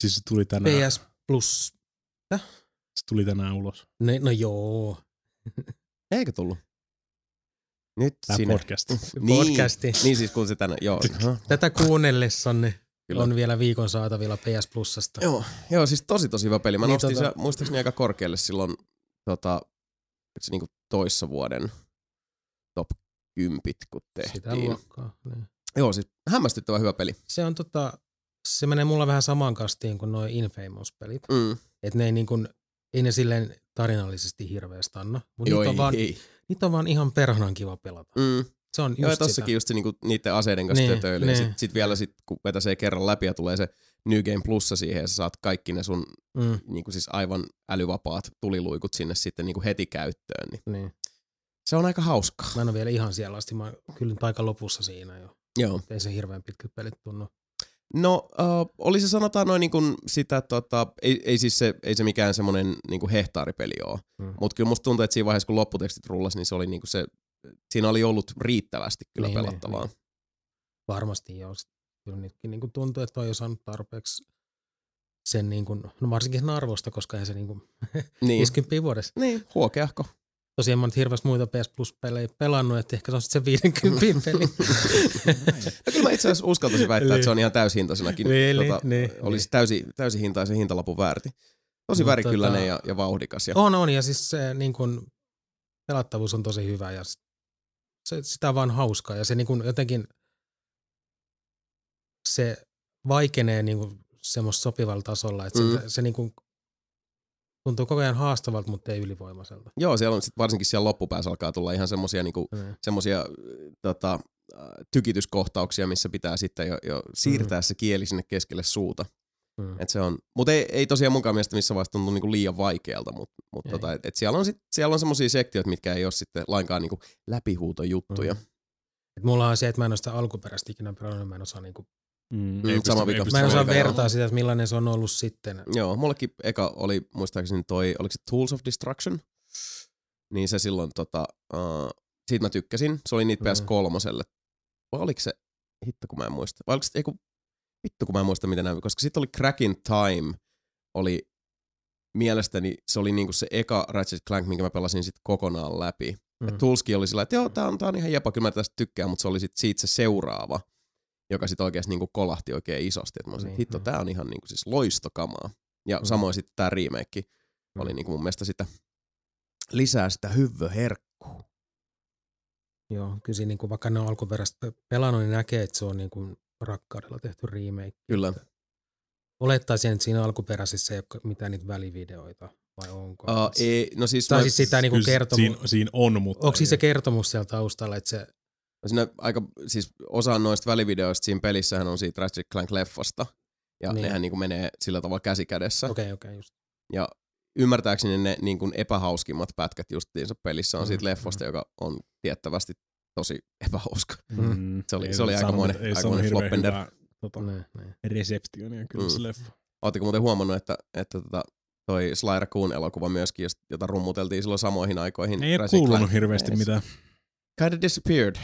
Siis se tuli tänään. P S Plus. Täh? Se tuli tänään ulos. No, no joo. Eikö tullut? Nyt tää sinä. Podcast. niin, podcasti. Niin siis kun se tänään, joo. Tätä kuunnellessanne. Kyllä. On vielä viikon saatavilla P S Plusasta. Joo, joo, siis tosi tosi hyvä peli. Mä niin nostin tota... se muistaakseni aika korkealle silloin tota, se niinku toissa vuoden top kymmenen, kun tehtiin. Sitä luokkaa. Niin. Joo, siis hämmästyttävä hyvä peli. Se on tota, se menee mulla vähän samaan kastiin kuin noi Infamous-pelit. Mm. Että ne ei niin kuin, ei ne silleen tarinallisesti hirveästi anna. Mut joo, niitä on, vaan, niitä on vaan ihan perhanan kiva pelata. Mm. Se on just joo, ja tossakin just se niinku niiden aseiden kanssa niin, tötöily. Niin. Sitten sit vielä sit, kun vetäsee kerran läpi ja tulee se New Game Plussa siihen ja sä saat kaikki ne sun mm. niinku siis aivan älyvapaat tuliluikut sinne sitten niinku heti käyttöön. Niin. Niin. Se on aika hauskaa. Mä en ole vielä ihan siellä asti. Mä kyllä aika lopussa siinä jo. Joo. Ei se hirveän pitkä pelit tunnu. No, uh, oli se sanotaan noin niin kuin sitä, tota, ei, ei siis se, ei se mikään semmoinen niin kuin hehtaaripeli ole, mm. mutta kyllä musta tuntuu, että siinä vaiheessa kun lopputekstit rullasi, niin se oli niin kuin se, siinä oli ollut riittävästi kyllä niin, pelattavaa. Niin, niin. Varmasti joo, kyllä nytkin niin kuin tuntuu, että toi ei saanut tarpeeksi sen niin kuin, no varsinkin sen arvosta, koska ei se niin kuin niin. viisikymmentä vuodessa. Niin, huokeahko. Tosiaan mä oon nyt hirveästi muita P S Plus-pelejä pelannut, että ehkä se on sitten se viisikymmentä peli. No kyllä mä itse asiassa uskaltaisin väittää, että se on ihan täysihintasenakin. Tota, olisi täysi, täysi hinta ja se hintalapun väärti. Tosi no, värikylläinen tota, ja, ja vauhdikas. Ja. On, on ja siis se niin kun, pelattavuus on tosi hyvä ja se, sitä on vaan hauskaa. Ja se niin kun, jotenkin se vaikenee niin kun, semmoista sopivalla tasolla, että mm. se, se niin kun, tuntuu koko ajan haastavalta, mutta ei ylivoimaiselta. Joo, siellä on sit varsinkin siellä loppupäässä alkaa tulla ihan semmosia niinku mm. semmosia tota, tykityskohtauksia, missä pitää sitten jo, jo siirtää mm. se kieli sinne keskelle suuta. Mm. Et se on, mut ei, ei tosiaan munkaan mielestä missä vaiheessa tuntuu niinku liian vaikealta, mut, mut tota, et, et siellä on sit siellä on semmosia sektioita, mitkä ei ole sitten lainkaan niinku läpihuutojuttuja. Mm. Et mulla on se, että mä en ole sitä alkuperäistä ikinä pelannut, mä en osaa niinku Mm, sama vika. Mä en osaa vertaa sitä, että millainen se on ollut sitten. Joo, mullekin eka oli, muistaakseni toi, oliko se Tools of Destruction? Niin se silloin, tota, uh, siitä mä tykkäsin. Se oli niitä mm. P S kolme. Vai oliko se, hitto kun mä en muista. Vai oliko se, eiku, hitto kun mä en muista mitä näin. Koska sitten oli Crackin Time, oli mielestäni, se oli niinku se eka Ratchet Clank, minkä mä pelasin sitten kokonaan läpi. Mm. Et Toolskin oli sillä, että joo, tää on, tää on ihan jepa, kyllä mä tästä tykkään, mutta se oli sitten siitä se seuraava. Joka sitten oikeasti niinku kolahti oikein isosti. Että mä olisin, että hitto, tää on ihan niinku siis loistokamaa. Ja mm-hmm. samoin sitten tää remake oli niinku mun mielestä sitä lisää sitä hyvöherkkuu. Joo, kyllä siinä niinku vaikka ne on alkuperäistä pelannut, niin näkee, että se on niinku rakkaudella tehty remake. Kyllä. Olettaisin, että siinä alkuperäisissä ei ole mitään niitä välivideoita. Vai onko? Uh, ei, no siis tai mä, siis sitä niinku kertomus. Siinä, siinä on, mutta. Onko siis se kertomus siellä taustalla, että se. Siinä aika, siis osa noista välivideoista siinä pelissähän on siitä Ratchet Clank-leffasta, ja niin. nehän niin kuin menee sillä tavalla käsi kädessä. Okei, okay, okei, okay, just. Ja ymmärtääkseni ne niin kuin epähauskimmat pätkät justiinsa pelissä on mm-hmm. siitä leffasta, joka on tiettävästi tosi epähauska. Mm-hmm. Se oli, se oli aikamoinen floppender. Ei se ole hirveän reseptionia kyllä mm. se leffa. Oletteko muuten huomannut, että, että tota, toi Sly Raccoon-elokuva myöskin, jota rummuteltiin silloin samoihin aikoihin. Ei ole kuulunut hirveästi ees. Mitään. Kind of disappeared.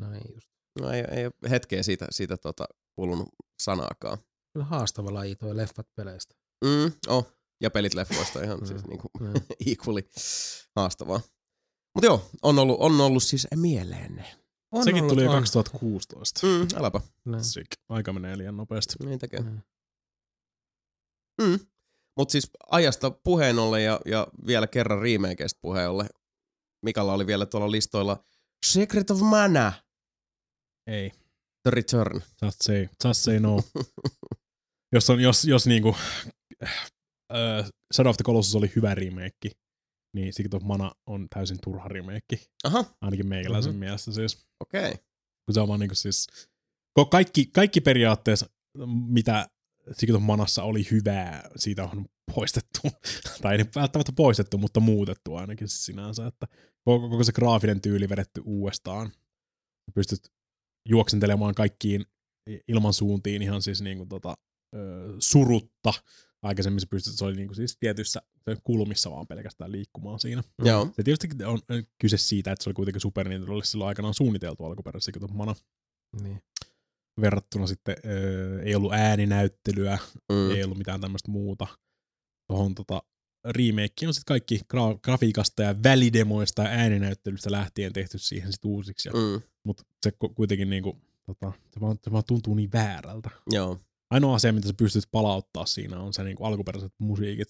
No ei, just. No ei, ei ole hetkeä siitä, siitä tuota, kuulunut sanaakaan. Kyllä haastava laji toi leffat peleistä. Mm, oh. Ja pelit leffoista ihan siis niinku equally haastavaa. Mut joo, on ollut, on ollut siis mieleen. On Sekin ollut, tuli on. kaksituhattakuusitoista. Mm, äläpä. Näin. Aika menee liian nopeasti. Niin tekee. Mm. Mut siis ajasta puheen ollen ja, ja vielä kerran remakeista puheen ollen. Mikalla oli vielä tuolla listoilla Secret of Mana. Ei. The Return. Just say, just say no. jos on, jos, jos niinku, äh, Shadow of the Colossus oli hyvä remake, niin Secret of Mana on täysin turha remake. Aha. Ainakin meikäläisen mm-hmm. mielestä siis. Okei. Okay. Se on vaan niinku siis, kaikki, kaikki periaatteessa, mitä Secret of Manassa oli hyvää, siitä on poistettu. tai ei välttämättä poistettu, mutta muutettu ainakin sinänsä, että koko, koko se graafinen tyyli vedetty uudestaan. Pystyt juoksentelemaan kaikkiin ilmansuuntiin ihan siis niinku tota, surutta. Aikaisemmin se pystyt, se oli niinku siis tietyissä kulmissa vaan pelkästään liikkumaan siinä. Joo. Se tietysti on kyse siitä, että se oli kuitenkin Super Nintendolle silloin aikanaan suunniteltu alkuperäisesti Mana. Niin. Verrattuna sitten ö, ei ollut ääninäyttelyä, mm. ei ollut mitään tämmöistä muuta. Tuohon tota remakeen on sitten kaikki gra- grafiikasta ja välidemoista ja ääninäyttelystä lähtien tehty siihen sitten uusiksi. Mm. Mutta se kuitenkin niinku, tota, se, vaan, se vaan tuntuu niin väärältä. Joo. Ainoa asia, mitä sä pystyt palauttaa siinä on se niinku alkuperäiset musiikit,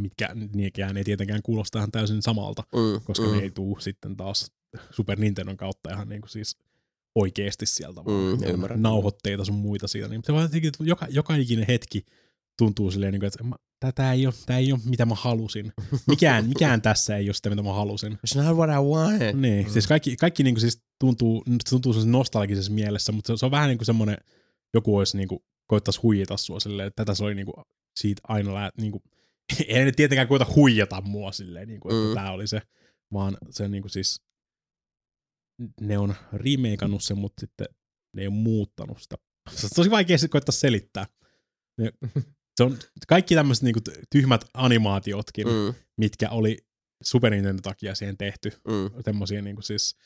mitkä niinkään ei tietenkään kuulosta ihan täysin samalta, mm. koska mm. ne ei tuu sitten taas Super Nintendon kautta ihan niinku siis oikeesti sieltä vaan mm, nauhoitteita sun muita siitä. Niin se vaan joka, joka ikinen hetki tuntuu silleen, niin että tää, tää, ei ole, tää ei ole mitä mä halusin. Mikään, mikään tässä ei ole sitä, mitä mä halusin. It's not what I wanted. Niin, mm. siis kaikki, kaikki niin kuin siis tuntuu, tuntuu nostalgisessa mielessä, mutta se on vähän niin kuin semmoinen, joku olisi niin kuin, koittaisi huijata sua silleen, että tätä se oli niin kuin, siitä aina, niin kuin, ei ne tietenkään koita huijata mua silleen, niin kuin, että mm. tää oli se, vaan se niin kuin siis, ne on remakeannut sen, mutta sitten ne ei ole muuttanut sitä Se on tosi vaikea koittaa selittää. Se on kaikki tämmöiset niinku tyhmät animaatiotkin, mm. mitkä oli Super Nintendo takia siihen tehty. Mm. Semmoisia niinku siis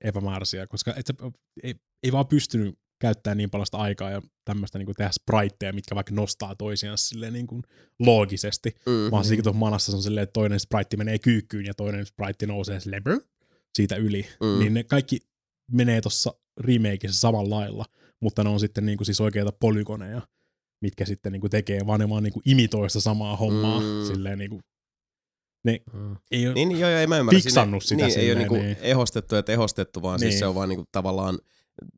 epämääräisiä, koska et se, ei, ei vaan pystynyt käyttämään niin paljon sitä aikaa ja tämmöistä niinku tehdä spriteja, mitkä vaikka nostaa toisiaan silleen niinku loogisesti. Mm-hmm. Vaan siis tuossa manassa se on silleen, että toinen sprite menee kyykkyyn ja toinen sprite nousee silleen brr, siitä yli. Mm. Niin ne kaikki menee tuossa remakeissä samalla lailla, mutta ne on sitten niinku siis oikeita polygoneja, mitkä sitten niinku tekee vaan ne vaan niinku imitoi sitä samaa hommaa mm. silleen niinku. Ne hmm. ei ole niin, joo, joo, ei mä ymmärrä. Fiksannut sitä niin, silleen. Ei ole niinku niin. ehostettu ja tehostettu, vaan niin. siis se on vaan niinku tavallaan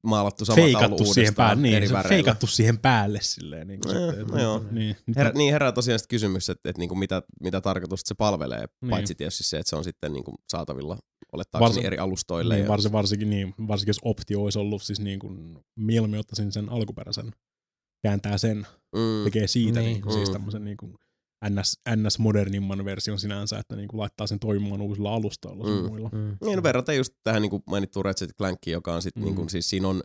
maalattu sama taulu uudestaan niin, eri väreillä. Se on feikattu siihen päälle silleen. Niinku, eh, sitten, no joo. Niin, herä, niin herää tosiaan sitten kysymys, että et, niinku, mitä, mitä tarkoitusta se palvelee, niin. paitsi tietysti se, että se on sitten niinku, saatavilla olettaakseni Varsi, eri alustoille. Niin, ja varsin, varsinkin, niin, varsinkin jos optio olisi ollut, siis niinku, mieluummin ottaisin sen alkuperäisen, kääntää sen, mm. tekee siitä niin. niinku, mm. siis tämmöisen niinku, N S, N S modernimman version sinänsä, että niinku laittaa sen toimimaan uusilla alustoilla mm. sun muilla. Mm. Niin, no verrataan just tähän niinku mainittuun Ratchet and Clankiin, joka on sit mm. niinku, siis siinä on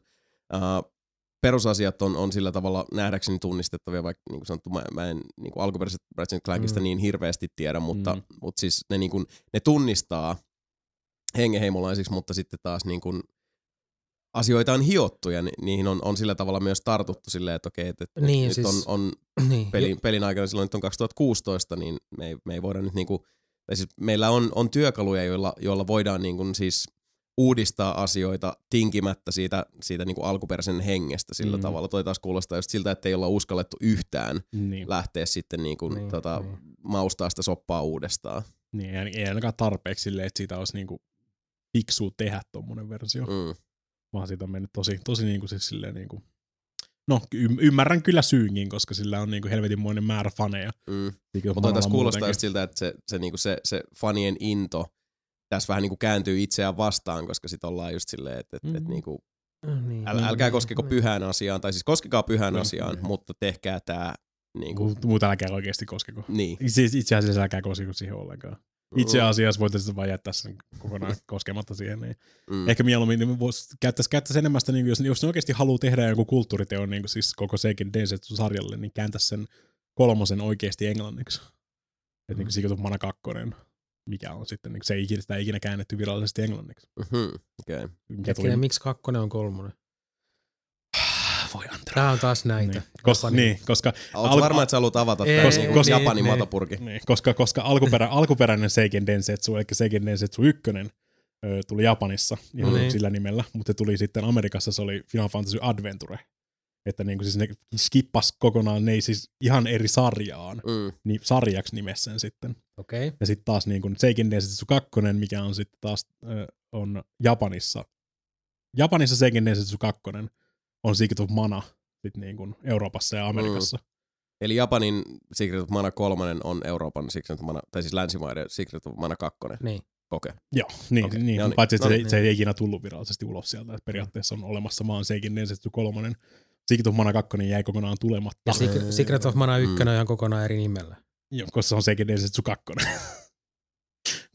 uh, perusasiat on, on sillä tavalla nähdäkseni tunnistettavia, vaikka niinku sanottu, mä, mä en niinku alkuperäisestä Ratchet and Clankista mm. niin hirveästi tiedä, mutta mm. mut siis ne, niinku, ne tunnistaa hengenheimolaisiksi, mutta sitten taas niinku, asioita on hiottu ja ni- niihin on, on sillä tavalla myös tartuttu silleen, että okei, että et niin, nyt siis, on, on niin, pelin, pelin aikana, silloin nyt on kaksituhattakuusitoista, niin me ei, me ei voida nyt niinku, tai siis meillä on, on työkaluja, joilla, joilla voidaan niinku siis uudistaa asioita tinkimättä siitä, siitä niinku alkuperäisen hengestä sillä mm. tavalla. Toi taas kuulostaa just siltä, että ei olla uskallettu yhtään niin. lähteä sitten niinku niin, tota, niin. maustaa sitä soppaa uudestaan. Niin, ei ainakaan tarpeeksi silleen, että siitä olisi niinku fiksua tehdä tommonen versio. Mm. Vaan siitä on mennyt tosi, tosi niinku siis silleen niinku, no ymmärrän kyllä syynkin, koska sillä on niinku helvetinmoinen määrä faneja. Mm. Mutta tässä kuulostaa just siltä, että se, se, niinku se, se fanien into tässä vähän niinku kääntyy itseään vastaan, koska sit ollaan just silleen, että et, mm. et niinku, mm. äl, älkää koskeko mm. pyhään asiaan, tai siis koskekaa pyhään mm. asiaan, mm. mutta tehkää tää niinku. Mutta älkää oikeesti koskeko. Niin. Itse asiassa älkää koskeko siihen ollenkaan. Itse asiassa voitaisiin vaan jättää sen kokonaan koskematta siihen. Niin. Mm. Ehkä mieluummin voisi käyttäisi, käyttäisi enemmän sitä, niin jos, jos ne oikeasti haluaa tehdä joku kulttuuriteon, niin siis koko sekin D C-sarjalle, niin kääntäisi sen kolmosen oikeasti englanniksi. Mm. Että niin Secret of Mana kaksi, mikä on sitten, niin se ei ikinä, sitä ei ikinä käännetty virallisesti englanniksi. Mm-hmm. Okay. Tuli... Miksi kakkonen on kolmonen? Voi antaa. Tää on taas näitä. Niin, koska, niin, koska oot al- varma, että sä haluat avata tämän niin, niin, Japanin niin, matapurki. Niin, koska koska alkuperä, alkuperäinen Seiken Densetsu, eli Seiken Densetsu yksi, ö, tuli Japanissa ihan niin. sillä nimellä, mutta tuli sitten Amerikassa, se oli Final Fantasy Adventure. Että niinku siis ne skippas kokonaan, ne ei siis ihan eri sarjaan, mm. niin sarjaksi nimessä sen sitten. Okay. Ja sitten taas niinku Seiken Densetsu kaksi, mikä on sitten taas ö, on Japanissa. Japanissa Seiken Densetsu kaksi on Secret of Mana sit niin kuin Euroopassa ja Amerikassa. Mm. Eli Japanin Secret of Mana kolmonen on Euroopan Secret of Mana, tai siis länsimaiden Secret of Mana kaksi. Niin. Okei. Okay. Joo, niin, okay. niin, no niin. Paitsi että no se, niin. se ei ikinä tullut virallisesti ulos sieltä, että periaatteessa on olemassa vaan Seiken Densetsu kolmonen. Secret of Mana kaksi jäi kokonaan tulematta. Ja Secret, Secret of Mana yksi mm. on ihan kokonaan eri nimellä. Joo, koska se on Seiken Densetsu kaksi.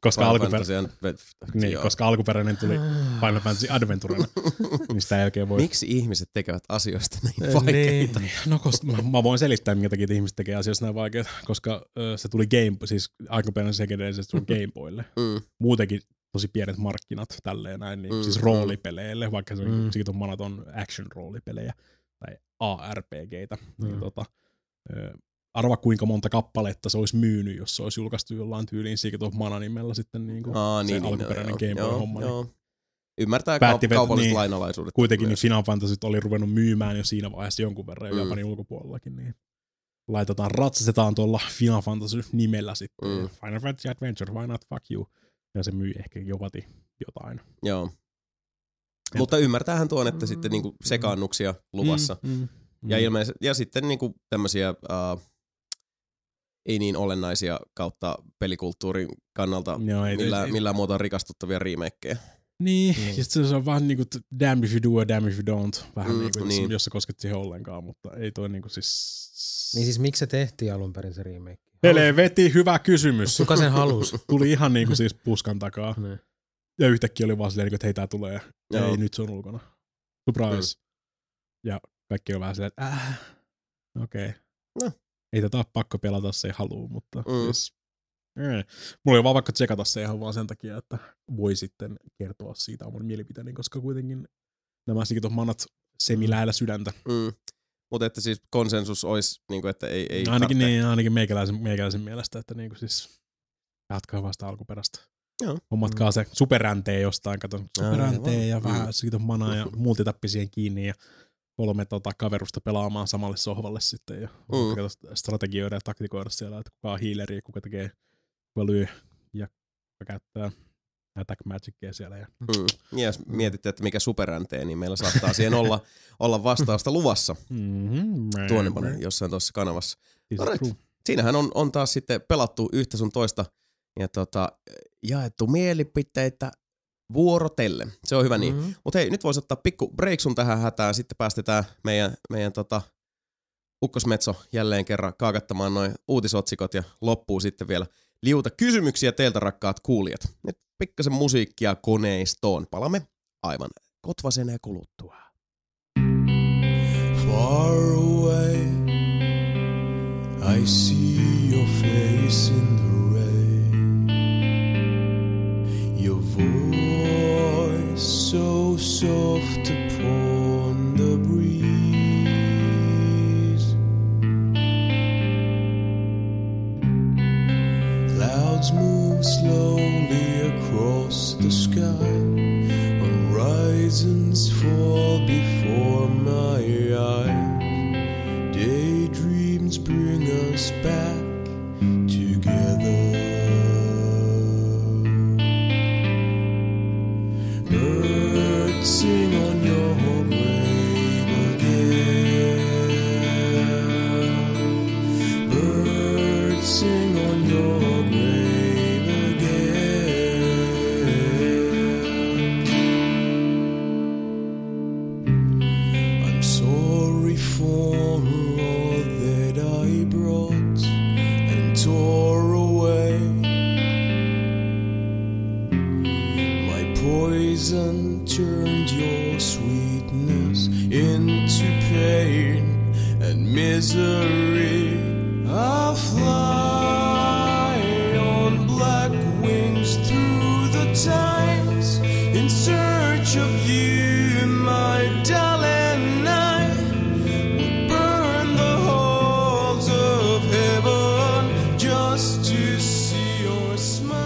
Koska, alkuperä... niin, koska alkuperäinen tuli Final Fantasy Adventurena, niin sitä jälkeen voi... Miksi ihmiset tekevät asioista näin vaikeita? Niin. No koska mä, mä voin selittää, minkä takia ihmiset tekevät asioista näin vaikeita, koska ö, se tuli Game, siis alkuperäinen sekendeisesti tuli Game Boylle. Mm. Muutenkin tosi pienet markkinat tälleen näin, niin, mm. siis roolipeleille, vaikka se mm. on manaton action-roolipelejä tai A R P G:tä, mm. niin tota... Ö, arva kuinka monta kappaletta se olisi myynyt, jos se olisi julkaistu jollain tyyliin Secret of Mana nimellä sitten niinku Aa, niin, niin, alkuperäinen no, Game Boy homma. Joo. Niin. Ymmärtää Päätti, kaupalliset niin, lainalaisuudet. Kuitenkin niin Final Fantasyt oli ruvennut myymään jo siinä vaiheessa jonkun verran mm. Japanin ulkopuolellakin. Niin laitetaan, ratsastetaan tuolla Final Fantasy nimellä sitten. Mm. Final Fantasy Adventure, why not, fuck you. Ja se myy ehkä jopati jotain. Joo. Et. Mutta ymmärtäähän tuon, että mm. sitten niinku sekaannuksia luvassa. Mm, mm, ja, mm. Ilmeis- ja sitten niinku tämmöisiä... Uh, ei niin olennaisia kautta pelikulttuurin kannalta no, ei, millään, ei, millään muuta rikastuttavia remakeja. Niin, mm. ja se on vähän niinku damn if you do ja damn if you don't, vähän mm, niinku, niin. jos sä kosket siihen ollenkaan, mutta ei toi niinku siis... Niin siis miksi se tehtiin alun perin se remake? Helveti, hyvä kysymys. Kuka sen halusi? Tuli ihan niinku siis puskan takaa. Ne. Ja yhtäkkiä oli vaan silleen, että hei tää tulee, ja ei nyt se on ulkona. Surprise. Mm. Ja kaikki on vähän silleen, että äh, okei. Okay. No. Ei tätä ole pakko pelata, jos ei halua, mutta mm. siis, mm. mulla ei vaan vaikka tsekata se ihan vaan sen takia, että voi sitten kertoa siitä oman mielipiteeni, koska kuitenkin nämä sikitot manat semiläillä sydäntä. Mm. Mutta että siis konsensus olisi, niin että ei, ei ainakin, niin, ainakin meikäläisen, meikäläisen mielestä, että niin siis jatkaa vasta alkuperästä. Joo. Hommatkaa mm. se superräntee jostain, kato superräntee ja vähän sikitot manaa ja multitappi siihen kiinni ja kolme tota, kaverusta pelaamaan samalle sohvalle sitten ja mm. strategioida ja taktikoida siellä, että kuka on healeri, kuka tekee valyy ja kuka käyttää attack magicia siellä. Ja mm. yes, mietitte, että mikä superräntee, niin meillä saattaa siihen olla, olla vastausta luvassa mm-hmm. tuonnepana jossain tuossa kanavassa. No, right. Siinähän on, on taas sitten pelattu yhtä sun toista ja tota, jaettu mielipiteitä vuorotellen. Se on hyvä niin. Mm-hmm. Mutta hei, nyt voisi ottaa pikku breaksun tähän hätään. Sitten päästetään meidän, meidän tota, ukkosmetso jälleen kerran kaakattamaan noin uutisotsikot ja loppuu sitten vielä liuta kysymyksiä teiltä, rakkaat kuulijat. Nyt pikkasen musiikkia koneistoon. Palamme aivan kotvaseneen kuluttua. Far away, I see your face in the rain. Your voice so soft upon the breeze. Clouds move slowly across the sky, horizons fall before my eyes. Daydreams bring us back together. Birds sing on your grave again. Birds sing on your grave. And turned your sweetness into pain and misery. I'll fly on black wings through the times in search of you, my darling. I would burn the halls of heaven just to see your smile.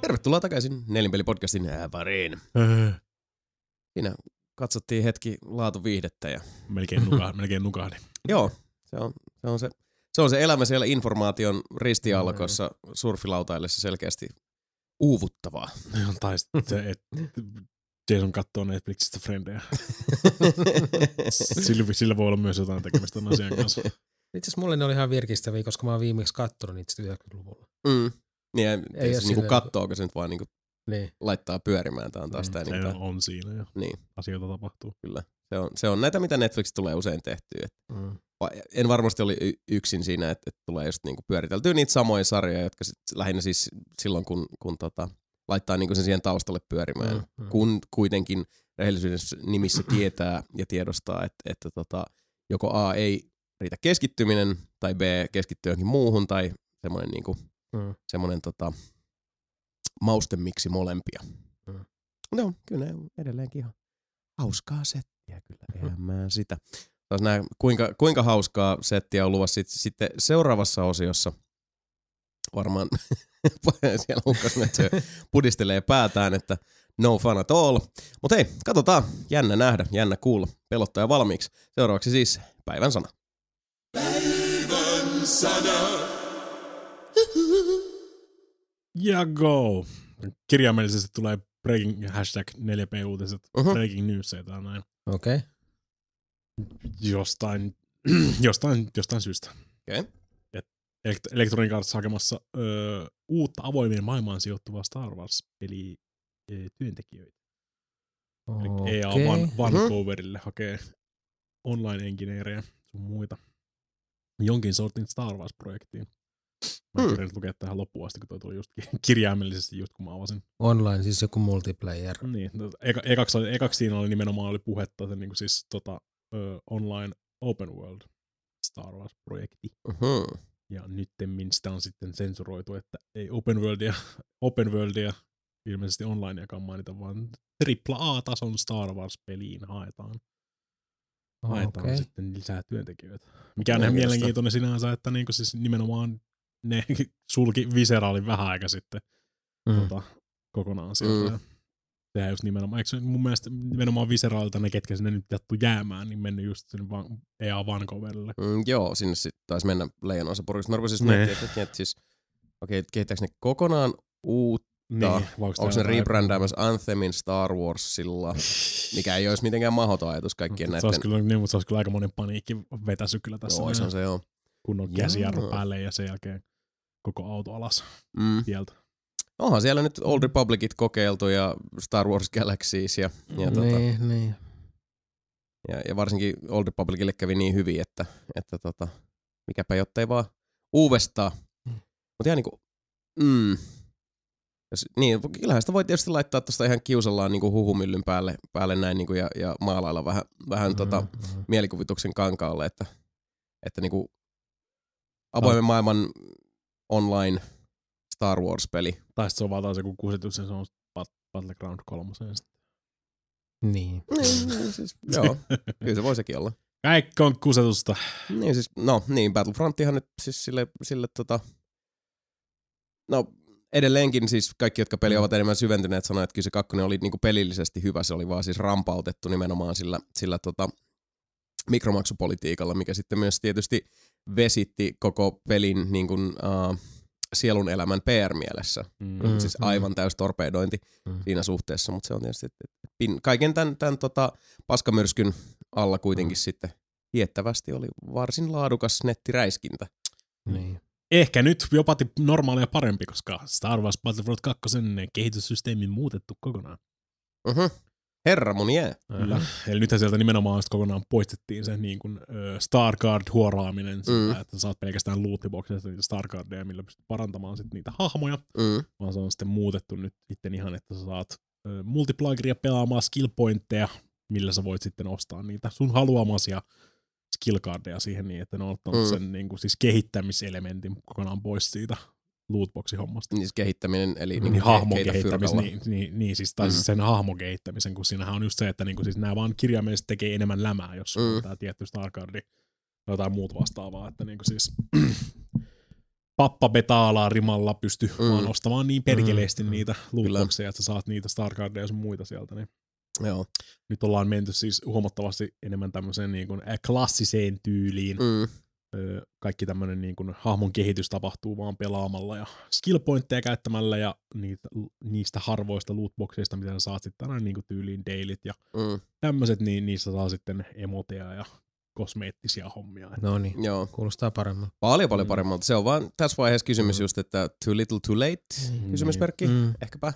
Tervetuloa takaisin Nelinpeli-podcastin pariin. Siinä katsottiin hetki laatuviihdettä. Ja... melkein nukahdin. melkein nukahdin. Joo, se on, se, on se, se on se elämä siellä informaation ristialkoissa surfilautaillessa selkeästi uuvuttavaa. Tai se, että Jason katsoo Netflixistä Frendejä. sillä, sillä voi olla myös jotain tekemistä tämän asian kanssa. Itse asiassa mulle ne oli ihan virkistäviä, koska mä oon viimeksi katsonut niitä yhdeksänkymmentäluvulla. Mm. Niin, ei se niinku kattoo, kun se nyt vaan niinku niin laittaa pyörimään. Tämä on taas mm, tämä. Se niin, on tämän... siinä jo. Niin. Asioita tapahtuu. Kyllä. Se on, se on näitä, mitä Netflix tulee usein tehtyä. Mm. En varmasti ole yksin siinä, että, että tulee just niinku pyöriteltyä niitä samoja sarjoja, jotka sit, lähinnä siis silloin, kun, kun tota, laittaa niinku sen siihen taustalle pyörimään. Mm, mm. Kun kuitenkin rehellisyyden nimissä tietää ja tiedostaa, että, että tota, joko A ei riitä keskittyminen, tai B keskittyy johonkin muuhun, tai semmoinen niinku... Mm. Semmoinen tota, maustemiksi molempia. Mm. No, kyllä ne on edelleenkin ihan hauskaa settiä kyllä. Elämään mm. sitä. Taas nää, kuinka, kuinka hauskaa settiä on luvassa sitten, sitten seuraavassa osiossa. Varmaan siellä ukkosmetsö pudistelee päätään, että no fun at all. Mutta hei, katsotaan. Jännä nähdä, jännä kuulla. Pelottaa jo valmiiksi. Seuraavaksi siis päivän sana. Päivän sana. Ja go! Kirjaimellisesti tulee breaking hashtag neljä P-uutiset, uh-huh. breaking newsia tai näin. Okei. Okay. Jostain, jostain, jostain syystä. Okei. Okay. Electronic Arts hakemassa ö, uutta avoimien maailmaan sijoittuvaa Star Wars-peliä työntekijöitä. Okay. E A Vancouverille uh-huh. hakee online-engineerejä sun muita. Jonkin sortin Star Wars-projektiin. Mä hmm. lukea tähän loppuun asti, kun toi tuli just kirjaimellisesti, just kun mä avasin. Online, siis joku multiplayer. Niin, eka, ekaksi, ekaksi siinä oli nimenomaan oli puhetta se niin siis tota, ö, online open world Star Wars-projekti. Uh-huh. Ja nyttemmin sitä on sitten sensuroitu, että ei open worldia, open worldia ilmeisesti onlineakaan mainita, vaan triple A -tason Star Wars-peliin haetaan. Haetaan okay. sitten lisää työntekijöitä. Mikä on ihan mielenkiintoinen sinänsä, että niinku siis nimenomaan ne sulki Viseraalin vähän aika sitten mm. tota, kokonaan sieltä. Mm. Tehdään just nimenomaan, eikö mun mielestä nimenomaan Viseraalilta ne, ketkä sinne nyt jättu jäämään, niin mennyt just sinne van, E A Vancouverille. Mm, joo, sinne sitten taisi mennä leijonansa porukasta. Mä rupesin siis miettiä, että et siis, okei, okay, kehittääkö ne kokonaan uutta? Niin, onko ne rebrändäämässä Anthemin Star Warsilla, mikä ei olisi mitenkään mahdoton ajatus kaikkien näiden. Se kyllä, niin, mutta se olisi kyllä aikamoinen paniikki vetäsy kyllä tässä. Joo, se on. Kun on käsijarru päälle ja sen jälkeen koko auto alas mm. tieltä. Onhan siellä nyt Old Republicit kokeiltu ja Star Wars Galaxies ja, ja, mm. tota, niin, niin. ja, ja varsinkin Old Republicille kävi niin hyvin, että, että tota, mikäpä jottei vaan uudestaan. Mm. Mutta ihan niinku... Mm, Jos, niin, kyllähän sitä voi tietysti laittaa tuosta ihan kiusallaan niin kuin huhumyllyn päälle, päälle näin niin kuin ja, ja maalailla vähän, vähän mm-hmm. tota, mielikuvituksen kankaalle, että, että niin kuin avoimen maailman online Star Wars-peli. Tai sitten se on vaan taas joku kuusitus, se on Battleground kolmoseen. Niin. niin siis, joo, kyllä se voi sekin olla. Kaikki on kusetusta. Niin siis, no niin, Battlefrontihan nyt siis sille, sille tota, no... Edelleenkin siis kaikki, jotka peli ovat enemmän syventyneet, sanoivat, että kyllä se kakkonen oli niinku pelillisesti hyvä. Se oli vaan siis rampautettu nimenomaan sillä, sillä tota mikromaksupolitiikalla, mikä sitten myös tietysti vesitti koko pelin niin kuin, uh, sielun elämän P R-mielessä. Mm-hmm. Siis aivan täys torpedointi mm-hmm. siinä suhteessa, mutta se on tietysti pin, kaiken tämän, tämän tota paskamyrskyn alla kuitenkin mm-hmm. sitten hiettävästi oli varsin laadukas nettiräiskintä. Niin. Ehkä nyt jopa normaalia parempi, koska Star Wars Battlefront kakkosen kehityssysteemi muutettu kokonaan. Uh-huh. Herra mun jää. Uh-huh. Eli nythän sieltä nimenomaan kokonaan poistettiin se niin kuin, ö, Starcard-huoraaminen, mm. sitä, että saat pelkästään lootboxista niitä Starcardeja, millä pystyt parantamaan sit niitä hahmoja, mm. vaan se on sitten muutettu nyt sitten ihan, että sä saat ö, multiplayeria pelaamaan skillpointteja, millä sä voit sitten ostaa niitä sun haluamasia skillcardeja siihen niin, että ne on ottanut mm. sen niin kuin, siis kehittämiselementin kokonaan pois siitä lootboxi-hommasta. Niin siis kehittäminen, eli mm. niin, hahmon kehittämis, niin, niin, niin siis, tai mm. siis sen hahmon kehittämisen, kun siinähän on just se, että niin kuin, siis nämä vaan kirjaimellisesti tekee enemmän lämää, jos mm. on tämä tietty Starcardi tai jotain muut vastaavaa, että niin kuin, siis pappa betaalaa rimalla pystyy mm. vaan ostamaan niin perkeleesti mm. niitä lootboxeja, että sä saat niitä Starcardeja ja sun muita sieltä, niin joo. Nyt ollaan menty siis huomattavasti enemmän tämmöiseen niin kuin klassiseen tyyliin. Mm. Kaikki tämmöinen niin kuin hahmon kehitys tapahtuu vaan pelaamalla ja skillpointteja käyttämällä ja niitä, niistä harvoista lootboxeista, mitä sä saat sitten aina niin kuin tyyliin dailit ja mm. tämmöiset, niin niissä saa sitten emoteja ja kosmeettisia hommia. No niin, joo. Kuulostaa paremmalta. Paljon paljon paremmalta. Se on vaan tässä vaiheessa kysymys mm. just, että too little too late mm. kysymysmerkki, mm. ehkäpä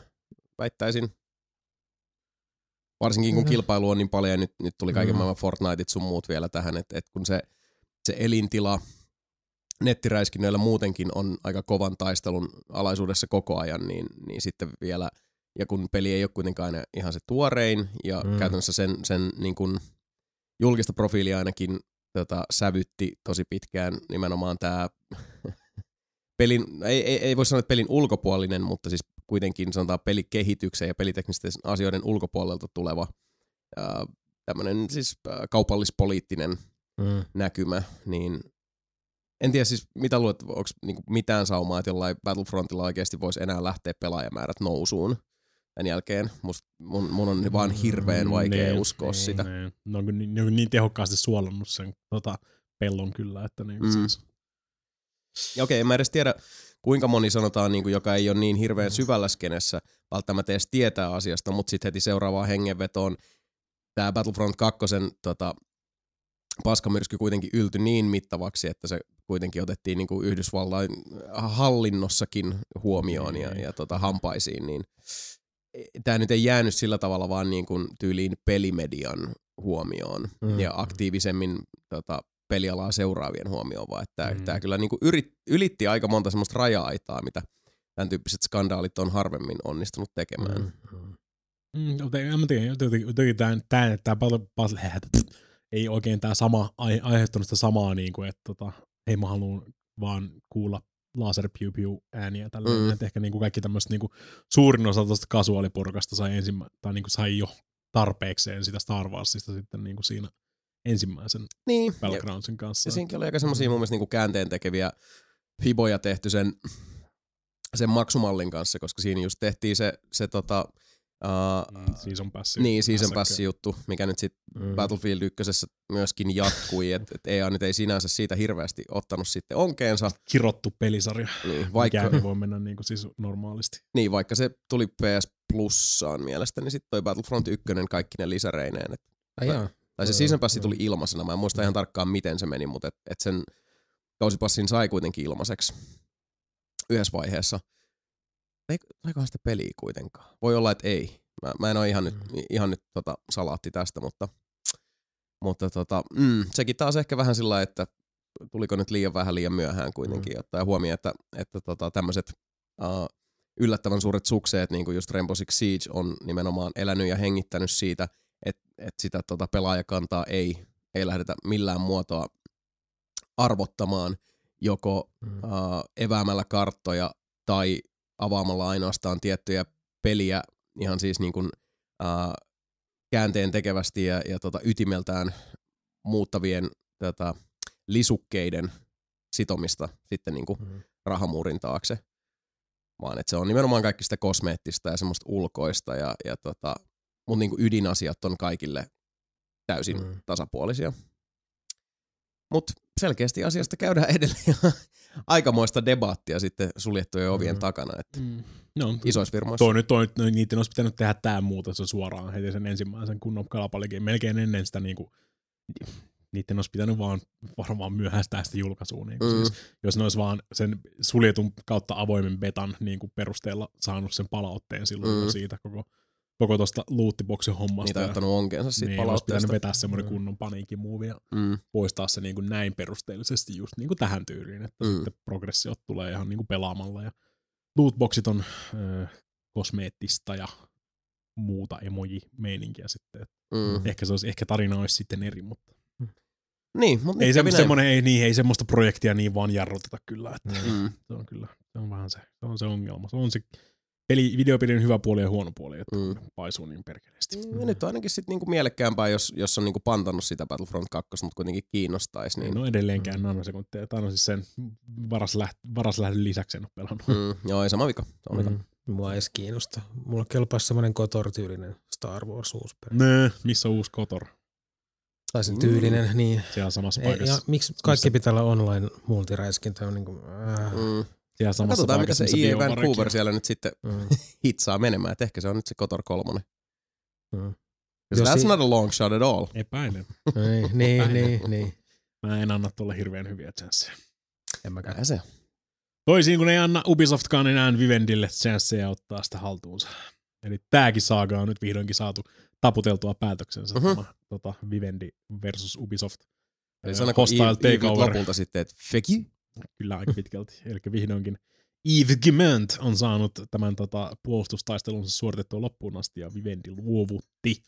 väittäisin. Varsinkin kun kilpailu on niin paljon ja nyt, nyt tuli kaiken mm. maailman Fortniteit sun muut vielä tähän, että et kun se, se elintila nettiräiskinnöillä muutenkin on aika kovan taistelun alaisuudessa koko ajan, niin, niin sitten vielä, ja kun peli ei ole kuitenkaan aina ihan se tuorein ja mm. käytännössä sen, sen niin kun julkista profiilia ainakin tota, sävytti tosi pitkään nimenomaan tämä pelin, ei, ei, ei voi sanoa, että pelin ulkopuolinen, mutta siis kuitenkin sanotaan pelikehityksen ja peliteknisten asioiden ulkopuolelta tuleva ää, tämmönen siis ää, kaupallispoliittinen mm. näkymä, niin en tiedä siis mitä luulet, onko niinku mitään saumaa, että jollain Battlefrontilla oikeasti voisi enää lähteä pelaajamäärät nousuun tämän jälkeen. Must, mun, mun on vaan hirveän vaikea mm, uskoa ne, sitä. Ne. No, ne, ne on niin tehokkaasti suolannut sen tota, pellon kyllä, että niin mm. siis... Okei, okay, en mä edes tiedä, kuinka moni sanotaan, niin kuin, joka ei ole niin hirveän syvällä skenessä, välttämättä edes tietää asiasta, mutta sitten heti seuraavaan hengenvetoon tämä Battlefront kakkosen tota, paskamyrsky kuitenkin yltyi niin mittavaksi, että se kuitenkin otettiin niin kuin Yhdysvaltain hallinnossakin huomioon ja, ja tota, hampaisiin. Niin. Tämä nyt ei jäänyt sillä tavalla vaan niin kuin tyyliin pelimedian huomioon mm. ja aktiivisemmin tota, pelialaa seuraavien huomioon, vaan että mm. tämä kyllä niin kuin yrit, ylitti aika monta semmoista raja-aitaa, mitä tämän tyyppiset skandaalit on harvemmin onnistunut tekemään. Mm, mä tiedän, jotenkin tämä paljon ei oikein tämä sama, aiheuttanut sitä samaa, niin kuin, että tota, hei mä haluan vaan kuulla laser piu piu ääniä tällä mm. ehkä niin kuin kaikki tämmöistä niin kuin suurin osa tuosta kasuaaliporukasta sai ensimmä tai niin kuin sai jo tarpeekseen sitä Star Warsista sitten niin kuin siinä ensimmäisen niin. Battlegroundsin kanssa. Ja siinkin oli aika semmosia mun mielestä niin kuin käänteentekeviä fiboja tehty sen, sen maksumallin kanssa, koska siinä just tehtiin se, se tota, uh, season passi niin, season passi juttu, mikä nyt sitten mm. Battlefield ykkösessä myöskin jatkui, että et E A nyt ei sinänsä siitä hirveästi ottanut sitten onkeensa. Kirottu pelisarja, niin, vaikka, mikä ei voi mennä niin kuin siis normaalisti. Niin, vaikka se tuli P S Plussaan mielestäni, niin sitten toi Battlefront yksi kaikkine lisäreineen. Et, Ai jaa. Tai se season passi tuli ilmaisena. Mä en muista ihan tarkkaan, miten se meni, mutta et, et sen kausipassin sai kuitenkin ilmaiseksi yhdessä vaiheessa. Saikohan sitä peliä kuitenkaan? Voi olla, että ei. Mä, mä en ole ihan nyt, ihan nyt tota, salaatti tästä, mutta, mutta tota, mm, sekin taas ehkä vähän sillä lailla, että tuliko nyt liian vähän liian myöhään kuitenkin, ottaa huomioon, että, että tota, tämmöiset uh, yllättävän suuret sukseet, niin kuin just Rainbow Six Siege on nimenomaan elänyt ja hengittänyt siitä, että et sitä tota, pelaajakantaa ei, ei lähdetä millään muotoa arvottamaan joko mm. uh, eväämällä karttoja tai avaamalla ainoastaan tiettyjä peliä ihan siis niin kuin, uh, käänteen tekevästi ja, ja tota, ytimeltään muuttavien tätä, lisukkeiden sitomista sitten niin kuin mm. rahamuurin taakse, vaan että se on nimenomaan kaikki sitä kosmeettista ja semmoista ulkoista ja, ja tota, mutta niin kuin ydinasiat on kaikille täysin mm. tasapuolisia. Mutta selkeästi asiasta käydään edelleen aikamoista debaattia sitten suljettujen ovien mm. takana. Että mm. no, isoissa firmoissa. Toi nyt, toi, no, niiden olisi pitänyt tehdä tämä muutos suoraan heti sen ensimmäisen kunnon kalapalikin. Melkein ennen sitä niinku, niiden olisi pitänyt vaan varmaan myöhäistää sitä julkaisua. Niinku, mm. siis, jos ne olisi vaan sen suljetun kautta avoimen betan niinku, perusteella saanut sen palautteen silloin mm. siitä koko... Koko tuosta loottiboxin hommasta. Niitä on ottanut onkeensa siitä niin, palautteesta. Olisi pitänyt vetää semmoinen kunnon paniikkimuuvi ja mm. poistaa se niin kuin näin perusteellisesti just niin kuin tähän tyyliin, että mm. sitten progressiot tulee ihan niin kuin pelaamalla. Ja lootboxit on äh, kosmeettista ja muuta emoji-meininkiä sitten. Mm. Ehkä, se olisi, ehkä tarina olisi sitten eri, mutta... Mm. Niin, mutta ei, semmo- ei, niin, ei semmoista projektia niin vaan jarruteta kyllä. Että mm. se on kyllä, se on vähän se, se, on se ongelma. Se on se... Peli, videopelin hyvä puoli ja huono puoli, että mm. paisuu niin perkeleesti. Ja mm. nyt on ainakin sit niinku mielekkäämpää, jos, jos on niinku pantannut sitä Battlefront kaksi, mutta kuitenkin kiinnostaisi. Niin... No edelleenkään mm. nanosekuntia. Tämä on siis sen varas, läht, varas lähdön lisäksi en ole pelannut. Mm. Joo, ei sama vika. Sama vika. Mm. Mua edes kiinnosta. Mulla kelpaisi semmoinen Kotor-tyylinen Star Wars -uuspeli. Nö, missä on uusi Kotor? Tai sen tyylinen, mm. niin. Siellä samassa paikassa. Ja, ja miksi kaikki pitää olla online multiräiskintä? Niinku, äh. mm. Ja katsotaan, mitä se E A Vancouver siellä nyt sitten mm. hitsaa menemään. Et ehkä se on nyt se Kotor kolmonen. Mm. That's si- not a long shot at all. Epäilen. Ei, niin, niin, niin. Mä en anna tuolle hirveän hyviä chanssejä. En mä käy. Se. Toisin kuin ei anna Ubisoftkaan enää Vivendille chanssejä ottaa sitä haltuunsa. Eli tääkin saaga on nyt vihdoinkin saatu taputeltua päätöksensä. Uh-huh. Tämä tota, Vivendi versus Ubisoft. Eli sanako I- lopulta sitten, että feki? Kyllä aika pitkälti. Eli vihdoinkin Yves Guillemot on saanut tämän tota, puolustustaistelunsa suoritettua loppuun asti ja Vivendi luovutti.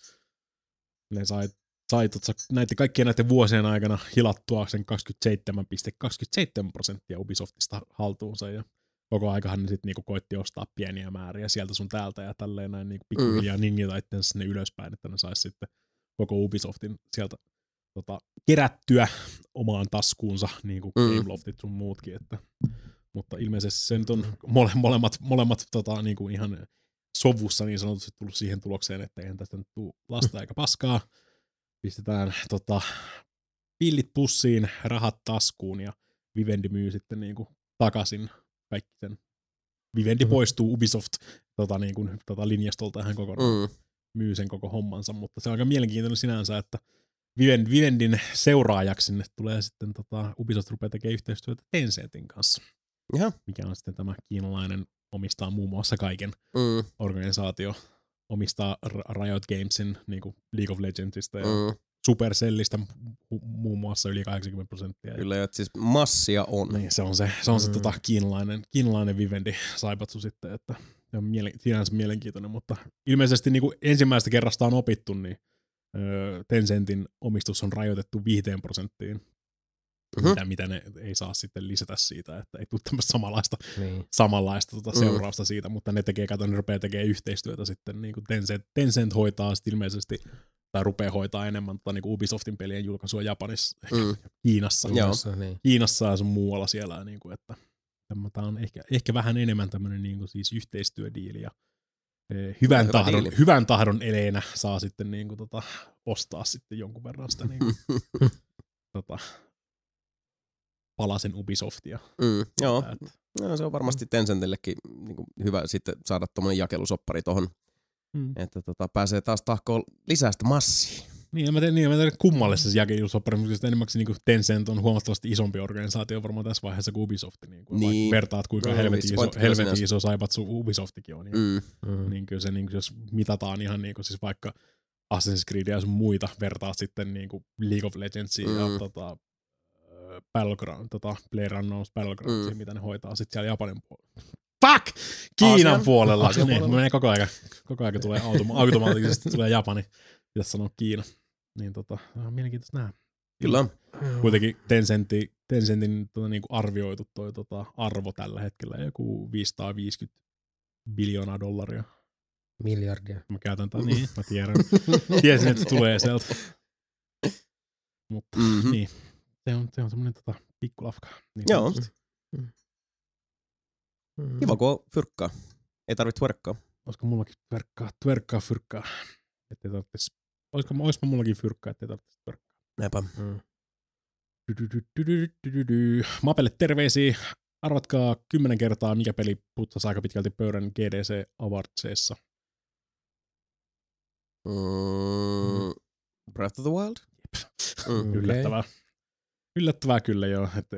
Ne sai, sai tutsa, näiden, kaikkien näiden vuosien aikana hilattua sen kaksikymmentäseitsemän pilkku kaksikymmentäseitsemän prosenttia Ubisoftista haltuunsa ja koko aikahan ne sitten niinku koitti ostaa pieniä määriä sieltä sun täältä ja tälleen näin niinku pikkuhiljaa mm. ninjata itseänsä sinne ylöspäin, että ne saisi sitten koko Ubisoftin sieltä Tota, kerättyä omaan taskuunsa, niin kuin mm. Gameloftit sun muutkin. Että, mutta ilmeisesti se nyt on mole, molemmat, molemmat tota, niin kuin ihan sovussa niin sanotusti tullut siihen tulokseen, että eihän tästä nyt tule lasta eikä paskaa. Pistetään tota, pillit pussiin, rahat taskuun ja Vivendi myy sitten niin kuin takaisin kaikki sen. Vivendi mm. poistuu Ubisoft tota, niin kuin, tota, linjastolta ihan kokonaan. Mm. Myy sen koko hommansa, mutta se on aika mielenkiintoinen sinänsä, että Vivendin seuraajaksi tulee sitten tota, Ubisoft rupeaa tekemään yhteistyötä Tencentin kanssa, Jaha. mikä on sitten tämä kiinalainen, omistaa muun muassa kaiken mm. organisaatio, omistaa Riot Gamesin niin kuin League of Legendsista ja mm. Supercellistä muun muassa yli kahdeksankymmentä prosenttia. Kyllä, että siis massia on. Niin, se on se, se, on se mm. tota, kiinalainen, kiinalainen Vivendi saipatsu sitten, että on miele, sinänsä mielenkiintoinen, mutta ilmeisesti niin kuin ensimmäistä kerrasta on opittu, niin öö, Tencentin omistus on rajoitettu viiteen prosenttiin. Mm-hmm. Mitä, mitä ne ei saa sitten lisätä siitä, että ei tule tämmöistä samanlaista, niin. samanlaista tota mm-hmm. seurausta siitä, mutta ne tekee, kato, ne rupeaa tekemään yhteistyötä sitten, niin kuin Tencent, Tencent hoitaa sitten ilmeisesti, tai rupeaa hoitaa enemmän tota, niin kuin Ubisoftin pelien julkaisua Japanissa, mm. Kiinassa, Kiinassa, niin. Kiinassa ja sun muualla siellä, niin kuin, että tämä on ehkä, ehkä vähän enemmän tämmöinen niin kuin, siis yhteistyödiili, ja Hyvän, hyvä tahdon, hyvän tahdon eleenä saa sitten niinku tota, ostaa sitten jonkun verran sitä niinku, tota, palasen Ubisoftia. Mm, joo, no, se on varmasti Tencentillekin niinku, hyvä sitten saada tuommoinen jakelusoppari tuohon, mm. että tota, pääsee taas tahkoon lisää sitä massia. Niin, mä tein, niin, mä tein kummalle se jakelusoppari, mutta enimmäksi niinku, Tencent on huomattavasti isompi organisaatio varmaan tässä vaiheessa kuin Ubisoft. Niinku, niin. Vertaat kuinka no, helvetin iso, helveti iso saipatsu Ubisoftikin on. Mm. Mm. Niin, kyllä se, niinku, jos mitataan ihan niinku, siis vaikka Assassin's Creedia ja muita, vertaat sitten niinku, League of Legendsia mm. ja tota, Battleground, tota, PlayerUnknown's Battlegroundsia, mm. mitä ne hoitaa sitten siellä Japanin puolella. Fuck! Kiinan Asian? puolella. Asian niin, puolella. Menee koko ajan. Koko ajan tulee automa- automaattisesti tulee Japani. Pitäisi sanoa Kiina. Niin tota, on mielenkiintoista nähdä. Kyllä. Kuitenkin Tencentin, Tencentin tota, niin kuin arvioitu toi, tota, arvo tällä hetkellä joku viisisataaviisikymmentä biljoonaa dollaria. Miljardia. Mä käytän tämän niin, mä tiedän. Tiesin, että se tulee sieltä. Mutta mm-hmm. niin, se on, se on semmoinen tota, pikkulafka. Niin joo. Mm. Kiva, kun on fyrkkaa. Ei tarvitse twerkkaa. Olisiko mullakin twerkkaa, twerkkaa, fyrkkaa. Ettei tarvitsisi. Olisiko olispa mullakin fyrkkaa, ettei tarvitsisi twerkkaa. Näinpä. Mm. Mapelle terveisiä. Arvatkaa kymmenen kertaa, mikä peli putsasi aika pitkälti pöydän G D C Awardseissa. Mm. Breath of the Wild? Mm. Yllättävää. Yllättävää kyllä joo, että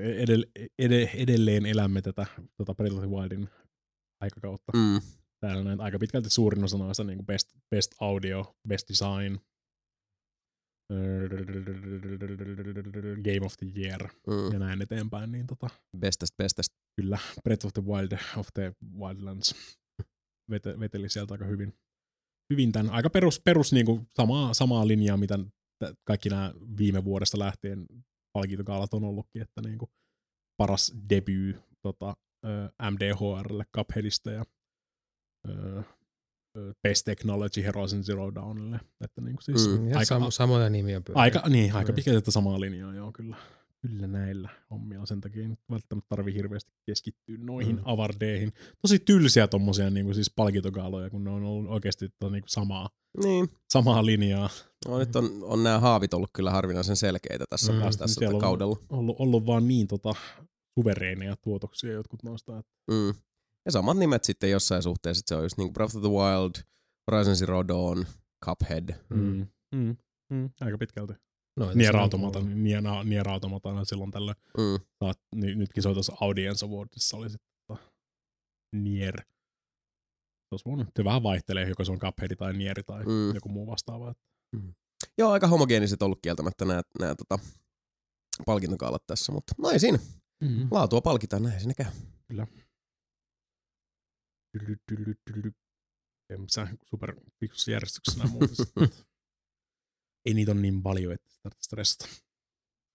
edelleen elämme tätä tota Breath of the Wildin aikakautta. Mm. Täällä näin aika pitkälti suurin osa noista niin kuin best, best audio, best design, game of the year mm. ja näin eteenpäin. Niin tota, bestest, bestest. Kyllä, Breath of the Wild of the Wildlands veteli sieltä aika hyvin. Hyvin tämän, aika perus, perus niin kuin samaa, samaa linjaa, mitä kaikki nämä viime vuodesta lähtien palkintokaalat on ollutkin, että niinku paras debut tota, M D H R:lle Cupheadista ja ö, Best Technology Horizon Zero Dawnille. Että niinku siis mm, aika, sam- samoja nimiä pyörii. Aika, niin, aika pitkälti samaa linjaa, joo kyllä. Kyllä näillä hommilla sen takia nyt välttämättä tarvii hirveästi keskittyä noihin mm. avardeihin. Tosi tylsiä tommosia niinku siis palkintokaaloja, kun ne on ollut oikeasti to, niinku samaa, niin. samaa linjaa. No nyt on, on nämä haavit ollut kyllä harvinaisen selkeitä tässä, mm. tässä on, kaudella. On ollut, ollut vaan niin tota, suvereeneja tuotoksia jotkut noista. Mm. Ja samat nimet sitten jossain suhteessa, se on just niinku Breath of the Wild, Horizon Zero Dawn, Cuphead. Mm. Mm. Mm. Aika pitkälti. No, Nier Automata, Nier, Nier Automata silloin tällöin. Mm. Saat, ny, nytkin se oli tuossa Audience Awardsissa oli sitten Nier. Se vähän vaihtelee, joko se on Cuphead tai Nier tai mm. joku muu vastaava. Mm. Joo, aika homogeeniset ollut kieltämättä nämä, nämä tota, palkintokaalat tässä, mutta no ei siinä. Mm. Laatua palkitaan, näin siinä käy. Kyllä. En missään superfiksussa järjestyksessä nämä muutokset. Ei niitä ole niin paljon, että tarvitse stressata.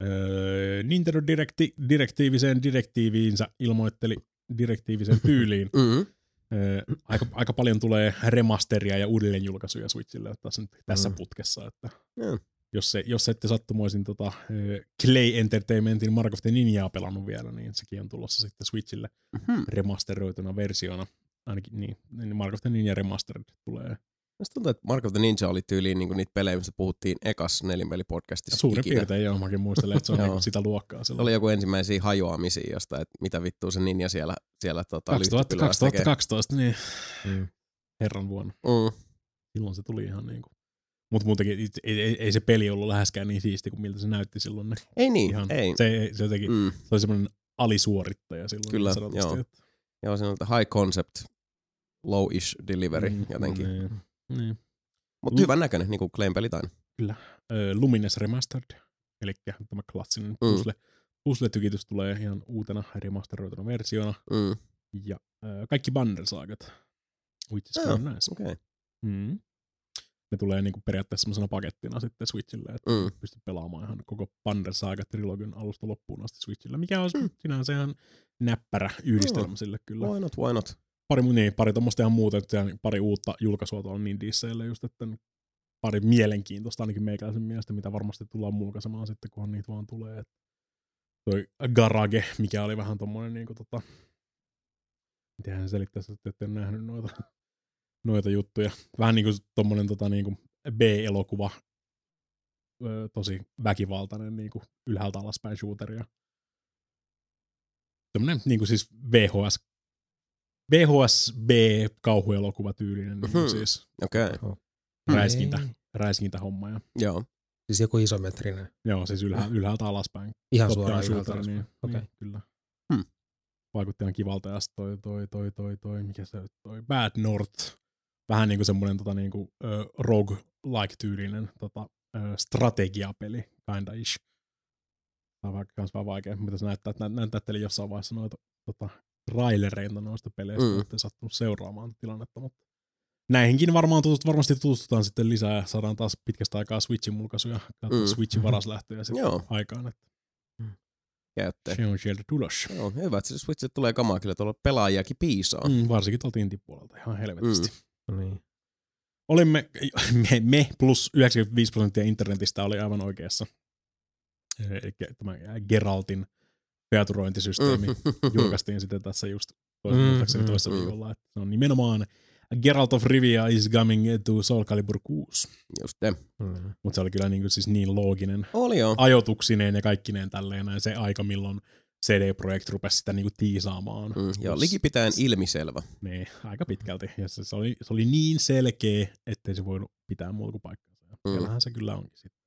Öö, Nintendo direkti, direktiiviseen direktiiviinsä ilmoitteli direktiivisen tyyliin. Mm-hmm. Öö, aika, aika paljon tulee remasteria ja uudelleenjulkaisuja Switchille tässä, nyt, tässä mm. putkessa. Että mm. jos, se, jos ette sattumoisin tota, Clay Entertainmentin Mark of the Ninjaa pelannut vielä, niin sekin on tulossa sitten Switchille mm-hmm. remasteroituna versiona. Ainakin niin, niin Mark of the Ninja Remastered tulee. Mä tuntuu, että Mark of the Ninja oli tyyliin niinku niitä pelejä, mistä puhuttiin ekas Nelinpeli-podcastissa. Suurin ikinä. Piirtein joo, mäkin muistelen, että se on niinku sitä luokkaa. Silloin. Se oli joku ensimmäisiä hajoamisia jostain, että mitä vittua se ninja siellä, siellä tota, kaksituhattakaksitoista, kaksituhattakaksitoista, niin mm. herran vuonna. Mm. Silloin se tuli ihan niinku. Mutta muutenkin ei, ei, ei se peli ollut läheskään niin siisti kuin miltä se näytti silloin. Ne. Ei niin, ihan, ei. Se, se, jotenkin, mm. se oli semmoinen alisuorittaja silloin. Kyllä, joo. Että... joo, se on high concept, low-ish delivery mm, jotenkin. Mm, Mutta hyvän näköinen, niin kuin Clayn pelit aina. Kyllä. Lumines Remastered, eli tämä klassinen mm. puzzle, puzzle-tykitys tulee ihan uutena remasteroituna versiona. Mm. Ja äh, kaikki bundle-saagat, which is oh, nice. Okay. Mm. Ne tulee niinku periaatteessa semmoisena pakettina sitten Switchille, että mm. pystyt pelaamaan ihan koko Bandersaaga-trilogian alusta loppuun asti Switchille, mikä on mm. sinänsä ihan näppärä yhdistelmä no, sille kyllä. Why not, why not? Pari, niin, pari tommoista ihan muuta, että pari uutta julkaisua tuolla Nindiseille just, että pari mielenkiintoista ainakin meikäläisen mielestä, mitä varmasti tullaan mulkaisemaan sitten, kunhan niitä vaan tulee. Et toi Garage, mikä oli vähän tommonen niinku tota... Mitenhän selittäisi, että ette ole nähnyt noita... Noita juttuja. Vähän niin kuin tommonen tota, niin kuin B-elokuva, öö, tosi väkivaltainen niin kuin ylhäältä alaspäin shooteria. Tommonen niin kuin siis V H S, V H S B-kauhuelokuva tyylinen. Mm-hmm. Niin siis okay. räiskintä, mm-hmm. räiskintä homma. Ja. Joo. Siis joku isometrinen. Joo, siis ylhä, ylhäältä alaspäin. Ihan suoraan ylhäältä alaspäin. Niin, okay. niin, kyllä. Hmm. Vaikutti ihan kivalta ja toi, toi, toi, toi, toi, mikä se toi, Bad North. Vähän niinku semmonen tota niinku uh, roguelike-tyylinen tota, uh, strategiapeli, kinda-ish. Tää on kans vähän vaikea, mitä se näyttää, että näyttelin jossain vaiheessa noita tota, trailereita noista peleistä, mm. ettei sattunut seuraamaan tilannetta, mutta näihinkin varmaan tutust, varmasti tutustutaan sitten lisää ja saadaan taas pitkästä aikaa Switchin mulkaisuja, mm. Switchin varaslähtöjä sitten Joo. aikaan, että Käytte. Se on sieltä tulossa. Joo, hyvä, että Switchille tulee kamaa kyllä tuolla pelaajakin piisaa. Mm, varsinkin tuolta intipuolelta ihan helvetisti. Mm. Niin. Olimme, me, me plus yhdeksänkymmentäviisi prosenttia internetistä oli aivan oikeassa. Eli tämä Geraltin featurointisysteemi mm. julkaistiin sitten tässä just toisessa mm. toisessa viikolla. Että se on nimenomaan Geralt of Rivia is coming to Soul Calibur kuusi. Just te. Mm. Mutta se oli kyllä niin, siis niin looginen. Oli jo. Ajotuksineen ja kaikkineen tälleen. Ja se aika, milloin C D Projekt rupesi sitä niin tiisaamaan. Mm. Ja likipitäen ilmiselvä. Niin, aika pitkälti. Ja se, se, oli, se oli niin selkeä, ettei se voinut pitää muuta paikkaansa. Mm. Kyllähän se kyllä onkin sitten.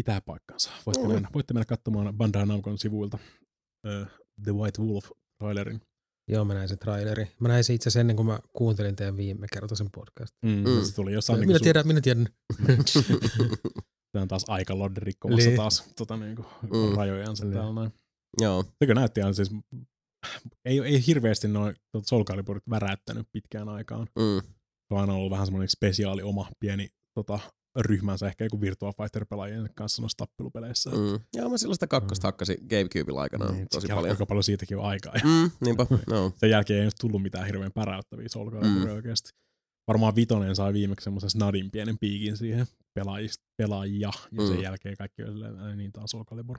Pitää paikkaansa. Voitte, mm. mennä, voitte mennä katsomaan Bandai Namcon sivuilta uh, The White Wolf-trailerin. Joo, mä näin sen traileri. Mä näin se itse asiassa ennen kuin mä kuuntelin teidän viime kertaisen podcastin. Mm. Se tuli jossain. Minä, tiedän, su- minä tiedän. Tämä on taas aikalodde rikkomassa Lee. taas tota, niinku, mm. rajojansa Lee. täällä näin. Joo. Tekö näytti ihan siis, ei, ei hirveästi noin Soul Caliburit väräyttänyt pitkään aikaan. Mm. Se on aina ollut vähän semmoinen spesiaali oma pieni tota, ryhmänsä ehkä joku Virtua Fighter-pelaajien kanssa noissa tappelupeleissä. Mm. Joo, mä silloin sitä kakkosta mm. hakkasin GameCubella aikanaan niin, tosi paljon. Aika paljon siitäkin on aikaa. Mm, niinpä, no. Sen jälkeen ei ole tullut mitään hirveän päräyttäviä solkoja mm. oikeasti. Varmaan Vitonen sai viimeksi semmoisen snadin pienen piikin siihen pelaajista, pelaajia, ja sen mm. jälkeen kaikki on niin taas Soul Calibur.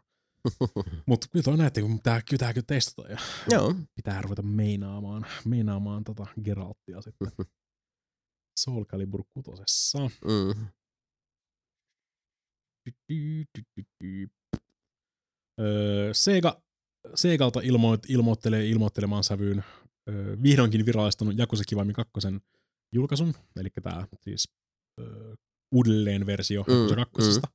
Mutta kyllä toi näette, kun pitää, pitääkö testata ja Joo. pitää ruveta meinaamaan, meinaamaan tota Geraltia sitten Soul Calibur kutosessa. Mm. Öö, Sega, Segalta ilmoit, ilmoittelee ilmoittelemaan sävyyn öö, vihdoinkin virallistunut Yakuza Kiwami kakkosen julkaisun, eli tämä siis öö, uudelleen versio mm, Yakuza kakkosesta, mm.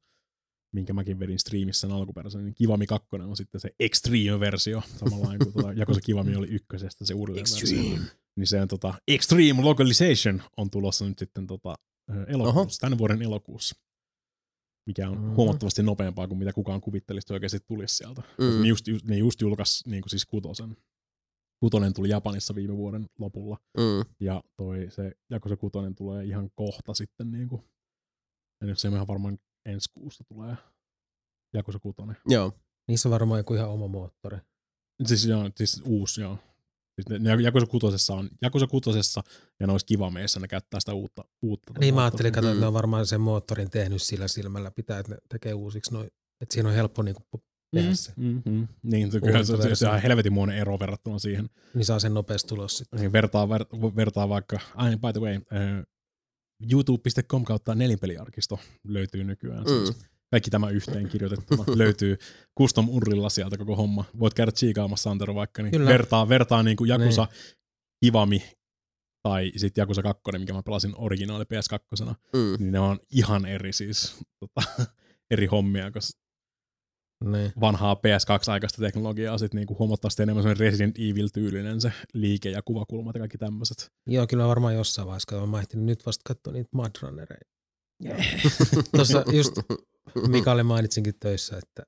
minkä mäkin vedin striimissä sen alkuperäisen, niin Kiwami kakkonen on sitten se Extreme-versio, samalla kuin tuota, Yakuza Kiwami oli ykkösestä se uudelleen Extreme. Versio. Niin se on tota, Extreme Localization on tulossa nyt sitten tota, elokuussa, tämän vuoden elokuussa. Mikä on mm. huomattavasti nopeampaa kuin mitä kukaan kuvittelisi, että oikeasti tulisi sieltä. Mm. Ne, just, ne just julkaisi niin kuin siis kutosen. Kutonen tuli Japanissa viime vuoden lopulla. Mm. Ja toi se Yakuza kutonen tulee ihan kohta sitten. Niin kuin, ja nyt se ihan varmaan ensi kuussa tulee Yakuza kutonen. Joo. Niissä on varmaan joku ihan oma moottori. Siis, joo, siis uusi, joo. Yakuza kutosessa on Yakuza kutosessa ja noissa Kiwameissa ne käyttää sitä uutta. uutta niin mä ajattelin, katsotaan, että ne on varmaan sen moottorin tehnyt sillä silmällä pitää, että ne tekee uusiksi noin, että siinä on helppo niinku tehdä se. Mm-hmm. Niin, kyllä se, se, se on helvetinmoinen ero verrattuna siihen. Niin saa sen nopeasti tulos sitten. Niin, vertaa, ver, vertaa vaikka, aina by the way, uh, youtube piste com kautta nelinpeliarkisto löytyy nykyään. Mm. Siis. Kaikki tämä yhteen kirjoitettuna löytyy Custom Unrilla sieltä koko homma. Voit käydä tsiikaamassa Antero vaikka, niin Kyllä. vertaa, vertaa niin kuin Yakuza Kiwami tai sitten Yakuza kaksi, mikä mä pelasin originaali P S kaksi, mm. niin ne on ihan eri siis tota, eri hommia, koska ne. Vanhaa P S kaksi-aikaista teknologiaa sitten niinku huomattavasti enemmän semmoinen Resident Evil-tyylinen se liike ja kuvakulmat ja kaikki tämmöiset. Joo, kyllä varmaan jossain vaiheessa, kun mä ehtinyt nyt vasta katsoa niitä Mudrunnereita. Tuossa just Mikalle mainitsinkin töissä, että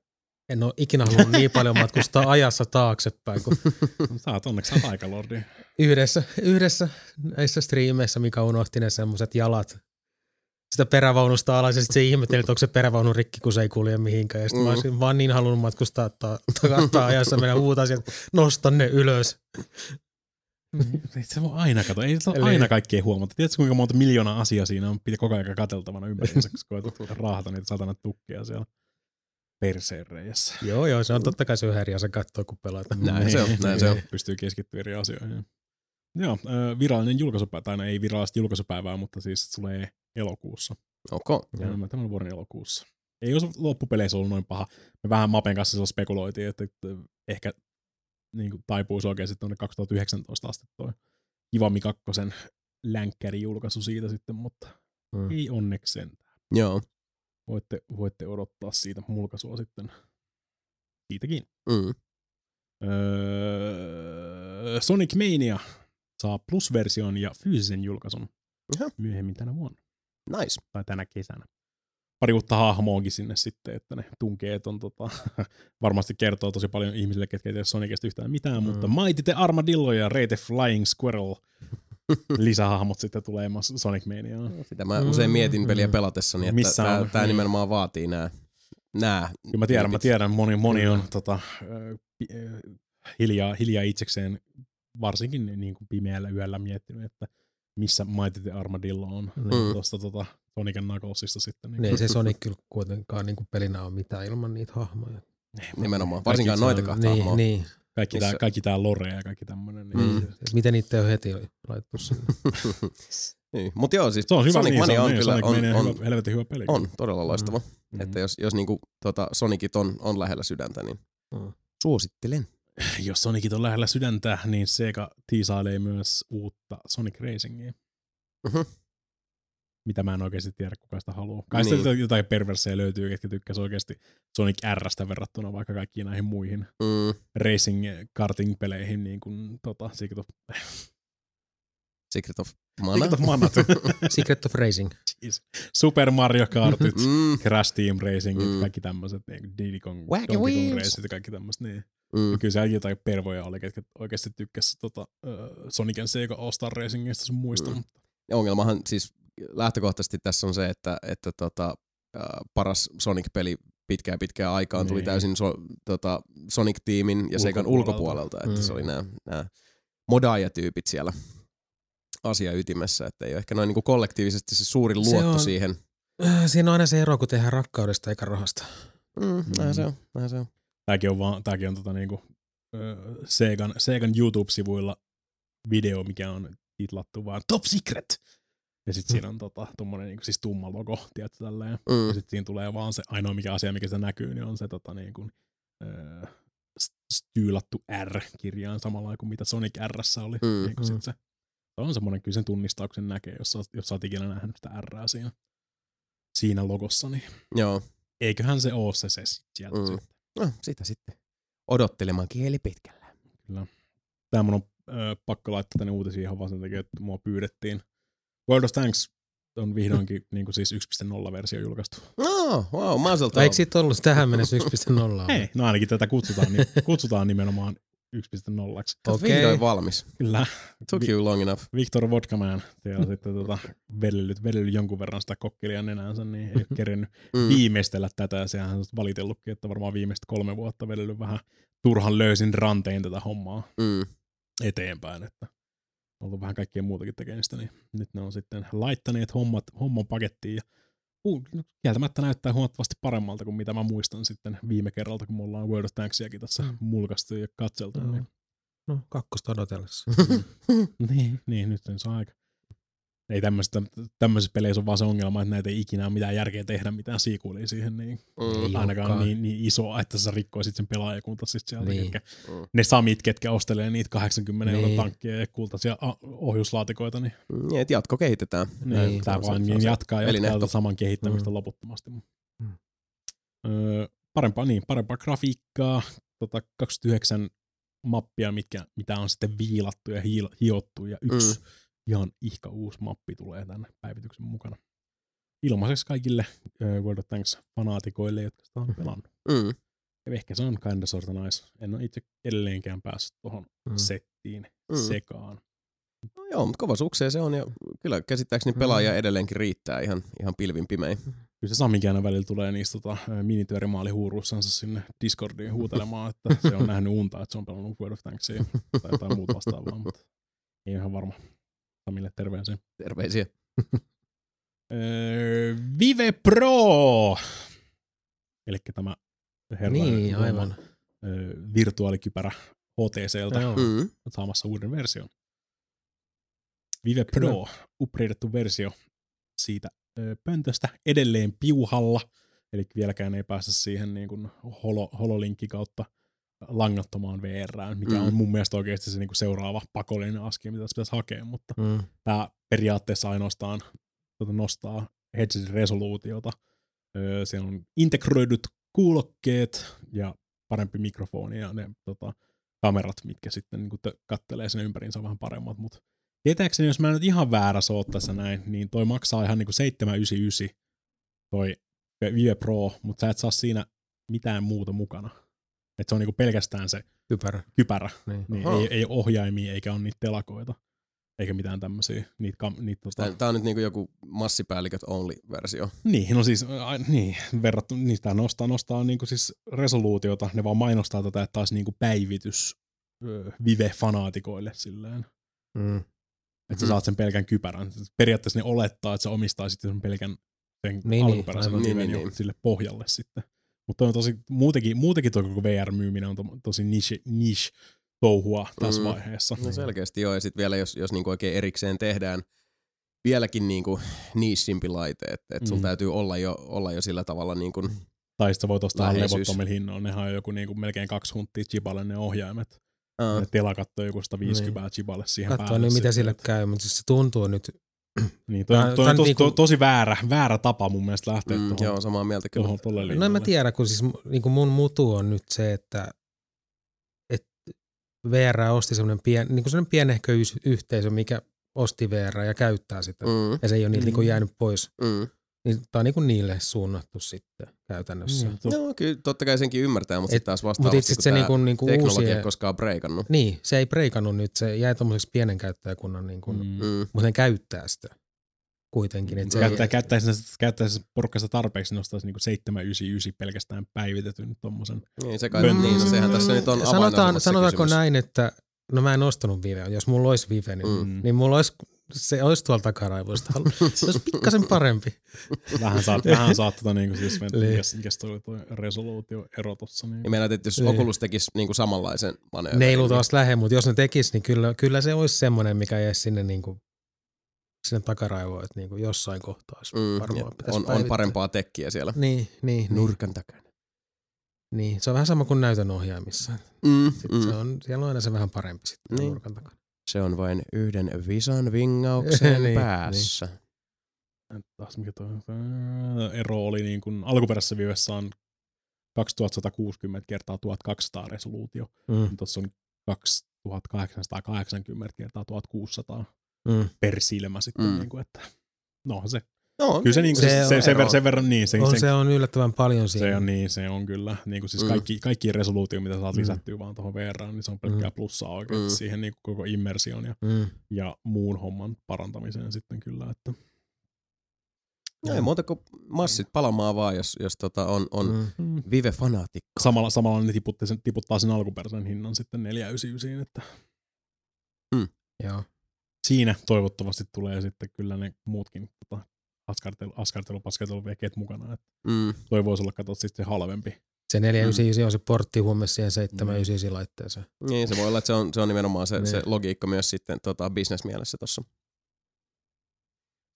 en ole ikinä halunnut niin paljon matkustaa ajassa taaksepäin. Kun sä oot onneksi aikalordi. Yhdessä, yhdessä näissä striimeissä Mika unohti ne semmoiset jalat sitä perävaunusta alas ja sitten se ihmetteli, että onko se perävaunu rikki, kun se ei kulje mihinkään. Ja sitten mm-hmm. mä olisin vaan niin halunnut matkustaa ta- takaa ajassa mennä huutaa sieltä, nosta ne ylös. Ei se voi aina katsoa. Ei se ole aina kaikkea huomata. Tiedätkö kuinka monta miljoonaa asiaa siinä on koko ajan katseltavana ympäriinsä, kun koetat raahata niitä satana tukkeja siellä perseen reijässä. Joo, joo, se on totta kai se yhä eri asia katsoa, kun pelaat. Näin se on. Näin se on. Pystyy keskittymään eri asioihin. Joo, virallinen julkaisupäivä, tai ei virallista julkaisupäivää, mutta siis tulee elokuussa. Okei. Okay. Tämän vuoden elokuussa. Ei olisi loppupeleissä ollut noin paha. Me vähän Mapen kanssa spekuloitiin, että ehkä niin kuin taipuisi oikeasti tuonne kaksituhattayhdeksäntoista asti toi Kivami kakkosen länkkäri julkaisu siitä sitten, mutta mm. ei onneksi sentään. Joo. Voitte, voitte odottaa siitä mulkaisua sitten. Siitäkin. Mm. Öö, Sonic Mania saa plusversion ja fyysisen julkaisun uh-huh. myöhemmin tänä vuonna. Nice. Tai tänä kesänä. Pari uutta hahmoakin sinne sitten, että ne tunkeet on tota, varmasti kertoo tosi paljon ihmisille, ketkä ei tee Sonicista yhtään mitään, mm. mutta Mighty the Armadillo ja Rate Flying Squirrel lisähahmot sitten tulee Sonic Maniaan. Sitä mä usein mietin peliä pelatessani, että Missä tää, tää nimenomaan vaatii nää. nää Kyllä mä tiedän, mä tiedän, moni, moni on tota, hiljaa, hiljaa itsekseen varsinkin niin kuin pimeällä yöllä miettinyt, että missä Mighty the Armadillo on mm. tuosta tota Sonicen Knucklesista sitten. Niin ei se Sonic kyllä kuitenkaan niin pelinä ole mitään ilman niitä hahmoja. Nimenomaan, varsinkaan noita kahta niin, hahmoa. Niin. Kaikki, tää, kaikki tää lore ja kaikki tämmönen. Niin mm. Miten niitä ei ole heti laitettu sinne? Niin, mutta joo, siis Sonic Mania on kyllä helvetin hyvä peli. On, todella loistava. Mm-hmm. Että jos, jos niinku, tota, Sonicit on, on lähellä sydäntä, niin mm. suosittelen. Jos Sonicit on lähellä sydäntä, niin Sega tiisailee myös uutta Sonic Racingia. Uh-huh. Mitä mä en oikeasti tiedä, kuka sitä haluaa. Kai niin. sitä jotain perversejä löytyy, ketkä tykkäisi oikeasti Sonic R:stä verrattuna vaikka kaikkiin näihin muihin mm. racing-karting-peleihin. Niin kuin tota, Secret of... Secret of Mana? Secret of Mana. Secret of Racing. Jeez. Super Mario Kartit, mm. Crash Team Racingit, mm. kaikki tämmöiset, niin Diddy Kong, Donkey Kong Racingit ja kaikki tämmöiset. Niin. Mm. Kyllä siellä jotain pervoja oli, ketkä oikeasti tykkäsivät tota, uh, Sonic and Sega All-Star Racingista sun muista. Mm. Ongelmahan siis lähtökohtaisesti tässä on se, että, että tota, äh, paras Sonic-peli pitkään pitkään aikaan tuli niin. täysin so, tota, Sonic-tiimin ja Segan ulkopuolelta, että mm. se oli nämä, nämä modaajatyypit siellä asiaytimessä, että ei ole ehkä noin niin kuin kollektiivisesti se suurin se luotto on, siihen. Äh, siinä on aina se ero, kun tehdään rakkaudesta eikä rahasta. Mm, mm. Näin se on, näin se on. Tämäkin on, vaan, tämäkin on tota niinku, äh, Segan, Segan YouTube-sivuilla video, mikä on titlattu vaan Top Secret! Ja sit siinä on tota, tommonen niinku siis tumma logo, tiedätkö tälleen. Mm. Ja sit siinä tulee vaan se ainoa mikä asia, mikä se näkyy, niin on se tota niinku öö, styylattu R-kirjaan samalla kuin mitä Sonic R:ssä oli. Mm. Niinku sit se, se on semmonen, kyllä sen tunnistauksen näkee, jos, jos sä oot ikinä nähnyt sitä R:ää siinä, siinä logossa, niin joo. Eiköhän se oo se se sieltä mm. sitten. No, sitä sitten. Odottelemaan kieli pitkällä. Kyllä. Tää mun on öö, pakko laittaa tänne uutisiin ihan vaan sen takia, että mua pyydettiin. World of Tanks on vihdoinkin niinku siis yksi piste nolla-versio julkaistu. No, wow, mazel tov. Eikö siitä ollut tähän mennessä yksi piste nolla? Ei, no ainakin tätä kutsutaan, niin, kutsutaan nimenomaan yksi piste nolla-ksi. Okei, vihdoin valmis. Kyllä. Took you long enough. Victor Vodkaman siellä sitten tota, vedellyt, vedellyt jonkun verran sitä kokkilia nenäänsä, niin ei ole kerennyt mm. viimeistellä tätä. Ja sehän on valitellutkin, että varmaan viimeiset kolme vuotta vedellyt vähän turhan löysin rantein tätä hommaa mm. eteenpäin, että ollut vähän kaikkea muutakin tekemistä, niin nyt ne on sitten laittaneet hommat, homman pakettiin ja uh, kieltämättä näyttää huomattavasti paremmalta kuin mitä mä muistan sitten viime kerralta, kun me ollaan World of Tanksiakin tässä mm. mulkaistu ja katseltu. No, niin. no kakkosta odotellessa. niin, niin, nyt se on aika. Ei tämmöisissä peleissä ole vaan se ongelma, että näitä ei ikinä ole mitään järkeä tehdä mitään sequelia siihen, niin mm, ainakaan niin, niin isoa, että sä rikkoisit sen pelaajakunta sitten sieltä. Niin. Ketkä, mm. ne samit, ketkä ostelee niitä kahdeksankymmentä niin. euron tankkia ja kultaisia ohjuslaatikoita. Niin mm, et jatko kehitetään. Niin, tämä vaan niin jatkaa jatkaa saman kehittämistä mm. loputtomasti. Mm. Öö, parempaa, niin, parempaa grafiikkaa, tota kaksikymmentäyhdeksän mappia, mitkä, mitä on sitten viilattu ja hiil, hiottu ja yksi. Mm. Ihan ihka uusi mappi tulee tänne päivityksen mukana. ilmaiseksi kaikille uh, World of Tanks-fanaatikoille, jotka sitä on pelannut. Mm. Ja ehkä se on kinda sorta nice. En ole itse edelleenkään päässyt tuohon mm. settiin mm. sekaan. No joo, mutta kova sukseen se on, ja kyllä käsittääkseni pelaajia edelleenkin riittää ihan, ihan pilvin pimein. Kyllä se Samikin aina välillä tulee niistä tota, minitöörimaalihuuruussansa sinne Discordiin huutelemaan, että se on nähnyt unta, että se on pelannut World of Tanksia tai jotain muuta vastaavaa, mutta ei ihan varma. Samille terveisiä. Terveisiä. öö, Vive Pro! Elikkä tämä herra niin, aivan. Öö, virtuaalikypärä H T C:ltä mm. on saamassa uuden version. Vive Pro, upgradeattu versio siitä ö, pöntöstä edelleen piuhalla, eli vieläkään ei päästä siihen niin kuin holo, hololinkki kautta langattomaan V R:ään, mikä mm. on mun mielestä oikeasti se niin kuin seuraava pakollinen askel, mitä tässä pitäisi hakea, mutta mm. tämä periaatteessa ainoastaan tuota, nostaa headsetin resoluutiota. Ö, siellä on integroidut kuulokkeet ja parempi mikrofoni ja ne tota, kamerat, mitkä sitten niin kuin t- kattelee sen ympäriinsä vähän paremmat, mutta tietääkseni, jos mä nyt ihan väärässä oot tässä näin, niin toi maksaa ihan niinku seitsemän yhdeksänkymmentäyhdeksän toi Vive Pro, mutta sä et saa siinä mitään muuta mukana. Että se on niinku pelkästään se kypärä. kypärä. Niin. Niin ei, ei ole ohjaimia eikä ole niitä telakoita, eikä mitään tämmöisiä. Niitä kam, niitä tota... Tää on nyt niinku joku massipäälliköt only-versio. Niin, no siis a, niin, verrattuna, niin tää nostaa, nostaa niinku siis resoluutiota, ne vaan mainostaa tätä, että taas niinku päivitys Vive-fanaatikoille silleen. Mm. Että sä saat sen pelkän kypärän. Periaatteessa ne olettaa, että sä omistaisitte sen pelkän sen niin, alkuperäisen niin, nimen niin, niin. sille pohjalle sitten. Mutta on tosi, muutenkin, muutenkin tuo koko V R-myyminen on to, tosi niche touhua tässä mm. vaiheessa. No selkeästi joo, ja sitten vielä jos, jos niinku oikein erikseen tehdään vieläkin niinku niissimpi laite, että et sun mm. täytyy olla jo, olla jo sillä tavalla niinku tai sitten sä voit ostaa levottomilla hinnoilla, nehän on joku niinku melkein kaksi hunttia chipalle ne ohjaimet. Ne telakattoo joku sata viisikymmentä niin. chipalle siihen katsoa päälle. Katsoa niin, mitä sille käy, mutta siis se tuntuu nyt... Niin, toi, toi, toi on tos, niinku... to, tosi väärä, väärä tapa mun mielestä lähteä mm, tuohon. Joo, samaa mieltä kyllä. Tolle no en mä tiedä, kun siis niin kuin mun mutu on nyt se, että et V R osti semmoinen pien, niin pienehkö yhteisö, mikä osti V R ja käyttää sitä. Mm. Ja se ei ole niitä mm. niin jäänyt pois. Mm. Tämä on niinku niille suunnattu sitten käytännössä. Mm, to- no kyllä, totta kai senkin ymmärtää, mutta sitten taas vastaavasti, kun tämä niinku, niinku teknologia uusia... ei koskaan breikannut. Niin, se ei breikannut nyt, se jäi tommoseksi pienen käyttäjäkunnan, niinku, mm. mutta ne käyttää sitä kuitenkin. Mm. Se käyttää, ei... käyttäisi, käyttäisi porukasta tarpeeksi, nostaisi niinku seitsemän yhdeksänkymmentäyhdeksän pelkästään päivitetyn tommosen. Niin, se kai mm. niin, no, sehän tässä nyt on avainasemassa se sanotaanko kysymys. Näin, että no mä en ostanut Vivea, jos mulla olisi Vive, niin, mm. niin mulla olisi... Se olisi tuolla takaraivoista. Se olisi pikkasen parempi. Vähän saat, vähän saat tota niinku siis, mikä se oli tuo resoluutioero tuossa. Niin. Ja meillä teet, jos Oculus tekisi niinku samanlaisen manööverin. Ne ei luultavasti lähde, mutta jos ne tekisi, niin kyllä, kyllä se olisi semmoinen, mikä jäisi sinne, niinku, sinne takaraivoon, että niinku jossain kohtaa mm, varmaan pitäisi on, on parempaa tekkiä siellä. Niin, niin. Nurkan takana. Niin, se on vähän sama kuin näytön ohjaamissa. Mm, mm. Se on, siellä on aina se vähän parempi sitten niin. Nurkan takana. Se on vain yhden visan vingauksen niin, päässä. Niin. Taas, mikä toi, ero oli niin kuin alkuperäisessä Vivessä on kaksituhattasatakuusikymmentä kertaa tuhatkaksisataa resoluutio. Mm. Tuossa on kaksituhattakahdeksansataakahdeksankymmentä kertaa tuhatkuusisataa mm. per silmä sitten. Mm. Niin kuin, että, no se. No, kyllä se, niin kuin, se, se, se, ver, sen verran niin. Se on, sen, se on yllättävän paljon siinä. Se on niin, se on kyllä. Niin kuin siis mm. kaikki, kaikki resoluutio, mitä saat mm. lisättyä vaan tuohon V R:ään, niin se on pelkkää mm. plussaa oikein mm. siihen niin kuin koko immersion ja, mm. ja muun homman parantamiseen sitten kyllä. Että. No, ei muuta kuin massit palamaan vaan, jos, jos tota on, on mm. Vive-fanaatikko. Samalla, samalla ne tiputtaa sen, tiputtaa sen alkuperäisen hinnan sitten neljä yhdeksänkymmentäyhdeksän. Että. Mm. Joo. Siinä toivottavasti tulee sitten kyllä ne muutkin tota, askartelu, askartelu, paskatelu vekeet mukana. Mm. Toi voisi olla, katsot, sitten halvempi. Se neljä yhdeksänkymmentäyhdeksän mm. on se portti huomioon siihen seitsemän yhdeksänkymmentäyhdeksän laitteeseen. Niin, se voi olla, että se on, se on nimenomaan se, se logiikka myös sitten tota, bisnesmielessä tuossa.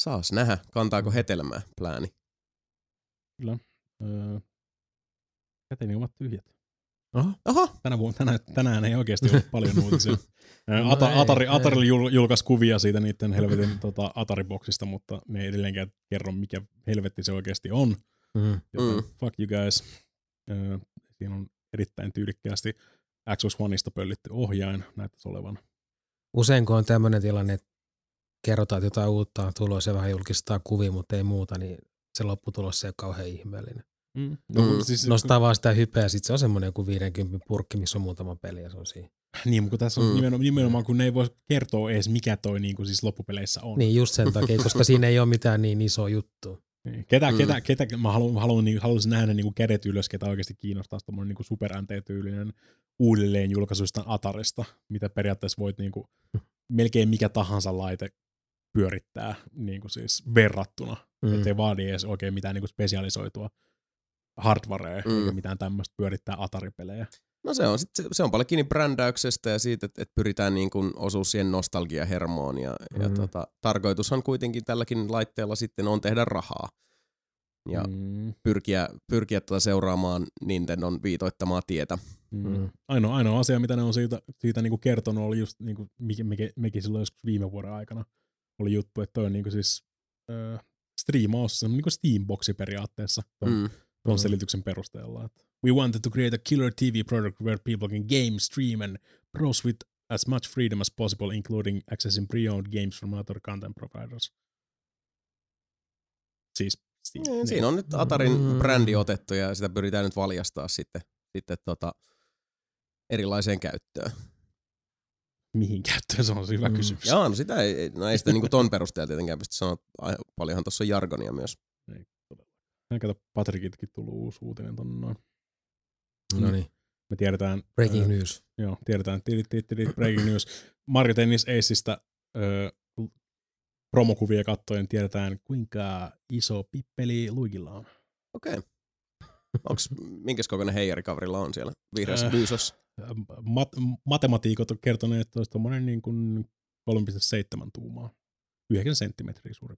Saas nähdä, kantaako hetelmää plääni. Kyllä. Öö, käteni ovat tyhjät. Aha. Aha. Tänä vuonna, tänään, tänään ei oikeasti ole paljon uutisia. No Ata, ei, Atari, Atari julkaisi kuvia siitä niiden helvetin tota, Atari-boksista, mutta ne ei edelleenkään kerro, mikä helvetti se oikeasti on. Mm. Joten mm. fuck you guys. Äh, siinä on erittäin tyylikkäästi Xbox Oneista pöllitty ohjain, näyttäisi olevan. Usein kun on tämmöinen tilanne, että kerrotaan, että jotain uutta on tulossa ja vähän julkistaa kuvia, mutta ei muuta, niin se lopputulos ei ole kauhean ihmeellinen. Mm. No, mm. Siis, nostaa vaan sitä hypeä, sit se on semmoinen joku viidenkymmenen purkki, missä on muutama peli ja se on siinä. Niin, mutta tässä on mm. nimenomaan, nimenomaan, kun ne ei voi kertoa edes, mikä toi niin kuin siis loppupeleissä on. Niin, just sen takia, koska siinä ei ole mitään niin isoa juttua. Niin. Ketä, mm. ketä, ketä, mä haluan, haluan, niin, haluaisin nähdä niin kuin kädet ylös, ketä oikeasti kiinnostaa tommonen niin kuin super N T -tyylinen uudelleen julkaisuista Atarista, mitä periaatteessa voit niin kuin, melkein mikä tahansa laite pyörittää niin kuin siis verrattuna. Mm. Ettei vaadi edes oikein mitään niin kuin spesialisoitua hardwarea, mm. eikä mitään tämmöistä pyörittää Atari-pelejä. No se on, sit se, se on paljon kiinni brändäyksestä ja siitä, että et pyritään niin kun osua siihen nostalgiahermoon. Ja, mm. ja tota, tarkoitushan kuitenkin tälläkin laitteella sitten on tehdä rahaa. Ja mm. pyrkiä, pyrkiä tota seuraamaan Nintendon viitoittamaa tietä. Mm. Ainoa, ainoa asia, mitä ne on siitä, siitä niinku kertonut, oli just niinku, mekin me, me, me silloin joskus viime vuoden aikana oli juttu, että toi on niinku siis äh, striimaus, semmoinen niinku Steamboxi periaatteessa. Mm. Tuon selityksen perusteella. We wanted to create a killer T V product where people can game, stream and browse with as much freedom as possible, including accessing pre-owned games from other content providers. Siis, niin, niin. Siinä on nyt Atarin mm. brändi otettu ja sitä pyritään nyt valjastaa sitten, sitten tota erilaiseen käyttöön. Mihin käyttöön? Se on hyvä mm. kysymys. Jaa, no sitä ei, no ei sitä niinku ton perusteella tietenkään pysty sanoa. Paljonhan tuossa on jargonia myös. Kato, Patrikitkin tullut uusi uutinen tonne noin. No niin. Me tiedetään... Breaking äh, news. Joo, tiedetään. Tilit, tilit, tilit, breaking news. Mario Tennis Aceista äh, promokuvia katsoen tiedetään, kuinka iso pippeli Luigilla on. Okei. Okay. Onks, minkäs kokoinen heijarikaverilla on siellä vihreässä äh, pyysossa? Mat- matematiikot on kertoneet, että olisi tommonen niin kuin kolme pilkku seitsemän tuumaa. yhdeksän senttimetriä suurin.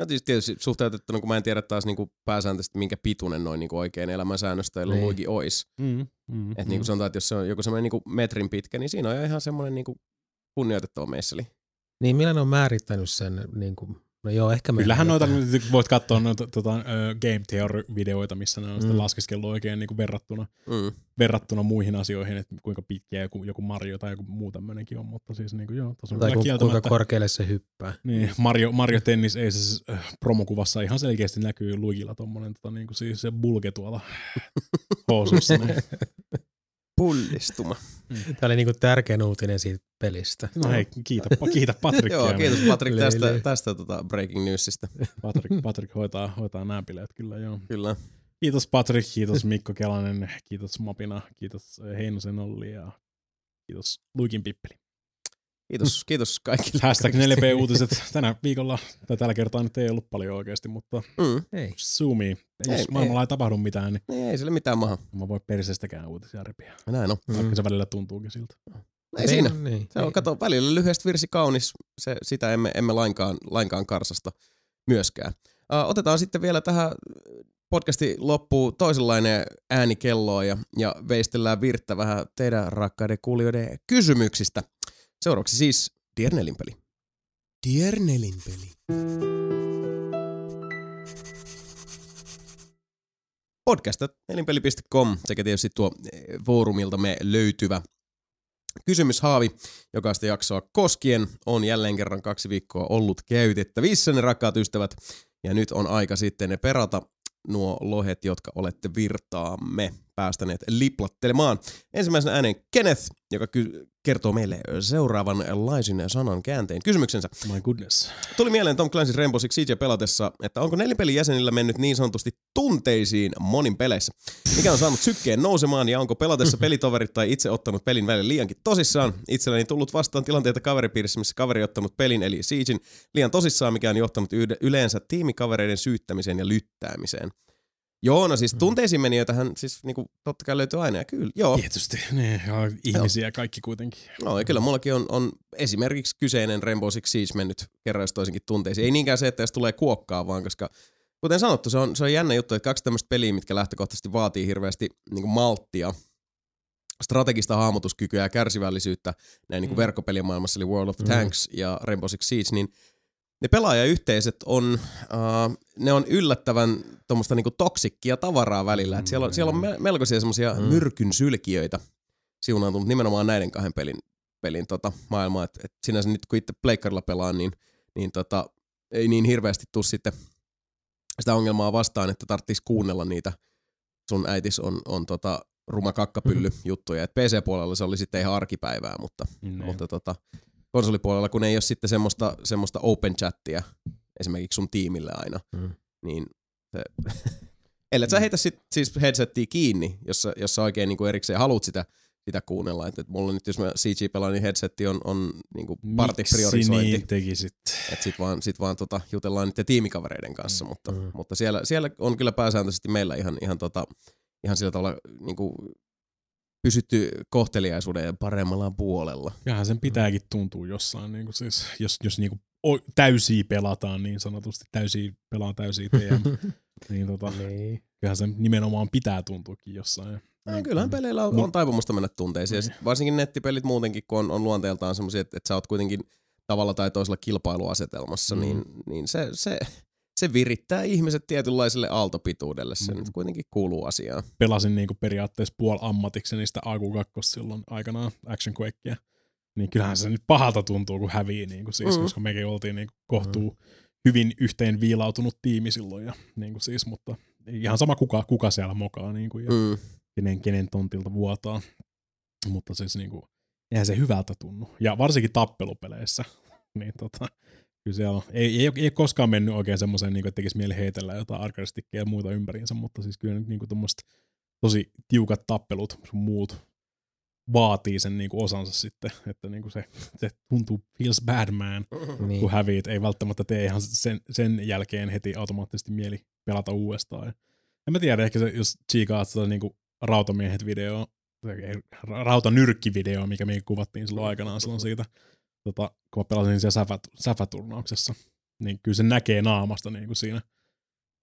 Ja tietysti suhteutettuna, kun mä en tiedä taas niin kuin pääsääntöisesti, minkä pituinen noin niin kuin oikein elämänsäännöstöillä niin. Luigi olisi. Mm, mm, että mm. niin kuin sanotaan, että jos se on joku semmoinen niin kuin metrin pitkä, niin siinä on jo ihan semmoinen niin kuin kunnioitettava meisseli. Niin, millä ne on määrittänyt sen? Niin kuin, no joo, ehkä me... Kyllähän noita, voit katsoa noita tota, uh, Game Theory-videoita, missä ne on mm. sitä laskeskellut oikein niin kuin verrattuna, mm. verrattuna muihin asioihin, että kuinka pitkiä joku, joku Mario tai joku muu tämmöinenkin on, mutta siis niin kuin joo. On tai ku, kuinka korkealle se hyppää. Niin, Mario, Mario Tennis ei siis äh, promokuvassa ihan selkeästi näkyy Luigilla tommonen tota, niin kuin siis se bulge tuolla housussa. Pullistuma. Tämä oli niinku tärkein uutinen siitä pelistä. No hei, kiitä, kiitä Patrikkia. Joo, kiitos Patrik tästä, tästä tota breaking newsista. Patrik, Patrik hoitaa, hoitaa nämä bileet kyllä, joo. Kyllä. Kiitos Patrik, kiitos Mikko Kelanen, kiitos Mapina, kiitos Heinosen Olli ja kiitos Luikin Pippeli. Kiitos, kiitos kaikille. Hashtag neljä B -uutiset tänä viikolla. Tällä kertaa nyt ei ollut paljon oikeasti, mutta mm. ei. Zoomi. Jos ei, maailmalla ei. ei tapahdu mitään, niin ei, ei sille mitään maha. Mä voi persestäkään uutisia repiä. Näin on. Vaikka mm. se välillä tuntuukin siltä. Ei, ei siinä. Niin, se on, kato, välillä lyhyesti virsi kaunis. Se, sitä emme, emme lainkaan, lainkaan karsasta myöskään. Uh, otetaan sitten vielä tähän podcastin loppuun toisenlainen ääni kelloa ja, ja veistellään virttä vähän teidän rakkaiden kuulijoiden kysymyksistä. Seuraavaksi siis Dear Nelinpeli. Dear Nelinpeli. podcast at nelinpeli piste com sekä tietysti tuo foorumilta me löytyvä kysymyshaavi, jokaista jaksoa koskien on jälleen kerran kaksi viikkoa ollut käytettävissä ne rakkaat ystävät. Ja nyt on aika sitten ne perata nuo lohet, jotka olette virtaamme päästäneet liplattelemaan. Ensimmäisenä ääneen Kenneth, joka ky- kertoo meille seuraavan laisin sanan käänteen kysymyksensä. My goodness. Tuli mieleen Tom Clancy's Rainbow Six Siege pelatessa, että onko nelinpelin jäsenillä mennyt niin sanotusti tunteisiin monin peleissä? Mikä on saanut sykkeen nousemaan ja onko pelatessa pelitoverit tai itse ottanut pelin välillä liiankin tosissaan? Itselleni tullut vastaan tilanteita kaveripiirissä, missä kaveri ottanut pelin eli Siegen liian tosissaan, mikä on johtanut yleensä tiimikavereiden syyttämiseen ja lyttäämiseen. Joo, no siis tunteisiin meni, jotahan siis niinku totta kai löytyy aina ja kyllä, joo. Tietysti, ne on ihmisiä joo. Kaikki kuitenkin. No ja kyllä mullakin on, on esimerkiksi kyseinen Rainbow Six Siege mennyt kerran jos toisinkin tunteisiin. Ei niinkään se, että jos tulee kuokkaa vaan, koska kuten sanottu, se on, se on jännä juttu, että kaksi tämmöistä peliä, mitkä lähtökohtaisesti vaatii hirveästi niinku malttia, strategista hahmotuskykyä ja kärsivällisyyttä näin niinku mm. verkkopelimaailmassa, eli World of Tanks mm. ja Rainbow Six Siege, niin ne pelaajayhteiset on, uh, ne on yllättävän tuommoista niinku toksikkia tavaraa välillä. Et siellä on, siellä on me- melkoisia semmoisia mm. myrkynsylkijöitä siunaantunut nimenomaan näiden kahden pelin, pelin tota, maailmaa. Et, et sinänsä nyt kun itse pleikkarilla pelaa, niin, niin tota, ei niin hirveästi tule sitten sitä ongelmaa vastaan, että tarvitsisi kuunnella niitä sun äitis on, on tota ruma kakkapylly juttuja. Et P C-puolella se oli sitten ihan arkipäivää, mutta, mutta tota, konsolipuolella, kun ei ole sitten semmoista, semmoista open chattia esimerkiksi sun tiimille aina, mm. niin se... Ellei sä heitä sit, siis headsettiä kiinni, jos sä, jos sä oikein niinku erikseen haluat sitä, sitä kuunnella. Et, et mulla nyt, jos mä C G pelaan, niin headsetti on, on niinku partipriorisointi. Miksi niin tekisit? Et sit vaan, sit vaan tota, jutellaan niiden tiimikavereiden kanssa, mm. mutta, mm. mutta siellä, siellä on kyllä pääsääntöisesti meillä ihan, ihan, tota, ihan sillä tavalla niinku, pysytty kohteliaisuuden paremmalla puolella. Kyllähän sen pitääkin tuntua jossain, niinku, siis, jos, jos niinku, o, täysiä pelataan niin sanotusti, täysiä pelaa täysiä T M. Niin tota, niin. Kyllähän se nimenomaan pitää tuntuakin jossain. Näin, kyllähän peleillä on, on taipumusta mennä tunteisiin. Niin. Varsinkin nettipelit muutenkin, kun on, on luonteeltaan semmoisia, että, että sä oot kuitenkin tavalla tai toisella kilpailuasetelmassa, mm. niin, niin se, se, se virittää ihmiset tietynlaiselle aaltopituudelle. Se mm. nyt kuitenkin kuuluu asiaan. Pelasin niinku periaatteessa puol ammatikseni sitä A Q kaksi silloin aikanaan Action Quakea. Niin kyllähän se nyt pahalta tuntuu, kun hävii niinku siis, mm. koska mekin oltiin niinku kohtuu... Mm. hyvin yhteen viilautunut tiimi silloin ja niin kuin siis, mutta ihan sama kuka, kuka siellä mokaa niin kuin, ja mm. kenen, kenen tontilta vuotaa, mutta siis niin kuin, eihän se hyvältä tunnu. Ja varsinkin tappelupeleissä, niin tota, kyllä siellä on, ei, ei, ei koskaan mennyt oikein semmoiseen, niin kuin, että tekisi mieli heitellä jotain arkaristikkeja ja muuta ympäriinsä, mutta siis kyllä niin kuin tommoset tosi tiukat tappelut, muut vaatii sen niinku osansa sitten, että niinku se, se tuntuu feels bad man, niin. kun häviit. Ei välttämättä tee ihan sen, sen jälkeen heti automaattisesti mieli pelata uudestaan. En mä tiedä, ehkä se, jos chiikaat sitä niinku rautamiehet-videoa, rautanyrkki-videoa, mikä me kuvattiin silloin aikanaan silloin siitä, tota, kun mä pelasin siellä säfä, säfäturnauksessa, niin kyllä se näkee naamasta niinku siinä,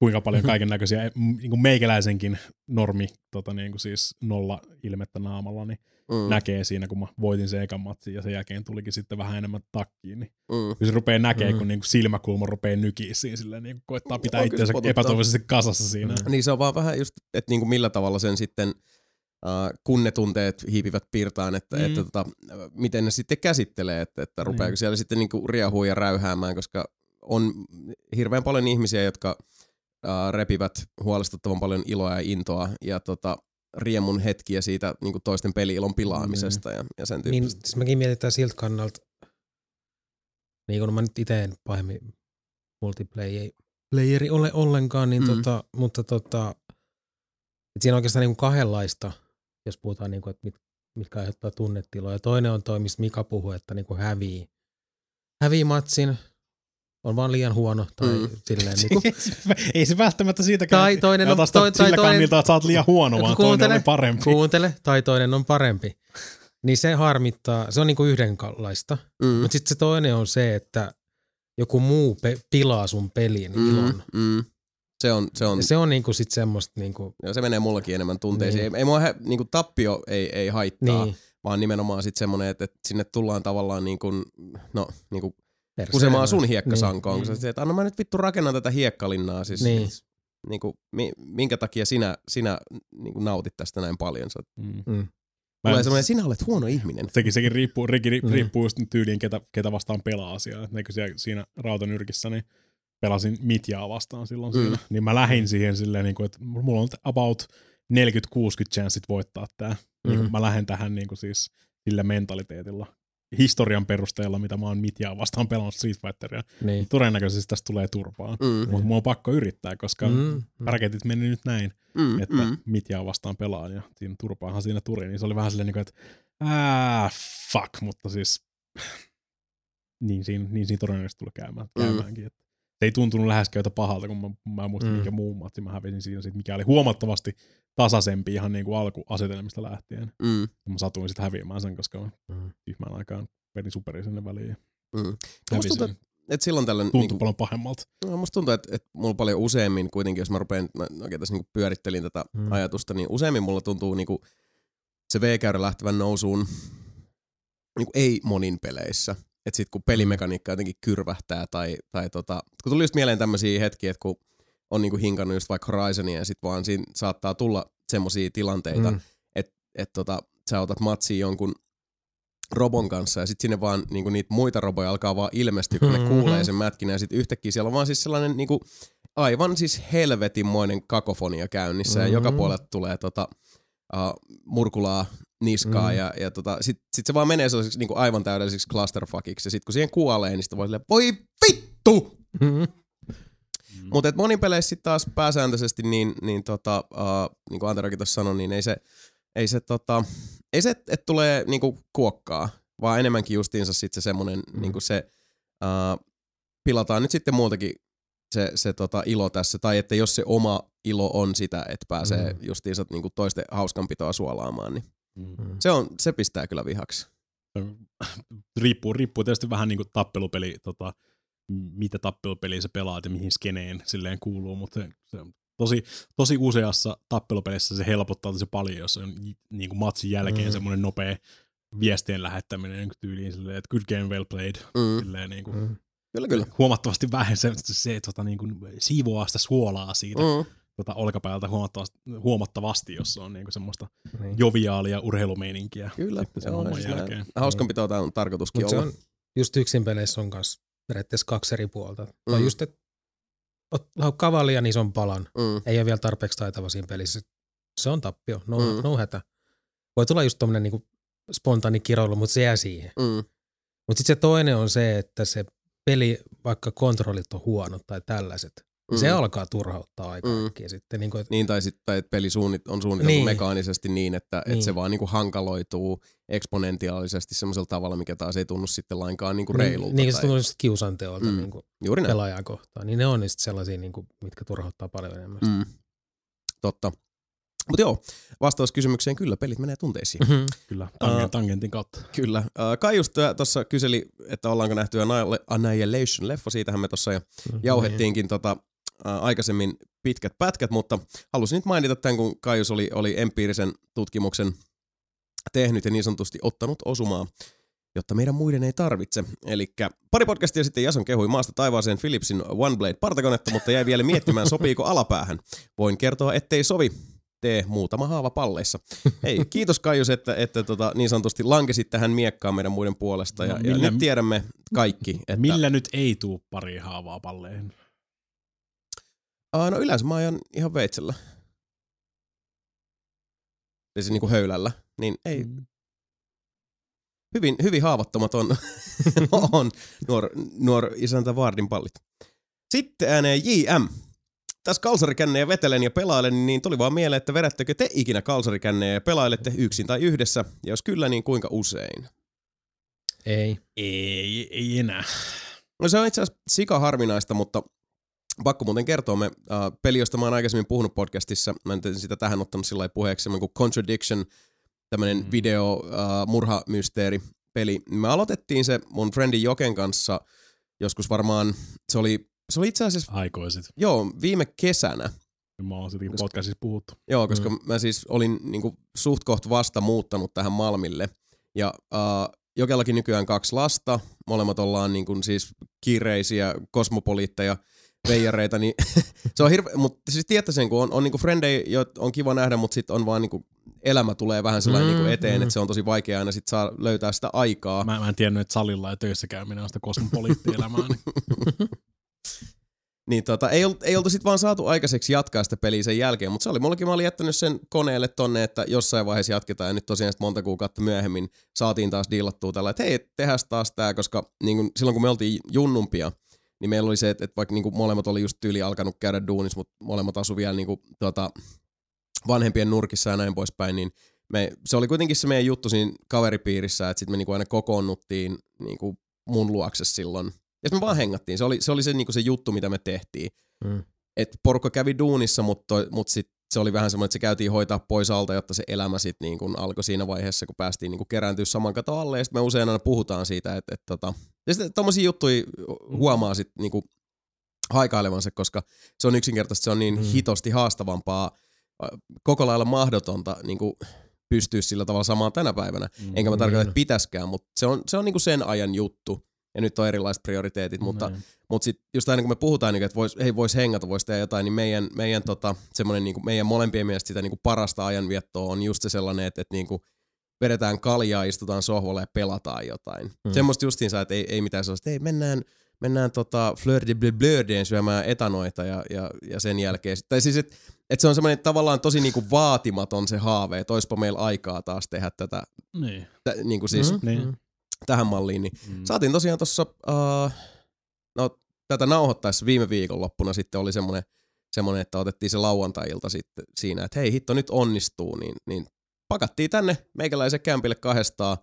kuinka paljon kaiken näköisiä, niinku meikäläisenkin normi, tota, niinku siis nolla ilmettä naamalla, niin Mm. näkee siinä, kun mä voitin sen ekan matsin ja sen jälkeen tulikin sitten vähän enemmän takkiin. Niin mm. se rupeaa näkee, mm. kun niinku silmäkulma rupeaa nykiä siinä silleen, niin koittaa pitää on itseänsä epätoivoisesti kasassa siinä. Mm. Niin se on vaan vähän just, että niinku millä tavalla sen sitten, äh, kun ne tunteet hiipivät pirtaan, että, mm. että tota, miten ne sitten käsittelee, että, että rupeako mm. siellä sitten niinku riehuu ja räyhäämään, koska on hirveän paljon ihmisiä, jotka äh, repivät huolestuttavan paljon iloa ja intoa ja tota, riemun hetkiä siitä niin kuin toisten peli-ilon pilaamisesta mm. ja, ja sen tyyppistä. Niin, siis mäkin mietitään siltä kannalta, niin kun mä nyt itse en pahemmin multiplayeri ole ollenkaan, niin mm. tota, mutta tota, siinä on oikeastaan niin kuin kahdenlaista, jos puhutaan, niin kuin, että mit, mitkä aiheuttaa tunnetiloja. Toinen on toi, mistä Mika puhuu, että niin kuin hävii. hävii matsin, on vaan liian huono tai mm. silleen niinku. Ei se välttämättä siitäkään. Tai toinen on toi, sillä tai toinen miltä saat liian huono vaan kuuntele, toinen on parempi. Kuuntele tai toinen on parempi. Niin se harmittaa. Se on niinku yhdenlaista. Mm. Mut sitten se toinen on se, että joku muu pe- pilaa sun pelin mm. ilon. Mm. Se on se on. Ja se on niinku sit semmosta niinku. Ja se menee mullakin enemmän tunteisiin. Niin. Ei, ei mua hä- niinku tappio ei ei haittaa, niin. vaan nimenomaan sit semmoinen, että, että sinne tullaan tavallaan niinkun no niinku kusemaan sun hiekkasankoon, niin, kun sä, että anna mä nyt vittu rakennan tätä hiekkalinnaa, siis niin. Niin kuin, minkä takia sinä, sinä niin kuin nautit tästä näin paljon. Sä, mm. Mm. Tulee semmoinen, sinä olet huono ihminen. Sekin, sekin riippuu, riippuu mm. just tyyliin, ketä, ketä vastaan pelaa asiaa. Siinä rautanyrkissä niin pelasin Mitjaa vastaan silloin mm. siinä, niin mä lähdin siihen silleen, niin kuin, että mulla on about neljäkymmentä kuusikymmentä chanssit voittaa tää. Mm. Niin mä lähden tähän niin kuin siis sillä mentaliteetilla. Historian perusteella, mitä mä oon Mitjaa vastaan pelannut Street Fighteria, niin todennäköisesti tästä tulee turpaan. Mm. Mutta mm. mua on pakko yrittää, koska mm. raketit meni nyt näin, mm. että mm. Mitjaa vastaan pelaan ja siinä turpaanhan siinä turi. Niin se oli vähän silleen, että ää, fuck, mutta siis niin siinä, niin siinä todennäköisesti tuli käymään, käymäänkin. Mm. Se ei tuntunut läheskään pahalta, kun mä, mä muistin, mm. mikä muu matsi mä hävisin siinä, sit, mikä oli huomattavasti tasaisempi ihan niin kuin alkuasetelmista lähtien. Mm. Mä satuin sitten häviämään sen, koska mä mm. ihmään aikaan vedin superi sinne väliin. Mm. Tuntuu, että silloin tällöin... Tuntuu niinku, paljon pahemmalta. No, musta tuntuu, että, että mulla paljon useammin kuitenkin, jos mä rupean, mä oikein tässä niinku pyörittelin tätä mm. ajatusta, niin useammin mulla tuntuu niinku se V-käyrä lähtevän nousuun niinku ei monin peleissä. Että sit kun pelimekaniikka jotenkin kyrvähtää tai, tai tota, kun tuli just mieleen tämmöisiä hetkiä, että kun on niinku hinkannut just vaikka Horizonia ja sit vaan siinä saattaa tulla semmosia tilanteita, mm. että et tota, sä otat matsia jonkun robon kanssa ja sit sinne vaan niinku niitä muita roboja alkaa vaan ilmestyä, kun ne kuulee sen mätkinä ja sit yhtäkkiä siellä on vaan siis sellainen niinku aivan siis helvetinmoinen kakofonia käynnissä mm-hmm. ja joka puolelta tulee tota, uh, murkulaa niskaa mm-hmm. ja, ja tota, sit, sit se vaan menee sellaiseksi niinku aivan täydelliseksi clusterfuckiksi ja sit kun siihen kuolee, niin sitä voi silleen, voi vittu! Mm-hmm. Mutta monin peleissä sit taas pääsääntöisesti, niin, niin, tota, uh, niin kuin Anterokin tuossa sanoi, niin ei se, ei se, tota, ei se että tulee niinku kuokkaa, vaan enemmänkin justiinsa sit se semmonen, mm-hmm. niinku se uh, pilataan nyt sitten muutakin se, se tota ilo tässä, tai että jos se oma ilo on sitä, että pääsee mm. justiinsa niinku toisten hauskanpitoa suolaamaan, niin mm. se, on, se pistää kyllä vihaksi. Riippuu, riippuu tietysti vähän niinku tappelupeli, tota, mitä tappelupeliä sä pelaat ja mihin skeneen silleen kuuluu, mutta se, se, tosi, tosi useassa tappelupelissä se helpottaa tosi paljon, jos on niinku matsin jälkeen mm. semmoinen nopea viestien lähettäminen niinku tyyliin silleen, että good game, well played, mm. silleen niinku. Mm. Kyllä, kyllä. Huomattavasti vähän se, se tota, niin kuin, siivoaa sitä suolaa siitä mm. tota, olkapäältä huomattavasti, huomattavasti, jos on niin kuin, semmoista niin. joviaalia urheilumeininkiä. Kyllä, sen homman jälkeen. Hauskanpitoa tämä on tarkoituskin mut olla. Se on, just yksin peleissä on myös periaatteessa kaksi eri puolta. Mm. On just, että laukkaa vaan liian ison palan. Mm. Ei ole vielä tarpeeksi taitava siinä pelissä. Se on tappio, no, mm. no hätä. Voi tulla just tommoinen niin kuin spontaani kiroilu, mutta se jää siihen. Mm. Mutta sitten se toinen on se, että se peli, vaikka kontrollit on huonot tai tällaiset, mm. se alkaa turhauttaa aikaakin mm. sitten. Niin, kuin, että niin tai sitten, että peli suunnit- on suunniteltu niin. mekaanisesti niin, että niin. Et se vaan niin kuin hankaloituu eksponentiaalisesti semmoisella tavalla, mikä taas ei tunnu sitten lainkaan niin kuin reilulta. Niin, tai se tuntuu just kiusanteolta mm. niin kuin pelaajaa kohtaan. Niin ne on sitten sellaisia, niin kuin, mitkä turhauttaa paljon enemmän. Mm. Totta. Mutta joo, vastaus kysymykseen, kyllä pelit menee tunteisiin. Mm-hmm. Kyllä, Tangen, uh, tangentin kautta. Kyllä. Uh, Kai just tuossa kyseli, että ollaanko nähty Annihilation-leffa, siitähän me tuossa jo mm-hmm. jauhettiinkin tota, uh, aikaisemmin pitkät pätkät, mutta halusin nyt mainita tämän, kun Kaius oli, oli empiirisen tutkimuksen tehnyt ja niin sanotusti ottanut osumaa, jotta meidän muiden ei tarvitse. Elikkä pari podcastia sitten Jason kehui maasta taivaaseen Philipsin One Blade-partakonetta, mutta jäi vielä miettimään, sopiiko alapäähän. Voin kertoa, ettei sovi. Tee muutama haava palleissa. Hei, kiitos Kaius, että, että tota, niin sanotusti lankesit tähän miekkaan meidän muiden puolesta. Ja, no, millä, ja nyt tiedämme kaikki. Että millä nyt ei tule pari haavaa palleihin? Aa, no yleensä mä ajan ihan veitsellä. Eli se niinku höylällä. Niin ei. Hyvin, hyvin haavattomat on, on nuor, nuor isäntä Vaardin pallit. Sitten ääneen J M. Tässä kalsarikännejä vetelen ja pelailen, niin tuli vaan mieleen, että vedättekö te ikinä kalsarikännejä ja pelailette yksin tai yhdessä? Ja jos kyllä, niin kuinka usein? Ei. Ei, ei enää. No se on itse asiassa sika harvinaista, mutta pakko muuten kertoa. Me, äh, peli, josta mä oon aikaisemmin puhunut podcastissa, mä en sitä tähän ottanut sillä lailla puheeksi, semmoinen kuin Contradiction, tämmönen mm. video äh, murhamysteeri peli. Me aloitettiin se mun friendi Joken kanssa joskus varmaan, se oli Se oli itse asiassa aikoisit. Joo, viime kesänä. Mä oon sittenkin podcastissa puhuttu. Joo, koska mm. mä siis olin niinku suht koht vasta muuttanut tähän Malmille. Ja äh, Jokellakin nykyään kaksi lasta. Molemmat ollaan niinku siis kiireisiä, kosmopoliitteja, veijareita. Niin se on hirveä, mutta siis tietää sen, kun on, on niinku frendejä, joita on kiva nähdä, mutta sit on vaan niinku elämä tulee vähän sellainen mm, niinku eteen, mm. että se on tosi vaikea aina sit saa löytää sitä aikaa. Mä, mä en tiennyt, että salilla ja töissä käyminen on sitä kosmopoliittielämää. Niin. Niin tota, ei, oltu, ei oltu sit vaan saatu aikaiseksi jatkaa sitä peliä sen jälkeen, mutta se oli mullekin, mä olin jättänyt sen koneelle tonne, että jossain vaiheessa jatketaan ja nyt tosiaan monta kuukautta myöhemmin saatiin taas diilattua tällä, että hei, tehäs taas tää, koska niin kun, silloin kun me oltiin junnumpia, niin meillä oli se, että, että vaikka niin kun molemmat oli just tyyli alkanut käydä duunissa, mutta molemmat asu vielä niin kun, tota, vanhempien nurkissa ja näin poispäin, niin me, se oli kuitenkin se meidän juttu siinä kaveripiirissä, että sit me niin kun aina kokoonnuttiin niin kun mun luokse silloin. Ja me vaan hengattiin. Se oli se, oli se, niinku se juttu, mitä me tehtiin. Mm. Et porukka kävi duunissa, mutta mut sit se oli vähän semmoinen, että se käytiin hoitaa pois alta, jotta se elämä sit niinku alkoi siinä vaiheessa, kun päästiin niinku kerääntyä saman katon alle. Ja sit me usein aina puhutaan siitä, että et tota. Ja sitten tommosia juttuja huomaa sit niinku haikailevansa, koska se on yksinkertaisesti se on niin mm. hitosti haastavampaa, koko lailla mahdotonta niinku pystyä sillä tavalla samaan tänä päivänä. Mm, Enkä mä tarkoita, että pitäskään, mutta se on, se on niinku sen ajan juttu. Ja nyt on erilaiset prioriteetit, mutta, mutta sitten just aina kun me puhutaan, että vois, hei, vois hengata, vois tehdä jotain, niin meidän, meidän, tota, niin kuin, meidän molempien mielestä sitä niin kuin parasta ajanviettoa on just se sellainen, että, että niin kuin vedetään kaljaa, istutaan sohvalle ja pelataan jotain. Hmm. Semmoista justiin saa, että ei, ei mitään sellaista, että ei, mennään mennään tota flördi-blördien syömään etanoita ja, ja, ja sen jälkeen. Tai siis, että et se on semmoinen tavallaan tosi niinku vaatimaton se haave, että oispa meillä aikaa taas tehdä tätä niin. tä, niinku siis, mm-hmm. niin. tähän malliin. Niin. Mm. Saatiin tosiaan tossa, uh, no tätä nauhoittaessa viime viikonloppuna sitten oli semmoinen, semmoinen että otettiin se lauantai-ilta sitten siinä, että hei hitto nyt onnistuu, niin, niin pakattiin tänne meikäläisen kämpille kahdestaan.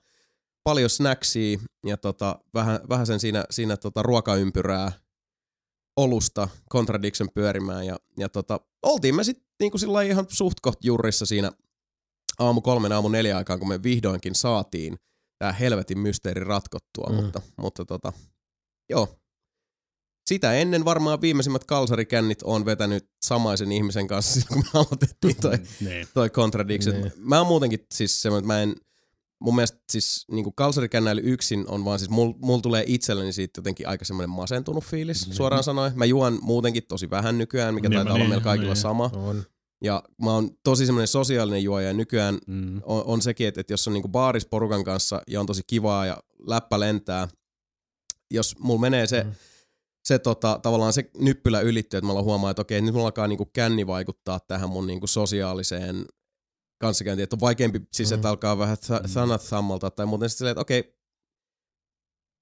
Paljon snacksia ja tota, vähän, vähän sen siinä, siinä tota ruokaympyrää olusta Contradiction pyörimään. Ja, ja tota, oltiin me sitten niinku ihan suht koht jurrissa siinä aamu kolmen, aamu neljän aikaan, kun me vihdoinkin saatiin tää helvetin mysteeri ratkottua. Mm. Mutta, mutta tota, joo. Sitä ennen varmaan viimeisimmät kalsarikännit on vetänyt samaisen ihmisen kanssa, kun me aloitettiin toi, toi Contradiction. Nee. Mä oon muutenkin siis semmoinen, että mä en... Mun mielestä siis niinku kalsarikännäily yksin on vaan siis, mulla mul tulee itselleni siitä jotenkin aika semmoinen masentunut fiilis, mm-hmm. suoraan sanoen. Mä juon muutenkin tosi vähän nykyään, mikä niin, taitaa niin, olla meillä kaikilla niin, sama. On. Ja mä oon tosi semmoinen sosiaalinen juoja ja nykyään mm. on, on sekin, että, että jos on niinku baaris porukan kanssa ja on tosi kivaa ja läppä lentää, jos mulla menee se, mm. se tota, tavallaan se nyppylä ylittyy, että mä huomaan, että okei, nyt mulla alkaa niinku känni vaikuttaa tähän mun niinku sosiaaliseen kanssakäynti, että on vaikeampi, siis että alkaa vähän sanat sammaltaa tai muuten silleen, että okei,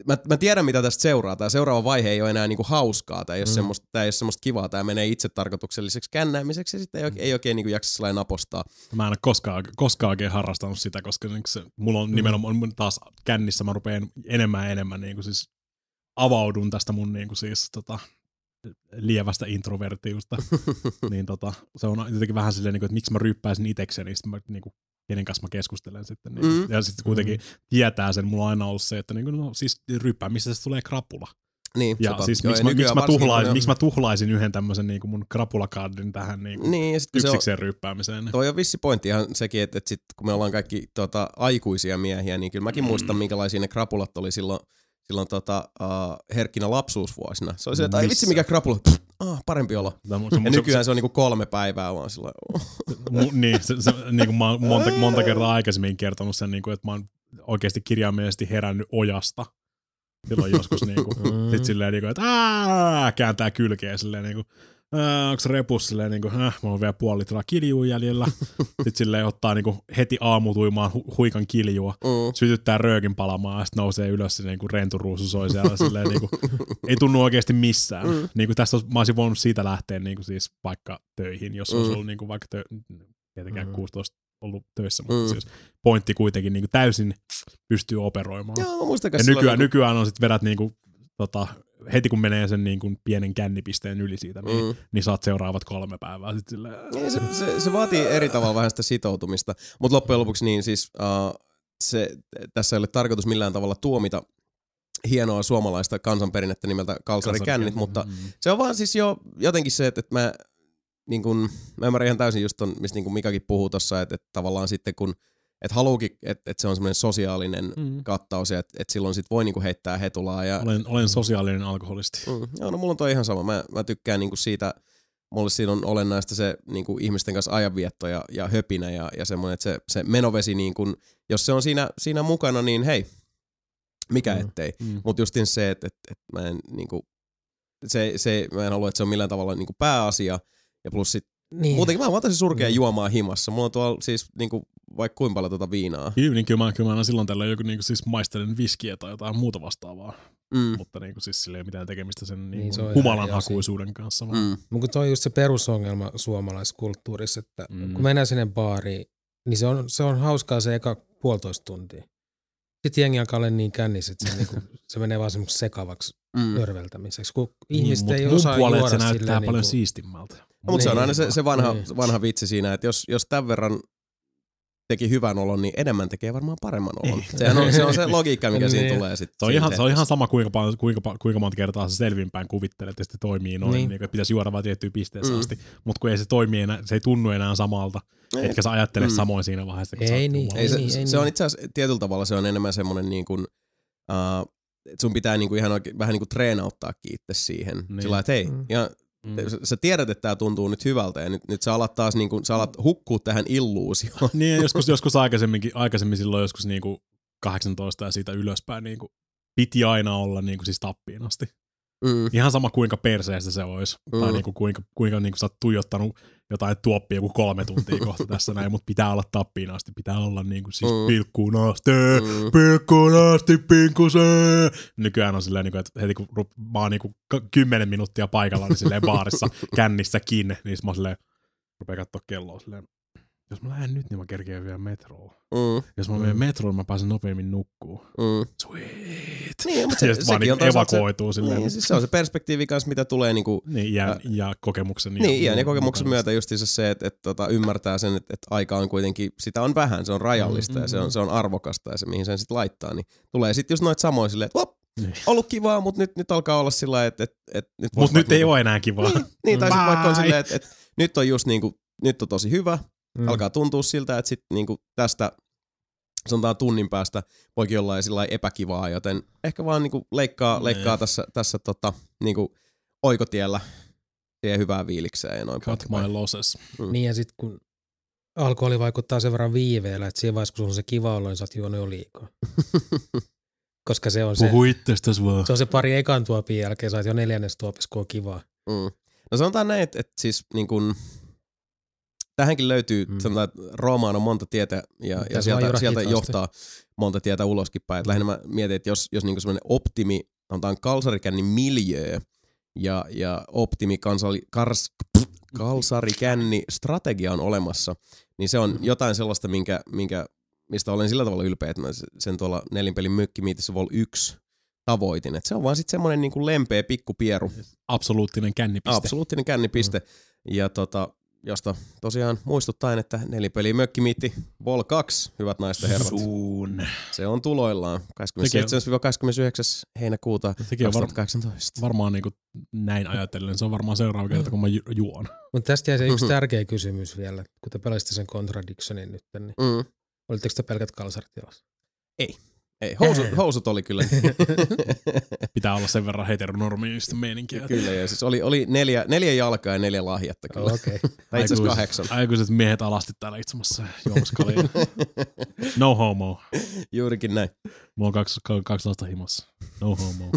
mä, mä tiedän mitä tästä seuraa, tää seuraava vaihe ei ole enää niinku hauskaa, tää ei ole, mm. semmoista, tää ei ole semmoista kivaa, tää menee itsetarkoitukselliseksi kännäämiseksi ja sitten ei, ei oikein niinku jaksa sellainen napostaa. Mä en ole koskaan, koskaan oikein harrastanut sitä, koska se, mulla on nimenomaan mm. taas kännissä, mä rupeen enemmän ja enemmän niinku siis avaudun tästä mun niinku siis tota... lievästä introvertiusta, niin tota, se on jotenkin vähän silleen, että miksi mä ryyppäisin itekseni, sitten mä niin kuin, kenen kanssa mä keskustelen sitten. Niin, mm. Ja sitten kuitenkin mm. tietää sen, mulla on aina ollut se, että niin kuin, no, siis ryppäämisestä se tulee krapula. Niin, ja sota. Siis miksi mä, miks mä, tuhlaisin, miks mä tuhlaisin yhden tämmöisen niin kuin mun krapulakardin tähän niin kuin niin, yksikseen ryyppäämiseen. Toi on vissi pointti ihan sekin, että, että sit, kun me ollaan kaikki tota, aikuisia miehiä, niin kyllä mäkin mm. muistan, minkälaisia ne krapulat oli silloin, Silloin tota, uh, herkkinä lapsuusvuosina. Se oli se, että ai vitsi mikä krapula, pff, ah, parempi olo. Tämä, se, ja nykyään se, se on niinku kolme päivää vaan silloin. mu, niin, se, se, niinku mä oon monta, monta kertaa aikaisemmin kertonut sen, niinku, että mä oon oikeasti kirjaimellisesti herännyt ojasta. Silloin joskus niinku, sit silleen niinku, että aah, kääntää kylkeä silleen niinku. Äh, onko se repus silleen niinku, äh, mulla on vielä puoli litraa kiljua jäljellä. Sitten silleen ottaa niinku heti aamutuimaan hu- huikan kiljua, mm. sytyttää röökin palamaan ja sitten nousee ylös silleen niinku renturuusu soi siellä silleen niinku, ei tunnu oikeesti missään. Mm. Niinku tästä on, mä olisin voinut siitä lähteä niinku siis vaikka töihin, jos mm. olisi ollut niinku vaikka tö- tietenkään mm. kuusitoista ollut töissä, mutta mm. siis pointti kuitenkin niinku täysin pystyy operoimaan. Joo, ja nykyään, kun... nykyään on sit vedät niinku tota heti kun menee sen niin kuin pienen kännipisteen yli siitä, niin, mm. niin saat seuraavat kolme päivää. Sit sille... se, se, se vaatii eri tavalla vähän sitä sitoutumista, mutta loppujen lopuksi niin siis, uh, se, tässä ei ole tarkoitus millään tavalla tuomita hienoa suomalaista kansanperinnettä nimeltä kalsarikännit, mutta mm. se on vaan siis jo jotenkin se, että, että mä, niin kun, mä ymmärrän ihan täysin just ton, mistä niin kun Mikakin puhuu tossa, että, että tavallaan sitten kun että haluukin, että et se on semmoinen sosiaalinen mm. kattaus ja että et silloin sit voi niinku heittää hetulaa. Ja... Olen, olen sosiaalinen alkoholisti. Mm. Joo, no mulla on toi ihan sama. Mä, mä tykkään niinku siitä, mulle siinä on olennaista se niinku ihmisten kanssa ajanvietto ja, ja höpinä ja, ja semmoinen, että se, se menovesi, niinku, jos se on siinä, siinä mukana, niin hei, mikä mm. ettei. Mm. Mutta justin se, että et, et mä, niinku, se, se, mä en halua, että se on millään tavalla niinku pääasia ja plus sit niin. Muutenkin mä oon tosi surkea mm. juomaan himassa. Mulla on tuolla siis niinku vaikka kuinka paljon tuota viinaa. Kyllä, niin kyllä mä, kyllä mä aina silloin tällöin joku niinku siis maistelen viskiä tai jotain muuta vastaavaa. Mm. Mutta niinku siis sille ei mitään tekemistä sen niin niin humalan hakuisuuden kanssa. Mm. Mutta kun toi on just se perusongelma suomalaiskulttuurissa, että mm. kun mennään sinne baariin, niin se on, se on hauskaa se eka puolitoista tuntia. Sitten jengi alkaa olla niin kännissä, että se, niinku, se menee vaan semmoksi sekavaksi örveltämiseksi, mm. kun ihmiset niin, ei osaa juoda sille. Se näyttää paljon niinku... siistimmältä. No, mutta niin, se on aina se, se vanha, niin. vanha vitsi siinä, että jos, jos tämän verran teki hyvän olon, niin enemmän tekee varmaan paremman olon. Sehän on, se on se logiikka, mikä siinä tulee. Sit, se, on ihan, se on ihan sama, kuinka, kuinka, kuinka monta kertaa se selvinpäin kuvittelee, että se toimii noin, niin. Niin, että pitäisi juoda vaan tiettyyn pisteeseen mm. asti, mutta kun ei se toimi enää, se ei tunnu enää samalta, ei. Etkä sä ajattele mm. samoin siinä vaiheessa. Kun ei niin, ei, se, ei, se, ei, se on itse asiassa tietyllä tavalla se on enemmän semmoinen niin kuin, uh, että sun pitää niin kuin ihan oikein, vähän niin kuin treenauttaa itse siihen. Niin. Sillä että hei, mm. ihan... Mm. Sä tiedät, että tää tuntuu nyt hyvältä ja nyt, nyt sä alat taas niin kun, sä alat hukkua tähän illuusioon. Niin joskus, joskus aikaisemminkin, aikaisemmin silloin joskus niin kuin kahdeksantoista ja siitä ylöspäin niin kuin piti aina olla niin kuin siis tappiin asti. Mm. Ihan sama kuinka perseestä se olisi, mm. tai niinku kuinka, kuinka niinku sä oot tuijottanut jotain tuoppia joku kolme tuntia kohta tässä näin, mutta pitää olla tappiin asti, pitää olla niinku siis mm. pilkkuun asti, mm. pilkkuun asti, pinkuseen. Nykyään on silleen, niinku, että heti kun mä oon niinku kymmenen minuuttia paikalla, niin silleen baarissa kännissäkin, niin mä oon silleen, rupee kattoo kelloa silleen. Jos mä lähden nyt, niin mä kerkeen vielä metroon. Mm. Jos mä menen mm. metroon, mä pääsen nopeammin nukkuun. Mm. Sweet! Niin, mutta se, se, vaan niin evakuoituu se, silleen. Niin, siis se on se perspektiivi kanssa, mitä tulee niinku... Niin, iän, äh, ja kokemuksen. Niin, iän ja kokemuksen myötä just se, että et, tota, ymmärtää sen, että et aika on kuitenkin, sitä on vähän, se on rajallista mm-hmm. ja se on, se on arvokasta ja se, mihin sen sit laittaa. Niin tulee sit just noit samoin silleen, että vop! Niin. Ollut kivaa, mutta nyt, nyt alkaa olla sillä että... Et, et, nyt mut nyt ei ole enää kivaa. Niin, niin tai sit vaikka on silleen, että et, nyt on just niinku, nyt on tosi hyvä. Mm. Alkaa tuntua siltä, että sit niinku tästä sanotaan tunnin päästä voikin jollain sillain epäkivaa, joten ehkä vaan niinku leikkaa, leikkaa mm. tässä, tässä tota, niinku oikotiellä siihen hyvään viilikseen. Ja noin cut my losses. Mm. Niin ja sit kun alkoholi vaikuttaa sen verran viiveellä, että siinä vaiheessa kun on se kiva olo, niin sä oot juonut jo liikaa. Koska se on se, se on se pari ekan tuopin jälkeen, sä oot jo neljännes tuopissa, kun on kivaa. Mm. No sanotaan näin, että et siis niinkun... Tähänkin löytyy, mm. sanotaan, että Roomaan on monta tietä ja, ja sieltä, sieltä johtaa monta tietä uloskin päin. Lähinnä mä mietin, että jos, jos niinku semmoinen optimi, sanotaan kalsarikännin miljöö ja, ja optimi kansali, kars, pff, kalsarikänni strategia on olemassa, niin se on jotain sellaista, minkä, minkä, mistä olen sillä tavalla ylpeä, että mä sen tuolla nelinpelin mökkimiitissä Vol yksi tavoitin. Että se on vaan sitten semmoinen niinku lempeä pikkupieru. Absoluuttinen kännipiste. Absoluuttinen kännipiste. Mm. Ja tota... josta tosiaan muistuttaen, että nelipeli mökkimiitti Vol kaksi, hyvät naiset ja herrat. Suun. Se on tuloillaan kahdeskymmenesseitsemäs–kahdeskymmenesyhdeksäs heinäkuuta kaksituhattakahdeksantoista. Var, varmaan niin kuin näin ajatellen, se on varmaan seuraava kerta, kun mä ju- juon. Mutta tästä jäi se yksi mm-hmm. tärkeä kysymys vielä, kun te pelasitte sen Contradictionin nyt, niin mm-hmm. olitteko te pelkät kalsaritilassa? Ei. Ei, housut, housut oli kyllä. Pitää olla sen verran heteronormiista meininkiä. Kyllä, ja siis oli, oli neljä, neljä jalkaa ja neljä lahjatta kyllä. Oh, okay. Tai itse asiassa kahdeksan. Aikuiset miehet alasti täällä itsomassa juomassa kaljaa. No homo. Juurikin näin. Mulla on kaksi, kaksi lasta himossa. No homo.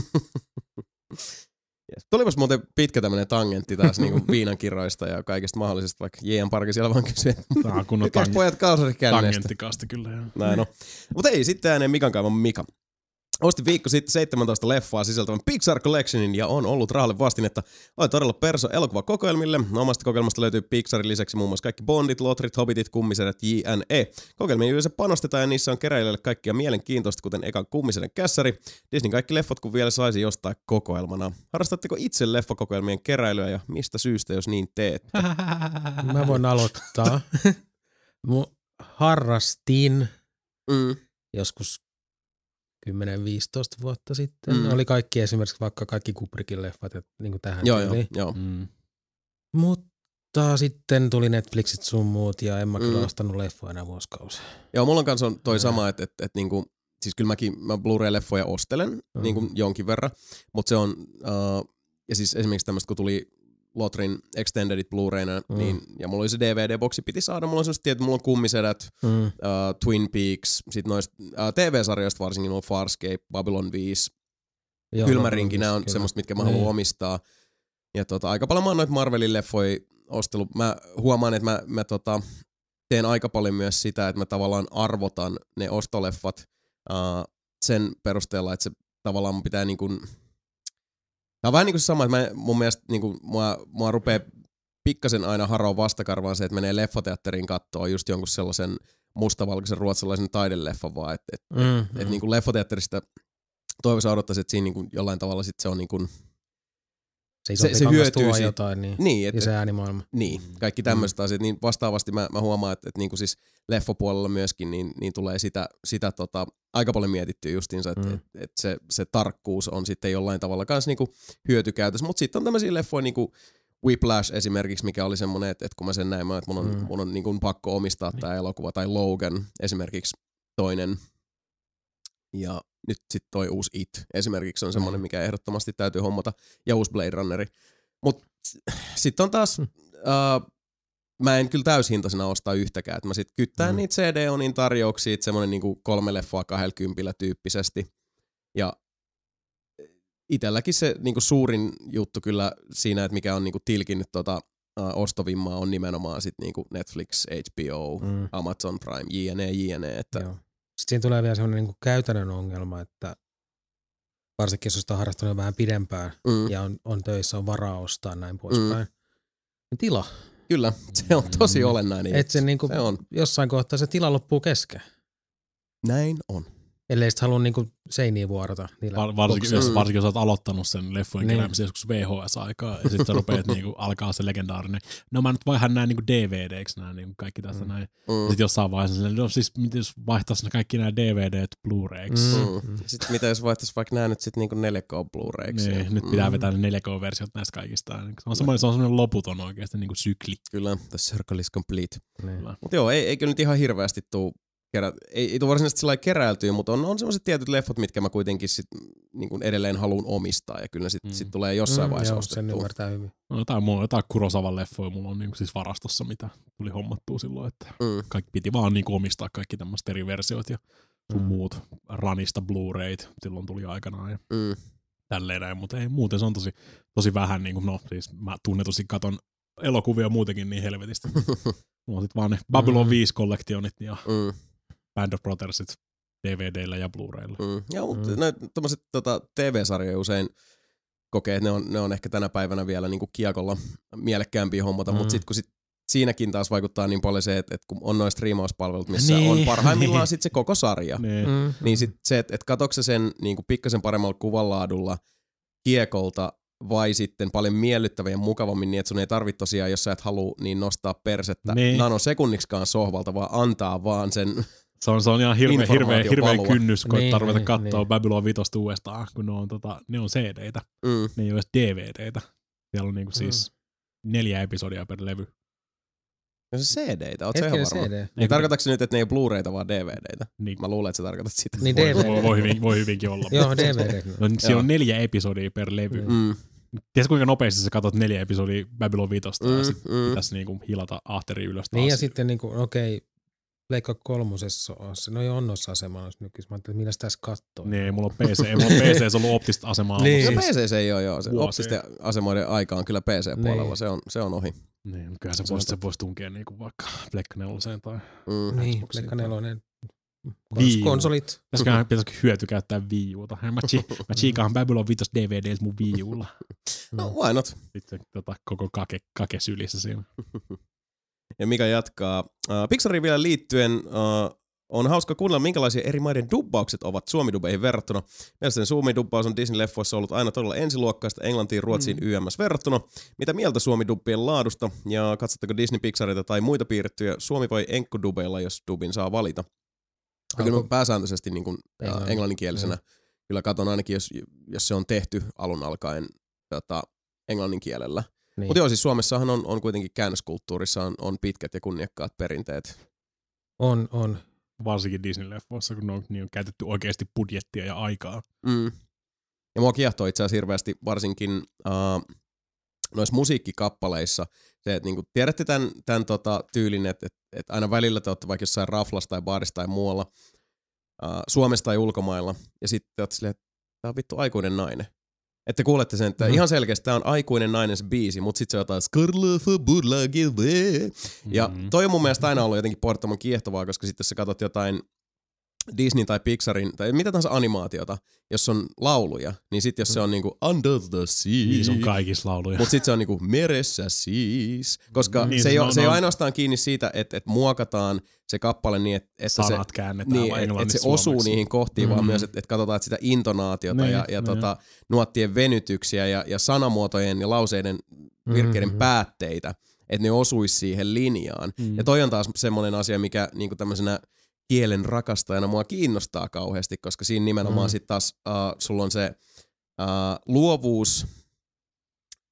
Yes. Tulipas muuten pitkä tämmönen tangentti taas niinku viinankirroista ja kaikesta mahdollisesta, vaikka J M Parki siellä vaan kysyi, että mikäs pojat kalsarikäänneistä. Tangenttikasta kyllä. Näin on. Mutta ei, sitten ääneen Mikan kaivan Mika. Ostin viikko sitten seitsemäntoista leffaa sisältävän Pixar Collectionin ja on ollut rahalle vastinetta. Oli todella perso elokuvakokoelmille. Omasta kokoelmasta löytyy Pixarin lisäksi muun muassa kaikki Bondit, Lotrit, Hobbitit, Kummisedät, jne. Kokoelmiin yleensä panostetaan ja niissä on keräilijöille kaikkia mielenkiintoista, kuten ekan Kummiseden kässäri. Disney kaikki leffot, kun vielä saisi jostain kokoelmana. Harrastatteko itse leffakokoelmien keräilyä ja mistä syystä, jos niin teette? Mä voin aloittaa. Mä harrastin mm. joskus kymmenen–viisitoista vuotta sitten. Mm. Oli kaikki esimerkiksi vaikka kaikki Kubrickin leffat ja niin kuin tähän tuli. Mm. Mutta sitten tuli Netflixit sun muut ja en mä mm. kyllä ostanut leffoja enää vuosikausia. Joo, mulla on kanssa on toi sama, että et, et, niinku, siis kyllä mäkin mä Blu-ray-leffoja ostelen mm. niinku jonkin verran, mutta se on, uh, ja siis esimerkiksi tämmöistä kun tuli Lotrin Extendedit Blu-rayna, mm. niin, ja mulla oli se D V D-boksi, piti saada, mulla on semmoista tietoa, mulla on Kummisedät, mm. uh, Twin Peaks, sit noista uh, T V-sarjoista varsinkin, on Farscape, Babylon viisi, joo, Kylmärinki, nämä on semmoista, mitkä mä haluan omistaa. Ja tota, aika paljon mä oon noita Marvelin leffoja ostellut. Mä huomaan, että mä, mä tota, teen aika paljon myös sitä, että mä tavallaan arvotan ne ostoleffat uh, sen perusteella, että se tavallaan mun pitää niin kuin... Tämä on vähän niin kuin sama, että mä, mun mielestä niin kuin, mua, mua rupeaa pikkasen aina haroa vastakarvaan se, että menee leffateatteriin katsoa just jonkun sellaisen mustavalkoisen ruotsalaisen taideleffan vaan. Että et, mm, et, mm. et, niin kuin leffateatterista toivossa odottaisi, että siinä niin kuin jollain tavalla sit se on niin kuin... Se, se, se hyötyy siitä. Jotain, niin, niin et, ja se äänimaailma. Niin, kaikki tämmöiset mm. asiat. Niin vastaavasti mä, mä huomaan, että, että niin kuin siis leffapuolella myöskin niin, niin tulee sitä, sitä tota, aika paljon mietittyä justiinsa, että mm. et, et se, se tarkkuus on sitten jollain tavalla myös niinku hyötykäytössä. Mutta sitten on tämmöisiä leffoja niin kuin Whiplash esimerkiksi, mikä oli semmoinen, että, että kun mä sen näin, mä, että mun on, mm. mun on niin kuin pakko omistaa mm. tämä elokuva. Tai Logan esimerkiksi toinen. Ja nyt sitten toi uusi It esimerkiksi on semmoinen, mikä ehdottomasti täytyy hommata. Ja uusi Blade Runneri. Mutta sitten on taas, mm. uh, mä en kyllä täyshintaisena ostaa yhtäkään. Et mä sitten kyttään mm. niitä C D-onin tarjouksia, semmoinen niinku kolme leffaa kahdelkympillä tyyppisesti. Ja itselläkin se niinku suurin juttu kyllä siinä, että mikä on niinku tilkinnyt tota uh, ostovimmaa, on nimenomaan sit niinku Netflix, H B O, mm. Amazon Prime, jne, jne. Että... Sitten siinä tulee vielä sellainen niinku käytännön ongelma, että varsinkin jos sitä on harrastunut vähän pidempään mm. ja on, on töissä, on varaa ostaa näin poispäin. Mm. Tila. Kyllä, se on tosi olennainen. Et se niinku, se on. Jossain kohtaa se tila loppuu kesken. Näin on. Ellei sitten halua niinku seiniä vuorata. Var, varsinkin, jos, varsinkin jos olet aloittanut sen leffojen niin. keräämisen joskus V H S-aikaa ja sitten rupeat niinku, alkaa se legendaarinen. No mä nyt vaihan näin niinku D V D-ksi nää niinku kaikki tässä mm. näin. Mm. Sitten jossain vaiheessa, no siis mitä jos vaihtaisi kaikki nämä D V D-t Blu-rayksi. Mm. Mm. Sitten mitä jos vaihtaisi vaikka nää nyt sit niinku neljä K-Blu-rayksi. Niin, mm. nyt pitää vetää ne neljä K-versiot näistä kaikista. Se on semmoinen, se on semmoinen loputon oikeasti niinku sykli. Kyllä, the circle is complete. Niin. Mutta joo, ei, ei kyllä nyt ihan hirveästi tuu. Kerä, ei, ei tule varsinaisesti sillä lailla keräiltyä, mutta on, on sellaiset tietyt leffot, mitkä mä kuitenkin sit, niin kuin edelleen haluan omistaa, ja kyllä ne sit, mm. sit tulee jossain mm, vaiheessa ostettua. Joo, sen ymmärtää hyvin. No, jotain, jotain Kurosawan leffoja mulla on niin siis varastossa, mitä tuli hommattua silloin, että mm. kaikki piti vaan niin kuin omistaa kaikki tämmöiset eri versiot ja sun mm. muut ranista Blu-rayt, silloin tuli aikanaan ja mm. tälleen näin, mutta ei muuten, se on tosi, tosi vähän, niin kuin, no siis mä tunnetusti katon elokuvia muutenkin niin helvetisti. Mulla on sit vaan ne Babylon mm. viisi-kollektionit ja... Mm. Band of Brothersit D V D-llä ja Blu-raylla. Mm. Joo, mutta mm. näitä tommoset tota, T V-sarjoja usein kokee, että ne on, ne on ehkä tänä päivänä vielä niinku kiekolla mielekkäämpiä hommata, mm. mutta sitten kun sit siinäkin taas vaikuttaa niin paljon se, että et kun on noin striimauspalvelut, missä niin. on parhaimmillaan sit se koko sarja, niin, mm. niin sit se, että et katsoks se sen niinku pikkasen paremmalla kuvanlaadulla kiekolta, vai sitten paljon miellyttävän ja mukavammin niin, että sun ei tarvitse tosiaan, jos sä et halua, niin nostaa persettä niin. nanosekunniksikaan sohvalta, vaan antaa vaan sen. Se on, se on ihan hirveä, hirveä, hirveä kynnys, kun niin, tarvita niin, katsoa niin. Babylon viisi uudestaan, kun ne on, tota, ne on C D-tä, mm. ne ei ole D V D-tä. Siellä on niinku siis mm. neljä episodia per levy. No se C D-tä, oot sä ihan varma? Niin, tarkoitatko nyt, että ne ei ole Blu-rayta, vaan D V D-tä? Niin. Mä luulen, että sä tarkoitat sitä. Niin D V D. Voi, voi, hyvin, voi hyvinkin olla. Joo, D V D. No, siellä on neljä episodia per levy. Mm. Tiedätkö kuinka nopeasti sä katsot neljä episodia Babylon viitosta mm, ja sitten mm. pitäisi niinku hilata ahteri ylös taas. Niin ja sitten niinku, okei, okay, Pleikka kolmosessa on se, no ei onnossa asemana jos nykyis. Mä ajattelin, milläs tässä kattoo. Niin, mulla on P C, mulla on P C, se on ollut optista asemaa. Niin. Siis. No P C se ei ole, joo. Se optisten asemoiden aika on kyllä P C-puolella, niin. se, on, se on ohi. Niin, kyllä se, se voisi vois tunkea niinku vaikka Pleikka neloseen tai... Mm. Niin, Pleikka nelonen. Konsolit. Pitäisikö, pitäisikö hyötykäyttää Wii Uta? Mä, chi, mä chiikahan Babylon viisi D V D:t mun Wii Ulla. No why not? Sitten tota, koko kake, kake sylissä siinä. Ja Mika jatkaa. Uh, Pixarin vielä liittyen uh, on hauska kuunnella, minkälaisia eri maiden dubbaukset ovat suomidubeihin verrattuna. Mielestäni suomidubbaus on Disney-leffoissa ollut aina todella ensiluokkaista Englantiin, Ruotsiin, mm. Y M S verrattuna. Mitä mieltä suomidubbien laadusta? Ja katsotteko Disney Pixarita tai muita piirrettyjä Suomi- vai enkkudubeilla, jos dubin saa valita? Kyllä mä pääsääntöisesti niin kuin englanninkielisenä mm. kyllä katon ainakin, jos, jos se on tehty alun alkaen tota, englannin kielellä. Niin. Mutta joo, siis Suomessahan on, on kuitenkin käännöskulttuurissa on, on pitkät ja kunniakkaat perinteet. On, on. Varsinkin Disney-leffoissa, kun on, niin on käytetty oikeasti budjettia ja aikaa. Mm. Ja mua kiehtoo itse asiassa hirveästi varsinkin äh, noissa musiikkikappaleissa se, että niinku, tiedätte tämän, tämän tota, tyylin, että et, et aina välillä te olette vaikka jossain raflassa tai baarissa tai muualla, äh, Suomessa tai ulkomailla, ja sitten te olette silleen, että tämä on vittu aikuinen nainen. Että kuulette sen, että mm. ihan selkeästi tämä on aikuinen nainen se biisi, mutta sitten se on jotain mm. ja toi on mun mielestä aina ollut jotenkin porttoman kiehtovaa, koska sitten jos sä katsot jotain Disney tai Pixarin tai mitä tahansa animaatiota, jos on lauluja, niin sit jos se on niinku Under the Sea. Niin se on kaikissa lauluja. Mut sit se on niinku Meressä siis. Koska niin, se, ei no, ole, no. se ei ole ainoastaan kiinni siitä, että et muokataan se kappale niin, että et se, niin, et, et se osuu niihin kohtiin, mm-hmm. vaan myös, että et katsotaan et sitä intonaatiota niin, ja, ja niin. tota, nuottien venytyksiä ja, ja sanamuotojen ja lauseiden virkkeiden mm-hmm. päätteitä, että ne osuisi siihen linjaan. Mm-hmm. Ja toi on taas semmoinen asia, mikä niinku tämmöisenä kielen rakastajana mua kiinnostaa kauheasti, koska siinä nimenomaan mm. sit taas uh, sulla on se uh, luovuus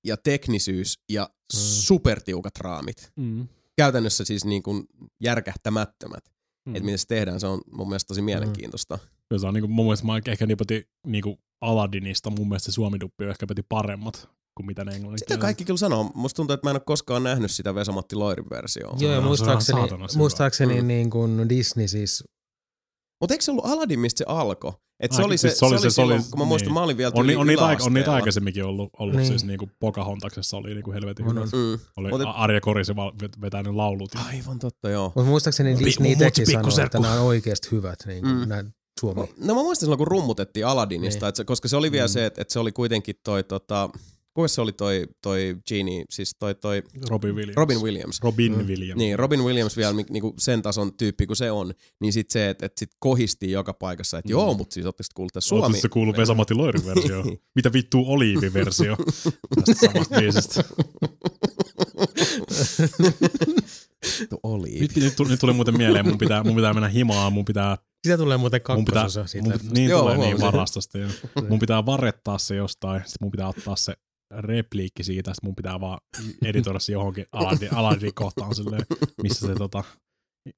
ja teknisyys ja mm. supertiukat raamit. Mm. Käytännössä siis niin kuin järkähtämättömät. Mm. Että miten se tehdään, se on mun mielestä tosi mielenkiintoista. Mm. Kyllä se on niin kuin, mun mielestä mä ehkä nipotin niin kuin Aladdinista, mun mielestä se suomiduppi on ehkä piti paremmat. Mitä ne englannin sitä kaikki kyllä sanoo. Musta tuntuu, että mä en ole koskaan nähnyt sitä Vesa-Matti Loirin versioon. Joo, ja muistaakseni, muistaakseni mm. niin kuin Disney siis Mutta eikö se ollut Aladdin, mistä se alkoi? Että se oli se, se, oli se, se, se oli, silloin, kun mä muistan, niin. Mä olin vielä tuli on, on, niitä, on niitä aikaisemminkin ollut, ollut niin. Siis niinku Pocahontaksessa oli niinku helvetin hyvä. Mm. Oli Mut, Arja Korisi vetänyt laulut. Aivan totta, joo. Mutta muistaakseni Disney itsekin sanoi, että nämä on oikeasti hyvät, niin mm. nämä Suomi. No mä muistan silloin, kun rummutettiin Aladdinista, niin. Et se, koska se oli vielä mm. se, että et se oli kuitenkin toi, tota, kuka se oli toi, toi Genie, siis toi, toi Robin Williams. Robin Williams. Robin mm. Williams. Niin, Robin Williams vielä niinku sen tason tyyppi kuin se on, niin sit se, että et sit kohistii joka paikassa, että mm. joo, mut siis ootteko kuullut tässä Suomi? Ootteko kuullut Vesa-Matti Loirin versio? Mitä vittuu Oliivi-versio tästä samasta biisistä? Nyt, nyt, tuli, nyt tuli muuten mieleen, mun pitää, mun pitää mennä himaan, mun pitää... Sitä tulee muuten kakkososa siitä. Mun, niin joo, tulee huomasin. Niin varastosta. Mun pitää varrettaa se jostain, sitten mun pitää ottaa se repliikki siitä, sitten mun pitää vaan editoida se johonkin Aladdin, Aladdin kohtaan silleen, missä se tota...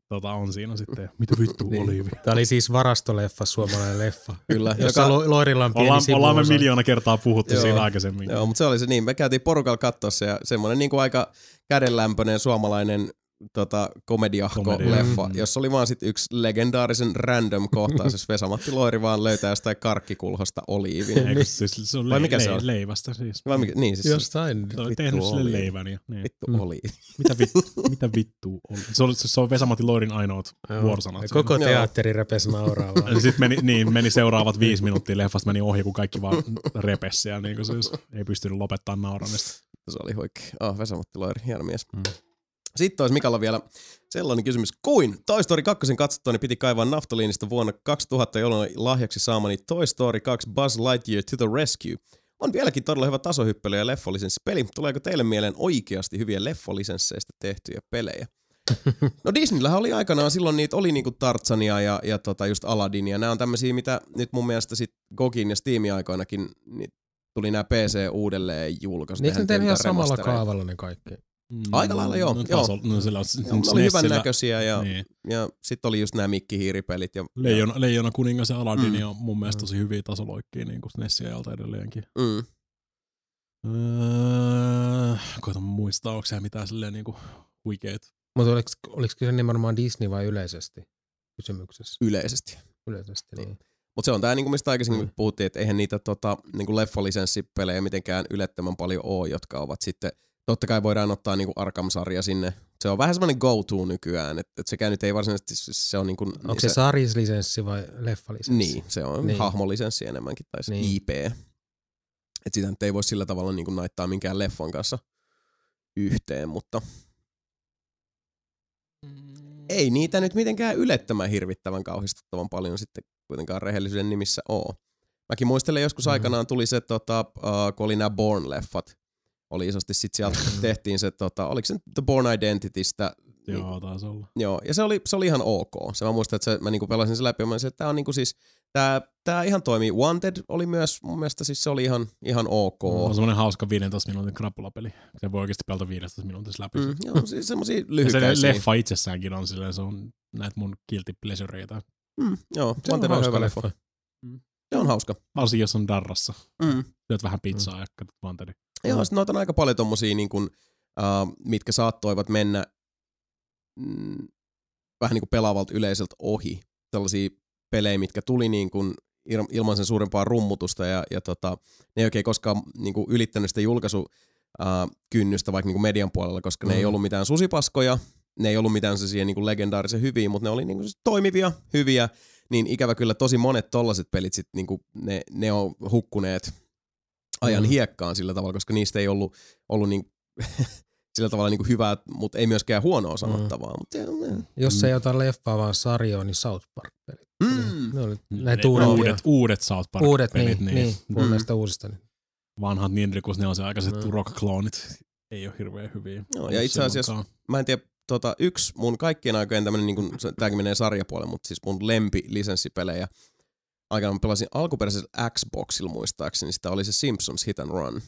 Tota on siinä sitten. Mitä vittu niin. Oliivi? Tää oli siis varastoleffa, suomalainen leffa. Kyllä. Jossa joka... Loirilla on pieni ollaan, sivu. Ollaan me miljoona kertaa puhuttu joo. Siinä aikaisemmin. Joo, mutta se oli se niin. Me käytiin porukalla katsossa ja semmoinen niin kuin aika kädenlämpöinen suomalainen tota, komediahko-leffa, mm-hmm. jossa oli vaan sit yksi legendaarisen random kohtaisessa Vesa-Matti Loiri vaan löytää sitä karkkikulhosta oliivin. Eikö siis se on, le- mikä le- se on? leivästä siis. Vai mikä? Niin siis. Jostain. Oli tehnyt sille leivän ja. Niin. Vittu mm. oli. Mitä vittu? Mitä vittu oli? Se on, se on Vesa-Matti Loirin ainoat vuorosanat. Koko teatteri repesi nauraavaa. Sitten meni, niin, meni seuraavat viisi minuuttia leffasta meni ohi, kun kaikki vaan repesi ja niin siis ei pystynyt lopettamaan nauramista. Se oli oikein. Ah, Vesa-Matti Loiri, hieno mies. Mm. Sitten olisi Mikalla vielä sellainen kysymys kuin Toy Story kakkosen katsottua, niin piti kaivaa naftaliinista vuonna kaksituhatta, jolloin lahjaksi saamani Toy Story kaksi Buzz Lightyear to the Rescue. On vieläkin todella hyvä tasohyppely ja leffolisenssipeli. Tuleeko teille mieleen oikeasti hyviä leffolisensseistä tehtyjä pelejä? No Disneylähän oli aikanaan, silloin niitä oli niinku Tarzania ja, ja tota just Aladinia. Nämä on tämmöisiä, mitä nyt mun mielestä sit Gogin ja Steamin aikoinakin niin tuli nämä P C uudelleen julkaisu. Niitä tehdään ihan samalla kaavalla ne kaikki. Aika lailla joo. No, joo. No, on, joo ne oli hyvän näköisiä ja, niin. Ja sitten oli just nämä mikkihiiripelit. Ja, Leijona, ja... Leijona kuningas ja Aladdin mm. on mun mielestä tosi hyviä tasoloikkia niin kuin Nessin ajalta edelleenkin. Mm. Öö, koitan muistaa, onko se mitään silleen niin kuin huikeet. Mutta oliko, oliko se nimenomaan Disney vai yleisesti kysymyksessä? Yleisesti. Yleisesti, niin. Niin. Mutta se on tämä, niinku mistä aikaisemmin mm. puhuttiin, että eihän niitä tota, niinku leffalisenssipelejä mitenkään ylettömän paljon ole, jotka ovat sitten... Totta kai voidaan ottaa niinku Arkham-sarja sinne. Se on vähän semmoinen go-to nykyään, että et sekä nyt ei varsinaisesti se on niinku... Onko se, se sarjislisenssi vai leffalisenssi? Niin, se on niin. Hahmolisenssi enemmänkin, tai se niin. I P. Että sitä nyt ei voi sillä tavalla niinku naittaa minkään leffan kanssa yhteen, mutta... Ei niitä nyt mitenkään ylettömän hirvittävän kauhistuttavan paljon sitten kuitenkaan rehellisyyden nimissä oo. Mäkin muistelen joskus mm-hmm. aikanaan tuli se, tota, uh, kun oli nämä Bourne-leffat. Oli isosti sit sieltä tehtiin se, tota, oliko se The Born Identitystä. Joo, taisi olla. Joo, ja se oli, se oli ihan ok. Se mä muistan, että se, mä niinku pelasin sen läpi, ja mä sanoin, että tää on niinku siis, tää, tää ihan toimii. Wanted oli myös, mun mielestä siis se oli ihan, ihan ok. No, on semmonen hauska viidentoista minuutin krapulapeli. Se voi oikeesti pelata viidentoista minuutissa läpi. Mm, joo, siis semmosia lyhykäisiä. Ja se leffa itsessäänkin on silleen, se on näitä mun guilty pleasureita. Mm, joo, se Wanted on, on hyvä leffa. leffa. Mm. Se on hauska. Varsinkin jos on darrassa. Mm. Syöt vähän pizzaa mm. ja katsot Wantedin. Joo, sit noita on aika paljon tommosia, niin kun, uh, mitkä saattoivat mennä mm, vähän niin kuin pelaavalta yleisöltä ohi. Sellaisia pelejä, mitkä tuli niin kun, ilman sen suurempaa rummutusta ja, ja tota, ne ei oikein koskaan niin kun, ylittänyt sitä julkaisukynnystä vaikka niin kun median puolella, koska mm. ne ei ollut mitään susipaskoja, ne ei ollut mitään sellaisia niin kun legendaarisen hyviä, mutta ne oli niin kun, toimivia, hyviä, niin ikävä kyllä tosi monet tollaset pelit sit, niin kun, ne, ne on hukkuneet ajan hiekkaan sillä tavalla, koska niistä ei ollut, ollut niin, sillä tavalla niin kuin hyvää, mutta ei myöskään huonoa sanottavaa. Mm. Jos ei ota leffaa vaan sarjoa, niin South Park-pelit. Mm. Ne oli näitä uudet, uudet South Park-pelit. Niin, niin. Niin. Näistä mm. uusista. Niin. Vanhat Nindrikus, ne on se aikaiset mm. rock-kloonit. Ei ole hirveän hyviä. No, ja itse asiassa, mä en tiedä, tota, yksi mun kaikkien aikojen tämmönen, niin kuin, tämäkin menee sarjapuolelle, mutta siis mun lempi-lisenssipelejä. Aikaan pelasin alkuperäisellä Xboxilla muistaakseni, sitä oli se Simpsons Hit and Run.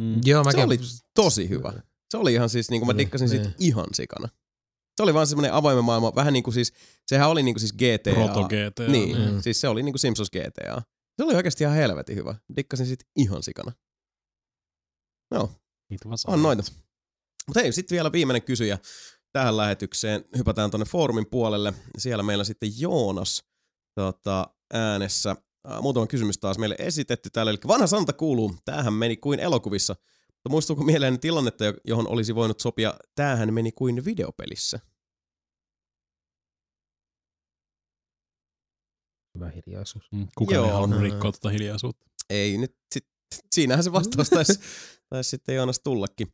Mm. Joo, se oli tosi hyvä. Se oli ihan siis, niin kuin mä dikkasin siitä ihan sikana. Se oli vaan semmoinen avoimen maailma, vähän niin kuin siis, sehän oli niin kuin siis G T A. Proto G T A. Niin, mm. siis se oli niin kuin Simpsons G T A. Se oli oikeasti ihan helvetin hyvä. Dikkasin siitä ihan sikana. No, on noita. Mutta hei, sitten vielä viimeinen kysyjä tähän lähetykseen. Hypätään tonne foorumin puolelle. Siellä meillä sitten Joonas tota, äänessä. Muutama kysymys taas meille esitetty täällä, eli vanha santa kuuluu, tämähän meni kuin elokuvissa, mutta muistuuko mieleen tilannetta, johon olisi voinut sopia, tämähän meni kuin videopelissä? Hyvä hiljaisuus. Mm, kukaan ei halunnut rikkoa tuota hiljaisuutta. Ei, nyt sit, siinähän se vastaus taisi, taisi sitten Joonas tullakin.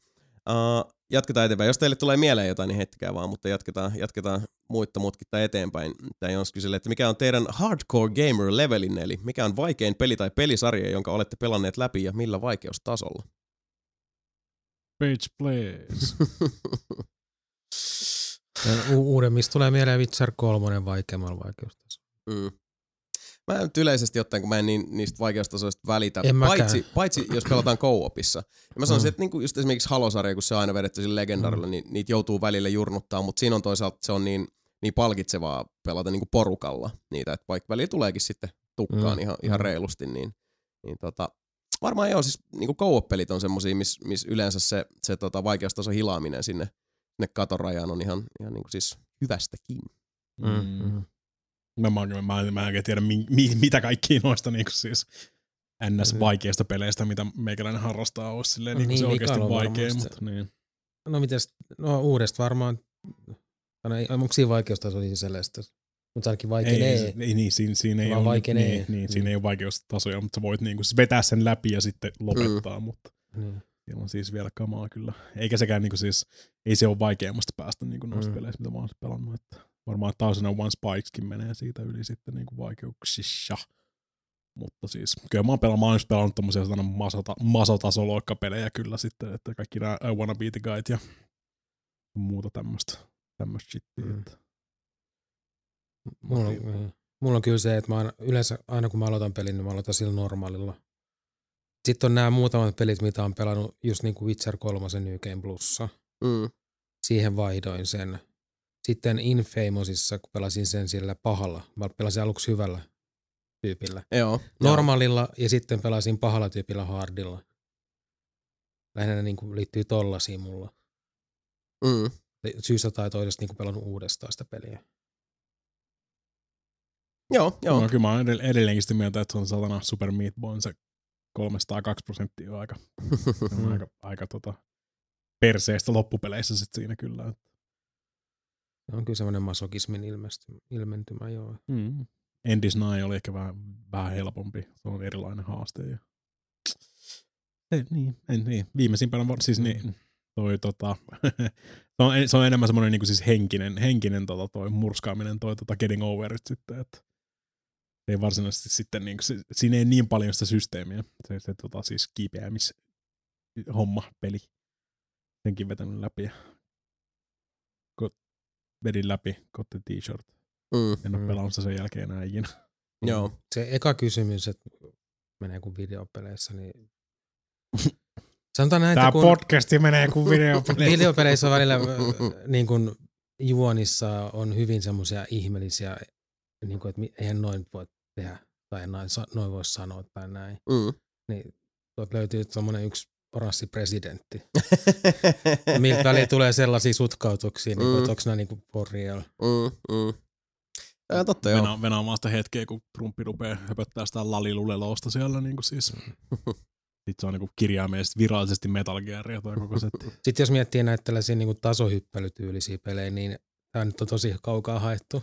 Uh, jatketaan eteenpäin. Jos teille tulee mieleen jotain, niin heittäkää vaan, mutta jatketaan, jatketaan muutta mutkittaa eteenpäin. Tää Jons kyselee, että mikä on teidän hardcore gamer-levelinne, eli mikä on vaikein peli tai pelisarja, jonka olette pelanneet läpi ja millä vaikeustasolla? Page please. U- uudemmista tulee mieleen Witcher kolme vaikeammalla vaikeustasolla. Mm. Mä en yleisesti ottaen, kun mä en niin, niistä vaikeustasoista välitä, paitsi, paitsi jos pelataan co-opissa. Ja mä sanoisin, mm. että niinku just esimerkiksi Halo-sarja, kun se on aina vedetty sille legendarilla, mm. niin niitä joutuu välillä jurnuttaa, mutta siinä on toisaalta se on niin, niin palkitsevaa pelata niinku porukalla niitä, että vaikka välillä tuleekin sitten tukkaan mm. ihan, ihan reilusti, niin, niin tota, varmaan joo, siis niinku co-op-pelit on semmosia, missä mis yleensä se, se tota, vaikeustaso hilaaminen sinne, sinne katorajaan on ihan, ihan niinku siis hyvästäkin. Mm. Mm. Mä, mä, mä, mä en tiedä, mi, mi, mitä kaikkia noista niinku siis N S-vaikeista peleistä, mitä meikäläinen harrastaa, olisi silleen, no, niin, se oikeasti vaikea. Mutta, niin. No mites, no uudesta varmaan, onko siinä vaikeustaso niin sellaista, mutta ainakin vaikein ei. Ei, ei niin, siinä, siinä ei ole, niin, niin, niin, siinä ei ole vaikeustasoja, mutta sä voit niinku vetää sen läpi ja sitten lopettaa, mm. mutta mm. siellä on siis vielä kamaa kyllä. Eikä sekään niinku siis, ei se ole vaikeammasta päästä niinku noista mm. peleistä, mitä mä oon pelannut, että... Varmaan taas on One Spikeskin menee siitä yli sitten niinku vaikeuksissa. Mutta siis kyllä mä oon pelannut, mä pelannut tommosia masota, masotasoloikkapelejä kyllä sitten, että kaikki nämä I Wanna Be The Guide ja muuta tämmöstä tämmöstä shittia. Mm. Mulla, mulla on kyllä se, että mä aina, yleensä aina kun mä aloitan pelin, niin mä aloitan sillä normaalilla. Sitten on nämä muutamat pelit, mitä on pelannut just niinku Witcher kolme New Game Plussa. Mm. Siihen vaihdoin sen. Sitten Infamousissa, kun pelasin sen sillä pahalla, mä pelasin aluksi hyvällä tyypillä. Joo, normaalilla joo. Ja sitten pelasin pahalla tyypillä hardilla. Lähinnä niin kuin liittyy tollasiin mulla. Mm. Syystä tai toisesta niin kuin pelannut uudestaan sitä peliä. Joo, joo. No, kyllä mä oon edelleenkin sitä mieltä, että on satana Super Meat Boy, se kolmesataakaksi prosenttia on aika, on aika, aika tota, perseestä loppupeleissä sit siinä kyllä. On kyllä semmoinen masokismin ilmestymä, ilmentymä, joo. Mm. Endis nine oli ehkä vähän, vähän helpompi. Se on erilainen haaste. Ja... Ei, niin, ei, niin. Viimeisimpänä on siis niin, toi tota, se, on, se on enemmän semmoinen niin kuin siis henkinen, henkinen tota, toi murskaaminen, toi tota getting overit sitten, että ei varsinaisesti sitten niin kuin, se, siinä ei niin paljon sitä systeemiä. Se, se tota siis kiipeämis homma, peli. Senkin vetänyt läpi ja vedin läpi, kotte t-shirt. Mm. En ole pelannut sen jälkeen enää ikinä. Joo. Se eka kysymys, että menee kuin videopeleissä, niin... Sanotaan näin, tämä kun... podcasti menee kuin videopeleissä. Videopeleissä on välillä niin kuin juonissa on hyvin semmoisia ihmeellisiä, niin kuin, että eihän noin voi tehdä, tai noin, noin voi sanoa, tai näin. Mm. Niin tuolta löytyy semmoinen yksi oranssi presidentti. Miltä väliin tulee sellaisia sutkautuksia, mm. niin kuin, että onko nämä niin kuin for real. Mm, mm. Ja totta joo. Venä, venaamaan sitä hetkeä, kun Trumpi rupeaa höpöttää sitä lalilulelousta siellä. Niin kuin siis. Sitten se on niin kirjaimellisesti virallisesti Metal Gearia tai koko setti. Sitten jos miettii näitä tällaisia niin kuin tasohyppelytyylisiä pelejä, niin tämä nyt on tosi kaukaa haettu.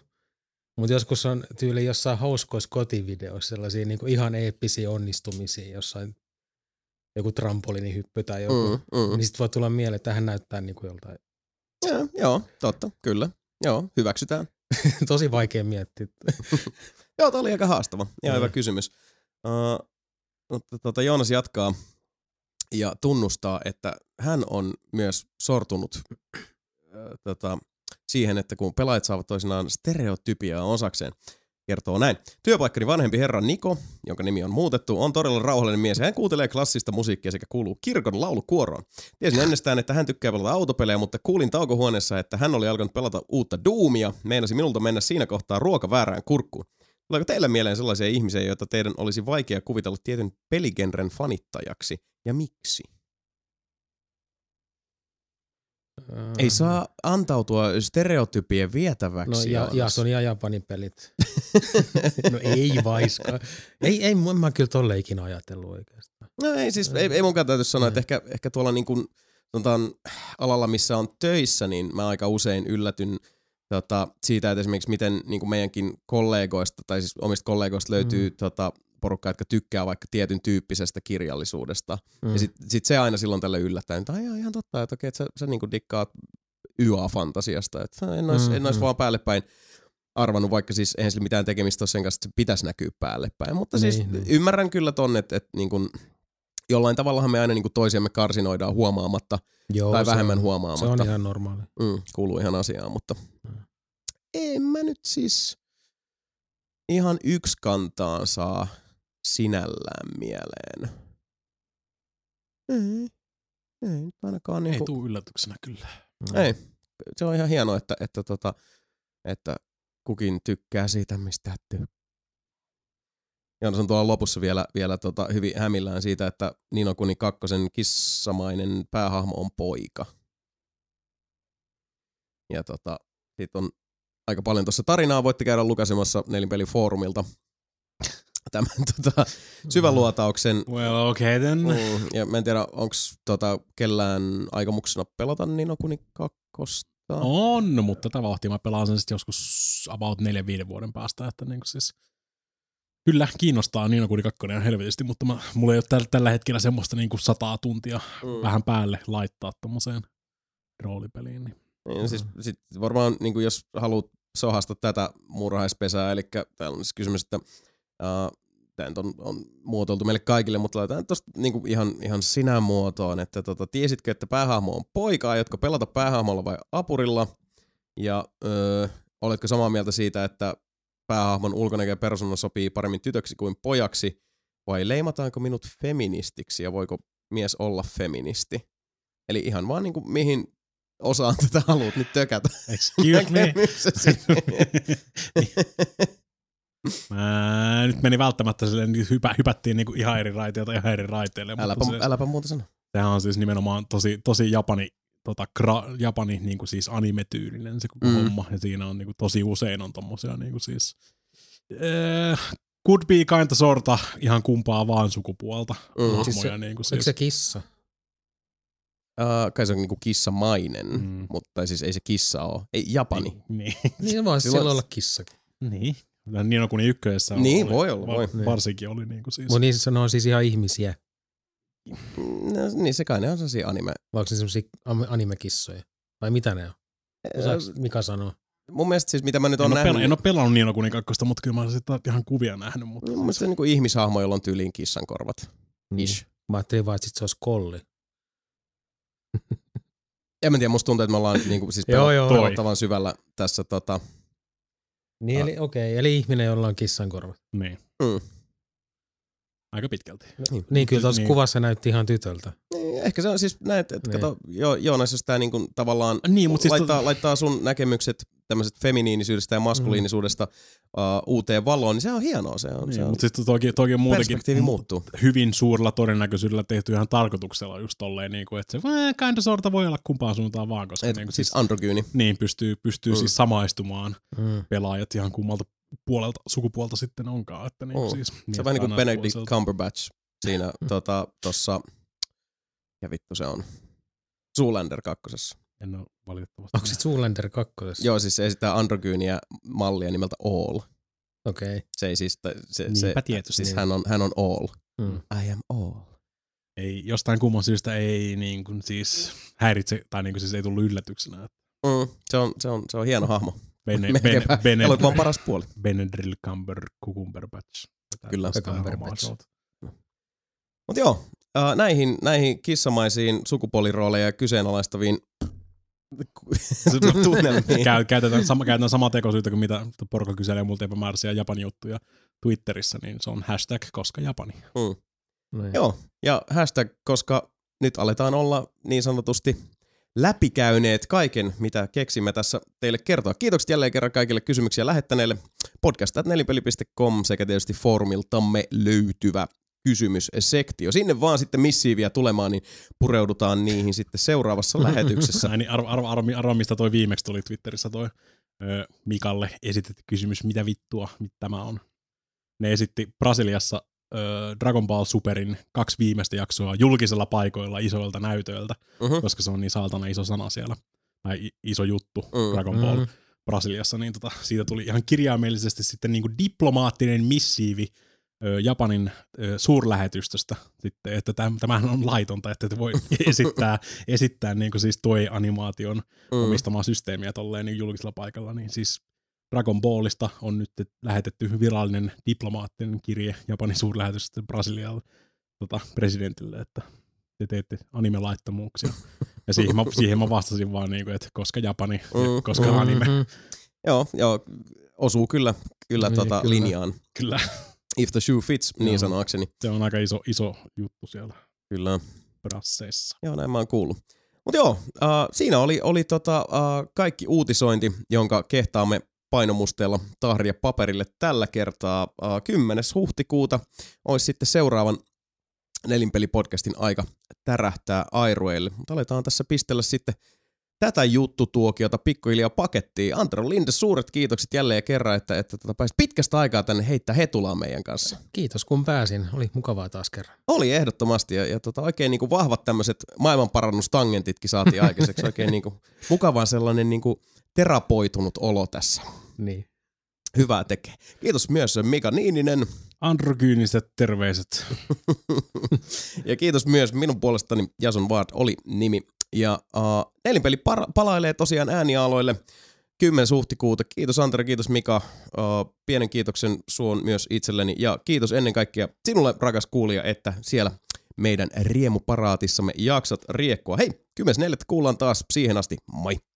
Mutta joskus on tyyli jossain hauskoissa kotivideoissa sellaisia niin kuin ihan eeppisiä onnistumisia jossain. Joku trampoliinihyppy tai joku, mm, mm. niin sit voi tulla mieleen, että hän näyttää niin kuin joltain. Ja, joo, totta, kyllä. Joo, hyväksytään. Tosi vaikea miettiä. Joo, tää oli aika haastava. Ihan hyvä kysymys. Uh, mutta, tuota, Joonas jatkaa ja tunnustaa, että hän on myös sortunut uh, tota, siihen, että kun pelaajat saavat toisinaan stereotypiaa osakseen. Kertoo näin. Työpaikkani vanhempi herra Niko, jonka nimi on muutettu, on todella rauhallinen mies ja hän kuuntelee klassista musiikkia sekä kuuluu kirkon laulukuoroon. Tiesin ennestään, että hän tykkää pelata autopelejä, mutta kuulin taukohuoneessa, että hän oli alkanut pelata uutta Doomia. Meinasi minulta mennä siinä kohtaa ruoka väärään kurkkuun. Tuleeko teille mieleen sellaisia ihmisiä, joita teidän olisi vaikea kuvitella tietyn peligenren fanittajaksi ja miksi? Ei saa antautua stereotypien vietäväksi. No ja, Jasonia ja Japanin pelit. No ei vaiska. Ei, ei mä kyllä tolle ikinä ajatellut oikeastaan. No ei siis, ei, ei munkaan täytyy sanoa, että ehkä, ehkä tuolla niin kuin, tuntaan, alalla, missä on töissä, niin mä aika usein yllätyn tota, siitä, että esimerkiksi miten niin kuin meidänkin kollegoista tai siis omista kollegoista löytyy mm. tota, porukkaa, jotka tykkää vaikka tietyn tyyppisestä kirjallisuudesta. Mm. Ja sit, sit se aina silloin tälle yllättää, että ai, ihan totta, että okei, että sä, sä niinku dikkaat Y A-fantasiasta. Että en ois, mm, en ois mm. vaan päälle päin arvannut, vaikka siis eihän sillä mitään tekemistä ole sen kanssa, että se pitäisi näkyä päälle päin. Mutta niin, siis niin. Ymmärrän kyllä ton, että et, niinku, jollain tavallahan me aina niinku toisiamme karsinoidaan huomaamatta. Joo, tai vähemmän on, huomaamatta. Se on ihan normaali. Mm, kuuluu ihan asiaan, mutta mm. en mä nyt siis ihan yksi kantaan saa sinällään mieleen. Ei, ei nyt ainakaan niinku... Ei tuu yllätyksenä kyllä. Mm. Ei, se on ihan hienoa, että, että, tota, että kukin tykkää siitä, mistä tykkää. Joonas on tuolla lopussa vielä, vielä tota, hyvin hämillään siitä, että Nino Kuni kakkosen kissamainen päähahmo on poika. Ja tota, sit on aika paljon tuossa tarinaa. Voitte käydä lukasemassa Nelinpelin foorumilta tämän tota, syväluotauksen. Well, okay then. Mm, ja mä en tiedä, onks tota, kellään aikomuksena pelata Nino Kuni kakkosta? On, mutta tätä vauhtia mä pelaan sen sitten joskus about neljän viiden vuoden päästä. Että niinku siis, kyllä kiinnostaa Nino Kuni kakkonen ihan helvetisti, mutta mä, mulla ei ole täl, tällä hetkellä semmoista niinku sataa tuntia mm. vähän päälle laittaa tommoseen roolipeliin. Niin. Niin, siis, sit varmaan niin kuin jos haluat sohasta tätä murhaispesää, eli täällä on siis kysymys, että uh, tämä on, on muotoiltu meille kaikille, mutta laitetaan tuosta niin ihan, ihan sinä muotoon, että tota, tiesitkö, että päähahmo on poikaa, jotka pelata päähahmolla vai apurilla, ja öö, oletko samaa mieltä siitä, että päähahmon ulkonäkö ja persona sopii paremmin tytöksi kuin pojaksi, vai leimataanko minut feministiksi, ja voiko mies olla feministi? Eli ihan vaan niin kuin, mihin osaan tätä haluut nyt tökätä. Excuse me. Mä, nyt meni välttämättä silleen, hypä, hypättiin niinku ihan eri raiteilta ihan eri raiteille. Äläpä, se, äläpä muuta sanoa. Tämähän on siis nimenomaan tosi, tosi japani, tota, gra, japani niinku siis anime-tyylinen se koko mm. homma. Ja siinä on niinku tosi usein on tommosia niinku siis äh, could be kind of sorta ihan kumpaa vaan sukupuolta. Mm. Siis se, niinku siis. Onko se kissa? Uh, kai se on niinku kissamainen, mm. mutta siis ei se kissa oo. Ei, Japani. Niin, niin voisi silloin olla kissakin. Niin. Niin on kuin ykköessä on. Niin, oli, voi olla. Var, voi. Varsinkin oli niinku siis. Moni sanoo siis ihan ihmisiä. No niin, se kai ne on sellaisia anime. Vai onko ne sellaisia anime-kissoja? Vai mitä ne on? Saanko Mika sanoa? Mun mielestä siis, mitä mä nyt oon nähnyt... Pela, en oo pelannut Nino Kuni kakkosta, mutta kyllä mä oon sitä ihan kuvia nähnyt. Mutta mun mielestä se on niinku ihmishahmo, jolla on tyyliin kissan korvat. Niin. Mä ajattelin vaan, että sit se olisi kolli. En mä tiedä, musta tuntuu, että me ollaan niinku, siis pelottavan syvällä tässä tota... Niin, eli okei, okay, eli ihminen, jolla on kissankorvat. Niin. Mm. Aika pitkälti. Niin, niin kyllä tuossa niin. Kuvassa näytti ihan tytöltä. Niin, ehkä se on siis näin, että niin. Kato, jo, Joonas, jos tää niinku tavallaan niin, laittaa, siis to... laittaa sun näkemykset tämmöiset feminiinisyydestä ja maskuliinisuudesta uh, uuteen valoon, niin se on hienoa. Se on, niin, se on. Mutta siis toki, toki muutenkin hyvin suurella todennäköisyydellä tehty ihan tarkoituksella just tolleen, niin kuin, että se kind of sorta voi olla kumpaan suuntaan vaan, koska et, niin, siis, siis androgyyni. Niin, pystyy, pystyy mm. siis samaistumaan mm. pelaajat ihan kummalta puolelta, sukupuolta sitten onkaan. Että niin, mm. siis, niin, se on vähän niin kuin Benedict Cumberbatch siinä tuossa, tota, ja vittu se on, Zoolander kakkosessa. En ole valitettavasti. Onko se Zoolander kakkosessa? Joo, siis se esittää androgyyniä mallia nimeltä All. Okei. Okay. Se ei siis, se, niinpä tietysti. Siis niin. hän, on, hän on All. Mm. I am All. Ei, jostain kumman syystä ei niin kuin siis häiritse, tai niin kuin siis ei tullut yllätyksenä. Mm, se, on, se, on, se on hieno hahmo. Bene, bene, bene, Elokuva on paras puoli. Benedict Cumberbatch. Kyllä. Cumberbatch. Mut joo, äh, näihin, näihin kissamaisiin sukupuolirooleja ja kyseenalaistaviin käytetään, sama, käytetään samaa tekosyyttä kuin mitä porukka kyselee multa epämääräisiä Japanin juttuja Twitterissä, niin se on hashtag koska Japani. Mm. No joo, ja hashtag koska nyt aletaan olla niin sanotusti läpikäyneet kaiken, mitä keksimme tässä teille kertoa. Kiitokset jälleen kerran kaikille kysymyksiä lähettäneille podcast at nelinpeli piste com sekä tietysti foorumiltamme löytyvä kysymyssektio. Sinne vaan sitten missiiviä tulemaan, niin pureudutaan niihin sitten seuraavassa lähetyksessä. Ai niin, arvo, arvo, arvo, arvo, mistä toi viimeksi tuli Twitterissä toi ö, Mikalle esitetty kysymys, mitä vittua, mitä tämä on. Ne esitti Brasiliassa ö, Dragon Ball Superin kaksi viimeistä jaksoa julkisella paikoilla isoilta näytöiltä, uh-huh. koska se on niin saatana iso sana siellä, tai iso juttu uh-huh. Dragon Ball uh-huh. Brasiliassa, niin tota, siitä tuli ihan kirjaimellisesti sitten niin kuin diplomaattinen missiivi Japanin suurlähetystöstä, sitten, että tämähän on laitonta, että te voi esittää, esittää niin kuin siis Toei-animaation mm. omistamaa systeemiä tolleen niin julkisella paikalla, niin siis Dragon Ballista on nyt lähetetty virallinen diplomaattinen kirje Japanin suurlähetystöstä Brasilialle tota, presidentille, että te teette anime-laittomuuksia. Ja siihen mä, siihen mä vastasin vaan, niin kuin, että koska Japani, mm. koska mm. anime. Mm. Joo, joo, osuu kyllä, kyllä, niin, tota, kyllä. linjaan. Kyllä. If the shoe fits, niin sanoakseni. Se on aika iso, iso juttu siellä. Kyllä. Brasseissa. Joo, näin mä oon kuullut. Mut joo, äh, siinä oli, oli tota, äh, kaikki uutisointi, jonka kehtaamme painomusteella tahria paperille tällä kertaa. Äh, kymmenes huhtikuuta olisi sitten seuraavan Nelinpeli-podcastin aika tärähtää airueille. Mutta aletaan tässä pistellä sitten tätä juttutuokiota pikkuhiljaa pakettiin. Antero Linde, suuret kiitokset jälleen kerran, että, että tuota pääsit pitkästä aikaa tänne heittää hetulaan meidän kanssa. Kiitos kun pääsin, oli mukavaa taas kerran. Oli ehdottomasti ja, ja tota, oikein niinku vahvat tämmöiset maailmanparannustangentitkin saatiin aikaiseksi. Oikein niinku mukavaa sellainen niinku terapoitunut olo tässä. Niin. Hyvää tekee. Kiitos myös Mika Niininen. Androgyyniset terveiset. Ja kiitos myös minun puolestani, Jason Vaad oli nimi. Ja uh, Nelinpeli par- palailee tosiaan äänialoille kymmenes huhtikuuta. Kiitos Antero, kiitos Mika. Uh, pienen kiitoksen suon myös itselleni. Ja kiitos ennen kaikkea sinulle, rakas kuulija, että siellä meidän riemuparaatissamme jaksat riekkoa. Hei, kymmenes neljättä kuullaan taas. Siihen asti, moi!